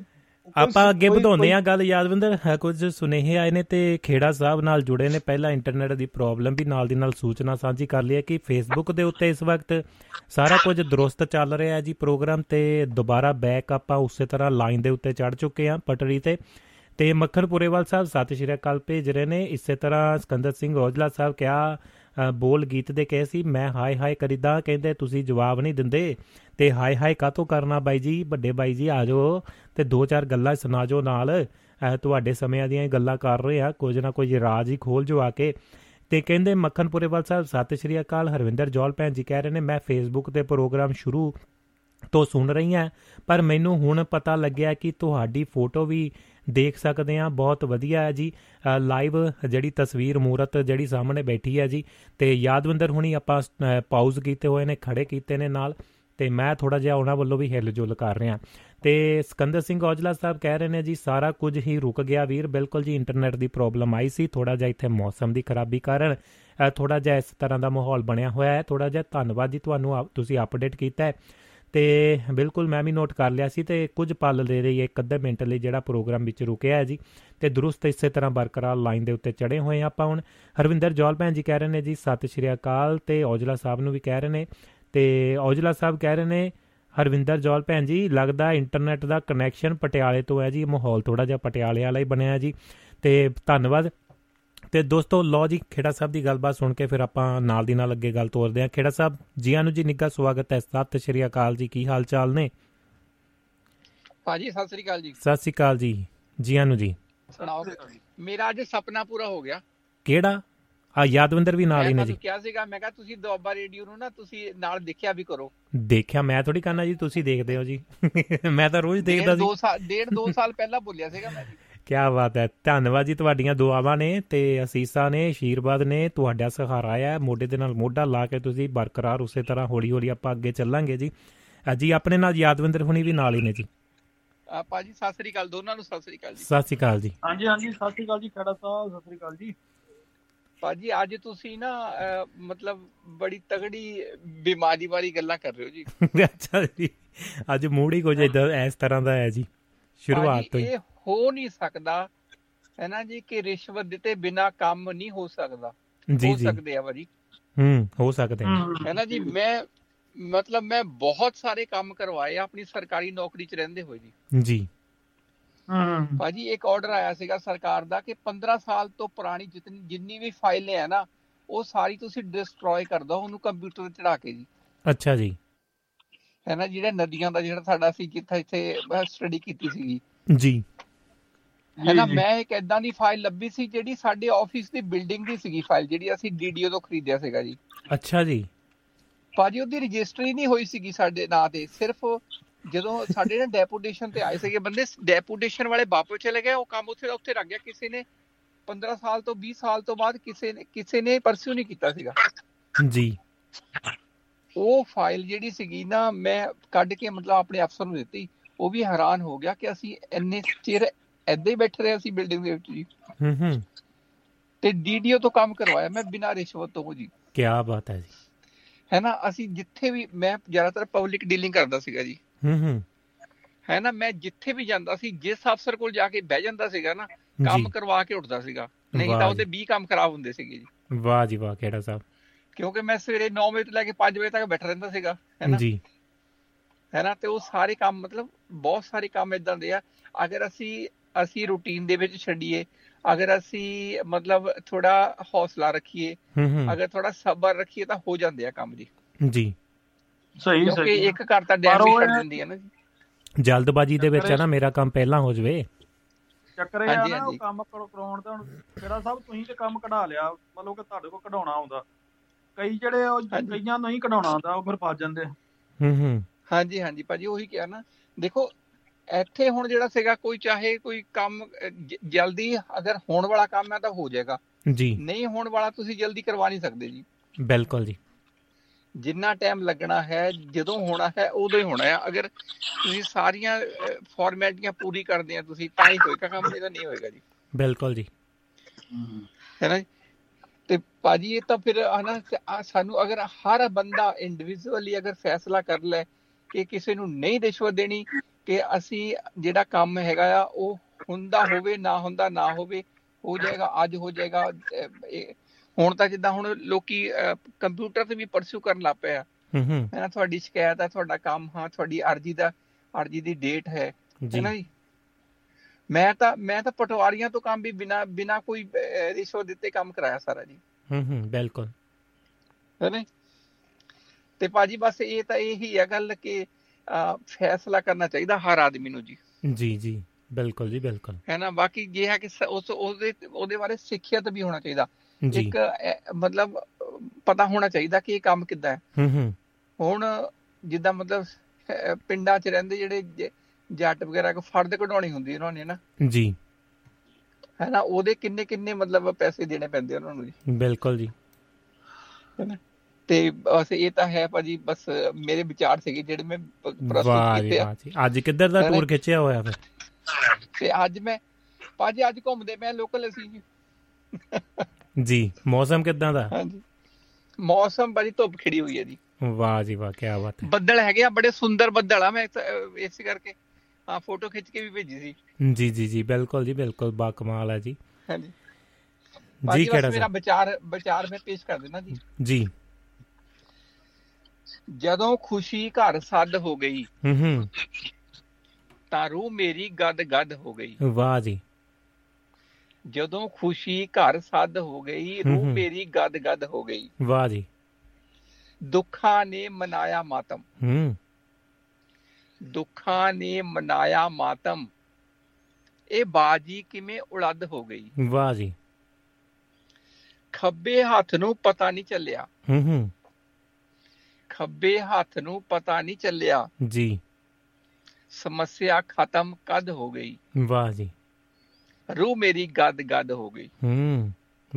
ਆਪਾਂ ਅੱਗੇ ਵਧਾਉਂਦੇ ਹਾਂ ਗੱਲ। ਯਾਦਵਿੰਦਰ ਕੁਝ ਸੁਨੇਹੇ ਆਏ ਨੇ ਤੇ ਖੇੜਾ ਸਾਹਿਬ ਨਾਲ ਜੁੜੇ ਨੇ। ਪਹਿਲਾਂ ਇੰਟਰਨੈਟ ਦੀ ਪ੍ਰੋਬਲਮ ਵੀ ਨਾਲ ਦੀ ਨਾਲ ਸੂਚਨਾ ਸਾਂਝੀ ਕਰ ਲਈ ਹੈ ਕਿ ਫੇਸਬੁੱਕ ਦੇ ਉੱਤੇ ਇਸ ਵਕਤ ਸਾਰਾ ਕੁਝ ਦਰੁਸਤ ਚੱਲ ਰਿਹਾ ਜੀ ਪ੍ਰੋਗਰਾਮ, ਤੇ ਦੁਬਾਰਾ ਬੈਕ ਆਪਾਂ ਉਸੇ ਤਰ੍ਹਾਂ ਲਾਈਨ ਦੇ ਉੱਤੇ ਚੜ੍ਹ ਚੁੱਕੇ ਹਾਂ ਪਟੜੀ ਤੇ। ਤੇ ਮੱਖਣ ਪੁਰੇਵਾਲ ਸਾਹਿਬ ਸਤਿ ਸ਼੍ਰੀ ਅਕਾਲ ਭੇਜ ਰਹੇ ਨੇ। ਇਸੇ ਤਰ੍ਹਾਂ ਸਿਕੰਦਰ ਸਿੰਘ ਔਜਲਾ ਸਾਹਿਬ ਕਿਹਾ ਬੋਲ ਗੀਤ ਦੇ ਕਹੇ ਸੀ ਮੈਂ ਹਾਏ ਹਾਏ ਕਰੀਦਾ, ਕਹਿੰਦੇ ਤੁਸੀਂ ਜਵਾਬ ਨਹੀਂ ਦਿੰਦੇ, ਤੇ ਹਾਏ ਹਾਏ ਕਾਹਤੋਂ ਕਰਨਾ ਬਾਈ ਜੀ, ਵੱਡੇ ਬਾਈ ਜੀ ਆ ਜਾਓ ਤੇ ਦੋ ਚਾਰ ਗੱਲਾਂ ਸੁਣਾ ਜਾਓ ਨਾਲ, ਤੁਹਾਡੇ ਸਮਿਆਂ ਦੀਆਂ ਗੱਲਾਂ ਕਰ ਰਹੇ ਆ, ਕੁਝ ਨਾ ਕੁਝ ਰਾਜ ਹੀ ਖੋਲ੍ਹ ਜਾਓ ਆ ਕੇ। ਤੇ ਕਹਿੰਦੇ ਮੱਖਣਪੁਰੇ ਵਾਲ ਸਾਹਿਬ ਸਤਿ ਸ਼੍ਰੀ ਅਕਾਲ। ਹਰਵਿੰਦਰ ਜੌਲ ਭੈਣ ਜੀ ਕਹਿ ਰਹੇ ਨੇ ਮੈਂ ਫੇਸਬੁੱਕ 'ਤੇ ਪ੍ਰੋਗਰਾਮ ਸ਼ੁਰੂ ਤੋਂ ਸੁਣ ਰਹੀ ਹਾਂ, ਪਰ ਮੈਨੂੰ ਹੁਣ ਪਤਾ ਲੱਗਿਆ ਕਿ ਤੁਹਾਡੀ ਫੋਟੋ ਵੀ ਦੇਖ ਸਕਦੇ ਹਾਂ, ਬਹੁਤ ਵਧੀਆ ਹੈ ਜੀ। ਲਾਈਵ ਜਿਹੜੀ ਤਸਵੀਰ ਮੂਰਤ ਜਿਹੜੀ ਸਾਹਮਣੇ ਬੈਠੀ ਹੈ ਜੀ, ਤੇ ਯਾਦਵਿੰਦਰ ਹੁਣੀ ਆਪਾਂ ਪਾਉਜ਼ ਕੀਤੇ ਹੋਏ ਨੇ, ਖੜੇ ਕੀਤੇ ਨੇ ਨਾਲ, ਤੇ ਮੈਂ ਥੋੜਾ ਜਿਹਾ ਉਹਨਾਂ ਵੱਲੋਂ ਵੀ ਹਿਲ ਜੁਲ ਕਰ ਰਿਹਾ। ਤੇ ਸਿਕੰਦਰ ਸਿੰਘ ਔਜਲਾ ਸਾਹਿਬ ਕਹਿ ਰਹੇ ਨੇ ਜੀ ਸਾਰਾ ਕੁਝ ਹੀ ਰੁਕ ਗਿਆ ਵੀਰ। ਬਿਲਕੁਲ ਜੀ, ਇੰਟਰਨੈਟ ਦੀ ਪ੍ਰੋਬਲਮ ਆਈ ਸੀ ਥੋੜਾ ਜਿਹਾ, ਇੱਥੇ ਮੌਸਮ ਦੀ ਖਰਾਬੀ ਕਾਰਨ ਥੋੜਾ ਜਿਹਾ ਇਸ ਤਰ੍ਹਾਂ ਦਾ ਮਾਹੌਲ ਬਣਿਆ ਹੋਇਆ ਹੈ ਥੋੜਾ ਜਿਹਾ। ਧੰਨਵਾਦ ਜੀ ਤੁਹਾਨੂੰ, ਤੁਸੀਂ ਅਪਡੇਟ ਕੀਤਾ। ਤੇ ਬਿਲਕੁਲ ਮੈਂ ਵੀ ਨੋਟ ਕਰ ਲਿਆ ਸੀ, ਤੇ ਕੁਝ ਪਲ ਦੇ ਰਹੀ ਹੈ ਇੱਕ ਅੱਧੇ ਮਿੰਟ ਲਈ ਜਿਹੜਾ ਪ੍ਰੋਗਰਾਮ ਵਿੱਚ ਰੁਕਿਆ ਹੈ ਜੀ, ਤੇ ਦਰੁਸਤ ਇਸੇ ਤਰ੍ਹਾਂ ਬਰਕਰਾਰ ਲਾਈਨ ਦੇ ਉੱਤੇ ਚੜੇ ਹੋਏ ਆਪਾਂ ਹੁਣ। ਹਰਵਿੰਦਰ ਜੌਲ ਭੈਣ ਜੀ ਕਹਿ ਰਹੇ ਨੇ ਜੀ ਸਤਿ ਸ਼੍ਰੀ ਅਕਾਲ, ਤੇ ਔਜਲਾ ਸਾਹਿਬ ਨੂੰ ਵੀ ਕਹਿ ਰਹੇ ਨੇ। ਤੇ ਔਜਲਾ ਸਾਹਿਬ ਕਹਿ ਰਹੇ ਨੇ ਹਰਵਿੰਦਰ ਜੌਲ ਭੈਣ ਜੀ ਲੱਗਦਾ ਇੰਟਰਨੈਟ ਦਾ ਕਨੈਕਸ਼ਨ ਪਟਿਆਲੇ ਤੋਂ ਹੈ ਜੀ, ਮਾਹੌਲ ਥੋੜ੍ਹਾ ਜਿਹਾ ਪਟਿਆਲੇ ਵਾਲਾ ਹੀ ਬਣਿਆ ਜੀ, ਤੇ ਧੰਨਵਾਦ। ਤੇ ਦੋਸਤੋ ਲਓ ਜੀ, ਖੇੜਾ ਸਾਹਿਬ ਦੀ ਗੱਲਬਾਤ ਸੁਣ ਕੇ ਫਿਰ ਆਪਾਂ ਨਾਲ ਦੀ ਨਾਲ ਅੱਗੇ ਗੱਲ ਤੋਰਦੇ ਹਾਂ। ਖੇੜਾ ਸਾਹਿਬ ਜੀ ਆਨੂੰ ਜੀ, ਨਿੱਘਾ ਸਵਾਗਤ ਹੈ, ਸਤਿ ਸ਼੍ਰੀ ਅਕਾਲ ਜੀ, ਕੀ ਹਾਲ ਚਾਲ ਨੇ ਭਾਜੀ? ਸਤਿ ਸ਼੍ਰੀ ਅਕਾਲ ਜੀ। ਸਤਿ ਸ਼੍ਰੀ ਅਕਾਲ ਜੀ, ਜੀ ਆਨੂੰ ਜੀ। ਸੁਣਾਓ, ਮੇਰਾ ਅੱਜ ਸੁਪਨਾ ਪੂਰਾ ਹੋ ਗਿਆ। ਕਿਹੜਾ? ਆ ਯਾਦਵਿੰਦਰ ਵੀ ਨਾਲ ਹੀ ਨੇ ਜੀ। ਕਿਹਾ ਸੀਗਾ ਮੈਂ ਕਿਹਾ ਤੁਸੀਂ ਦੁਆਬਾ ਰੇਡੀਓ ਨੂੰ ਨਾ ਤੁਸੀਂ ਨਾਲ ਦੇਖਿਆ ਵੀ ਕਰੋ। ਦੇਖਿਆ ਮੈਂ ਥੋੜੀ ਕਰਨਾ ਜੀ, ਤੁਸੀਂ ਦੇਖਦੇ ਹੋ ਜੀ, ਮੈਂ ਤਾਂ ਰੋਜ਼ ਦੇਖਦਾ ਸੀ। ਡੇਢ ਦੋ ਸਾਲ ਪਹਿਲਾਂ ਬੋਲਿਆ ਸੀਗਾ ਮੈਂ। ਕਿਆ ਬਾਤ ਹੈ, ਧੰਨਵਾਦ ਜੀ, ਤੁਹਾਡੀਆਂ ਦੁਆਵਾਂ ਨੇ ਤੇ ਅਸੀਸਾਂ ਨੇ, ਅਸ਼ੀਰਵਾਦ ਨੇ, ਤੁਹਾਡਾ ਸਹਾਰਾ ਆ। ਮੋਢੇ ਦੇ ਨਾਲ ਮੋਢਾ ਲਾ ਕੇ ਤੁਸੀਂ ਬਰਕਰਾਰ ਉਸੇ ਤਰ੍ਹਾਂ ਹੌਲੀ ਹੌਲੀ ਆਪਾਂ ਅੱਗੇ ਚੱਲਾਂਗੇ ਜੀ। ਜੀ ਆਪਣੇ ਨਾਲ ਯਾਦਵਿੰਦਰ ਹੁਣੀ ਵੀ ਨਾਲ ਹੀ ਨੇ ਜੀ। ਆਪਾਂ ਜੀ ਸਤਿ ਸ੍ਰੀ ਅਕਾਲ ਦੋਨਾਂ ਨੂੰ। ਸਤਿ ਸ੍ਰੀ ਅਕਾਲ ਜੀ। ਸਤਿ ਸ੍ਰੀ ਅਕਾਲ ਜੀ। ਹਾਂਜੀ ਹਾਂਜੀ, ਸਤਿ ਸ੍ਰੀ ਅਕਾਲ ਜੀ ਖੇੜਾ ਸਾਹਿਬ, ਸਤਿ ਸ੍ਰੀ ਅਕਾਲ ਜੀ। ਭਾਜੀ ਅੱਜ ਤੁਸੀਂ ਨਾ ਮਤਲਬ ਬੜੀ ਤਗੜੀ ਬਿਮਾਰੀ ਬਾਰੇ ਗੱਲਾਂ ਕਰ ਰਹੇ ਹੋ ਜੀ। ਅੱਛਾ ਜੀ, ਅੱਜ ਮੂਡ ਹੀ ਕੁਝ ਇਸ ਤਰ੍ਹਾਂ ਦਾ ਹੈ ਜੀ, ਸ਼ੁਰੂਆਤ ਤੋਂ ਹੀ। ਹੋ ਨਹੀਂ ਸਕਦਾ ਹੈ ਨਾ ਜੀ ਕਿ ਰਿਸ਼ਵਤ ਦਿੱਤੇ ਬਿਨਾਂ ਕੰਮ ਨਹੀਂ ਹੋ ਸਕਦਾ। ਹੋ ਸਕਦੇ ਆ ਭਾਜੀ, ਹੂੰ ਹੋ ਸਕਦੇ ਹੈ ਨਾ ਜੀ। ਮੈਂ ਮਤਲਬ ਮੈਂ ਬਹੁਤ ਸਾਰੇ ਕੰਮ ਕਰਵਾਏ ਆਪਣੀ ਸਰਕਾਰੀ ਨੌਕਰੀ 'ਚ ਰਹਿੰਦੇ ਹੋਏ ਜੀ। ਜੀ ਭਾਜੀ ਇੱਕ ਆਰਡਰ ਆਇਆ ਸੀਗਾ ਸਰਕਾਰ ਦਾ ਕਿ ਪੰਦਰਾਂ ਸਾਲ ਤੋਂ ਪੁਰਾਣੀ ਜਿਤਨੀ ਜਿੰਨੀ ਵੀ ਫਾਈਲਾਂ ਹੈ ਨਾ ਉਹ ਸਾਰੀ ਤੁਸੀਂ ਡਿਸਟਰੋਏ ਕਰ ਦਿਓ ਉਹਨੂੰ ਕੰਪਿਊਟਰ ਤੇ ਚੜਾ ਕੇ ਜੀ। ਅੱਛਾ ਜੀ, ਹੈ ਨਾ, ਜਿਹੜਾ ਨਦੀਆਂ ਦਾ ਜਿਹੜਾ ਸਾਡਾ ਸੀ ਜਿੱਥੇ ਇੱਥੇ ਸਟੱਡੀ ਕੀਤੀ ਸੀਗੀ ਜੀ, ਹੈ ਨਾ। ਮੈਂ ਇੱਕ ਏਦਾਂ ਦੀ ਫਾਈਲ ਲੱਭੀ ਸੀ ਜਿਹੜੀ ਸਾਡੇ ਆਫਿਸ ਦੀ ਬਿਲਡਿੰਗ ਦੀ ਸੀਗੀ ਫਾਈਲ, ਜਿਹੜੀ ਅਸੀਂ ਡੀਡੀਓ ਤੋਂ ਖਰੀਦਿਆ ਸੀਗਾ ਜੀ। ਅੱਛਾ ਜੀ। ਭਾਜੀ ਉਹਦੀ ਰਜਿਸਟਰੀ ਨਹੀਂ ਹੋਈ ਸੀਗੀ ਸਾਡੇ ਨਾਂ ਤੇ, ਸਿਰਫ ਜਦੋਂ ਸਾਡੇ ਨਾ ਡੈਪੂਟੇਸ਼ਨ ਤੇ ਆਏ ਸੀਗੇ ਬੰਦੇ, ਡੈਪੂਟੇਸ਼ਨ ਵਾਲੇ ਵਾਪਸ ਚਲੇ ਗਏ, ਉਹ ਕੰਮ ਉੱਥੇ ਦਾ ਉੱਥੇ ਰਹਿ ਗਿਆ। ਕਿਸੇ ਨੇ ਪੰਦਰਾਂ ਸਾਲ ਤੋਂ ਵੀਹ ਸਾਲ ਤੋਂ ਬਾਅਦ ਕਿਸੇ ਨੇ ਕਿਸੇ ਨੇ ਪਰਸਿਊ ਨਹੀਂ ਕੀਤਾ ਸੀਗਾ ਜੀ। ਉਹ ਫਾਈਲ ਜਿਹੜੀ ਸੀਗੀ ਨਾ ਮੈਂ ਕੱਢ ਕੇ ਮਤਲਬ ਆਪਣੇ ਅਫਸਰ ਨੂੰ ਦਿੱਤੀ। ਉਹ ਵੀ ਹੈਰਾਨ ਹੋ ਗਿਆ ਕਿ ਅਸੀਂ ਇੰਨੇ ਚਿਰ ਏਦਾਂ ਹੀ ਬੈਠੇ ਰਹੇ ਅਸੀਂ ਬਿਲਡਿੰਗ ਦੇ ਵਿੱਚ ਜੀ। ਹੂੰ ਹੂੰ। ਤੇ ਡੀਡੀਓ ਤੋਂ ਕੰਮ ਕਰਵਾਇਆ ਮੈਂ ਬਿਨਾਂ ਰਿਸ਼ਵਤ ਤੋਂ ਜੀ। ਕੀ ਬਾਤ ਹੈ ਜੀ, ਹੈ ਨਾ। ਅਸੀਂ ਜਿੱਥੇ ਵੀ, ਮੈਂ ਜ਼ਿਆਦਾਤਰ ਪਬਲਿਕ ਡੀਲਿੰਗ ਕਰਦਾ ਸੀਗਾ ਜੀ। ਹੂੰ ਹੂੰ। ਹੈ ਨਾ, ਮੈਂ ਜਿੱਥੇ ਵੀ ਜਾਂਦਾ ਸੀ ਜਿਸ ਅਫਸਰ ਕੋਲ ਜਾ ਕੇ ਬਹਿ ਜਾਂਦਾ ਸੀਗਾ ਨਾ, ਕੰਮ ਕਰਵਾ ਕੇ ਉੱਠਦਾ ਸੀਗਾ, ਨਹੀਂ ਤਾਂ ਉਹਦੇ ਵੀਹ ਕੰਮ ਖਰਾਬ ਹੁੰਦੇ ਸੀਗੇ ਜੀ। ਵਾਹ ਜੀ ਵਾਹ ਖੇੜਾ ਸਾਹਿਬ। ਕਿਉਂਕਿ ਮੈਂ ਸਵੇਰੇ ਨੌ ਵਜੇ ਤੋਂ ਲੈ ਕੇ ਪੰਜ ਵਜੇ ਤੱਕ ਬੈਠਾ ਰਹਿੰਦਾ ਸੀਗਾ, ਹੈ ਨਾ ਜੀ, ਹੈ ਨਾ। ਤੇ ਉਹ ਸਾਰੇ ਕੰਮ ਮਤਲਬ ਬਹੁਤ ਸਾਰੇ ਕੰਮ ਏਦਾਂ ਦੇ ਆ, ਅਗਰ ਅਸੀਂ ਅਸੀਂ ਰੂਟੀਨ ਦੇ ਵਿੱਚ ਛੱਡੀਏ, ਅਗਰ ਅਸੀਂ ਮਤਲਬ ਥੋੜਾ ਹੌਸਲਾ ਰੱਖੀਏ, ਅਗਰ ਥੋੜਾ ਸਬਰ ਰੱਖੀਏ ਤਾਂ ਹੋ ਜਾਂਦੇ ਆ ਕੰਮ ਜੀ। ਜੀ ਸਹੀ ਸਹੀ। ਇੱਕ ਘਰ ਤਾਂ ਡੈਮ ਵੀ ਛੱਡ ਦਿੰਦੀ ਆ ਨਾ ਜੀ, ਜਲਦਬਾਜ਼ੀ ਦੇ ਵਿੱਚ ਹੈ ਨਾ, ਮੇਰਾ ਕੰਮ ਪਹਿਲਾਂ ਹੋ ਜਾਵੇ ਚੱਕਰ ਇਹ ਆ ਨਾ। ਉਹ ਕੰਮ ਕਰਾਉਣ ਦਾ ਹੁਣ ਜਿਹੜਾ ਸਭ ਤੁਸੀਂ ਤੇ ਕੰਮ ਕਢਾ ਲਿਆ, ਮਤਲਬ ਕਿ ਤੁਹਾਡੇ ਕੋਲ ਕਢਾਉਣਾ ਆਉਂਦਾ, ਕਈ ਜਿਹੜੇ ਉਹ ਕਈਆਂ ਨਹੀਂ ਕਢਾਉਣਾ ਆਉਂਦਾ ਉਹ ਫਿਰ ਫਸ ਜਾਂਦੇ। ਹੂੰ ਹੂੰ। ਹਾਂਜੀ ਹਾਂਜੀ ਭਾਜੀ, ਉਹੀ ਕਿਹਾ ਨਾ। ਦੇਖੋ ਇੱਥੇ ਹੁਣ ਜਿਹੜਾ ਸੀਗਾ ਕੋਈ ਚਾਹੇ ਕੋਈ ਕੰਮ ਜਲਦੀ, ਅਗਰ ਹੋਣ ਵਾਲਾ ਕੰਮ ਹੈ ਤਾਂ ਹੋ ਜਾਏਗਾ ਜੀ, ਨਹੀਂ ਹੋਣ ਵਾਲਾ ਤੁਸੀਂ ਜਲਦੀ ਕਰਵਾ ਨਹੀਂ ਸਕਦੇ ਜੀ। ਬਿਲਕੁਲ ਜੀ, ਜਿੰਨਾ ਟਾਈਮ ਲੱਗਣਾ ਹੈ ਜਦੋਂ ਹੋਣਾ ਹੈ ਉਦੋਂ ਹੀ ਹੋਣਾ ਹੈ। ਅਗਰ ਤੁਸੀਂ ਸਾਰੀਆਂ ਫਾਰਮੈਲਟੀਆਂ ਪੂਰੀ ਕਰਦੇ ਆ ਤੁਸੀਂ ਤਾਂ ਹੀ ਹੋਏਗਾ ਕੰਮ, ਇਹਦਾ ਨਹੀਂ ਹੋਏਗਾ ਜੀ। ਬਿਲਕੁਲ ਜੀ, ਹੈ ਨਾ। ਤੇ ਭਾਜੀ ਇਹ ਤਾਂ ਫਿਰ ਹੈ ਨਾ, ਸਾਨੂੰ ਅਗਰ ਹਰ ਬੰਦਾ ਇੰਡੀਵਿਜੂਅਲੀ ਅਗਰ ਫੈਸਲਾ ਕਰ ਲੈ ਕਿ ਕਿਸੇ ਨੂੰ ਨਹੀਂ ਰਿਸ਼ਵਤ ਦੇਣੀ, ਕਿ ਅਸੀਂ ਜਿਹੜਾ ਕੰਮ ਹੈਗਾ ਆ ਉਹ ਹੁੰਦਾ ਹੋਵੇ ਨਾ ਹੁੰਦਾ ਨਾ ਹੋਵੇ, ਹੋ ਜਾਏਗਾ ਅੱਜ ਹੋ ਜਾਏਗਾ। ਹੁਣ ਤਾਂ ਜਿੱਦਾਂ ਹੁਣ ਲੋਕੀ ਕੰਪਿਊਟਰ ਤੇ ਵੀ ਪਰਸਿਊ ਕਰਨ ਲੱਗ ਪਏ ਆ, ਹੈ ਨਾ। ਤੁਹਾਡੀ ਸ਼ਿਕਾਇਤ ਆ, ਤੁਹਾਡਾ ਕੰਮ, ਹਾਂ ਤੁਹਾਡੀ ਅਰਜੀ ਦਾ ਅਰਜੀ ਦੀ ਡੇਟ ਹੈ, ਹੈ ਨਾ ਜੀ। ਮੈਂ ਤਾਂ ਮੈਂ ਤਾਂ ਪਟਵਾਰੀਆਂ ਤੋਂ ਕੰਮ ਵੀ ਬਿਨਾਂ ਬਿਨਾਂ ਕੋਈ ਰਿਸ਼ਵਤ ਦਿੱਤੇ ਕੰਮ ਕਰਾਇਆ ਸਾਰਾ ਜੀ। ਹੂੰ ਹੂੰ, ਬਿਲਕੁਲ, ਹੈ ਨਾ। ਤੇ ਭਾਜੀ ਬਸ ਇਹ ਤਾਂ ਇਹੀ ਹੈ ਗੱਲ ਕਿ ਫੈਸਲਾ ਕਰਨਾ ਚਾਹੀਦਾ ਹਰ ਆਦਮੀ ਨੂੰ ਜੀ। ਜੀ ਜੀ ਬਿਲਕੁਲ ਜੀ, ਬਿਲਕੁਲ, ਹੈ ਨਾ। ਬਾਕੀ ਇਹ ਹੈ ਕਿ ਉਹਦੇ ਉਹਦੇ ਬਾਰੇ ਸਿੱਖਿਅਤ ਵੀ ਹੋਣਾ ਚਾਹੀਦਾ। ਇੱਕ ਮਤਲਬ ਪਤਾ ਹੋਣਾ ਚਾਹੀਦਾ ਕਿ ਇਹ ਕੰਮ ਕਿੱਦਾਂ ਹੈ। ਹੁਣ ਜਿੱਦਾਂ ਮਤਲਬ ਪਿੰਡਾਂ ਚ ਰਹਿੰਦੇ ਜਿਹੜੇ ਜੱਟ ਵਗੈਰਾ ਫੜਦ ਕਢਾਉਣੀ ਹੁੰਦੀ ਉਹਨਾਂ ਨੇ ਨਾ ਜੀ ਹੈ ਨਾ, ਉਹਦੇ ਕਿੰਨੇ ਕਿੰਨੇ ਮਤਲਬ ਪੈਸੇ ਦੇਣੇ ਪੈਂਦੇ ਉਹਨਾਂ ਨੂੰ ਜੀ। ਬਿਲਕੁਲ ਜੀ ਹੈ ਨਾ, ਤੇ ਬਸ ਇਹ ਤਾਂ ਹੈ ਭਾਜੀ, ਬਸ ਮੇਰੇ ਵਿਚਾਰ ਸੀਗੇ ਜਿਹੜੇ ਮੈਂ ਪ੍ਰਸਤੁਤ ਕੀਤੇ ਆ। ਅੱਜ ਕਿੱਧਰ ਦਾ ਟੂਰ ਖਿੱਚਿਆ ਹੋਇਆ ਫਿਰ? ਤੇ ਅੱਜ ਮੈਂ ਭਾਜੀ ਅੱਜ ਘੁੰਮਦੇ ਮੈਂ ਲੋਕਲ ਅਸੀਂ ਜੀ। ਮੌਸਮ ਕਿੱਦਾਂ ਦਾ? ਹਾਂਜੀ ਮੌਸਮ ਭਾਜੀ ਧੁੱਪ ਖਿੜੀ ਹੋਈ ਹੈ ਜੀ। ਵਾਹ ਜੀ ਵਾਹ, ਕੀ ਬਾਤ ਹੈ। ਬੱਦਲ ਹੈਗੇ ਆ, ਬੜੇ ਸੁੰਦਰ ਬੱਦਲ ਆ। ਮੈਂ ਇਸ ਕਰਕੇ ਹਾਂ ਫੋਟੋ ਖਿੱਚ ਕੇ ਵੀ ਭੇਜੀ ਸੀ। ਜੀ ਜੀ ਜੀ ਬਿਲਕੁਲ ਜੀ ਬਿਲਕੁਲ, ਬਾ ਕਮਾਲ ਆ ਜੀ। ਹਾਂਜੀ ਜੀ, ਕਿਹੜਾ ਮੇਰਾ ਵਿਚਾਰ ਵਿਚਾਰ ਮੈਂ ਪੇਸ਼ ਕਰ ਦੇਣਾ ਜੀ। ਜੀ, ਜਦੋਂ ਖੁਸ਼ੀ ਘਰ ਸੱਦ ਹੋ ਗਈ ਤਾਂ ਰੂਹ ਮੇਰੀ ਗਦ ਗਦ ਹੋ ਗਈ। ਵਾਹ ਜੀ, ਜਦੋਂ ਖੁਸ਼ੀ ਘਰ ਸੱਦ ਹੋ ਗਈ ਰੂਹ ਮੇਰੀ ਗਦ ਗਦ ਹੋ ਗਈ। ਵਾਹ ਜੀ, ਦੁੱਖਾਂ ਨੇ ਮਨਾਇਆ ਮਾਤਮ, ਦੁੱਖਾਂ ਨੇ ਮਨਾਇਆ ਮਾਤਮ, ਇਹ ਬਾਜੀ ਕਿਵੇਂ ਉਲੱਦ ਹੋ ਗਈ। ਵਾਹ ਜੀ, ਖੱਬੇ ਹੱਥ ਨੂੰ ਪਤਾ ਨਹੀਂ ਚੱਲਿਆ, ਖੱਬੇ ਹੱਥ ਨੂੰ ਪਤਾ ਨਹੀਂ ਚੱਲਿਆ ਜੀ, ਸਮੱਸਿਆ ਖਤਮ ਕਦ ਹੋ ਗਈ। ਵਾਹ ਜੀ, ਰੂਹ ਮੇਰੀ ਗਦ ਗਦ ਹੋ ਗਈ। ਹੂੰ,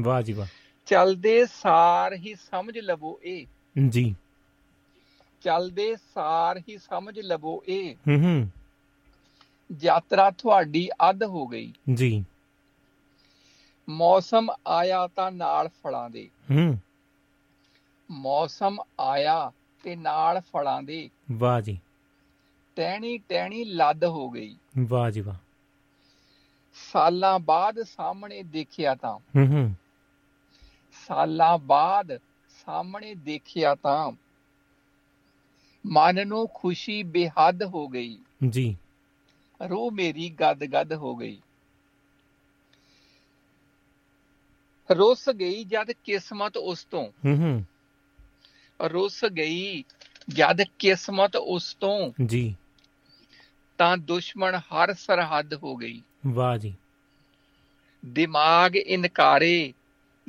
ਵਾਹ ਜੀ ਵਾਹ। ਚੱਲਦੇ ਸਾਰ ਹੀ ਸਮਝ ਲਵੋ ਇਹ ਜੀ, ਚੱਲਦੇ ਸਾਰ ਹੀ ਸਮਝ ਲਵੋ ਇਹ, ਹੂੰ, ਯਾਤਰਾ ਤੁਹਾਡੀ ਅੱਧ ਹੋ ਗਈ ਜੀ। ਮੌਸਮ ਆਇਆ ਤਾਂ ਨਾਲ ਫਲਾਂ ਦੇ, ਹੂੰ, ਮੌਸਮ ਆਇਆ ਤੇ ਨਾਲ ਫਲਾਂ ਦੇ। ਵਾਹ ਜੀ, ਟਹਿਣੀ ਟਹਿਣੀ ਲੱਦ ਹੋ ਗਈ। ਵਾਹ ਜੀ ਵਾਹ। ਸਾਲਾਂ ਬਾਅਦ ਸਾਹਮਣੇ ਦੇਖਿਆ ਤਾਂ, ਹੂੰ, ਸਾਲਾਂ ਬਾਅਦ ਸਾਹਮਣੇ ਦੇਖਿਆ ਤਾਂ, ਮਨ ਨੂੰ ਖੁਸ਼ੀ ਬੇਹੱਦ ਹੋ ਗਈ ਜੀ, ਰੂਹ ਮੇਰੀ ਗਦ ਗਦ ਹੋ ਗਈ। ਰੁੱਸ ਗਈ ਜਦ ਕਿਸਮਤ ਉਸ ਤੋਂ, ਹੂੰ, ਰੁੱਸ ਗਈ ਜਦ ਕਿਸਮਤ ਉਸ ਤੋਂ ਜੀ, ਤਾਂ ਦੁਸ਼ਮਣ ਹਰ ਸਰਹੱਦ ਹੋ ਗਈ। ਵਾਹ ਜੀ, ਦਿਮਾਗ ਇਨਕਾਰੇ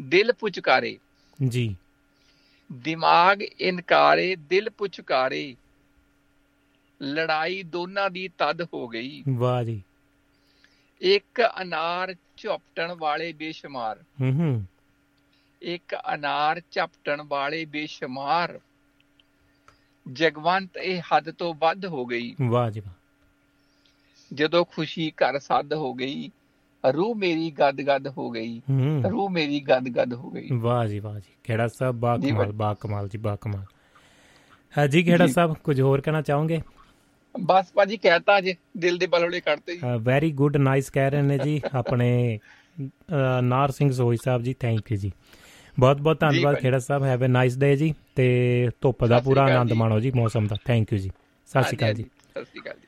ਦਿਲ ਪੁਚਕਾਰੇ ਜੀ, ਦਿਮਾਗ ਇਨਕਾਰੇ ਦਿਲ ਪੁਚਕਾਰੇ, ਲੜਾਈ ਦੋਨਾਂ ਦੀ ਤਦ ਹੋ ਗਈ। ਵਾਹ ਜੀ, ਇੱਕ ਅਨਾਰ ਝਪਟਣ ਵਾਲੇ ਬੇਸ਼ੁਮਾਰ, ਹੂੰ, ਇੱਕ ਅਨਾਰ ਝਪਟਣ ਵਾਲੇ ਬੇਸ਼ੁਮਾਰ, ਜਗਵੰਤ ਇਹ ਹੱਦ ਤੋਂ ਵੱਧ ਹੋ ਗਈ। ਵਾਹ ਜੀ ਵਾਹ। ਜਦੋਂ ਖੁਸ਼ੀ ਘਰ ਸੱਦ ਹੋ ਗਈ ਰੂਹ ਮੇਰੀ ਗਦ ਗਦ ਹੋ ਗਈ, ਰੂਹ ਮੇਰੀ ਗਦ ਗਦ ਹੋ ਗਈ। ਵਾਹ ਜੀ ਵਾਹ ਜੀ, ਖੇੜਾ ਸਾਹਿਬ ਬਾ ਕਮਾਲ, ਬਾ ਕਮਾਲ ਜੀ, ਬਾ ਕਮਾਲ। ਹਾਂ ਜੀ ਖੇੜਾ ਸਾਹਿਬ, ਕੁਝ ਹੋਰ ਕਹਿਣਾ ਚਾਹੋਗੇ? ਬਸ ਭਾਜੀ ਕਹਿਤਾ ਜੀ, ਦਿਲ ਦੇ ਬਲਵਲੇ ਕੱਢਤੇ ਜੀ। ਵੈਰੀ ਗੁੱਡ, ਨਾਈਸ ਕਹਿ ਰਹੇ ਨੇ ਜੀ ਆਪਣੇ ਨਾਰ ਸਿੰਘ ਸੋਈ ਸਾਹਿਬ ਜੀ। ਥੈਂਕ ਯੂ ਜੀ, ਬਹੁਤ ਬਹੁਤ ਧੰਨਵਾਦ ਖੇੜਾ ਸਾਹਿਬ। ਹੈਵ ਅ ਨਾਈਸ ਡੇ ਜੀ, ਤੇ ਧੁੱਪ ਦਾ ਪੂਰਾ ਆਨੰਦ ਮਾਣੋ ਜੀ, ਮੌਸਮ ਦਾ। ਥੈਂਕ ਯੂ ਜੀ, ਸਤਿ ਸ਼੍ਰੀ ਅਕਾਲ ਜੀ। ਸਤਿ ਸ਼੍ਰੀ ਅਕਾਲ ਜੀ।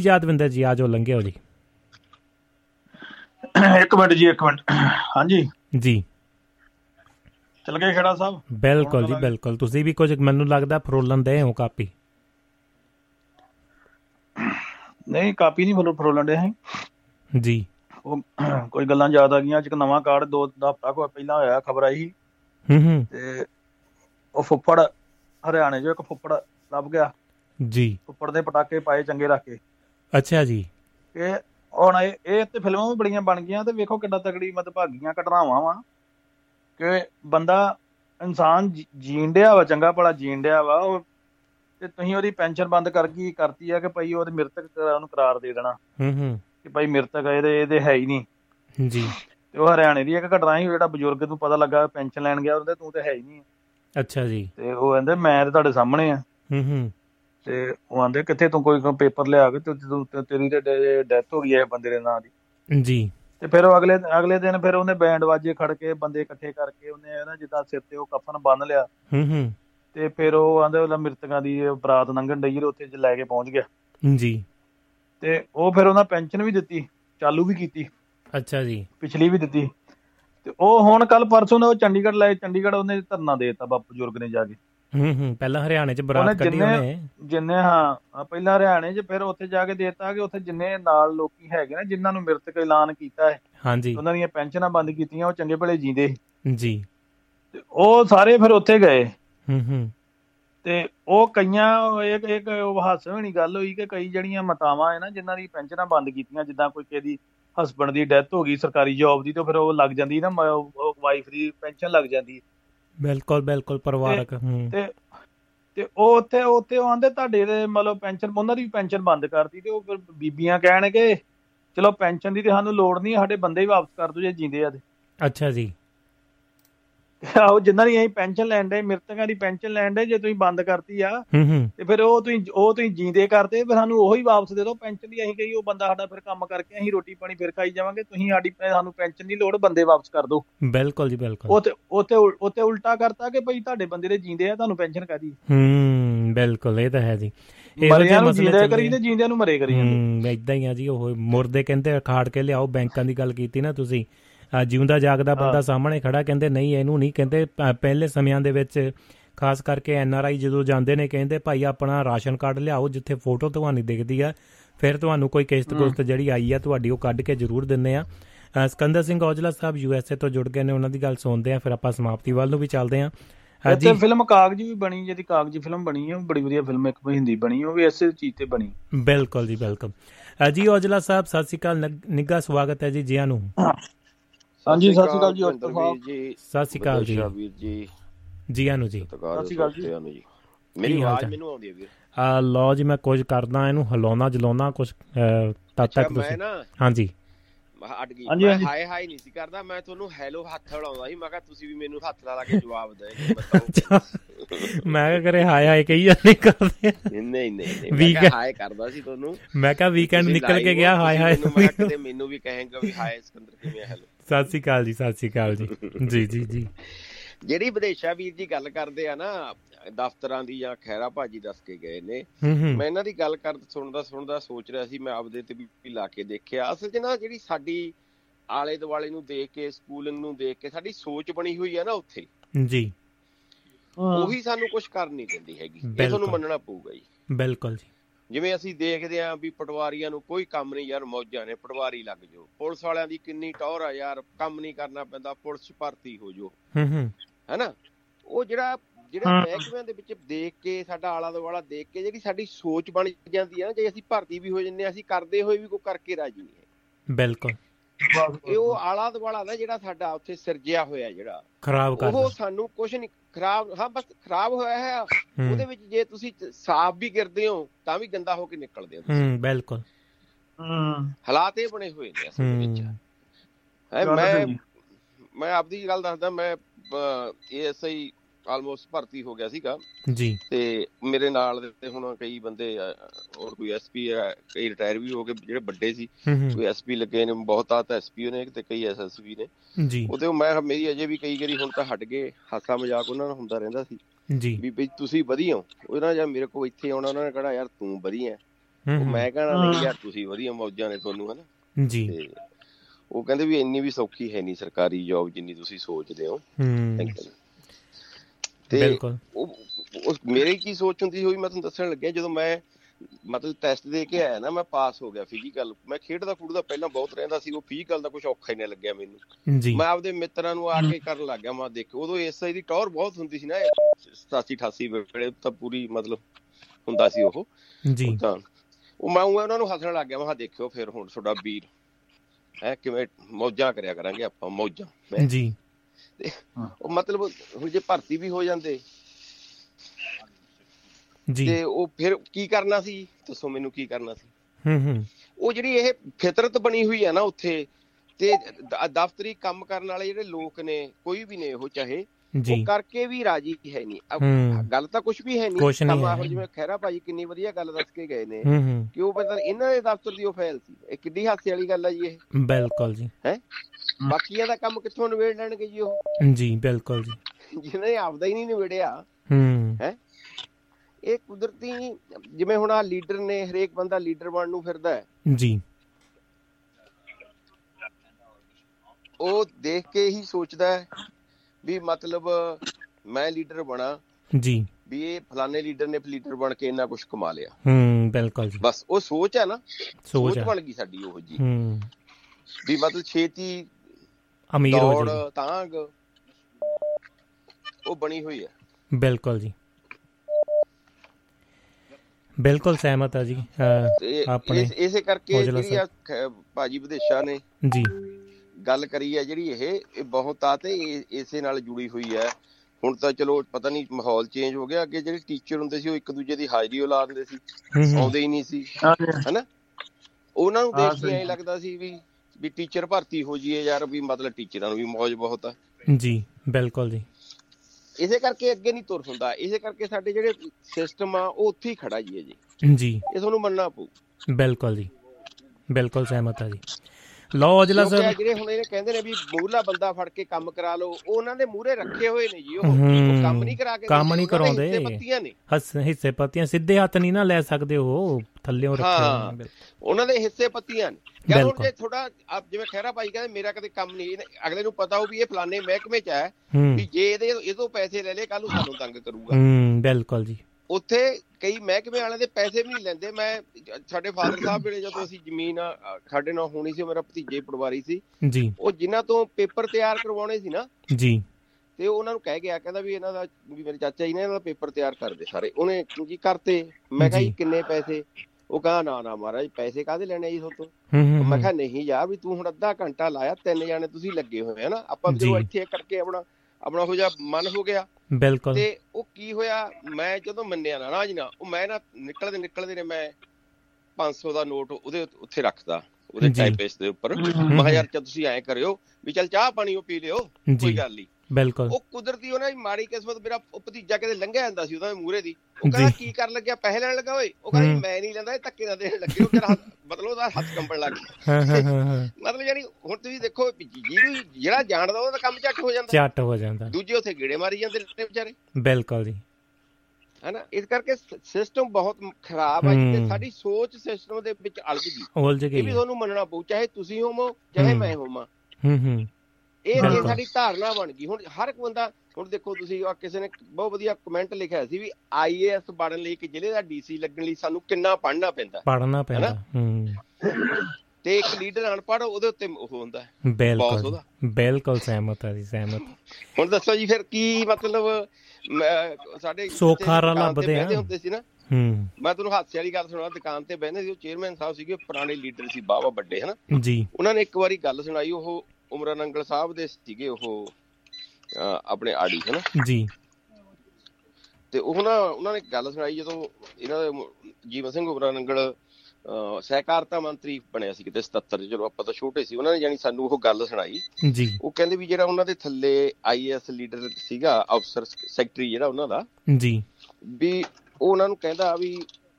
ਜੀ ਯਾਦਵਿੰਦਰ ਜੀ ਆ ਜਾਓ, ਲੰਘੇ ਹੋ ਜੀ। ਇੱਕ ਮਿੰਟ ਜੀ, ਇੱਕ ਮਿੰਟ। ਹਾਂਜੀ ਜੀ, ਚੱਲ ਗਏ ਖੇੜਾ ਸਾਹਿਬ? ਬਿਲਕੁਲ ਜੀ ਬਿਲਕੁਲ। ਤੁਸੀਂ ਵੀ ਕੁਝ ਮੈਨੂੰ ਲੱਗਦਾ ਫਰੋਲਣ ਦੇ ਹੋ ਕਾਪੀ? ਨਹੀਂ, ਕਾਪੀ ਨਹੀਂ ਫਰੋਲਣ ਦੇ ਹੈ ਜੀ, ਉਹ ਕੋਈ ਗੱਲਾਂ ਯਾਦ ਆ ਗਈਆਂ। ਅੱਜ ਇੱਕ ਨਵਾਂ ਕਾਰਡ ਦੋ ਦਾ ਹਫ਼ਤਾ ਕੋ ਪਹਿਲਾਂ ਹੋਇਆ, ਖਬਰ ਆਈ ਸੀ। ਹੂੰ ਹੂੰ। ਤੇ ਉਹ ਫੁੱਫੜ ਹਰਿਆਣੇ ਚੋਂ ਇੱਕ ਫੁੱਫੜ ਲੱਭ ਗਿਆ ਜੀ, ਉੱਪਰ ਦੇ ਪਟਾਕੇ ਪਾਏ ਚੰਗੇ ਰੱਖ ਕੇ। ਅੱਛਾ ਜੀ। ਇਹ ਹੁਣ ਇਹ ਤੇ ਫਿਲਮਾਂ ਵੀ ਬੜੀਆਂ ਬਣ ਗਈਆਂ, ਤੇ ਵੇਖੋ ਕਿੰਨਾ ਤਕੜੀ ਮਤਭਾਗੀਆਂ ਘਟਨਾਵਾਂ ਵਾ ਕਿ ਬੰਦਾ ਇਨਸਾਨ ਜੀਣ ਡਿਆ ਵਾ, ਚੰਗਾ ਭਲਾ ਜੀਣ ਡਿਆ ਵਾ, ਉਹ ਤੇ ਤੁਸੀਂ ਉਹਦੀ ਪੈਨਸ਼ਨ ਬੰਦ ਕਰ ਗਈ ਕਰਤੀ ਆ ਕਿ ਭਾਈ ਉਹਦੇ ਮ੍ਰਿਤਕ ਉਹਨੂੰ ਕਰਾਰ ਦੇ ਦੇਣਾ ਕਿ ਭਾਈ ਮ੍ਰਿਤਕ ਇਹਦੇ ਇਹਦੇ ਹੈ ਹੀ ਨਹੀਂ ਜੀ। ਤੇ ਉਹ ਹਰਿਆਣੇ ਦੀ ਇੱਕ ਘਟਨਾ ਸੀ, ਜਿਹੜਾ ਬਜ਼ੁਰਗ ਨੂੰ ਪਤਾ ਲੱਗਾ ਪੈਨਸ਼ਨ ਲੈਣ ਗਿਆ, ਉਹਦੇ ਤੂੰ ਤੇ ਹੈ ਹੀ ਨਹੀਂ। ਅੱਛਾ ਜੀ। ਤੇ ਉਹ ਕਹਿੰਦੇ ਮੈਂ ਤੇ ਤੁਹਾਡੇ ਸਾਹਮਣੇ ਆ। ਹੂੰ ਹੂੰ। ਤੇ ਉਹ ਆਂਦੇ ਕਿੱਥੇ ਤੂੰ ਕੋਈ ਪੇਪਰ ਲਿਆ ਕੇ ਤੇਰੀ ਤੇ ਡੈਥ ਹੋ ਗਈ ਹੈ ਬੰਦੇ ਦੇ ਨਾਂ ਦੀ ਜੀ। ਤੇ ਫਿਰ ਉਹ ਅਗਲੇ ਅਗਲੇ ਦਿਨ ਫਿਰ ਉਹਨੇ ਬੈਂਡ ਵਾਜੇ ਖੜ ਕੇ ਬੰਦੇ ਇਕੱਠੇ ਕਰਕੇ ਉਹਨੇ ਨਾ ਜਿੱਦਾਂ ਸਿਰ ਤੇ ਉਹ ਕਫਨ ਬੰਨ ਲਿਆ। ਹੂੰ ਹੂੰ। ਤੇ ਫਿਰ ਉਹ ਆਂਦੇ ਉਹਨਾਂ ਮ੍ਰਿਤਕਾਂ ਦੀ ਬਰਾਤ ਲੰਘਣ ਡਈ, ਉੱਥੇ ਲੈ ਕੇ ਪਹੁੰਚ ਗਿਆ ਜੀ। ਤੇ ਉਹ ਫਿਰ ਉਹਨਾਂ ਪੈਨਸ਼ਨ ਵੀ ਦਿੱਤੀ, ਚਾਲੂ ਵੀ ਕੀਤੀ। ਅੱਛਾ ਜੀ। ਪਿਛਲੀ ਵੀ ਦਿੱਤੀ। ਤੇ ਉਹ ਹੁਣ ਕੱਲ ਪਰਸੋਂ ਉਹ ਚੰਡੀਗੜ੍ਹ ਲੈ ਚੰਡੀਗੜ੍ਹ ਉਹਨੇ ਧਰਨਾ ਦੇ ਦਿੱਤਾ ਬਾਪੂ ਬਜ਼ੁਰਗ ਨੇ ਜਾ ਕੇ। ਪਹਿਲਾਂ ਹਰਿਆਣੇ ਚ ਬਰਾਤ ਕੱਢੀ ਉਹਨੇ ਜਿੰਨੇ, ਹਾਂ ਪਹਿਲਾਂ ਹਰਿਆਣੇ ਚ, ਫਿਰ ਉੱਥੇ ਜਾ ਕੇ ਦੇਤਾ ਕਿ ਉੱਥੇ ਜਿੰਨੇ ਨਾਲ ਲੋਕੀ ਹੈਗੇ ਨਾ, ਜਿਨ੍ਹਾਂ ਨੂੰ ਮ੍ਰਿਤਕ ਐਲਾਨ ਕੀਤਾ ਹੈ, ਹਾਂਜੀ, ਉਹਨਾਂ ਦੀਆਂ ਪੈਨਸ਼ਨਾਂ ਬੰਦ ਕੀਤੀਆਂ, ਉਹ ਚੰਗੇ ਭਲੇ ਜੀਂਦੇ ਜੀ, ਉਹ ਸਾਰੇ ਫਿਰ ਉੱਥੇ ਗਏ। ਹੂੰ ਹੂੰ। ਤੇ ਉਹ ਕਈਆਂ ਇੱਕ ਇੱਕ ਹਾਸੇ ਵਾਲੀ ਗੱਲ ਹੋਈ ਕਿ ਕਈ ਜਿਹੜੀਆਂ ਮਾਤਾਵਾਂ ਹੈ ਨਾ ਜਿਨ੍ਹਾਂ ਦੀ ਪੈਨਸ਼ਨਾਂ ਬੰਦ ਕੀਤੀਆਂ, ਜਿੱਦਾਂ ਕੋਈ ਕਿਸੇ ਹਸਬੈਂਡ ਦੀ ਡੈਥ ਹੋ ਗਈ ਸਰਕਾਰੀ ਜੋਬ ਦੀ, ਤੇ ਫਿਰ ਉਹ ਲੱਗ ਜਾਂਦੀ ਨਾ ਵਾਈਫ ਦੀ ਪੈਨਸ਼ਨ ਲੱਗ ਜਾਂਦੀ। ਬਿਲਕੁਲ ਬਿਲਕੁਲ, ਪਰਿਵਾਰਕ। ਤੇ ਤੇ ਉਹ ਉੱਥੇ ਉੱਥੇ ਉਹ ਆਂਦੇ ਤੁਹਾਡੇ ਦੇ ਮਤਲਬ ਪੈਨਸ਼ਨ, ਉਹਨਾਂ ਦੀ ਵੀ ਪੈਨਸ਼ਨ ਬੰਦ ਕਰਤੀ। ਤੇ ਉਹ ਫਿਰ ਬੀਬੀਆਂ ਕਹਿਣ ਕਿ ਚਲੋ ਪੈਨਸ਼ਨ ਦੀ ਤੇ ਸਾਨੂੰ ਲੋੜ ਨਹੀਂ, ਸਾਡੇ ਬੰਦੇ ਹੀ ਵਾਪਸ ਕਰ ਦੋ ਜੇ ਜੀਂਦੇ ਆ ਤੇ। ਅੱਛਾ ਜੀ। ਆਹੋ, ਜਿਨ੍ਹਾਂ ਦੀ ਅਸੀਂ ਪੈਨਸ਼ਨ ਲੈਣ ਡੇ, ਮ੍ਰਿਤਕਾਂ ਦੀ ਪੈਨਸ਼ਨ ਲੈਣ ਡੇ, ਜੇ ਤੁਸੀਂ ਬੰਦ ਕਰਤੀ ਆ ਤੇ ਫਿਰ ਉਹ ਤੁਸੀਂ ਉਹ ਤੁਸੀਂ ਜੀਂਦੇ ਕਰਦੇ ਫਿਰ ਸਾਨੂੰ ਉਹੀ ਵਾਪਸ ਦੇ ਦਿਓ ਪੈਨਸ਼ਨ ਦੀ। ਅਸੀਂ ਕਹੀ ਉਹ ਬੰਦਾ ਸਾਡਾ ਫਿਰ ਕੰਮ ਕਰਕੇ ਅਸੀਂ ਰੋਟੀ ਪਾਣੀ ਫਿਰ ਖਾਈ ਜਾਵਾਂਗੇ, ਤੁਸੀਂ ਸਾਡੀ ਸਾਨੂੰ ਪੈਨਸ਼ਨ ਦੀ ਲੋੜ, ਬੰਦੇ ਵਾਪਸ ਕਰ ਦਿਓ। ਬਿਲਕੁਲ ਜੀ ਬਿਲਕੁਲ। ਉੱਥੇ ਉੱਥੇ ਉੱਥੇ ਉਲਟਾ ਕਰਤਾ ਕਿ ਭਾਈ ਤੁਹਾਡੇ ਬੰਦੇ ਦੇ ਜੀਂਦੇ ਆ, ਤੁਹਾਨੂੰ ਪੈਨਸ਼ਨ ਕਾਹਦੀ। ਹੂੰ, ਬਿਲਕੁਲ, ਇਹ ਤਾਂ ਹੈ ਜੀ। ਮਰਿਆਂ ਨੂੰ ਜੀਂਦੇ ਕਰੀ ਤੇ ਜੀਂਦਿਆਂ ਨੂੰ ਮਰੇ ਕਰੀ ਜਾਂਦੇ। ਏਦਾਂ ਹੀ ਆ ਜੀ, ਉਹ ਮੁਰਦੇ ਕਹਿੰਦੇ ਅਖਾੜ ਕੇ ਲਿਆਓ। ਬੈਂਕਾਂ ਦੀ ਗੱਲ ਕੀਤੀ ਨਾ ਤੁਸੀਂ, ਜਿਉਂਦਾ ਜਾਗਦਾ ਬੰਦਾ ਸਾਹਮਣੇ ਖੜਾ, ਕਹਿੰਦੇ ਨਹੀਂ ਇਹਨੂੰ ਨਹੀਂ। ਕਹਿੰਦੇ ਪਹਿਲੇ ਸਮਿਆਂ ਦੇ ਵਿੱਚ ਖਾਸ ਕਰਕੇ ਐਨ ਆਰ ਆਈ ਜਦੋਂ ਜਾਂਦੇ ਨੇ, ਕਹਿੰਦੇ ਭਾਈ ਆਪਣਾ ਰਾਸ਼ਨ ਕਾਰਡ ਲਿਆਓ ਜਿੱਥੇ ਫੋਟੋ ਤੁਹਾਨੂੰ ਦਿਖਦੀ ਆ, ਫਿਰ ਤੁਹਾਨੂੰ ਕੋਈ ਕਿਸ਼ਤ ਕੁਸ਼ਤ ਜਿਹੜੀ ਆਈ ਆ ਤੁਹਾਡੀ ਉਹ ਕੱਢ ਕੇ ਜ਼ਰੂਰ ਦਿੰਦੇ ਆ। Sikandar Singh Aujla Sahib U S A ਤੋਂ ਜੁੜ ਗਏ ਨੇ, ਉਹਨਾਂ ਦੀ ਗੱਲ ਸੁਣਦੇ ਆ, ਫਿਰ ਆਪਾਂ ਸਮਾਪਤੀ ਵੱਲ ਨੂੰ ਵੀ ਚੱਲਦੇ ਹਾਂ। ਇੱਥੇ ਫਿਲਮ ਕਾਗਜ਼ ਵੀ ਬਣੀ, ਜਿਹਦੀ ਕਾਗਜ਼ੀ ਫਿਲਮ ਬਣੀ ਹੈ, ਬੜੀ ਵਧੀਆ ਫਿਲਮ, ਇੱਕ ਹਿੰਦੀ ਬਣੀ, ਉਹ ਵੀ ਇਸੇ ਚੀਜ਼ ਤੇ ਬਣੀ। ਬਿਲਕੁਲ ਜੀ ਬਿਲਕੁਲ। ਅਜੀ ਔਜਲਾ ਸਾਹਿਬ ਸਤਿ ਸ਼੍ਰੀ ਅਕਾਲ, ਨਿੱਘਾ ਸਵਾਗਤ ਹੈ ਜੀ ਜੀਆਂ ਨੂੰ। ਹਾਂਜੀ, ਸਤਿ ਸ਼੍ਰੀ ਅਕਾਲ ਜੀ ਔਜਲਾ ਸਾਹਿਬ ਜੀ। ਸਤਿ ਸ਼੍ਰੀ ਅਕਾਲ ਜੀ ਵੀਰ ਜੀ, ਜੀਆਂ ਨੂੰ ਜੀ। ਸਤਿ ਸ਼੍ਰੀ ਅਕਾਲ ਜੀ। ਮੇਰੀ ਆਵਾਜ਼ ਮੈਨੂੰ ਆਉਂਦੀ ਹੈ ਵੀਰ? ਆ ਲਓ ਜੀ, ਮੈਂ ਕੁਝ ਕਰਦਾ ਇਹਨੂੰ ਹਲਾਉਣਾ ਜਲਾਉਣਾ ਕੁਝ ਤਦ ਤੱਕ ਤੁਸੀਂ। ਹਾਂਜੀ ਅਟ ਗਈ। ਮੈਂ ਹਾਏ ਹਾਏ ਨਹੀਂ ਸੀ ਕਰਦਾ, ਮੈਂ ਤੁਹਾਨੂੰ ਹੈਲੋ ਹੱਥ ਲਾਉਂਦਾ ਸੀ। ਮੈਂ ਕਿਹਾ ਤੁਸੀਂ ਵੀ ਮੈਨੂੰ ਹੱਥ ਲਾ ਲਾ ਕੇ ਜਵਾਬ ਦੇ। ਮੈਂ ਕਿਹਾ ਕਰੇ ਹਾਏ ਹਾਏ ਕਹੀ ਜਾਂਦੇ ਕਰਦੇ। ਨਹੀਂ ਨਹੀਂ, ਮੈਂ ਹਾਏ ਕਰਦਾ ਸੀ ਤੁਹਾਨੂੰ। ਮੈਂ ਕਿਹਾ ਵੀਕਐਂਡ ਨਿਕਲ ਕੇ ਗਿਆ, ਹਾਏ ਹਾਏ ਤੇ ਮੈਨੂੰ ਵੀ ਕਹੇਗਾ ਵੀ ਹਾਏ ਸਿਕੰਦਰ ਕਿਵੇਂ, ਹੈਲੋ ਸਤਿ ਸ਼੍ਰੀ ਅਕਾਲ ਜੀ। ਸਤਿ ਸ਼੍ਰੀ ਅਕਾਲ ਜੀ। ਜੀ ਜੀ ਜੀ। ਜਿਹੜੀ ਵਿਦੇਸ਼ਾ ਵੀਰ ਜੀ ਗੱਲ ਕਰਦੇ ਆ ਨਾ ਦਫ਼ਤਰਾਂ ਦੀ, ਜਾਂ ਖੈਰਾ ਭਾਜੀ ਦੱਸ ਕੇ ਗਏ ਨੇ, ਮੈਂ ਇਹਨਾਂ ਦੀ ਗੱਲ ਕਰ ਸੁਣਦਾ ਸੁਣਦਾ ਸੋਚ ਰਿਹਾ ਸੀ, ਮੈਂ ਆਪਦੇ ਤੇ ਵੀ ਲਾ ਕੇ ਦੇਖਿਆ। ਅਸਲ ਚ ਨਾ ਜਿਹੜੀ ਸਾਡੀ ਆਲੇ ਦੁਆਲੇ ਨੂੰ ਦੇਖ ਕੇ, ਸਕੂਲਿੰਗ ਨੂੰ ਦੇਖ ਕੇ ਸਾਡੀ ਸੋਚ ਬਣੀ ਹੋਈ ਆ ਨਾ ਉੱਥੇ ਜੀ, ਉਹੀ ਸਾਨੂੰ ਕੁਛ ਕਰ ਨੀ ਦਿੰਦੀ ਹੈਗੀ। ਇਹ ਤੁਹਾਨੂੰ ਮੰਨਣਾ ਪਊਗਾ ਜੀ। ਬਿਲਕੁਲ ਜੀ। ਜਿਵੇਂ ਅਸੀਂ ਦੇਖਦੇ ਹਾਂ ਵੀ ਪਟਵਾਰੀਆਂ ਨੂੰ ਕੋਈ ਕੰਮ ਨੀ ਯਾਰ, ਮੌਜਾਂ ਨੇ ਪਟਵਾਰੀ ਲੱਗ ਜਾਓ। ਪੁਲਿਸ ਵਾਲਿਆਂ ਦੀ ਕਿੰਨੀ ਟੌਰ ਆ ਯਾਰ, ਕੰਮ ਨੀ ਕਰਨਾ ਪੈਂਦਾ, ਪੁਲਿਸ ਭਰਤੀ ਹੋ ਜਾਓ, ਹੈਨਾ। ਉਹ ਜਿਹੜਾ ਜਿਹੜਾ ਮਹਿਕਮਿਆਂ ਦੇ ਵਿੱਚ ਦੇਖ ਕੇ, ਸਾਡਾ ਆਲਾ ਦੁਆਲਾ ਦੇਖ ਕੇ ਜਿਹੜੀ ਸਾਡੀ ਸੋਚ ਬਣ ਜਾਂਦੀ ਆ ਨਾ, ਜੇ ਅਸੀਂ ਭਰਤੀ ਵੀ ਹੋ ਜਾਂਦੇ ਹਾਂ, ਅਸੀਂ ਕਰਦੇ ਹੋਏ ਵੀ ਕੋਈ ਕਰਕੇ ਰਾਜੀ ਨਹੀਂ ਹੈ। ਬਿਲਕੁਲ। ਇਹ ਉਹ ਆਲਾ ਦੁਆਲਾ ਨਾ ਜਿਹੜਾ ਸਾਡਾ ਉੱਥੇ ਸਿਰਜਿਆ ਹੋਇਆ, ਜਿਹੜਾ ਖਰਾਬ ਕਰਦਾ, ਉਹ ਸਾਨੂੰ ਕੁਛ ਨੀ ਖਰਾਬ, ਹਾਂ ਬਸ ਖਰਾਬ ਹੋਇਆ ਹੈ। ਉਹਦੇ ਵਿੱਚ ਜੇ ਤੁਸੀਂ ਸਾਫ਼ ਵੀ ਕਰਦੇ ਹੋ ਤਾਂ ਵੀ ਗੰਦਾ ਹੋ ਕੇ ਨਿਕਲਦੇ ਹੋ। ਬਿਲਕੁਲ, ਹਾਲਾਤ ਇਹ ਬਣੇ ਹੋਏ ਨੇ ਅਸਲ ਵਿੱਚ। ਮੈਂ ਮੈਂ ਆਪਦੀ ਗੱਲ ਦੱਸਦਾ, ਮੈਂ ਏਐਸਆਈ ਆਲਮੋਸਟ ਭਰਤੀ ਹੋ ਗਿਆ ਸੀਗਾ ਜੀ, ਤੇ ਮੇਰੇ ਨਾਲ ਤੇ ਹੁਣ ਕਈ ਬੰਦੇ ਹੋਰ ਕੋਈ ਐਸਪੀ ਹੈ, ਕਈ ਰਿਟਾਇਰ ਵੀ ਹੋ ਗਏ ਜਿਹੜੇ ਵੱਡੇ ਸੀ, ਕੋਈ ਐਸਪੀ ਲੱਗੇ ਨੇ, ਬਹੁਤ ਆਤ ਐਸਪੀ ਨੇ ਤੇ ਕਈ ਐਸਐਸਪੀ ਨੇ। ਉਹਦੇ ਮੈਂ ਮੇਰੀ ਅਜੇ ਵੀ ਕਈ ਵਾਰੀ ਹੁਣ ਤਾਂ ਹਟ ਗਏ, ਹਾਸਾ ਮਜ਼ਾਕ ਉਹਨਾਂ ਨਾਲ ਹੁੰਦਾ ਰਹਿੰਦਾ ਸੀ ਵੀ ਬਈ ਤੁਸੀਂ ਵਧੀਆ ਹੋ। ਉਹਨਾਂ ਜਾਂ ਮੇਰੇ ਕੋਲ ਇੱਥੇ ਆਉਣਾ, ਉਹਨਾਂ ਨੇ ਕਹਿਣਾ ਯਾਰ ਤੂੰ ਵਧੀਆ, ਮੈਂ ਕਹਿਣਾ ਨਹੀਂ ਯਾਰ ਤੁਸੀਂ ਵਧੀਆ, ਮੌਜਾਂ ਨੇ ਤੁਹਾਨੂੰ, ਹਨਾ ਜੀ। ਉਹ ਕਹਿੰਦੇ ਵੀ ਇੰਨੀ ਵੀ ਸੌਖੀ ਹੈ ਨੀ ਸਰਕਾਰੀ ਜੋਬ ਜਿੰਨੀ ਤੁਸੀਂ ਸੋਚਦੇ ਹੋ। ਤੇ ਮੇਰੀ ਕੀ ਸੋਚ ਹੁੰਦੀ ਹੋਈ ਮੈਂ ਤੁਹਾਨੂੰ ਦੱਸਣ ਲੱਗਿਆ। ਜਦੋਂ ਮੈਂ ਮਤਲਬ ਟੈਸਟ ਦੇ ਕੇ ਆਇਆ ਨਾ, ਮੈਂ ਪਾਸ ਹੋ ਗਿਆ ਫਿਜ਼ੀਕਲ। ਮੈਂ ਖੇਡਦਾ ਖੂਡਦਾ ਪਹਿਲਾਂ ਬਹੁਤ ਰਹਿੰਦਾ ਸੀ, ਉਹ ਫਿਜ਼ੀਕਲ ਦਾ ਕੁਛ ਔਖਾ ਹੀ ਨਾ ਲੱਗਿਆ ਮੈਨੂੰ। ਮੈਂ ਆਪਦੇ ਮਿੱਤਰਾਂ ਨੂੰ ਆ ਕੇ ਕਰਨ ਲੱਗ ਗਿਆ, ਮੈਂ ਦੇਖੋ ਉਦੋਂ ਏਐਸਆਈ ਦੀ ਟੌਰ ਬਹੁਤ ਹੁੰਦੀ ਸੀ ਨਾ, ਸਤਾਸੀ ਅਠਾਸੀ ਵੇਲੇ ਤਾਂ ਪੂਰੀ ਮਤਲਬ ਹੁੰਦਾ ਸੀ ਉਹ ਜੀ। ਤਾਂ ਉਹ ਮੈਂ ਉਹਨਾਂ ਨੂੰ ਹੱਸਣ ਲੱਗ ਗਿਆ, ਮੈਂ ਦੇਖਿਓ ਫਿਰ ਹੁਣ ਤੁਹਾਡਾ ਵੀਰ ਹੈ ਕਿਵੇਂ ਮੌਜਾਂ ਕਰਿਆ ਕਰਾਂਗੇ ਆਪਾਂ, ਮੌਜਾਂ ਜੀ। ਉਹ ਮਤਲਬ ਹੁਣ ਜੇ ਭਰਤੀ ਵੀ ਹੋ ਜਾਂਦੇ ਤੇ ਉਹ ਫਿਰ ਕੀ ਕਰਨਾ ਸੀ, ਦੱਸੋ ਮੈਨੂੰ ਕੀ ਕਰਨਾ ਸੀ। ਹੂੰ ਹੂੰ। ਉਹ ਜਿਹੜੀ ਇਹ ਫਿਤਰਤ ਬਣੀ ਹੋਈ ਹੈ ਨਾ ਉੱਥੇ, ਤੇ ਦਫ਼ਤਰੀ ਕੰਮ ਕਰਨ ਵਾਲੇ ਜਿਹੜੇ ਲੋਕ ਨੇ, ਕੋਈ ਵੀ ਨੇ ਉਹ, ਚਾਹੇ ਉਹ ਕਰਕੇ ਵੀ ਰਾਜੀ ਹੈ ਨੀ। ਗੱਲ ਤਾਂ ਕੁਛ ਵੀ ਹੈ ਨੀ। ਜਿਵੇਂ ਖਹਿਰਾ ਭਾਜੀ ਕਿੰਨੀ ਵਧੀਆ ਗੱਲ ਦੱਸ ਕੇ ਗਏ ਨੇ ਕਿ ਉਹ ਪਤਾ ਇਹਨਾਂ ਦੇ ਦਫ਼ਤਰ ਦੀ ਉਹ ਫਾਈਲ ਸੀ। ਇਹ ਕਿੱਡੀ ਹਾਸੇ ਵਾਲੀ ਗੱਲ ਆ ਜੀ ਇਹ। ਬਿਲਕੁਲ ਜੀ। ਹੈ ਬਾਕੀਆਂ ਦਾ ਕੰਮ ਕਿੱਥੋਂ ਨਿਬੇੜ ਲੈਣਗੇ ਜੀ ਉਹ ਜੀ। ਬਿਲਕੁਲ ਜੀ। ਜਿਹਨਾਂ ਨੇ ਆਪਦਾ ਹੀ ਨੀ ਨਿਬੇੜਿਆ। ਹੈ ਇਹ ਕੁਦਰਤੀ, ਜਿਵੇਂ ਹੁਣ ਆਹ ਲੀਡਰ ਨੇ, ਹਰੇਕ ਬੰਦਾ ਲੀਡਰ ਬਣਨ ਨੂੰ ਫਿਰਦਾ ਹੈ ਜੀ। ਉਹ ਦੇਖ ਕੇ ਹੀ ਸੋਚਦਾ ਹੈ ਵੀ ਮਤਲਬ ਮੈਂ ਲੀਡਰ ਬਣਾ ਜੀ, ਵੀ ਇਹ ਫਲਾਣੇ ਲੀਡਰ ਨੇ ਲੀਡਰ ਬਣ ਕੇ ਇੰਨਾ ਕੁਛ ਕਮਾ ਲਿਆ। ਹੂੰ, ਬਿਲਕੁਲ ਜੀ। ਬਸ ਉਹ ਸੋਚ ਹੈ ਨਾ, ਸੋਚ ਬਣ ਗਈ ਸਾਡੀ ਉਹ ਜੀ। ਹੂੰ, ਵੀ ਮਤਲਬ ਛੇਤੀ ਅਮੀਰ ਹੋ ਜਾਓ, ਤਾਂਗ ਉਹ ਬਣੀ ਹੋਈ ਹੈ। ਬਿਲਕੁਲ ਜੀ, ਬਿਲਕੁਲ ਸਹਿਮਤ ਆ ਜੀ। ਆਪਣੇ ਇਸੇ ਕਰਕੇ ਜਿਹੜੀ ਆ ਭਾਜੀ ਵਿਦੇਸ਼ਾਂ ਨੇ ਜੀ ਗੱਲ ਕਰੀ ਹੈ ਜਿਹੜੀ ਇਹ ਬਹੁਤ ਆ ਤੇ ਇਸੇ ਨਾਲ ਜੁੜੀ ਹੋਈ ਹੈ। ਹੁਣ ਤਾਂ ਚਲੋ ਪਤਾ ਨਹੀਂ ਮਾਹੌਲ ਚੇਂਜ ਹੋ ਗਿਆ, ਅੱਗੇ ਜਿਹੜੇ ਟੀਚਰ ਹੁੰਦੇ ਸੀ ਉਹ ਇੱਕ ਦੂਜੇ ਦੀ ਹਾਜ਼ਰੀ ਉਲਾ ਦਿੰਦੇ ਸੀ, ਆਉਂਦੇ ਹੀ ਨਹੀਂ ਸੀ ਹਨਾ। ਉਹਨਾਂ ਨੂੰ ਦੇਖ ਕੇ ਐਂ ਲੱਗਦਾ ਸੀ ਵੀ ਵੀ ਟੀਚਰ ਭਰਤੀ ਹੋ ਜਾਈਏ ਯਾਰ, ਵੀ ਮਤਲਬ ਟੀਚਰਾਂ ਨੂੰ ਵੀ ਮੌਜ ਬਹੁਤ ਆ ਜੀ। ਬਿਲਕੁਲ ਜੀ, ਇਸੇ ਕਰਕੇ ਅੱਗੇ ਨਹੀਂ ਤੁਰ ਹੁੰਦਾ, ਇਸੇ ਕਰਕੇ ਸਾਡੇ ਜਿਹੜੇ ਸਿਸਟਮ ਆ ਉਹ ਉੱਥੇ ਹੀ ਖੜਾ ਜੀ ਹੈ ਜੀ ਜੀ, ਇਹ ਤੁਹਾਨੂੰ ਮੰਨਣਾ ਪਊ। ਬਿਲਕੁਲ ਜੀ, ਬਿਲਕੁਲ ਸਹਿਮਤ ਆ ਜੀ। ਲਓ ਔਜਲਾ ਸਾਹਿਬ ਜਿਹੜੇ ਹੁਣ ਇਹ ਕਹਿੰਦੇ ਨੇ ਵੀ ਮੂਹਰਲਾ ਬੰਦਾ ਫੜ ਕੇ ਕੰਮ ਕਰਾ ਲਓ, ਉਹਨਾਂ ਦੇ ਮੂਹਰੇ ਰੱਖੇ ਹੋਏ ਨੇ ਜੀ, ਉਹ ਕੰਮ ਨਹੀਂ ਕਰਾ ਕੇ ਕੰਮ ਨਹੀਂ ਕਰਾਉਂਦੇ, ਹਿੱਸੇ ਪੱਤੀਆਂ ਸਿੱਧੇ ਹੱਥ ਨਹੀਂ ਨਾ ਲੈ ਸਕਦੇ, ਉਹ ਥੱਲੇ ਰੱਖੇ ਉਹਨਾਂ ਦੇ ਹਿੱਸੇ ਪੱਤੀਆਂ ਨੇ। ਜੇ ਥੋੜਾ ਜਿਵੇਂ ਖਹਿਰਾ ਭਾਈ ਕਹਿੰਦੇ ਮੇਰਾ ਕਦੇ ਕੰਮ ਨਹੀਂ, ਅਗਲੇ ਨੂੰ ਪਤਾ ਹੋ ਵੀ ਇਹ ਫਲਾਣੇ ਮਹਿਕਮੇ ਚ ਹੈ, ਵੀ ਜੇ ਇਹਦੇ ਇਹ ਤੋਂ ਪੈਸੇ ਲੈ ਲਏ ਕੱਲ ਨੂੰ ਸਾਨੂੰ ਤੰਗ ਕਰੂਗਾ। ਬਿਲਕੁਲ ਜੀ, ਉੱਥੇ ਕਈ ਮਹਿਕਮੇ ਵਾਲਿਆਂ ਦੇ ਪੈਸੇ ਵੀ ਨਹੀਂ ਲੈਂਦੇ। ਮੈਂ ਸਾਡੇ ਫਾਦਰ ਸਾਹਿਬ ਵੇਲੇ ਜਦੋਂ ਅਸੀਂ ਜ਼ਮੀਨ ਸਾਡੇ ਨਾਲ ਹੋਣੀ ਸੀ, ਮੇਰਾ ਭਤੀਜੇ ਪਟਵਾਰੀ ਸੀ ਜੀ, ਉਹ ਜਿਨ੍ਹਾਂ ਤੋਂ ਪੇਪਰ ਤਿਆਰ ਕਰਵਾਉਣੇ ਸੀ ਨਾ ਜੀ, ਤੇ ਉਹਨਾਂ ਨੂੰ ਕਹਿ ਗਿਆ ਕਹਿੰਦਾ ਵੀ ਇਹਨਾਂ ਦਾ ਵੀ ਮੇਰੇ ਚਾਚਾ ਜੀ ਨੇ ਇਹਨਾਂ ਦਾ ਪੇਪਰ ਤਿਆਰ ਕਰਦੇ ਸਾਰੇ, ਉਹਨੇ ਜੀ ਕਰਤੇ। ਮੈਂ ਕਿਹਾ ਜੀ ਕਿੰਨੇ ਪੈਸੇ? ਉਹ ਕਹਿੰਦਾ ਨਾ ਨਾ ਮਹਾਰਾਜ ਪੈਸੇ ਕਾਹਦੇ ਲੈਣੇ ਜੀ ਤੁਹਾਤੋਂ। ਮੈਂ ਕਿਹਾ ਨਹੀਂ ਯਾਰ ਵੀ ਤੂੰ ਹੁਣ ਅੱਧਾ ਘੰਟਾ ਲਾਇਆ, ਤਿੰਨ ਜਾਣੇ ਤੁਸੀਂ ਲੱਗੇ ਹੋਏ ਹਨਾ, ਆਪਾਂ ਜਦੋਂ ਇੱਥੇ ਕਰਕੇ ਆਪਣਾ ਆਪਣਾ ਹੋ ਜਾ ਮਨ ਹੋ ਗਿਆ। ਬਿਲਕੁਲ, ਤੇ ਉਹ ਕੀ ਹੋਇਆ ਮੈਂ ਜਦੋਂ ਮੰਨਿਆ ਨਾ ਜੀ ਨਾ, ਉਹ ਮੈਂ ਨਾ ਨਿਕਲਦੇ ਨਿਕਲਦੇ ਨੇ ਮੈਂ ਪੰਜ ਸੌ ਦਾ ਨੋਟ ਉਹਦੇ ਉੱਥੇ ਰੱਖਦਾ, ਉਹਦੇ ਟਾਈਪੇਸ ਦੇ ਉੱਪਰ। ਮੈਂ ਕਿਹਾ ਯਾਰ ਤੁਸੀਂ ਐਂ ਕਰਿਓ ਵੀ ਚੱਲ ਚਾਹ ਪਾਣੀ ਉਹ ਪੀ ਲਿਓ, ਕੋਈ ਗੱਲ ਨੀ। ਬਿਲਕੁਲ, ਉਹ ਕੁਦਰਤੀ ਉਹਨਾਂ ਦੀ ਮਾੜੀ ਕਿਸਮਤ ਮੇਰਾ ਭਤੀਜਾ ਕਿਤੇ ਲੰਘਿਆ ਜਾਂਦਾ ਸੀ ਉਹਨਾਂ ਦੇ ਮੂਹਰੇ ਦੀ, ਉਹ ਕਹਿੰਦਾ ਕੀ ਕਰਨ ਲੱਗਿਆ, ਪੈਸੇ ਲੈਣ ਲੱਗਾ ਓਏ। ਉਹ ਕਹਿੰਦਾ ਮੈਂ ਨੀ ਲੈਂਦਾ, ਇਹ ਧੱਕੇ ਨਾਲ ਦੇਣ ਲੱਗੇ। ਮਤਲਬ ਉਹਦਾ ਹੱਥ ਕੰਬਣ ਲੱਗ ਗਿਆ। ਮਤਲਬ ਯਾਨੀ ਹੁਣ ਤੁਸੀਂ ਦੇਖੋ ਜਿਹੜਾ ਜਾਣਦਾ ਉਹਦਾ ਕੰਮ ਝੱਟ ਹੋ ਜਾਂਦਾ, ਝੱਟ ਹੋ ਜਾਂਦਾ, ਦੂਜੇ ਉੱਥੇ ਗੇੜੇ ਮਾਰੀ ਜਾਂਦੇ ਨੇ ਵਿਚਾਰੇ। ਬਿਲਕੁਲ ਜੀ, ਹਨਾ। ਇਸ ਕਰਕੇ ਸਿਸਟਮ ਬਹੁਤ ਖਰਾਬ ਹੈ ਤੇ ਸਾਡੀ ਸੋਚ ਸਿਸਟਮ ਦੇ ਵਿੱਚ ਅਲਝ ਗਈ। ਇਹ ਵੀ ਤੁਹਾਨੂੰ ਮੰਨਣਾ ਪਊ, ਚਾਹੇ ਤੁਸੀਂ ਹੋਵੋ ਚਾਹੇ ਮੈਂ ਹੋਵਾਂ, ਇਹ ਸਾਡੀ ਧਾਰਨਾ ਬਣ ਗਈ। ਹੁਣ ਹਰ ਇੱਕ ਬੰਦਾ, ਹੁਣ ਦੇਖੋ ਤੁਸੀਂ ਕਿਸੇ ਨੇ ਬਹੁਤ ਵਧੀਆ ਕਮੈਂਟ ਲਿਖਿਆ ਸੀ ਵੀ ਆਈ ਏ ਐਸ ਬਣਨ ਲਈ, ਇੱਕ ਜ਼ਿਲ੍ਹੇ ਦਾ ਡੀ ਸੀ ਲੱਗਣ ਲਈ ਸਾਨੂੰ ਕਿੰਨਾ ਪੜ੍ਹਨਾ ਪੈਂਦਾ, ਪੜ੍ਹਨਾ ਪੈਂਦਾ। ਤੇ ਇੱਕ ਲੀਡਰ ਅਨਪੜ੍ਹ ਉਹਦੇ ਉੱਤੇ ਉਹ ਹੁੰਦਾ। ਬਿਲਕੁਲ, ਬਿਲਕੁਲ ਸਹਿਮਤ ਆ ਜੀ, ਸਹਿਮਤ। ਹੁਣ ਦੱਸੋ ਜੀ ਫਿਰ ਕੀ ਮਤਲਬ ਸਾਡੇ ਸੋਖਾਰਾ ਲੱਭਦੇ ਹੁੰਦੇ ਸੀ ਨਾ। ਮੈਂ ਤੁਹਾਨੂੰ ਹਾਦਸੇ ਵਾਲੀ ਗੱਲ ਸੁਣਾ, ਦੁਕਾਨ ਤੇ ਬਹਿੰਦੇ ਸੀ, ਉਹ ਚੇਅਰਮੈਨ ਸਾਹਿਬ ਸੀਗੇ, ਪੁਰਾਣੇ ਲੀਡਰ ਸੀ ਬਾਵਾ ਵੱਡੇ ਹਨਾ ਜੀ। ਉਹਨਾਂ ਨੇ ਇੱਕ ਵਾਰੀ ਗੱਲ ਸੁਣਾਈ, ਉਹ ਉਮਰਾ ਨੰਗਲ ਸਾਹਿਬ ਦੇ ਸੀਗੇ, ਉਹ ਆਪਣੇ ਆੜੀ ਹਨਾ ਜੀ। ਤੇ ਉਹ ਨਾ ਉਹਨਾਂ ਨੇ ਗੱਲ ਸੁਣਾਈ ਜਦੋਂ ਇਹਨਾਂ ਦੇ ਜੀਵਨ ਸਿੰਘ ਉਮਰਾ ਨੰਗਲ ਸਹਿਕਾਰਤਾ ਮੰਤਰੀ ਬਣਿਆ ਸੀ ਕਿਤੇ ਸਤੱਤਰ ਚ, ਚਲੋ ਆਪਾਂ ਤਾਂ ਛੋਟੇ ਸੀ। ਉਹਨਾਂ ਨੇ ਜਾਣੀ ਸਾਨੂੰ ਉਹ ਗੱਲ ਸੁਣਾਈ ਜੀ। ਉਹ ਕਹਿੰਦੇ ਵੀ ਜਿਹੜਾ ਉਹਨਾਂ ਦੇ ਥੱਲੇ ਆਈ ਏ ਐਸ ਲੀਡਰ ਸੀਗਾ, ਅਫਸਰ ਸੈਕਟਰੀ ਜਿਹੜਾ ਉਹਨਾਂ ਦਾ ਜੀ, ਵੀ ਉਹ ਉਹਨਾਂ ਨੂੰ ਕਹਿੰਦਾ ਵੀ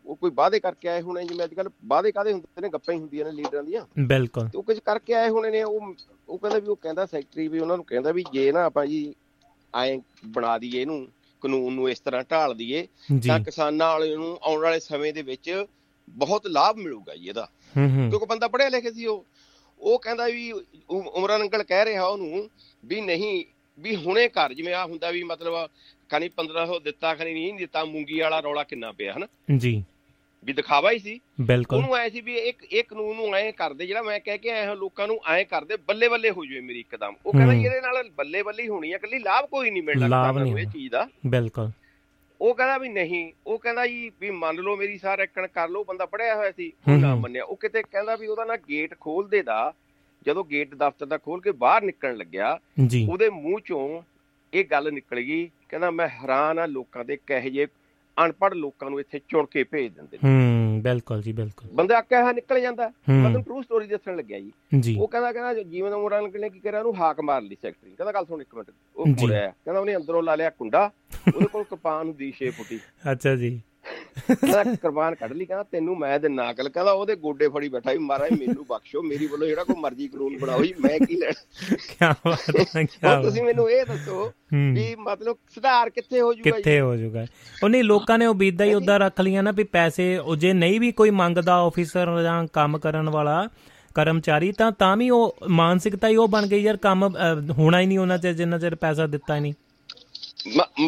ਉਹ ਕੋਈ ਵਾਅਦੇ ਕਰਕੇ ਆਏ ਹੋਣੇ, ਜਿਵੇਂ ਅੱਜ ਕੱਲ੍ਹ ਵਾਅਦੇ ਕਾਹਦੇ ਹੁੰਦੇ ਨੇ, ਗੱਪਾਂ ਹੀ ਹੁੰਦੀਆਂ ਨੇ ਲੀਡਰਾਂ ਦੀਆਂ। ਬਿਲਕੁਲ, ਉਹ ਕੁਝ ਕਰਕੇ ਆਏ ਹੋਣੇ ਨੇ। ਉਹ ਉਹ ਕਹਿੰਦਾ ਵੀ, ਉਹ ਕਹਿੰਦਾ ਸੈਕਟਰੀ ਵੀ ਉਹਨਾਂ ਨੂੰ ਕਹਿੰਦਾ ਵੀ ਜੇ ਨਾ ਆਪਾਂ ਜੀ ਐਂ ਬਣਾ ਦਈਏ ਇਹਨੂੰ, ਕਾਨੂੰਨ ਨੂੰ ਇਸ ਤਰ੍ਹਾਂ ਢਾਲ ਦਈਏ ਤਾਂ ਕਿਸਾਨਾਂ ਵਾਲੇ ਨੂੰ ਆਉਣ ਵਾਲੇ ਸਮੇਂ ਦੇ ਵਿੱਚ ਬਹੁਤ ਲਾਭ ਮਿਲੂਗਾ ਜੀ ਇਹਦਾ, ਕਿਉਂਕਿ ਬੰਦਾ ਪੜ੍ਹਿਆ ਲਿਖਿਆ ਸੀ। ਉਹ ਉਹ ਕਹਿੰਦਾ ਵੀ ਉਮਰਾਂ ਅੰਕਲ ਕਹਿ ਰਿਹਾ ਉਹਨੂੰ ਵੀ ਨਹੀਂ ਵੀ ਹੁਣੇ ਘਰ, ਜਿਵੇਂ ਆਹ ਹੁੰਦਾ ਵੀ ਮਤਲਬ ਖਾਨੀ ਪੰਦਰਾਂ ਸੌ ਦਿੱਤਾ ਖਾਨੀ ਨਹੀਂ ਦਿੱਤਾ, ਮੂੰਗੀ ਵਾਲਾ ਰੌਲਾ ਕਿੰਨਾ ਪਿਆ ਹਨਾ ਜੀ, ਵੀ ਦਿਖਾਵਾ ਹੀ ਸੀ। ਬਿਲਕੁਲ, ਉਹਨੂੰ ਐ ਸੀ ਵੀ ਇੱਕ ਇੱਕ ਕਾਨੂੰਨ ਨੂੰ ਐਂ ਕਰਦੇ, ਜਿਹੜਾ ਮੈਂ ਕਹਿ ਕੇ ਆਇਆ ਲੋਕਾਂ ਨੂੰ ਐਂ ਕਰਦੇ, ਬੱਲੇ ਬੱਲੇ ਹੋ ਜਾਵੇ ਮੇਰੀ ਇੱਕਦਮ। ਉਹ ਕਹਿੰਦਾ ਇਹਦੇ ਨਾਲ ਬੱਲੇ ਬੱਲੇ ਹੋਣੀ ਆ, ਇਕੱਲੀ ਲਾਭ ਕੋਈ ਨਹੀਂ ਮਿਲਣਾ ਇਹ ਚੀਜ਼ ਦਾ। ਬਿਲਕੁਲ, ਉਹ ਕਹਿੰਦਾ ਵੀ ਨਹੀਂ, ਉਹ ਕਹਿੰਦਾ ਜੀ ਵੀ ਮੰਨ ਲਓ ਮੇਰੀ ਸਾਰ ਐਕਣ ਕਰ ਲਓ, ਬੰਦਾ ਪੜ੍ਹਿਆ ਹੋਇਆ ਸੀ, ਉਹ ਨਾ ਮੰਨਿਆ। ਉਹ ਕਿਤੇ ਕਹਿੰਦਾ ਵੀ ਉਹਦਾ ਨਾ ਗੇਟ ਖੋਲਦੇ ਦਾ, ਜਦੋਂ ਗੇਟ ਦਫ਼ਤਰ ਦਾ ਖੋਲ ਕੇ ਬਾਹਰ ਨਿਕਲਣ ਲੱਗਿਆ, ਉਹਦੇ ਮੂੰਹ ਚੋਂ ਇਹ ਗੱਲ ਨਿਕਲ ਗਈ, ਕਹਿੰਦਾ ਮੈਂ ਹੈਰਾਨ ਆ ਲੋਕਾਂ ਦੇ ਕਿਹੋ ਜਿਹੇ ਅਨਪੜ੍ਹ ਲੋਕਾਂ ਨੂੰ ਇੱਥੇ ਚੁਣ ਕੇ ਭੇਜ ਦਿੰਦੇ ਨੇ। ਬਿਲਕੁਲ ਜੀ, ਬਿਲਕੁਲ, ਬੰਦਾ ਕਿਹਾ ਨਿਕਲ ਜਾਂਦਾ। ਮਤਲਬ ਟਰੂ ਸਟੋਰੀ ਦੱਸਣ ਲੱਗਿਆ ਜੀ। ਉਹ ਕਹਿੰਦਾ ਕਹਿੰਦਾ ਜੀਵਨ ਉਮਰਾਂ ਨੇ ਕੀ ਕਰਿਆ, ਉਹਨੂੰ ਹਾਕ ਮਾਰ ਲਈ ਸੈਕਟਰੀ। ਕਹਿੰਦਾ ਗੱਲ ਸੁਣ ਇੱਕ ਮਿੰਟ, ਉਹ ਮੁੜਿਆ, ਕਹਿੰਦਾ ਉਹਨੇ ਅੰਦਰੋਂ ਲਾ ਲਿਆ ਕੁੰਡਾ, ਉਹਦੇ ਕੋਲ ਕਿਰਪਾਨ ਦੀ ਛੇ ਫੁੱਟੀ। ਅੱਛਾ ਜੀ, ਕਿਰਪਾਨ ਕੱਢ ਲਈ, ਕਹਿੰਦਾ ਤੈਨੂੰ ਮੈਂ ਦਿੰਨਾ ਅਕਲ। ਕਹਿੰਦਾ ਉਹਦੇ ਗੋਡੇ ਫੜੀ ਬੈਠਾ ਵੀ ਮਹਾਰਾਜ ਮੈਨੂੰ ਬਖਸ਼ੋ, ਮੇਰੀ ਵੱਲੋਂ ਜਿਹੜਾ ਕੋਈ ਮਰਜ਼ੀ ਕਾਨੂੰਨ ਬਣਾਓ ਜੀ, ਮੈਂ ਕੀ ਲੈਣਾ, ਤੁਸੀਂ ਮੈਨੂੰ ਇਹ ਦੱਸੋ ਵੀ ਮਤਲਬ ਸੁਧਾਰ ਕਿੱਥੇ ਹੋ ਜੂਗਾ, ਕਿੱਥੇ ਹੋ ਜੂਗਾ। ਉਹਨੇ ਲੋਕਾਂ ਨੇ ਉਹ ਬੀਦਾ ਹੀ ਉੱਦਾਂ ਰੱਖ ਲਈਆਂ ਨਾ ਵੀ ਪੈਸੇ ਉਹ ਜੇ ਨਹੀਂ ਵੀ ਕੋਈ ਮੰਗਦਾ ਆਫਿਸਰ ਜਾਂ ਕੰਮ ਕਰਨ ਵਾਲਾ ਕਰਮਚਾਰੀ, ਤਾਂ ਤਾਂ ਵੀ ਉਹ ਮਾਨਸਿਕਤਾ ਹੀ ਉਹ ਬਣ ਗਈ ਯਾਰ ਕੰਮ ਹੋਣਾ ਹੀ ਨਹੀਂ ਉਹਨਾਂ ਚਿਰ ਜਿੰਨਾ ਚਿਰ ਪੈਸਾ ਦਿੱਤਾ ਹੀ ਨਹੀਂ।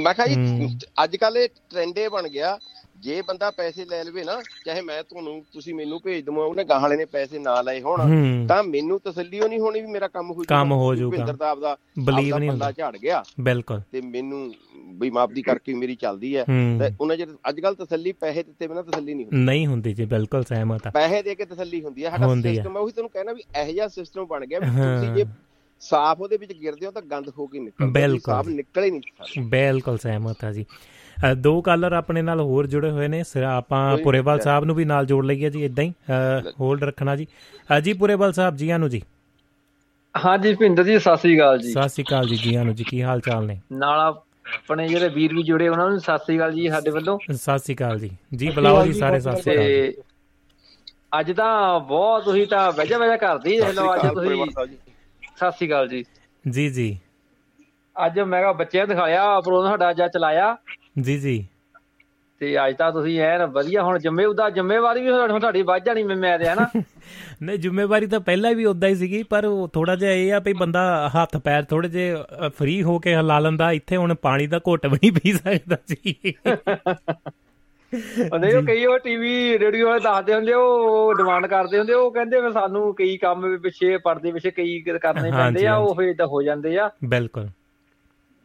ਮੈਂ ਕਿਹਾ ਜੀ ਅੱਜ ਕੱਲ੍ਹ ਇਹ ਟ੍ਰੈਂਡ ਬਣ ਗਿਆ ਜੇ ਬੰਦਾ ਪੈਸੇ ਲੈ ਲਵੇ ਨਾ, ਚਾਹੇ ਮੈਂ ਤੁਹਾਨੂੰ ਤੁਸੀਂ ਮੈਨੂੰ ਭੇਜ ਦਵਾਂ, ਉਹਨੇ ਗਾਹਾਂ ਵਾਲੇ ਨੇ ਪੈਸੇ ਨਾ ਲਏ ਹੋਣ ਤਾਂ ਮੈਨੂੰ ਤਸੱਲੀ ਨਹੀਂ ਹੋਣੀ ਵੀ ਮੇਰਾ ਕੰਮ ਹੋ ਕੰਮ ਹੋ ਜਾਊਗਾ, ਆਪਦਾ ਬੰਦਾ ਝਾੜ ਗਿਆ ਬਿਲਕੁਲ ਤੇ ਮੈਨੂੰ ਬਈ ਮਾਫੀ ਕਰਕੇ ਮੇਰੀ ਚੱਲਦੀ ਹੈ। ਉਹਨਾਂ ਜਿਹੜੇ ਅੱਜ ਕੱਲ ਤਸੱਲੀ ਪੈਸੇ ਦਿੱਤੇ ਬਿਨਾਂ ਤਸੱਲੀ ਨਹੀਂ ਨਹੀਂ ਹੁੰਦੀ ਜੀ, ਬਿਲਕੁਲ ਸਹਿਮਤ ਆ, ਪੈਸੇ ਦੇ ਕੇ ਤਸੱਲੀ ਹੁੰਦੀ ਹੈ। ਸਾਡਾ ਸਿਸਟਮ ਉਹੀ ਤੁਹਾਨੂੰ ਕਹਿਣਾ ਵੀ ਇਹੋ ਜਿਹਾ ਸਿਸਟਮ ਬਣ ਗਿਆ ਤੁਸੀਂ ਜੇ ਸਾਫ਼ ਉਹਦੇ ਵਿੱਚ ਗਿਰਦੇ ਹੋ ਤਾਂ ਗੰਦ ਹੋ ਕੇ ਨਿਕਲ ਬਿਲਕੁਲ ਨਿਕਲ ਹੀ ਨਹੀਂ। ਬਿਲਕੁਲ ਸਹਿਮਤ ਆ ਜੀ। ਦੋ ਕਾਲਰ ਆਪਣੇ ਨਾਲ ਹੋਰ ਜੁੜੇ ਹੋਏ ਨੇ, ਆਪਾਂ ਪੁਰੇਵਾਲ ਸਾਹਿਬ ਨੂੰ ਵੀ ਨਾਲ ਜੋੜ ਲਈਏ ਜੀ, ਏਦਾਂ ਹੀ ਹੋਲਡ ਰੱਖਣਾ ਜੀ। ਜੀ ਪੁਰੇਵਾਲ ਸਾਹਿਬ ਜੀ ਆਨੂੰ ਜੀ। ਹਾਂ ਜੀ ਭਿੰਦਰ ਜੀ ਸਤਿ ਸ੍ਰੀ ਅਕਾਲ ਜੀ। ਸਤਿ ਸ੍ਰੀ ਅਕਾਲ ਜੀ ਜੀ ਆਨੂੰ ਜੀ, ਕੀ ਹਾਲ ਚਾਲ ਨੇ? ਨਾਲ ਆਪਣੇ ਜਿਹੜੇ ਵੀਰ ਵੀ ਜੁੜੇ ਉਹਨਾਂ ਨੂੰ ਸਤਿ ਸ੍ਰੀ ਅਕਾਲ ਜੀ ਸਾਡੇ ਵੱਲੋਂ। ਸਤਿ ਸ੍ਰੀ ਅਕਾਲ ਜੀ ਜੀ, ਬੁਲਾਓ ਜੀ ਸਾਰੇ। ਸਤਿ ਸ੍ਰੀ ਅਕਾਲ। ਅੱਜ ਤਾਂ ਬਹੁਤ ਤੁਸੀਂ ਤਾਂ ਵਜਾ ਵਜਾ ਕਰਦੇ ਹੋ ਅੱਜ ਤੁਸੀਂ। ਸਤਿ ਸ੍ਰੀ ਅਕਾਲ ਜੀ ਜੀ ਜੀ। ਅੱਜ ਮੈਂ ਕਿਹਾ ਬੱਚਿਆਂ ਦਿਖਾਇਆ ਪ੍ਰੋਗਰਾਮ ਸਾਡਾ ਅੱਜ ਚਲਾਇਆ ਜੀ ਜੀ, ਤੇ ਅੱਜ ਤਾਂ ਤੁਸੀਂ ਐਨ ਵਧੀਆ। ਹੁਣ ਜਿੰਮੇ ਉਹਦਾ ਜ਼ਿੰਮੇਵਾਰੀ ਵੀ ਹੁਣ ਤੁਹਾਡੀ ਵੱਧ ਜਾਣੀ ਮੈਂ ਤੇ ਹਨਾ। ਨਹੀਂ ਜ਼ਿੰਮੇਵਾਰੀ ਤਾਂ ਪਹਿਲਾਂ ਵੀ ਓਦਾਂ ਹੀ ਸੀਗੀ, ਪਰ ਥੋੜਾ ਜਿਹਾ ਇਹ ਆ ਵੀ ਬੰਦਾ ਹੱਥ ਪੈਰ ਥੋੜੇ ਜਿਹੇ ਫਰੀ ਹੋ ਕੇ ਹਿਲਾ ਲੈਂਦਾ। ਇੱਥੇ ਹੁਣ ਪਾਣੀ ਦਾ ਘੁੱਟ ਵੀ ਨਹੀਂ ਪੀ ਸਕਦਾ ਸੀ। ਨਹੀਂ ਕਈ ਉਹ ਟੀਵੀ ਰੇਡੀਓ ਵਾਲੇ ਦੱਸਦੇ ਹੁੰਦੇ, ਉਹ ਡਿਮਾਂਡ ਕਰਦੇ ਹੁੰਦੇ, ਉਹ ਕਹਿੰਦੇ ਵੀ ਸਾਨੂੰ ਕਈ ਕੰਮ ਪਿੱਛੇ ਪਰਦੇ ਪਿੱਛੇ ਕਈ ਕਰਨੇ ਪੈਂਦੇ ਆ, ਉਹ ਫਿਰ ਤਾਂ ਹੋ ਜਾਂਦੇ ਆ। ਬਿਲਕੁਲ,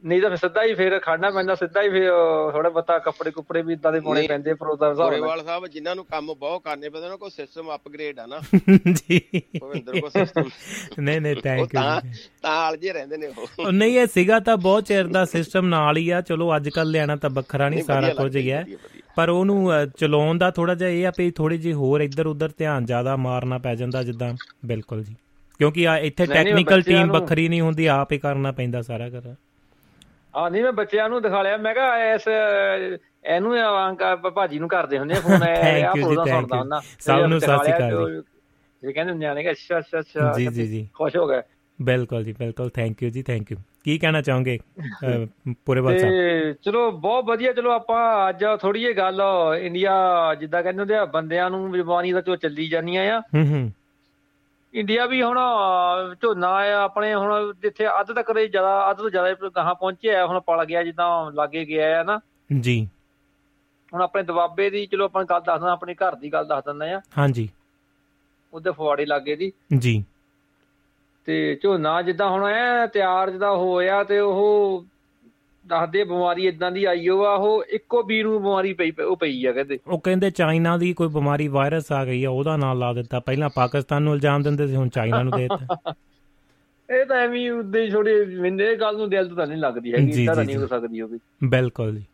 ਨਹੀਂ ਤਾਂ ਸਿੱਧਾ ਹੀ ਫੇਰ ਖਾਣਾ ਪੈਂਦਾ, ਸਿੱਧਾ ਹੀ ਫੇਰ ਥੋੜਾ ਬਹੁਤਾ ਕੱਪੜੇ ਕੁਪੜੇ ਵੀ ਏਦਾਂ ਦੇ ਪਾਉਣੇ ਪੈਂਦੇ। ਗੋਰੇਵਾਲ ਸਾਹਿਬ ਜਿਹਨਾਂ ਨੂੰ ਕੰਮ ਬਹੁਤ ਕਰਨੇ ਪੈਂਦੇ ਉਹਨਾਂ ਕੋਲ ਸਿਸਟਮ ਅਪਗ੍ਰੇਡ ਆ ਨਾ ਜੀ। ਭਵਿੰਦਰ ਕੋਲ ਸਿਸਟਮ ਨਹੀਂ ਨਹੀਂ ਥੈਂਕ ਯੂ ਤਾਲ ਜੇ ਰਹਿੰਦੇ ਨੇ ਉਹ। ਨਹੀਂ ਇਹ ਸੀਗਾ ਤਾਂ ਬਹੁਤ ਚਿਰ ਦਾ ਸਿਸਟਮ ਨਾਲ ਹੀ ਆ। ਚਲੋ ਅੱਜ ਕੱਲ ਲਿਆਣਾ ਤਾਂ ਵੱਖਰਾ ਨਹੀਂ, ਸਾਰਾ ਕੁਝ ਹੀ ਹੈ, ਪਰ ਉਹਨੂੰ ਚਲਾਉਣ ਦਾ ਥੋੜਾ ਜਿਹਾ ਇਹ ਆ ਵੀ ਥੋੜੀ ਜਿਹੀ ਹੋਰ ਇੱਧਰ ਉੱਧਰ ਧਿਆਨ ਜ਼ਿਆਦਾ ਮਾਰਨਾ ਪੈ ਜਾਂਦਾ ਜਿੱਦਾਂ। ਬਿਲਕੁਲ ਜੀ, ਕਿਉਂਕਿ ਇੱਥੇ ਟੈਕਨੀਕਲ ਟੀਮ ਵੱਖਰੀ ਨਹੀਂ ਹੁੰਦੀ, ਆਪ ਹੀ ਕਰਨਾ ਪੈਂਦਾ ਸਾਰਾ ਕੁਝ। ਹਾਂ ਨਹੀਂ ਮੈਂ ਬੱਚਿਆਂ ਨੂੰ ਦਿਖਾ ਲਿਆ, ਮੈਂ ਕਿਹਾ ਇਸ ਇਹਨੂੰ ਭਾਜੀ ਨੂੰ ਕਰਦੇ ਹੁੰਦੇ ਫੋਨ ਸੁਣਦਾ ਹੁੰਦਾ ਸਭ ਨੂੰ। ਸਤਿ ਸ਼੍ਰੀ ਅਕਾਲ ਜੀ। ਕਹਿੰਦੇ ਨਿਆਣੇ ਅੱਛਾ ਅੱਛਾ ਅੱਛਾ ਜੀ ਜੀ ਜੀ ਖੁਸ਼ ਹੋ ਗਏ। ਬਿਲਕੁਲ ਜੀ ਬਿਲਕੁਲ ਥੈਂਕ ਯੂ ਜੀ ਥੈਂਕ ਯੂ। ਕੀ ਕਹਿਣਾ ਚਾਹੋਗੇ ਪੂਰੇ ਬਾਤ ਸਾਹਿਬ? ਚਲੋ ਬਹੁਤ ਵਧੀਆ। ਚਲੋ ਆਪਾਂ ਅੱਜ ਥੋੜੀ ਜਿਹੀ ਗੱਲ ਇੰਡੀਆ ਜਿੱਦਾਂ ਕਹਿੰਦੇ ਹੁੰਦੇ ਆ ਬੰਦਿਆਂ ਨੂੰ ਜ਼ੁਬਾਨੀ ਦਾ ਚੋ ਚੱਲੀ ਜਾਂਦੀਆਂ ਆ। ਇੰਡੀਆ ਵੀ ਹੁਣ ਝੋਨਾ ਆ ਆਪਣੇ ਹੁਣ ਜਿੱਥੇ ਅੱਧ ਤੱਕ ਜ਼ਿਆਦਾ ਅੱਧ ਤੋਂ ਜ਼ਿਆਦਾ ਗਾਹਾਂ ਪਹੁੰਚਿਆ, ਹੁਣ ਪਲ ਗਿਆ ਜਿੱਦਾਂ ਲਾਗੇ ਗਿਆ ਆ ਨਾ ਜੀ। ਹੁਣ ਆਪਣੇ ਦੁਆਬੇ ਦੀ ਚਲੋ ਆਪਾਂ ਗੱਲ ਦੱਸਦਾ, ਆਪਣੇ ਘਰ ਦੀ ਗੱਲ ਦੱਸ ਦਿੰਦਾ ਆ। ਹਾਂਜੀ, ਉਹਦੇ ਫੁਆੜੇ ਲਾਗੇ ਦੀ ਜੀ। ਤੇ ਝੋਨਾ ਜਿੱਦਾਂ ਹੁਣ ਐ ਤਿਆਰ ਜਿੱਦਾਂ ਹੋਇਆ ਤੇ ਉਹ ਦੱਸਦੇ ਬਿਮਾਰੀ ਏਦਾਂ ਦੀ ਆਈ ਉਹ ਆ, ਉਹ ਇੱਕੋ ਬੀਜ ਨੂੰ ਬਿਮਾਰੀ ਪਈ ਉਹ ਪਈ ਆ। ਕਹਿੰਦੇ ਉਹ ਕਹਿੰਦੇ ਚਾਈਨਾ ਦੀ ਕੋਈ ਬਿਮਾਰੀ ਵਾਇਰਸ ਆ ਗਈ ਆ, ਉਹਦਾ ਨਾਂ ਲਾ ਦਿੱਤਾ। ਪਹਿਲਾਂ ਪਾਕਿਸਤਾਨ ਨੂੰ ਇਲਜ਼ਾਮ ਦਿੰਦੇ ਸੀ, ਹੁਣ ਚਾਈਨਾ ਨੂੰ ਦੇ ਦਿੱਤਾ। ਇਹ ਤਾਂ ਐਵੇਂ ਉਦਾਂ ਹੀ ਛੋੜੇ, ਇਹ ਗੱਲ ਨੂੰ ਦਿਲ ਤਾਂ ਨਹੀਂ ਲੱਗਦੀ ਹੈਗੀ, ਤਾਂ ਨਹੀਂ ਹੋ ਸਕਦੀ ਉਹ ਵੀ। ਬਿਲਕੁਲ ਜੀ,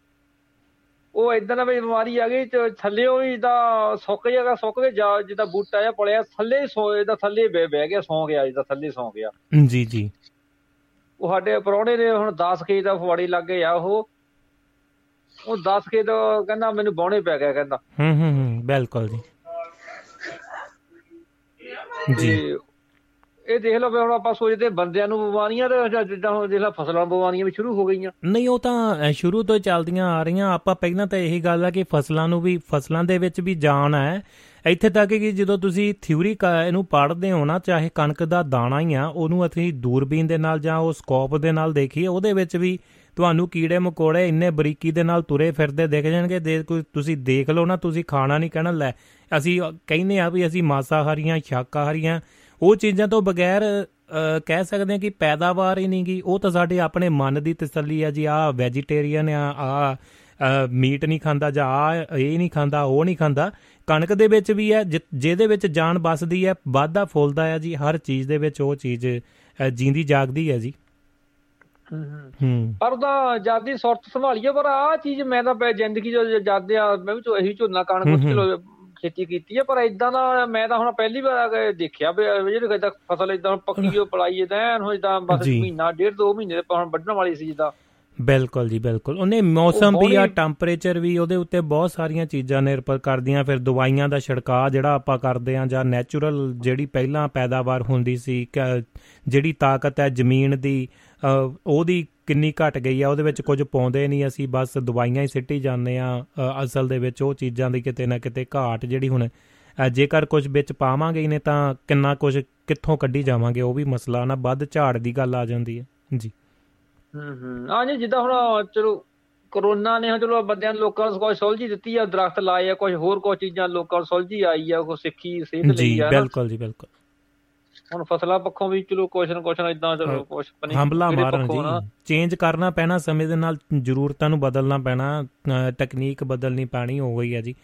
ਉਹ ਏਦਾਂ ਨਾ ਬਈ ਬਿਮਾਰੀ ਆ ਗਈ ਥੱਲੇ ਉਹ ਜਿੱਦਾਂ ਸੁੱਕ ਜਾਗਾ, ਸੁੱਕ ਕੇ ਜਾ ਜਿੱਦਾਂ ਬੂਟਾ ਜਿਹਾ ਪਲਿਆ ਥੱਲੇ ਸੌ ਦਾ ਥੱਲੇ ਬਹਿ ਗਿਆ, ਸੌਂ ਗਿਆ ਜਿੱਦਾਂ ਥੱਲੇ ਸੌਂ ਗਿਆ ਜੀ ਜੀ। ਉਹ ਸਾਡੇ ਪ੍ਰਾਹੁਣੇ ਨੇ ਹੁਣ ਦਸ ਕੇ ਦਾ ਫੁਆੜੀ ਲੱਗ ਗਏ ਆ, ਉਹ ਉਹ ਦਸ ਕੇ ਦਾ ਕਹਿੰਦਾ ਮੈਨੂੰ ਬਾਉਣੇ ਪੈ ਗਿਆ ਕਹਿੰਦਾ। ਹੂੰ ਹੂੰ ਬਿਲਕੁਲ ਜੀ ਜੀ। ਇਹ ਦੇਖ ਲਓ ਹੁਣ ਆਪਾਂ ਸੋਚਦੇ ਬੰਦਿਆਂ ਨੂੰ ਬਿਮਾਰੀਆਂ ਤੇ ਜਿੱਦਾਂ ਹੁਣ ਦੇਖ ਲਓ ਫਸਲਾਂ ਬਿਮਾਰੀਆਂ ਵੀ ਸ਼ੁਰੂ ਹੋ ਗਈਆਂ। ਨਹੀਂ ਉਹ ਤਾਂ ਸ਼ੁਰੂ ਤੋਂ ਚੱਲਦੀਆਂ ਆ ਰਹੀਆਂ। ਆਪਾਂ ਪਹਿਲਾਂ ਤਾਂ ਇਹੀ ਗੱਲ ਆ ਕਿ ਫਸਲਾਂ ਨੂੰ ਵੀ ਫਸਲਾਂ ਦੇ ਵਿੱਚ ਵੀ ਜਾਨ ਹੈ ਇੱਥੇ ਤੱਕ ਕਿ ਜਦੋਂ ਤੁਸੀਂ ਥਿਊਰੀ ਇਹਨੂੰ ਪੜ੍ਹਦੇ ਹੋ ਨਾ, ਚਾਹੇ ਕਣਕ ਦਾ ਦਾਣਾ ਹੀ ਆ, ਉਹਨੂੰ ਅਸੀਂ ਦੂਰਬੀਨ ਦੇ ਨਾਲ ਜਾਂ ਉਹ ਸਕੋਪ ਦੇ ਨਾਲ ਦੇਖੀਏ, ਉਹਦੇ ਵਿੱਚ ਵੀ ਤੁਹਾਨੂੰ ਕੀੜੇ ਮਕੌੜੇ ਇੰਨੇ ਬਰੀਕੀ ਦੇ ਨਾਲ ਤੁਰੇ ਫਿਰਦੇ ਦਿਖ ਜਾਣਗੇ। ਦੇ ਤੁਸੀਂ ਦੇਖ ਲਓ ਨਾ, ਤੁਸੀਂ ਖਾਣਾ ਨਹੀਂ ਕਹਿਣਾ। ਲੈ ਅਸੀਂ ਕਹਿੰਦੇ ਹਾਂ ਵੀ ਅਸੀਂ ਮਾਸਾਹਾਰੀਆਂ ਸ਼ਾਕਾਹਾਰੀਆਂ, ਉਹ ਚੀਜ਼ਾਂ ਤੋਂ ਬਗੈਰ ਕਹਿ ਸਕਦੇ ਹਾਂ ਕਿ ਪੈਦਾਵਾਰ ਹੀ ਨਹੀਂ ਗੀ। ਉਹ ਤਾਂ ਸਾਡੇ ਆਪਣੇ ਮਨ ਦੀ ਤਸੱਲੀ ਆ ਜੀ, ਆਹ ਵੈਜੀਟੇਰੀਅਨ ਆ, ਆਹ ਮੀਟ ਨਹੀਂ ਖਾਂਦਾ ਜਾਂ ਆਹ ਇਹ ਨਹੀਂ ਖਾਂਦਾ ਉਹ ਨਹੀਂ ਖਾਂਦਾ। ਕਣਕ ਦੇ ਵਿੱਚ ਵੀ ਹੈ ਜਿਹਦੇ ਵਿੱਚ ਜਾਨ ਬਸਦੀ ਹੈ, ਵਾਧਾ ਫੁੱਲਦਾ ਹੈ ਜੀ, ਹਰ ਚੀਜ਼ ਦੇ ਵਿੱਚ ਉਹ ਚੀਜ਼ ਜੀਂਦੀ ਜਾਗਦੀ ਹੈ ਜੀ। ਪਰ ਉਹਦਾ ਜ਼ਿਆਦਾ ਸੁਰਤ ਸੰਭਾਲੀਏ, ਪਰ ਆਹ ਚੀਜ਼ ਮੈਂ ਤਾਂ ਜ਼ਿੰਦਗੀ ਚ ਜ਼ਿਆਦਾ ਮੈਂ ਵੀ ਇਹੀ ਝੋਨਾ ਕਣਕ ਖੇਤੀ ਕੀਤੀ ਹੈ, ਪਰ ਏਦਾਂ ਦਾ ਮੈਂ ਤਾਂ ਹੁਣ ਪਹਿਲੀ ਵਾਰ ਦੇਖਿਆ ਜਿਹੜੀ ਫਸਲ ਏਦਾਂ ਪੱਕੀ ਉਹ ਪਲਾਈ ਏਦਾਂ ਬਸ ਮਹੀਨਾ ਡੇਢ ਦੋ ਮਹੀਨੇ ਹੁਣ ਵੱਢਣ ਵਾਲੀ ਸੀ ਜਿੱਦਾਂ। ਬਿਲਕੁਲ ਜੀ ਬਿਲਕੁਲ, ਉਹਨੇ ਮੌਸਮ ਵੀ ਆ, ਟੈਂਪਰੇਚਰ ਵੀ, ਉਹਦੇ ਉੱਤੇ ਬਹੁਤ ਸਾਰੀਆਂ ਚੀਜ਼ਾਂ ਨਿਰਭਰ ਕਰਦੀਆਂ। ਫਿਰ ਦਵਾਈਆਂ ਦਾ ਛਿੜਕਾਅ ਜਿਹੜਾ ਆਪਾਂ ਕਰਦੇ ਹਾਂ, ਜਾਂ ਨੈਚੁਰਲ ਜਿਹੜੀ ਪਹਿਲਾਂ ਪੈਦਾਵਾਰ ਹੁੰਦੀ ਸੀ, ਜਿਹੜੀ ਤਾਕਤ ਹੈ ਜ਼ਮੀਨ ਦੀ ਉਹਦੀ ਕਿੰਨੀ ਘੱਟ ਗਈ ਆ। ਉਹਦੇ ਵਿੱਚ ਕੁਝ ਪਾਉਂਦੇ ਨਹੀਂ ਅਸੀਂ, ਬਸ ਦਵਾਈਆਂ ਹੀ ਸਿੱਟੀ ਜਾਂਦੇ ਹਾਂ। ਅਸਲ ਦੇ ਵਿੱਚ ਉਹ ਚੀਜ਼ਾਂ ਦੀ ਕਿਤੇ ਨਾ ਕਿਤੇ ਘਾਟ ਜਿਹੜੀ ਹੁਣ ਜੇਕਰ ਕੁਝ ਵਿੱਚ ਪਾਵਾਂਗੇ ਨੇ ਤਾਂ ਕਿੰਨਾ ਕੁਝ ਕਿੱਥੋਂ ਕੱਢੀ ਜਾਵਾਂਗੇ, ਉਹ ਵੀ ਮਸਲਾ ਨਾ। ਵੱਧ ਝਾੜ ਦੀ ਗੱਲ ਆ ਜਾਂਦੀ ਹੈ ਜੀ। ਹਮ ਹਮ ਆ ਜਿੱਦਾਂ ਹੁਣ ਚਲੋ ਕਰੋਨਾ ਨੇ ਚਲੋ ਬੰਦਿਆਂ ਨੂੰ ਲੋਕਾਂ ਨੂੰ ਕੁਝ ਸੁਲਝੀ ਦਿੱਤੀ ਆ, ਦਰਖਤ ਲਾਏ ਆ, ਕੁਝ ਹੋਰ ਕੁਝ ਚੀਜ਼ਾਂ ਲੋਕਾਂ ਨੂੰ ਸੁਲਝੀ ਆਈ ਆ, ਕੁਛ ਸਿੱਖੀ ਸਿਹਤ ਲਈ ਆ। ਬਿਲਕੁਲ ਜੀ ਬਿਲਕੁਲ। ਹੁਣ ਫਸਲਾਂ ਪੱਖੋਂ ਵੀ ਚਲੋ ਕੁਛ ਨਾ ਕੁਛ ਏਦਾਂ ਚਲੋ ਕੁਛ ਹੰਭਲਾ ਮਾਰਨ ਜੀ, ਚੇਂਜ ਕਰਨਾ ਪੈਣਾ ਸਮੇਂ ਦੇ ਨਾਲ, ਜ਼ਰੂਰਤਾਂ ਨੂੰ ਬਦਲਣਾ ਪੈਣਾ, ਤਕਨੀਕ ਬਦਲਣੀ ਪੈਣੀ ਹੋ ਗਈ ਆ ਜੀ।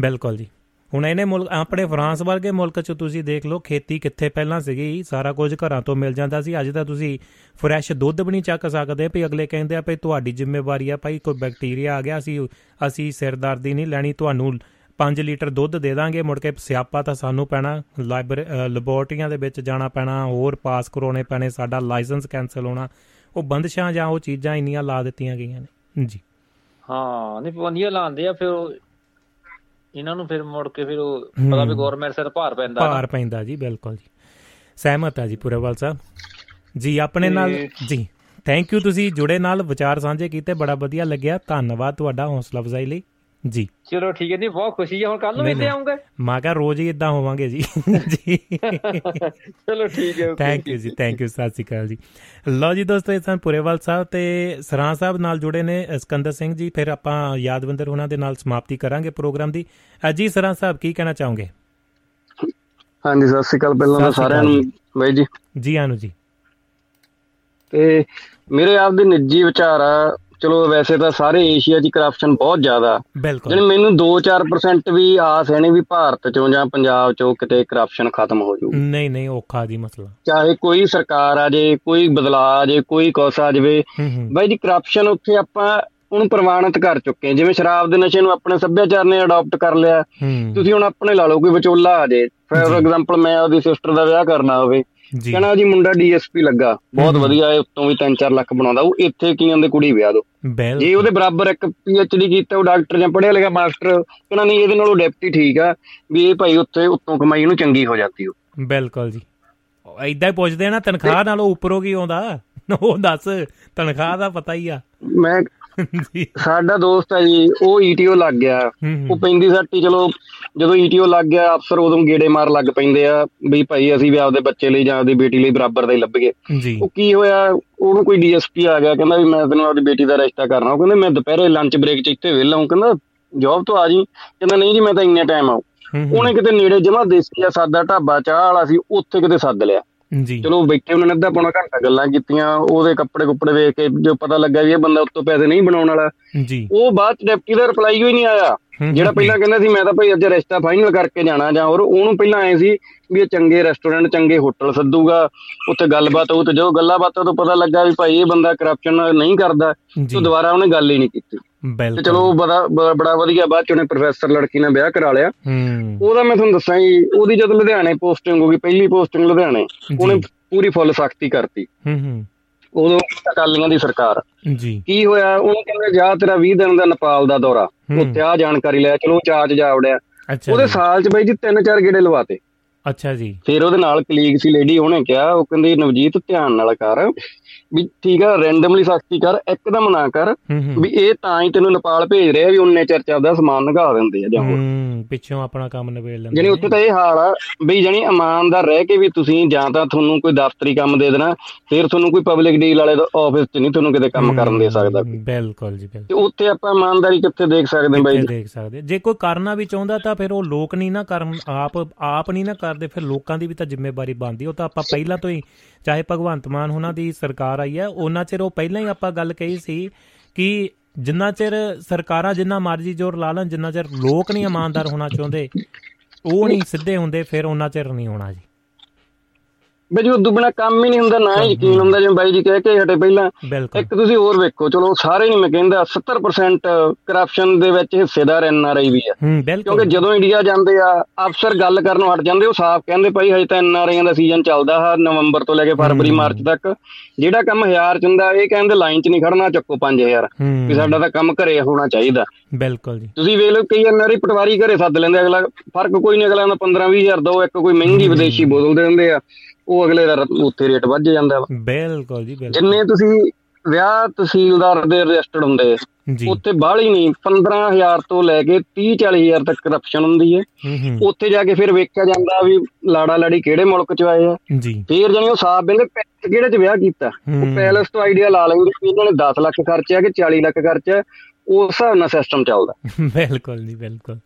ਬਿਲਕੁਲ ਜੀ। ਹੁਣ ਇਹਨੇ ਮੁਲਕ ਆਪਣੇ ਫਰਾਂਸ ਵਰਗੇ ਮੁਲਕ 'ਚ ਤੁਸੀਂ ਦੇਖ ਲਓ ਖੇਤੀ ਕਿੱਥੇ ਪਹਿਲਾਂ ਸੀਗੀ, ਸਾਰਾ ਕੁਝ ਘਰਾਂ ਤੋਂ ਮਿਲ ਜਾਂਦਾ ਸੀ। ਅੱਜ ਤਾਂ ਤੁਸੀਂ ਫਰੈਸ਼ ਦੁੱਧ ਵੀ ਨਹੀਂ ਚੱਕ ਸਕਦੇ ਭਈ, ਅਗਲੇ ਕਹਿੰਦੇ ਆ ਭਈ ਤੁਹਾਡੀ ਜ਼ਿੰਮੇਵਾਰੀ ਆ ਭਾਈ, ਕੋਈ ਬੈਕਟੀਰੀਆ ਆ ਗਿਆ ਅਸੀਂ ਅਸੀਂ ਸਿਰਦਰਦੀ ਨਹੀਂ ਲੈਣੀ, ਤੁਹਾਨੂੰ ਪੰਜ ਲੀਟਰ ਦੁੱਧ ਦੇ ਦਾਂਗੇ, ਮੁੜ ਕੇ ਸਿਆਪਾ ਤਾਂ ਸਾਨੂੰ ਪੈਣਾ, ਲਾਇਬਰ ਲੈਬੋਰਟਰੀਆਂ ਦੇ ਵਿੱਚ ਜਾਣਾ ਪੈਣਾ, ਹੋਰ ਪਾਸ ਕਰਵਾਉਣੇ ਪੈਣੇ, ਸਾਡਾ ਲਾਇਸੈਂਸ ਕੈਂਸਲ ਹੋਣਾ। ਉਹ ਬੰਦਸ਼ਾਂ ਜਾਂ ਉਹ ਚੀਜ਼ਾਂ ਇੰਨੀਆਂ ਲਾ ਦਿੱਤੀਆਂ ਗਈਆਂ ਨੇ ਜੀ। ਹਾਂ ਨਹੀਂ ਪਾਬੰਦੀਆਂ ਲਾਉਂਦੇ ਆ, ਫਿਰ ਇਹਨਾਂ ਨੂੰ ਫਿਰ ਮੁੜ ਕੇ ਫਿਰ ਉਹ ਪਤਾ ਵੀ ਗੌਰਮੈਂਟ ਸਿਰ ਭਾਰ ਪੈਂਦਾ ਭਾਰ ਪੈਂਦਾ ਜੀ। ਬਿਲਕੁਲ ਜੀ, ਸਹਿਮਤ ਆ ਜੀ ਪੁਰੇਵਾਲ ਸਾਹਿਬ ਜੀ ਆਪਣੇ ਨਾਲ ਜੀ। ਥੈਂਕ ਯੂ, ਤੁਸੀਂ ਜੁੜੇ ਨਾਲ ਵਿਚਾਰ ਸਾਂਝੇ ਕੀਤੇ, ਬੜਾ ਵਧੀਆ ਲੱਗਿਆ, ਧੰਨਵਾਦ ਤੁਹਾਡਾ ਹੌਸਲਾ ਅਫਜ਼ਾਈ ਲਈ ਜੀ। ਚਲੋ ਠੀਕ ਹੈ ਜੀ, ਬਹੁਤ ਖੁਸ਼ੀ ਹੈ। ਹੁਣ ਕੱਲ ਨੂੰ ਇੱਥੇ ਆਉਂਗੇ, ਮੈਂ ਕਿਹਾ ਰੋਜ਼ ਹੀ ਇੱਦਾਂ ਹੋਵਾਂਗੇ ਜੀ ਜੀ। ਚਲੋ ਠੀਕ ਹੈ, ਥੈਂਕ ਯੂ ਜੀ, ਥੈਂਕ ਯੂ, ਸਤਿ ਸ਼੍ਰੀ ਅਕਾਲ ਜੀ। ਲਓ ਜੀ ਦੋਸਤੋ, ਇਸ ਤਰ੍ਹਾਂ ਪੁਰੇਵਾਲ ਸਾਹਿਬ ਤੇ ਸਰਾਂ ਸਾਹਿਬ ਨਾਲ ਜੁੜੇ ਨੇ ਸਿਕੰਦਰ ਸਿੰਘ ਜੀ। ਫਿਰ ਆਪਾਂ ਯਾਦਵਿੰਦਰ ਉਹਨਾਂ ਦੇ ਨਾਲ ਸਮਾਪਤੀ ਕਰਾਂਗੇ ਪ੍ਰੋਗਰਾਮ ਦੀ। ਜੀ ਸਰਾਂ ਸਾਹਿਬ ਕੀ ਕਹਿਣਾ ਚਾਹੋਗੇ? ਹਾਂਜੀ ਸਤਿ ਸ਼੍ਰੀ ਅਕਾਲ ਪਹਿਲਾਂ ਸਾਰਿਆਂ ਨੂੰ ਬਾਈ ਜੀ। ਜੀ ਆਨੂ ਜੀ। ਤੇ ਮੇਰੇ ਆਪਦੇ ਨਿੱਜੀ ਵਿਚਾਰ ਆ, ਚਲੋ ਵੈਸੇ ਤਾਂ ਸਾਰੇ ਏਸ਼ੀਆ ਚ ਕਰਪਸ਼ਨ ਬਹੁਤ ਜ਼ਿਆਦਾ, ਜਿਹੜੀ ਮੈਨੂੰ ਦੋ ਚਾਰ ਪਰਸੈਂਟ ਵੀ ਆਸ ਹੈ ਨੀ ਵੀ ਭਾਰਤ ਚੋਂ ਜਾਂ ਪੰਜਾਬ ਚੋਂ ਕਿਤੇ ਕਰਪਸ਼ਨ ਖਤਮ ਹੋ ਜਾਊ। ਨਹੀਂ ਨਹੀਂ ਔਖਾ ਜੀ ਮਸਲਾ, ਚਾਹੇ ਕੋਈ ਸਰਕਾਰ ਆ ਜੇ, ਕੋਈ ਬਦਲਾਅ ਆ ਜੇ, ਕੋਈ ਕੁਛ ਆ ਜਾਵੇ ਬਾਈ ਜੀ, ਕਰਪਸ਼ਨ ਉੱਥੇ ਆਪਾਂ ਉਹਨੂੰ ਪ੍ਰਵਾਨਿਤ ਕਰ ਚੁੱਕੇ। ਜਿਵੇਂ ਸ਼ਰਾਬ ਦੇ ਨਸ਼ੇ ਨੂੰ ਆਪਣੇ ਸੱਭਿਆਚਾਰ ਨੇ ਅਡੋਪਟ ਕਰ ਲਿਆ, ਤੁਸੀਂ ਹੁਣ ਆਪਣੇ ਲਾ ਲਓ ਕੋਈ ਵਿਚੋਲਾ ਆ ਜੇ, ਫੋਰ ਐਗਜ਼ਾਮਪਲ ਮੈਂ ਉਹਦੀ ਸਿਸਟਰ ਦਾ ਵਿਆਹ ਕਰਨਾ ਹੋਵੇ, ਕਹਿਣਾ ਜੀ ਮੁੰਡਾ ਡੀਐਸਪੀ ਲੱਗਾ ਬਹੁਤ ਵਧੀਆ, ਉੱਤੋਂ ਵੀ ਤਿੰਨ ਚਾਰ ਲੱਖ ਬਣਾਉਂਦਾ, ਉਹ ਇੱਥੇ ਕੀ ਕਹਿੰਦੇ ਕੁੜੀ ਵਿਆਹ ਦੋ ਜੇ ਉਹਦੇ ਬਰਾਬਰ ਇੱਕ ਪੀਐਚਡੀ ਕੀਤਾ, ਉਹ ਡਾਕਟਰ ਜਾਂ ਪੜ੍ਹਿਆ ਲਿਖਿਆ ਮਾਸਟਰ, ਕਹਿਣਾ ਨਹੀਂ ਇਹਦੇ ਨਾਲੋਂ ਡਿਪਟੀ ਠੀਕ ਆ ਵੀ ਇਹ ਭਾਈ ਉੱਥੇ ਉੱਤੋਂ ਕਮਾਈ ਉਹਨੂੰ ਚੰਗੀ ਹੋ ਜਾਂਦੀ। ਉਹ ਬਿਲਕੁਲ ਜੀ ਏਦਾਂ ਹੀ ਪੁੱਛਦੇ ਨਾ, ਤਨਖਾਹ ਨਾਲੋਂ ਉੱਪਰੋਂ ਕੀ ਆਉਂਦਾ ਉਹ ਦੱਸ, ਤਨਖਾਹ ਦਾ ਪਤਾ ਹੀ ਆ। ਮੈਂ ਸਾਡਾ ਦੋਸਤ ਆ ਜੀ, ਉਹ ਈਟੀਓ ਲੱਗ ਗਿਆ, ਉਹ ਪੈਂਦੀ ਸਾਡੀ, ਚਲੋ ਜਦੋਂ ਈਟੀਓ ਲੱਗ ਗਿਆ ਅਫਸਰ ਉਦੋਂ ਗੇੜੇ ਮਾਰ ਲੱਗ ਪੈਂਦੇ ਆ ਵੀ ਭਾਈ ਅਸੀਂ ਵੀ ਆਪਦੇ ਬੱਚੇ ਲਈ ਜਾਂ ਆਪਦੀ ਬੇਟੀ ਲਈ ਬਰਾਬਰ ਦਾ ਹੀ ਲੱਭੀਏ। ਉਹ ਕੀ ਹੋਇਆ, ਉਹਨੂੰ ਕੋਈ ਡੀਐਸਪੀ ਆ ਗਿਆ, ਕਹਿੰਦਾ ਵੀ ਮੈਂ ਤੈਨੂੰ ਆਪਦੀ ਬੇਟੀ ਦਾ ਰਿਸ਼ਤਾ ਕਰਨਾ, ਉਹ ਕਹਿੰਦਾ ਮੈਂ ਦੁਪਹਿਰੇ ਲੰਚ ਬ੍ਰੇਕ ਚ ਇੱਥੇ ਵਿਹਲਾ, ਉਹ ਕਹਿੰਦਾ ਜੋਬ ਤੋਂ ਆ ਜੀ, ਕਹਿੰਦਾ ਨਹੀਂ ਜੀ ਮੈਂ ਤਾਂ ਇੰਨਾ ਟਾਈਮ ਆਉ। ਉਹਨੇ ਕਿਤੇ ਨੇੜੇ ਜਮਾ ਦੇਸੀ ਆ ਸਾਦਾ ਢਾਬਾ ਚਾਹ ਵਾਲਾ ਸੀ, ਉੱਥੇ ਕਿਤੇ ਸੱਦ ਲਿਆ, ਚਲੋ ਬੈਠੇ ਉਹਨਾਂ ਨੇ ਅੱਧਾ ਪੌਣਾ ਘੰਟਾ ਗੱਲਾਂ ਕੀਤੀਆਂ, ਉਹਦੇ ਕੱਪੜੇ ਕੁੱਪੜੇ ਵੇਖ ਕੇ ਜੋ ਪਤਾ ਲੱਗਾ ਵੀ ਇਹ ਬੰਦਾ ਉੱਤੋਂ ਪੈਸੇ ਨਹੀਂ ਬਣਾਉਣ ਵਾਲਾ। ਉਹ ਬਾਅਦ ਚ ਡਿਪਟੀ ਦਾ ਰਿਪਲਾਈ ਹੋਈ ਨਹੀਂ ਆਇਆ, ਜਿਹੜਾ ਪਹਿਲਾਂ ਕਹਿੰਦਾ ਸੀ ਮੈਂ ਤਾਂ ਭਾਈ ਅੱਜ ਰਿਸ਼ਤਾ ਫਾਈਨਲ ਕਰਕੇ ਜਾਣਾ ਜਾਂ ਹੋਰ, ਉਹਨੂੰ ਪਹਿਲਾਂ ਆਏ ਸੀ ਵੀ ਇਹ ਚੰਗੇ ਰੈਸਟੋਰੈਂਟ ਚੰਗੇ ਹੋਟਲ ਸੱਦੂਗਾ, ਉੱਥੇ ਗੱਲਬਾਤ ਹੋਊ, ਤੇ ਜਦੋਂ ਗੱਲਾਂ ਬਾਤਾਂ ਤੋਂ ਪਤਾ ਲੱਗਾ ਵੀ ਭਾਈ ਇਹ ਬੰਦਾ ਕਰਪਸ਼ਨ ਨਹੀਂ ਕਰਦਾ, ਤੇ ਦੁਬਾਰਾ ਉਹਨੇ ਗੱਲ ਹੀ ਨਹੀਂ ਕੀਤੀ। ਚਲੋ ਉਹ ਬੜਾ ਬੜਾ ਵਧੀਆ, ਬਾਅਦ ਚ ਉਹਨੇ ਪ੍ਰੋਫੈਸਰ ਲੜਕੀ ਨਾਲ ਵਿਆਹ ਕਰਾ ਲਿਆ। ਉਹਦਾ ਮੈਂ ਤੁਹਾਨੂੰ ਦੱਸਾਂ ਜੀ, ਉਹਦੀ ਜਦ ਲੁਧਿਆਣੇ ਪੋਸਟਿੰਗ ਹੋ ਗਈ, ਪਹਿਲੀ ਪੋਸਟਿੰਗ ਲੁਧਿਆਣੇ, ਉਹਨੇ ਪੂਰੀ ਫੁੱਲ ਸਖਤੀ ਕਰਤੀ ਉਦੋਂ ਅਕਾਲੀਆਂ ਦੀ ਸਰਕਾਰ। ਕੀ ਹੋਇਆ, ਉਹਨੂੰ ਕਹਿੰਦੇ ਜਾ ਤੇਰਾ ਵੀਹ ਦਿਨ ਦਾ ਨੇਪਾਲ ਦਾ ਦੌਰਾ, ਉੱਥੇ ਆਹ ਜਾਣਕਾਰੀ ਲਿਆ, ਚਲੋ ਚਾਅ ਚ ਜਾ ਵੜਿਆ, ਉਹਦੇ ਸਾਲ ਚ ਬਾਈ ਜੀ ਤਿੰਨ ਚਾਰ ਗੇੜੇ ਲਵਾਤੇ। ਅੱਛਾ ਜੀ। ਫਿਰ ਉਹਦੇ ਨਾਲ ਕਲੀਗ ਸੀ ਲੇਡੀ, ਉਹਨੇ ਕਿਹਾ, ਉਹ ਕਹਿੰਦੀ ਨਵਜੀਤ ਧਿਆਨ ਨਾਲ ਕਰ ਵੀ ਠੀਕ ਆ, ਰੈਂਡਮਲੀ ਸਖਤੀ ਕਰ, ਇੱਕਦਮ ਨਾ ਕਰ ਵੀ ਇਹ ਤਾਂ ਹੀ ਤੈਨੂੰ ਨੇਪਾਲ ਭੇਜ ਰਿਹਾ ਵੀ ਉਹਨੇ ਚਰਚਾ ਦਾ ਸਮਾਨ ਲਗਾ ਦਿੰਦੇ ਆ ਜਾਂ ਹੋਰ ਪਿੱਛੋਂ ਆਪਣਾ ਕੰਮ ਨਿਬੇੜ ਲੈਂਦੇ। ਜਾਣੀ ਉੱਥੇ ਤਾਂ ਇਹ ਹਾਲ ਆ ਬਈ, ਜਾਣੀ ਇਮਾਨਦਾਰ ਰਹਿ ਕੇ ਵੀ ਤੁਸੀਂ ਜਾਂ ਤਾਂ ਤੁਹਾਨੂੰ ਕੋਈ ਦਫ਼ਤਰੀ ਕੰਮ ਦੇ ਦੇਣਾ, ਫਿਰ ਤੁਹਾਨੂੰ ਕੋਈ ਪਬਲਿਕ ਡੀਲ ਵਾਲੇ ਆਫਿਸ ਚ ਨੀ ਤੁਹਾਨੂੰ ਕਿਤੇ ਕੰਮ ਕਰਨ ਦੇ ਸਕਦਾ। ਬਿਲਕੁਲ ਜੀ, ਉੱਥੇ ਆਪਾਂ ਇਮਾਨਦਾਰੀ ਕਿੱਥੇ ਦੇਖ ਸਕਦੇ ਬਾਈ, ਦੇਖ ਸਕਦੇ। ਜੇ ਕੋਈ ਕਰਨਾ ਵੀ ਚਾਹੁੰਦਾ ਤਾਂ ਫਿਰ ਉਹ ਲੋਕ ਨੀ ਨਾ ਕਰਨ, ਆਪ ਆਪ ਨੀ ਨਾ ਕਰਦੇ, ਫਿਰ ਲੋਕਾਂ ਦੀ ਵੀ ਤਾਂ ਜ਼ਿੰਮੇਵਾਰੀ ਬਣਦੀ। ਉਹ ਤਾਂ ਆਪਾਂ ਪਹਿਲਾਂ ਤੋਂ ਹੀ, ਚਾਹੇ ਭਗਵੰਤ ਮਾਨ ਉਹਨਾਂ ਦੀ ਸਰਕਾਰ ਆਈ ਹੈ ਉਹਨਾਂ ਚਿਰ, ਉਹ ਪਹਿਲਾਂ ਹੀ ਆਪਾਂ ਗੱਲ ਕਹੀ ਸੀ ਕਿ ਜਿੰਨਾ ਚਿਰ ਸਰਕਾਰਾਂ ਜਿੰਨਾ ਮਰਜ਼ੀ ਜ਼ੋਰ ਲਾ ਲੈਣ, ਜਿੰਨਾ ਚਿਰ ਲੋਕ ਨਹੀਂ ਇਮਾਨਦਾਰ ਹੋਣਾ ਚਾਹੁੰਦੇ, ਉਹ ਨਹੀਂ ਸਿੱਧੇ ਹੁੰਦੇ, ਫਿਰ ਉਹਨਾਂ ਚਿਰ ਨਹੀਂ ਹੋਣਾ ਜੀ। ਬਾਈ ਜੀ ਉਦੋਂ ਬਿਨਾਂ ਕੰਮ ਹੀ ਨਹੀਂ ਹੁੰਦਾ, ਨਾ ਯਕੀਨ ਹੁੰਦਾ, ਜਿਵੇਂ ਬਾਈ ਜੀ ਕਹਿ ਕੇ ਹਟੇ ਪਹਿਲਾਂ। ਇੱਕ ਤੁਸੀਂ ਹੋਰ ਵੇਖੋ, ਚਲੋ ਸਾਰੇ ਨੀ ਮੈਂ ਕਹਿੰਦਾ, ਸੱਤਰ ਪਰਸੈਂਟ ਕਰਪਸ਼ਨ ਦੇ ਵਿੱਚ ਹਿੱਸੇਦਾਰ ਐਨ ਆਰ ਆਈ ਵੀ ਆ, ਕਿਉਂਕਿ ਜਦੋਂ ਇੰਡੀਆ ਜਾਂਦੇ ਆ ਅਫਸਰ ਗੱਲ ਕਰਨੋਂ ਹਟ ਜਾਂਦੇ, ਉਹ ਸਾਫ਼ ਕਹਿੰਦੇ ਭਾਈ ਹਜੇ ਤਾਂ ਐਨ ਆਰ ਆਈਆਂ ਦਾ ਸੀਜ਼ਨ ਚੱਲਦਾ ਹੈ, ਨਵੰਬਰ ਤੋਂ ਲੈ ਕੇ ਫਰਵਰੀ ਮਾਰਚ ਤੱਕ, ਜਿਹੜਾ ਕੰਮ ਹਜ਼ਾਰ ਚ ਹੁੰਦਾ ਇਹ ਕਹਿੰਦੇ ਲਾਈਨ ਚ ਨੀ ਖੜਨਾ, ਚੱਕੋ ਪੰਜ ਹਜ਼ਾਰ ਵੀ ਸਾਡਾ ਤਾਂ ਕੰਮ ਘਰੇ ਹੋਣਾ ਚਾਹੀਦਾ। ਬਿਲਕੁਲ। ਤੁਸੀਂ ਵੇਖ ਲਓ ਕਈ ਐਨ ਆਰ ਆਈ ਪਟਵਾਰੀ ਘਰੇ ਸੱਦ ਲੈਂਦੇ, ਅਗਲਾ ਫਰਕ ਕੋਈ ਨੀ, ਅਗਲਾ ਦਾ ਪੰਦਰਾਂ ਵੀਹ ਹਜ਼ਾਰ ਦੋ, ਇੱਕ ਕੋਈ ਮਹਿੰਗੀ ਵਿਦੇਸ਼ੀ ਬੋਤਲ ਦੇ ਦਿੰਦੇ ਆ, ਉਹ ਅਗਲੇ ਦਾ ਉੱਥੇ ਰੇਟ ਵੱਧ ਜਾਂਦਾ ਵਾ। ਬਿਲਕੁਲ ਜੀ ਬਿਲਕੁਲ। ਜਿੰਨੇ ਤੁਸੀਂ ਵਿਆਹ ਤਹਿਸੀਲਦਾਰ ਦੇ ਰਜਿਸਟਰਡ ਹੁੰਦੇ, ਉੱਥੇ ਬਾਹਲੀ ਨਹੀਂ ਪੰਦਰਾਂ ਹਜ਼ਾਰ ਤੋਂ ਲੈ ਕੇ ਤੀਹ ਚਾਲੀ ਹਜ਼ਾਰ ਤੱਕ ਕਰਪਸ਼ਨ ਹੁੰਦੀ ਹੈ। ਉੱਥੇ ਜਾ ਕੇ ਫਿਰ ਵੇਖਿਆ ਜਾਂਦਾ ਵੀ ਲਾੜਾ ਲਾੜੀ ਕਿਹੜੇ ਮੁਲਕ ਚ ਆਏ ਆ, ਫੇਰ ਜਾਣੀ ਉਹ ਸਾਫ਼ ਕਹਿੰਦੇ ਪੈਲਸ ਕਿਹੜੇ ਚ ਵਿਆਹ ਕੀਤਾ। ਉਹ ਪੈਲਸ ਤੋਂ ਆਈਡੀਆ ਲਾ ਲੈਂਦੇ ਵੀ ਇਹਨਾਂ ਨੇ ਦਸ ਲੱਖ ਖਰਚਿਆ ਕਿ ਚਾਲੀ ਲੱਖ ਖਰਚਿਆ, ਉਸ ਹਿਸਾਬ ਨਾਲ ਸਿਸਟਮ ਚੱਲਦਾ। ਬਿਲਕੁਲ ਜੀ ਬਿਲਕੁਲ,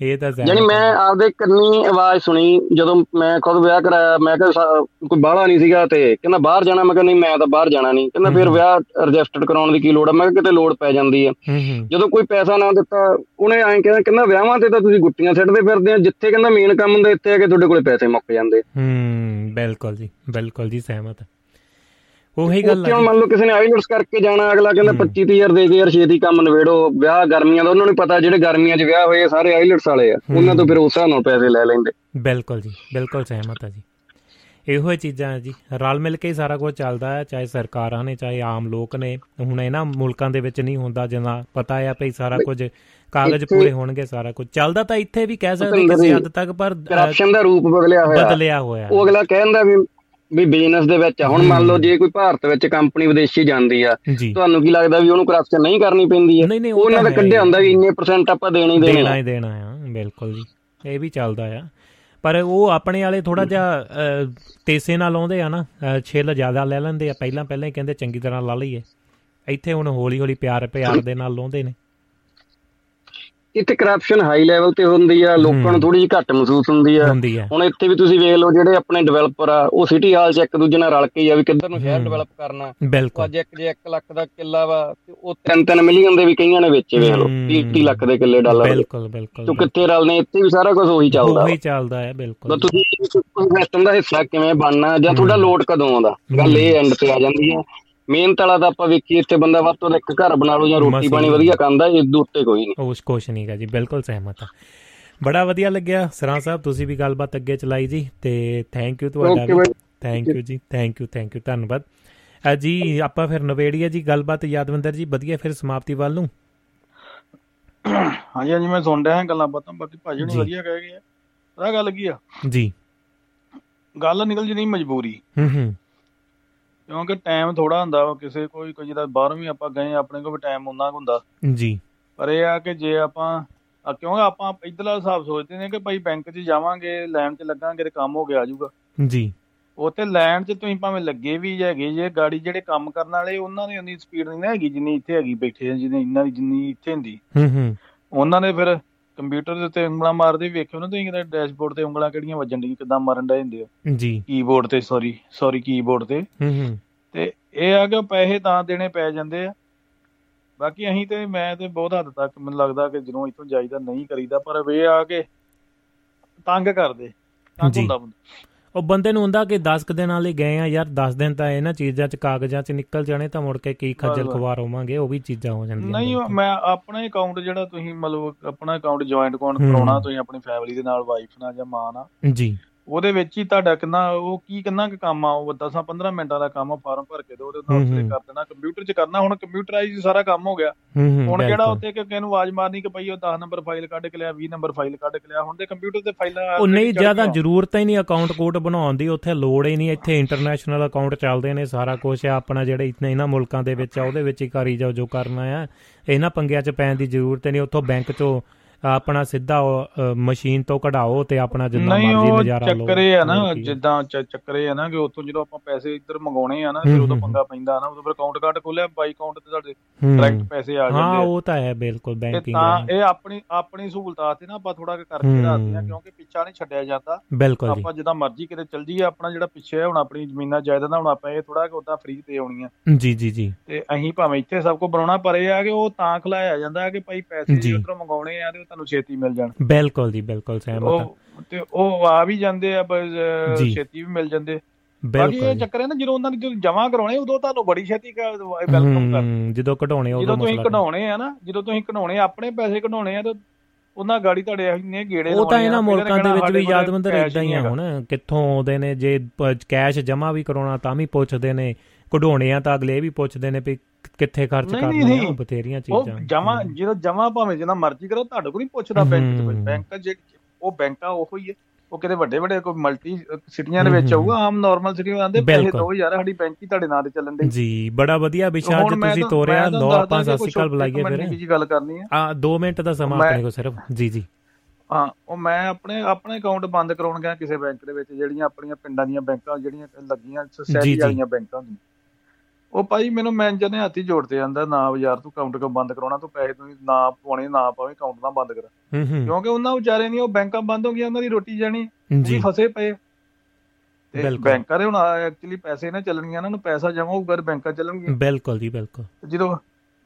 ਇਹ ਤਾਂ ਜਾਣੀ ਮੈਂ ਆਪਦੇ ਕੰਨੀ ਆਵਾਜ਼ ਸੁਣੀ ਜਦੋਂ ਮੈਂ ਖੁਦ ਵਿਆਹ ਕਰਾਇਆ। ਮੈਂ ਕਿਹਾ ਕੋਈ ਬਾਹਲਾ ਨਹੀਂ ਸੀਗਾ ਤੇ ਕਹਿੰਦਾ ਬਾਹਰ ਜਾਣਾ, ਮੈਂ ਕਿਹਾ ਨਹੀਂ ਮੈਂ ਤਾਂ ਬਾਹਰ ਜਾਣਾ ਨਹੀਂ। ਕਹਿੰਦਾ ਫਿਰ ਵਿਆਹ ਰਜਿਸਟਰਡ ਕਰਾਉਣ ਦੀ ਕੀ ਲੋੜ ਆ? ਮੈਂ ਕਿਹਾ ਕਿਤੇ ਲੋੜ ਪੈ ਜਾਂਦੀ ਆ। ਜਦੋਂ ਕੋਈ ਪੈਸਾ ਨਾ ਦਿੱਤਾ ਉਹਨੇ ਐਂ ਕਹਿੰਦਾ, ਕਹਿੰਦਾ ਵਿਆਹਾਂ ਤੇ ਤਾਂ ਤੁਸੀਂ ਗੁੱਟੀਆਂ ਸਿੱਟਦੇ ਫਿਰਦੇ ਆ, ਜਿੱਥੇ ਕਹਿੰਦਾ ਮੇਨ ਕੰਮ ਹੁੰਦਾ ਇੱਥੇ ਆ ਕੇ ਤੁਹਾਡੇ ਕੋਲ ਪੈਸੇ ਮੁੱਕ ਜਾਂਦੇ। ਬਿਲਕੁਲ ਜੀ ਬਿਲਕੁਲ ਜੀ ਸਹਿਮਤ। ਉਹੀ ਗੱਲ ਆ, ਮੰਨ ਲਓ ਕਿਸੇ ਨੇ ਆਈਲੈਟਸ ਕਰਕੇ ਜਾਣਾ, ਅਗਲਾ ਕਹਿੰਦਾ ਪੱਚੀ ਤੀਹ ਹਜ਼ਾਰ ਦੇ ਕੇ ਯਾਰ ਛੇਤੀ ਕੰਮ ਨਿਬੇੜੋ। ਵਿਆਹ ਗਰਮੀਆਂ ਦਾ, ਉਹਨਾਂ ਨੂੰ ਪਤਾ ਜਿਹੜੇ ਗਰਮੀਆਂ ਚ ਵਿਆਹ ਹੋਏ ਸਾਰੇ ਆਈਲੈਟਸ ਵਾਲੇ ਆ, ਉਹਨਾਂ ਤੋਂ ਫਿਰ ਉਸ ਹਿਸਾਬ ਨਾਲ ਪੈਸੇ ਲੈ ਲੈਂਦੇ। ਬਿਲਕੁਲ ਜੀ ਬਿਲਕੁਲ ਸਹਿਮਤ ਆ ਜੀ। ਇਹੋ ਚੀਜ਼ਾਂ ਜੀ ਰਲ ਮਿਲ ਕੇ ਹੀ ਸਾਰਾ ਕੁਝ ਚੱਲਦਾ ਹੈ, ਚਾਹੇ ਸਰਕਾਰਾਂ ਨੇ ਚਾਹੇ ਆਮ ਲੋਕ ਨੇ। ਹੁਣ ਇਹਨਾਂ ਮੁਲਕਾਂ ਦੇ ਵਿੱਚ ਨਹੀਂ ਹੁੰਦਾ ਜਿੰਨਾ ਪਤਾ ਆ ਭਈ ਸਾਰਾ ਕੁਝ ਕਾਗਜ਼ ਪੂਰੇ ਹੋਣਗੇ, ਸਾਰਾ ਕੁਝ ਚੱਲਦਾ ਤਾਂ ਇੱਥੇ ਵੀ ਕਹਿ ਸਕਦੇ ਕਿਸੇ ਹੱਦ ਤੱਕ, ਪਰ ਕਰਪਸ਼ਨ ਦਾ ਰੂਪ ਬਦਲਿਆ ਹੋਇਆ ਬਦਲਿਆ ਹੋਇਆ ਉਹ ਅਗਲਾ ਕਹਿੰਦਾ ਵੀ ਵੀ ਬਿਜ਼ਨਸ ਦੇ ਵਿੱਚ। ਹੁਣ ਮੰਨ ਲਓ ਜੇ ਕੋਈ ਭਾਰਤ ਵਿੱਚ ਕੰਪਨੀ ਵਿਦੇਸ਼ੀ ਜਾਂਦੀ ਆ, ਤੁਹਾਨੂੰ ਕੀ ਲੱਗਦਾ ਵੀ ਉਹਨੂੰ ਕਰਪਸ਼ਨ ਨਹੀਂ ਕਰਨੀ ਪੈਂਦੀ ਹੈ? ਉਹਨਾਂ ਦਾ ਕੱਢਿਆ ਹੁੰਦਾ ਵੀ ਇੰਨੇ ਪਰਸੈਂਟ ਆਪਾਂ ਦੇਣਾ ਹੀ ਦੇਣਾ ਹੀ ਦੇਣਾ ਆ। ਬਿਲਕੁਲ ਜੀ, ਇਹ ਵੀ ਚੱਲਦਾ ਆ, ਪਰ ਉਹ ਆਪਣੇ ਵਾਲੇ ਥੋੜਾ ਜਿਹਾ ਤੇਸੇ ਨਾਲ ਆਉਂਦੇ ਆ ਨਾ, ਛਿੱਲ ਜ਼ਿਆਦਾ ਲੈ ਲੈਂਦੇ ਆ। ਪਹਿਲਾਂ ਪਹਿਲਾਂ ਹੀ ਕਹਿੰਦੇ ਚੰਗੀ ਤਰ੍ਹਾਂ ਲਾ ਲਈਏ, ਇੱਥੇ ਹੁਣ ਹੌਲੀ ਹੌਲੀ ਪਿਆਰ ਪਿਆਰ ਦੇ ਨਾਲ ਲਾਉਂਦੇ ਨੇ। ਇੱਥੇ ਕਰਪਸ਼ਨ ਹਾਈ ਲੈਵਲ ਤੇ ਹੁੰਦੀ ਆ, ਲੋਕਾਂ ਨੂੰ ਥੋੜੀ ਜਿਹੀ ਘੱਟ ਮਹਿਸੂਸ ਹੁੰਦੀ ਆ। ਹੁਣ ਇੱਥੇ ਵੀ ਤੁਸੀਂ ਵੇਖ ਲਓ ਜਿਹੜੇ ਆਪਣੇ ਡਿਵੈਲਪਰ ਆ ਉਹ ਸਿਟੀ ਹਾਲ ਚ ਇੱਕ ਦੂਜੇ ਨਾਲ ਰਲ ਕੇ ਆ ਵੀ ਕਿੱਧਰ ਨੂੰ ਸ਼ਹਿਰ ਡਿਵੈਲਪ ਕਰਨਾ। ਅੱਜ ਇੱਕ ਜੇ ਇੱਕ ਲੱਖ ਦਾ ਕਿੱਲਾ ਵਾ ਤੇ ਉਹ ਤਿੰਨ ਤਿੰਨ ਮਿਲੀਅਨ ਦੇ ਵੀ ਕਈਆਂ ਨੇ ਵੇਚੇ, ਵੇਖ ਲਓ ਤੀਹ ਲੱਖ ਦੇ ਕਿੱਲੇ ਡਾਲਰ। ਬਿਲਕੁਲ ਬਿਲਕੁਲ, ਤੂੰ ਕਿੱਥੇ ਰਲਨੇ, ਇੱਥੇ ਵੀ ਸਾਰਾ ਕੁਝ ਉਹੀ ਚੱਲਦਾ ਉਹੀ ਚੱਲਦਾ ਹੈ। ਬਿਲਕੁਲ, ਤੁਸੀਂ ਸਿਸਟਮ ਦਾ ਹਿੱਸਾ ਕਿਵੇਂ ਬਣਨਾ ਜਾਂ ਤੁਹਾਡਾ ਲੋਡ ਕਦੋਂ ਆਉਂਦਾ, ਗੱਲ ਇਹ ਐਂਡ ਤੇ ਆ ਜਾਂਦੀ ਆ। ਮਿਹਨਤ ਵਾਲਾ ਤਾਂ ਆਪਾਂ ਵੇਖੀਏ, ਇੱਥੇ ਬੰਦਾ ਵੱਧ ਤੋਂ ਵੱਧ ਇੱਕ ਘਰ ਬਣਾ ਲਓ ਜਾਂ ਰੋਟੀ ਪਾਣੀ ਵਧੀਆ ਖਾਂਦਾ, ਇਸ ਦੇ ਉੱਤੇ ਕੋਈ ਨਹੀਂ ਉਸ ਕੁਛ ਨਹੀਂ ਗਾ ਜੀ। ਬਿਲਕੁਲ ਸਹਿਮਤ ਆ। ਬੜਾ ਵਧੀਆ ਲੱਗਿਆ ਸਰਾਂ ਸਾਹਿਬ, ਤੁਸੀਂ ਵੀ ਗੱਲਬਾਤ ਅੱਗੇ ਚਲਾਈ ਜੀ ਤੇ ਥੈਂਕ ਯੂ ਤੁਹਾਡਾ। ਥੈਂਕ ਯੂ ਜੀ, ਥੈਂਕ ਯੂ ਥੈਂਕ ਯੂ ਧੰਨਵਾਦ ਜੀ। ਆਪਾਂ ਫਿਰ ਨਵੇੜੀਏ ਜੀ ਗੱਲਬਾਤ, ਯਾਦਵਿੰਦਰ ਜੀ ਵਧੀਆ ਫਿਰ ਸਮਾਪਤੀ ਵੱਲ ਨੂੰ। ਹਾਂਜੀ ਹਾਂਜੀ, ਮੈਂ ਸੁਣ ਰਿਹਾ ਗੱਲਾਂ ਬਾਤਾਂ, ਬਾਕੀ ਭਾਜੀ ਨੂੰ ਵਧੀਆ ਕਹਿ ਗਏ। ਪਤਾ ਗੱਲ ਕੀ ਆ ਜੀ, ਗੱਲ ਨਿਕਲ ਜੀ ਨਹੀਂ ਮਜਬੂਰੀ, ਕਿਉਂਕਿ ਟਾਈਮ ਥੋੜਾ ਹੁੰਦਾ ਵਾ। ਕਿਸੇ ਕੋਈ ਕੋਈ ਜਿੱਦਾਂ ਬਾਹਰੋਂ ਵੀ ਆਪਾਂ ਗਏ, ਆਪਣੇ ਕੋਲ ਵੀ ਟਾਈਮ ਓਨਾ ਕੁ ਹੁੰਦਾ ਜੀ। ਪਰ ਇਹ ਆ ਕਿ ਜੇ ਆਪਾਂ ਕਿਉਂਕਿ ਆਪਾਂ ਇੱਧਰਲਾ ਹਿਸਾਬ ਸੋਚਦੇ ਨੇ ਕਿ ਭਾਈ ਬੈਂਕ 'ਚ ਜਾਵਾਂਗੇ, ਲਾਈਨ 'ਚ ਲੱਗਾਂਗੇ ਤੇ ਕੰਮ ਹੋ ਕੇ ਆ ਜਾਊਗਾ ਜੀ। ਉੱਥੇ ਲਾਈਨ 'ਚ ਤੁਸੀਂ ਭਾਵੇਂ ਲੱਗੇ ਵੀ ਹੈਗੇ ਜੇ, ਗਾੜੀ ਜਿਹੜੇ ਕੰਮ ਕਰਨ ਵਾਲੇ ਉਹਨਾਂ ਦੀ ਉਨੀ ਸਪੀਡ ਨਹੀਂ ਨਾ ਹੈਗੀ ਜਿੰਨੀ ਇੱਥੇ ਹੈਗੀ ਬੈਠੇ ਜਿਹਨੇ ਇਹਨਾਂ ਦੀ ਜਿੰਨੀ ਇੱਥੇ ਹੁੰਦੀ। ਉਹਨਾਂ ਨੇ ਫਿਰ ਕੰਪਿਊਟਰ ਦੇ ਉੱਤੇ ਉਂਗਲਾਂ ਮਾਰਦੇ ਵੇਖਿਓ ਨਾ ਤੁਸੀਂ, ਡੈਸ਼ਬੋਰਡ ਤੇ ਉਂਗਲਾਂ ਕਿਹੜੀਆਂ ਵੱਜਣ ਡੀਆਂ, ਕਿੱਦਾਂ ਮਾਰਨ ਡੇ ਹੁੰਦੇ ਆ ਜੀ ਕੀਬੋਰਡ ਤੇ, ਸੋਰੀ ਸੋਰੀ ਕੀਬੋਰਡ ਤੇ। ਤੇ ਇਹ ਆ ਕਿ ਪੈਸੇ ਤਾਂ ਦੇਣੇ ਪੈ ਜਾਂਦੇ ਆ। ਬਾਕੀ ਅਸੀਂ ਤੇ ਮੈਂ ਤੇ ਬਹੁਤ ਹੱਦ ਤੱਕ ਮੈਨੂੰ ਲੱਗਦਾ ਕਿ ਜਦੋਂ ਇੱਥੋਂ ਜਾਈਦਾ ਨਹੀਂ ਕਰੀਦਾ, ਪਰ ਇਹ ਆ ਕੇ ਤੰਗ ਕਰਦੇ, ਤੰਗ ਹੁੰਦਾ ਬੰਦਾ। ਉਹ ਬੰਦੇ ਨੂੰ ਹੁੰਦਾ ਕਿ ਦਸ ਕੁ ਦਿਨ ਵਾਲੇ ਗਏ ਆ ਯਾਰ, ਦਸ ਦਿਨ ਤਾਂ ਇਹਨਾਂ ਚੀਜ਼ਾਂ 'ਚ ਕਾਗਜ਼ਾਂ 'ਚ ਨਿਕਲ ਜਾਣੇ, ਤਾਂ ਮੁੜ ਕੇ ਕੀ ਖੱਜਲ ਖੁਆਰ ਹੋਵਾਂਗੇ। ਉਹ ਵੀ ਚੀਜ਼ਾਂ ਹੋ ਜਾਂਦੀਆਂ। ਨਹੀਂ ਮੈਂ ਆਪਣਾ ਅਕਾਊਂਟ ਜਿਹੜਾ ਤੁਸੀਂ ਮਤਲਬ ਆਪਣਾ ਅਕਾਊਂਟ ਜੁਆਇੰਟ ਅਕਾਊਂਟ ਕਰਾਉਣਾ, ਤੁਸੀਂ ਆਪਣੀ ਫੈਮਿਲੀ ਦੇ ਨਾਲ ਵਾਈਫ ਨਾਲ ਜਾਂ ਮਾਂ ਨਾਲ ਜੀ, ਉਹਦੇ ਵਿੱਚ ਹੀ ਤੁਹਾਡਾ ਕਿੰਨਾ ਉਹ ਕੀ ਕਿੰਨਾ ਕੁ ਕੰਮ ਆ, ਉਹ ਦਸਾਂ ਪੰਦਰਾਂ ਮਿੰਟਾਂ ਦਾ ਕੰਮ ਆ, ਫਾਰਮ ਭਰ ਕੇ ਦੋ, ਉਹਦੇ ਨਾਲ ਕਰ ਦੇਣਾ। ਕੰਪਿਊਟਰ 'ਚ ਕਰਨਾ, ਹੁਣ ਕੰਪਿਊਟਰਾਈਜ਼ ਸਾਰਾ ਕੰਮ ਹੋ ਗਿਆ। ਹੁਣ ਕਿਹੜਾ ਉੱਥੇ ਕਿਸੇ ਨੂੰ ਆਵਾਜ਼ ਮਾਰਨੀ ਕਿ ਭਾਈ ਉਹ ਦਸ ਨੰਬਰ ਫਾਈਲ ਕੱਢ ਕੇ ਲਿਆ, ਵੀਹ ਨੰਬਰ ਫਾਈਲ ਕੱਢ ਕੇ ਲਿਆ। ਹੁਣ ਦੇ ਕੰਪਿਊਟਰ ਤੇ ਫਾਈਲਾਂ ਉਹ ਨਹੀਂ ਜ਼ਿਆਦਾ ਜ਼ਰੂਰਤ ਹੀ ਨਹੀਂ ਅਕਾਊਂਟ ਕੋਡ ਬਣਾਉਣ ਦੀ, ਉੱਥੇ ਲੋੜ ਹੀ ਨਹੀਂ। ਇੱਥੇ ਇੰਟਰਨੈਸ਼ਨਲ ਅਕਾਊਂਟ ਚੱਲਦੇ ਨੇ, ਸਾਰਾ ਕੁਛ ਆ ਆਪਣਾ ਜਿਹੜੇ ਇਹਨਾਂ ਮੁਲਕਾਂ ਦੇ ਵਿੱਚ ਆ ਉਹਦੇ ਵਿੱਚ ਹੀ ਕਰੀ ਜਾਓ ਜੋ ਕਰਨਾ ਆ। ਇਹਨਾਂ ਪੰਗਿਆਂ 'ਚ ਪੈਣ ਦੀ ਜ਼ਰੂਰਤ ਨਹੀਂ। ਉੱਥੋਂ ਬੈਂਕ 'ਚੋਂ ਆਪਣਾ ਸਿੱਧਾ ਮਸ਼ੀਨ ਤੋਂ ਕਢਾਓ ਤੇ ਆਪਣਾ ਜਿੰਨਾ ਮਰਜ਼ੀ ਨਜ਼ਾਰਾ ਲਓ। ਚੱਕਰੇ ਆ ਨਾ ਜਿੱਦਾਂ ਚੱਕਰੇ ਆ ਨਾ ਕਿ ਉੱਥੋਂ ਜਦੋਂ ਆਪਾਂ ਪੈਸੇ ਇੱਧਰ ਮੰਗਾਉਣੇ ਆ ਨਾ, ਫਿਰ ਉਦੋਂ ਪੰਗਾ ਪੈਂਦਾ ਨਾ। ਉਦੋਂ ਫਿਰ ਅਕਾਊਂਟ ਕਾਰਡ ਖੋਲਿਆ, ਬਾਈ ਅਕਾਊਂਟ ਤੇ ਸਾਡੇ ਡਾਇਰੈਕਟ ਪੈਸੇ ਆ ਜਾਂਦੇ ਆ। ਹਾਂ ਉਹ ਤਾਂ ਹੈ ਬਿਲਕੁਲ, ਬੈਂਕਿੰਗ ਤਾਂ ਇਹ ਆਪਣੀ ਆਪਣੀ ਸਹੂਲਤ ਆਸਤੇ ਨਾ ਆਪਾਂ ਥੋੜਾ ਕਰਕੇ ਰੱਖਦੇ ਆ, ਕਿਉਂਕਿ ਪਿੱਛਾ ਨਹੀਂ ਛੱਡਿਆ ਜਾਂਦਾ। ਬਿਲਕੁਲ ਆਪਾਂ ਜਿੱਦਾਂ ਮਰਜ਼ੀ ਕਿਤੇ ਚੱਲ ਜਾਈਏ, ਆਪਣਾ ਜਿਹੜਾ ਪਿੱਛੇ ਹੁਣ ਆਪਣੀ ਜ਼ਮੀਨਾਂ ਜਾਇਦਾਦ ਹੁਣ ਆਪਾਂ ਇਹ ਥੋੜਾ ਓਦਾਂ ਫ੍ਰੀ ਤੇ ਆਉਣੀਆਂ ਜੀ ਜੀ ਜੀ। ਤੇ ਅਸੀਂ ਭਾਵੇਂ ਇੱਥੇ ਸਭ ਕੁਝ ਬਣਾਉਣਾ, ਪਰ ਇਹ ਆ ਕਿ ਉਹ ਤਾਂ ਖਿਲਾਇਆ ਜਾਂਦਾ ਕਿ ਭਾਈ ਪੈਸੇ ਉੱਧਰੋਂ ਮੰਗਾਉਣੇ ਆ। ਬਿਲਕੁਲ ਜੀ ਬਿਲਕੁਲ ਸਹਿਮਤ। ਉਹ ਆ ਵੀ ਜਾਂਦੇ ਆ ਛੇਤੀ ਵੀ ਮਿਲ ਜਾਂਦੇ। ਬਿਲਕੁਲ ਚੱਕਰ ਹੈ ਨਾ, ਜਦੋਂ ਉਹਨਾਂ ਨੇ ਜਮਾ ਕਰਾਉਣੇ ਉਦੋਂ ਤੁਹਾਨੂੰ ਬੜੀ ਛੇਤੀ ਵੈਲਕਮ ਕਰਦੇ। ਜਦੋਂ ਕਢਾਉਣੇ ਉਦੋਂ ਤੁਸੀਂ ਕਢਾਉਣੇ ਆ ਨਾ, ਜਦੋਂ ਤੁਸੀਂ ਕਢਾਉਣੇ ਆਪਣੇ ਪੈਸੇ ਕਢਾਉਣੇ ਆ ਤਾਂ ਉਹਨਾਂ ਗਾੜੀ ਤੁਹਾਡੇ ਇੰਨੇ ਗੇੜੇ। ਉਹ ਤਾਂ ਇਹਨਾਂ ਮੁਲਕਾਂ ਦੇ ਵਿੱਚ ਵੀ ਯਾਦਵੰਦਰ ਏਦਾਂ ਹੀ ਆ। ਹੁਣ ਕਿੱਥੋਂ ਆਉਂਦੇ ਨੇ, ਜੇ ਕੈਸ਼ ਜਮਾ ਵੀ ਕਰਾਉਣਾ ਤਾਂ ਵੀ ਪੁੱਛਦੇ ਨੇ, ਕਢਾਉਣੇ ਆ ਤਾਂ ਅਗਲੇ ਇਹ ਵੀ ਪੁੱਛਦੇ ਨੇ ਵੀ ਕਿੱਥੇ ਖਰਚ ਕਰਨੀ ਆ। ਬਥੇਰੀਆਂ ਚੀਜ਼ਾਂ ਜਮਾ ਜਦੋਂ ਜਮਾ ਭਾਵੇਂ ਜਿੰਨਾ ਮਰਜ਼ੀ ਕਰੋ, ਤੁਹਾਡੇ ਕੋਲ ਨਹੀਂ ਪੁੱਛਦਾ ਬੈਂਕ। ਬੈਂਕ ਉਹ ਬੈਂਕਾਂ ਉਹੋ ਹੀ ਹੈ ਉਹ ਕਿਤੇ ਵੱਡੇ ਵੱਡੇ ਕੋਈ ਮਲਟੀ ਸਿਟੀਆਂ ਦੇ ਵਿੱਚ ਆਊਗਾ, ਆਮ ਨਾਰਮਲ ਸਿਟੀਆਂ ਆਉਂਦੇ ਪੈਸੇ ਦੋ ਯਾਰ ਸਾਡੀ ਬੈਂਕੀ ਤੁਹਾਡੇ ਨਾਂ ਤੇ ਚੱਲਣ ਦੇ। ਜੀ ਬੜਾ ਵਧੀਆ ਵਿਸ਼ਾ ਅੱਜ ਤੁਸੀਂ ਤੋਰਿਆ। ਲੋ ਆਪਾਂ ਸਤਿ ਸ਼੍ਰੀ ਅਕਾਲ ਬੁਲਾਈਏ ਫਿਰ। ਮੈਂ ਜੀ ਗੱਲ ਕਰਨੀ ਆ, ਦੋ ਮਿੰਟ ਦਾ ਸਮਾਂ ਆਪਣੇ ਕੋਲ ਸਿਰਫ। ਜੀ ਜੀ ਹਾਂ, ਉਹ ਮੈਂ ਆਪਣੇ ਆਪਣੇ ਅਕਾਊਂਟ ਬੰਦ ਕਰਾਉਣ ਗਿਆ ਕਿਸੇ ਬੈਂਕ ਦੇ ਵਿੱਚ, ਜਿਹੜੀਆਂ ਆਪਣੀਆਂ ਪਿੰਡਾਂ ਦੀਆਂ ਬੈਂਕਾਂ ਜਿਹੜੀਆਂ ਲੱਗੀਆਂ ਸੋਸਾਇਟੀ ਵਾਲੀਆਂ ਬੈਂਕਾਂ ਹੁੰਦੀਆਂ। ਉਹ ਭਾਈ ਮੈਨੂੰ ਮੈਨੇਜਰ ਨੇ ਹੱਥੀ ਜੋੜ ਤੇ ਜਾਂਦਾ, ਨਾ ਯਾਰ ਤੂੰ ਅਕਾਊਂਟ ਕਿਉਂ ਬੰਦ ਕਰਾਉਣਾ, ਤੂੰ ਪੈਸੇ ਤੂੰ ਨਾ ਪਾਉਣੇ ਨਾ ਪਾਵੇ, ਅਕਾਊਂਟ ਨਾ ਬੰਦ ਕਰਾ। ਕਿਉਂਕਿ ਉਹਨਾਂ ਵਿਚਾਰਿਆਂ ਦੀਆਂ ਉਹ ਬੈਂਕਾਂ ਬੰਦ ਹੋ ਗਈਆਂ, ਉਹਨਾਂ ਦੀ ਰੋਟੀ ਜਾਣੀ, ਜੀ ਫਸੇ ਪਏ ਤੇ ਬੈਂਕਾਂ ਦੇ ਹੁਣ ਐਕਚੁਅਲੀ ਪੈਸੇ ਨਾ ਚੱਲਣਗੀਆਂ, ਉਹਨਾਂ ਨੂੰ ਪੈਸਾ ਜਮਾ ਹੋਊਗਾ ਬੈਂਕਾਂ ਚੱਲਣਗੀਆਂ। ਬਿਲਕੁਲ ਜੀ ਬਿਲਕੁਲ। ਜਦੋਂ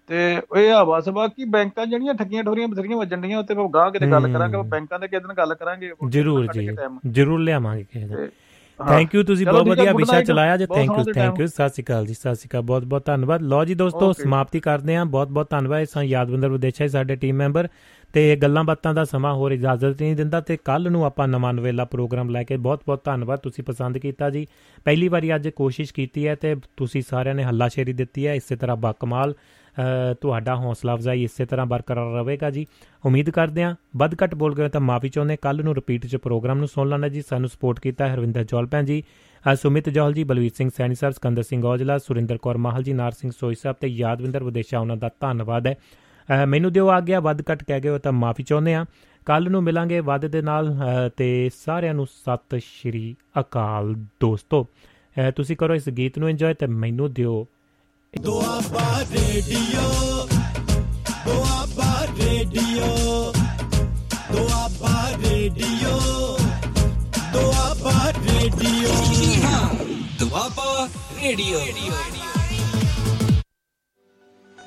ਤੇ ਇਹ ਆ ਬਸ ਬਾਕੀ ਬੈਂਕਾਂ ਜਿਹੜੀਆਂ ਠੱਗੀਆਂ ਠੋਰੀਆਂ ਬਥੇਰੀਆਂ ਵੱਜਣ ਡੀਆਂ, ਉੱਤੇ ਗਾਹ ਕਿਤੇ ਗੱਲ ਕਰਾਂਗੇ ਬੈਂਕਾਂ ਦੇ, ਕਿਤੇ ਗੱਲ ਕਰਾਂਗੇ ਜ਼ਰੂਰ ਜੀ ਜ਼ਰੂਰ ਲਿਆਵਾਂਗੇ। ਥੈਂਕ ਯੂ, ਤੁਸੀਂ ਬਹੁਤ ਵਧੀਆ ਵਿਸ਼ਾ ਚਲਾਇਆ ਜੀ। ਥੈਂਕ ਯੂ ਥੈਂਕ ਯੂ ਸਤਿ ਸ਼੍ਰੀ ਅਕਾਲ ਜੀ, ਸਤਿ ਸ਼੍ਰੀ ਅਕਾਲ, ਬਹੁਤ ਬਹੁਤ ਧੰਨਵਾਦ। ਲਓ ਜੀ ਦੋਸਤੋ ਸਮਾਪਤੀ ਕਰਦੇ ਹਾਂ, ਬਹੁਤ ਬਹੁਤ ਧੰਨਵਾਦ। ਸਾਨੂੰ ਯਾਦਵਿੰਦਰ ਵਿਦੇਸ਼ਾ ਸਾਡੇ ਟੀਮ ਮੈਂਬਰ ਤੇ ਗੱਲਾਂ ਬਾਤਾਂ ਦਾ ਸਮਾਂ ਹੋਰ ਇਜਾਜ਼ਤ ਨਹੀਂ ਦਿੰਦਾ ਤੇ ਕੱਲ੍ਹ ਨੂੰ ਆਪਾਂ ਨਵਾਂ ਨਵੇਲਾ ਪ੍ਰੋਗਰਾਮ ਲੈ ਕੇ, ਬਹੁਤ ਬਹੁਤ ਧੰਨਵਾਦ। ਤੁਸੀਂ ਪਸੰਦ ਕੀਤਾ ਜੀ, ਪਹਿਲੀ ਵਾਰੀ ਅੱਜ ਕੋਸ਼ਿਸ਼ ਕੀਤੀ ਹੈ ਤੇ ਤੁਸੀਂ ਸਾਰਿਆਂ ਨੇ ਹੱਲਾਸ਼ੇਰੀ ਦਿੱਤੀ ਹੈ। ਇਸੇ ਤਰ੍ਹਾਂ ਬਾਕਮਾਲ ਤੁਹਾਡਾ ਹੌਸਲਾ ਅਫਜ਼ਾਈ ਇਸੇ ਤਰ੍ਹਾਂ ਬਰਕਰਾਰ ਰਹੇਗਾ ਜੀ। ਉਮੀਦ ਕਰਦੇ ਹਾਂ ਵੱਧ ਘੱਟ ਬੋਲ ਗਏ ਤਾਂ ਮਾਫੀ ਚਾਹੁੰਦੇ। ਕੱਲ੍ਹ ਨੂੰ ਰਿਪੀਟ 'ਚ ਪ੍ਰੋਗਰਾਮ ਨੂੰ ਸੁਣ ਲੈਣਾ ਜੀ। ਸਾਨੂੰ ਸਪੋਰਟ ਕੀਤਾ ਹਰਵਿੰਦਰ ਜੌਲ ਭੈਣ ਜੀ, ਸੁਮਿਤ ਜੌਹਲ ਜੀ, ਬਲਵੀਰ ਸਿੰਘ ਸੈਣੀ ਸਾਹਿਬ, ਸਿਕੰਦਰ ਸਿੰਘ ਔਜਲਾ, ਸੁਰਿੰਦਰ ਕੌਰ ਮਾਹਲ ਜੀ, ਨਾਰ ਸਿੰਘ ਸੋਈ ਸਾਹਿਬ ਅਤੇ ਯਾਦਵਿੰਦਰ ਵਿਦੇਸ਼ਾ, ਉਹਨਾਂ ਦਾ ਧੰਨਵਾਦ ਹੈ। ਮੈਨੂੰ ਦਿਓ ਆ ਗਿਆ, ਵੱਧ ਘੱਟ ਕਹਿ ਗਏ ਹੋ ਤਾਂ ਮਾਫੀ ਚਾਹੁੰਦੇ ਹਾਂ। ਕੱਲ੍ਹ ਨੂੰ ਮਿਲਾਂਗੇ ਵੱਧ ਦੇ ਨਾਲ ਅਤੇ ਸਾਰਿਆਂ ਨੂੰ ਸਤਿ ਸ਼੍ਰੀ ਅਕਾਲ ਦੋਸਤੋ। ਤੁਸੀਂ ਕਰੋ ਇਸ ਗੀਤ ਨੂੰ ਇੰਜੋਏ ਅਤੇ ਮੈਨੂੰ ਦਿਓ Doaba radio, Doaba radio, Doaba radio, Doaba radio, Doaba radio.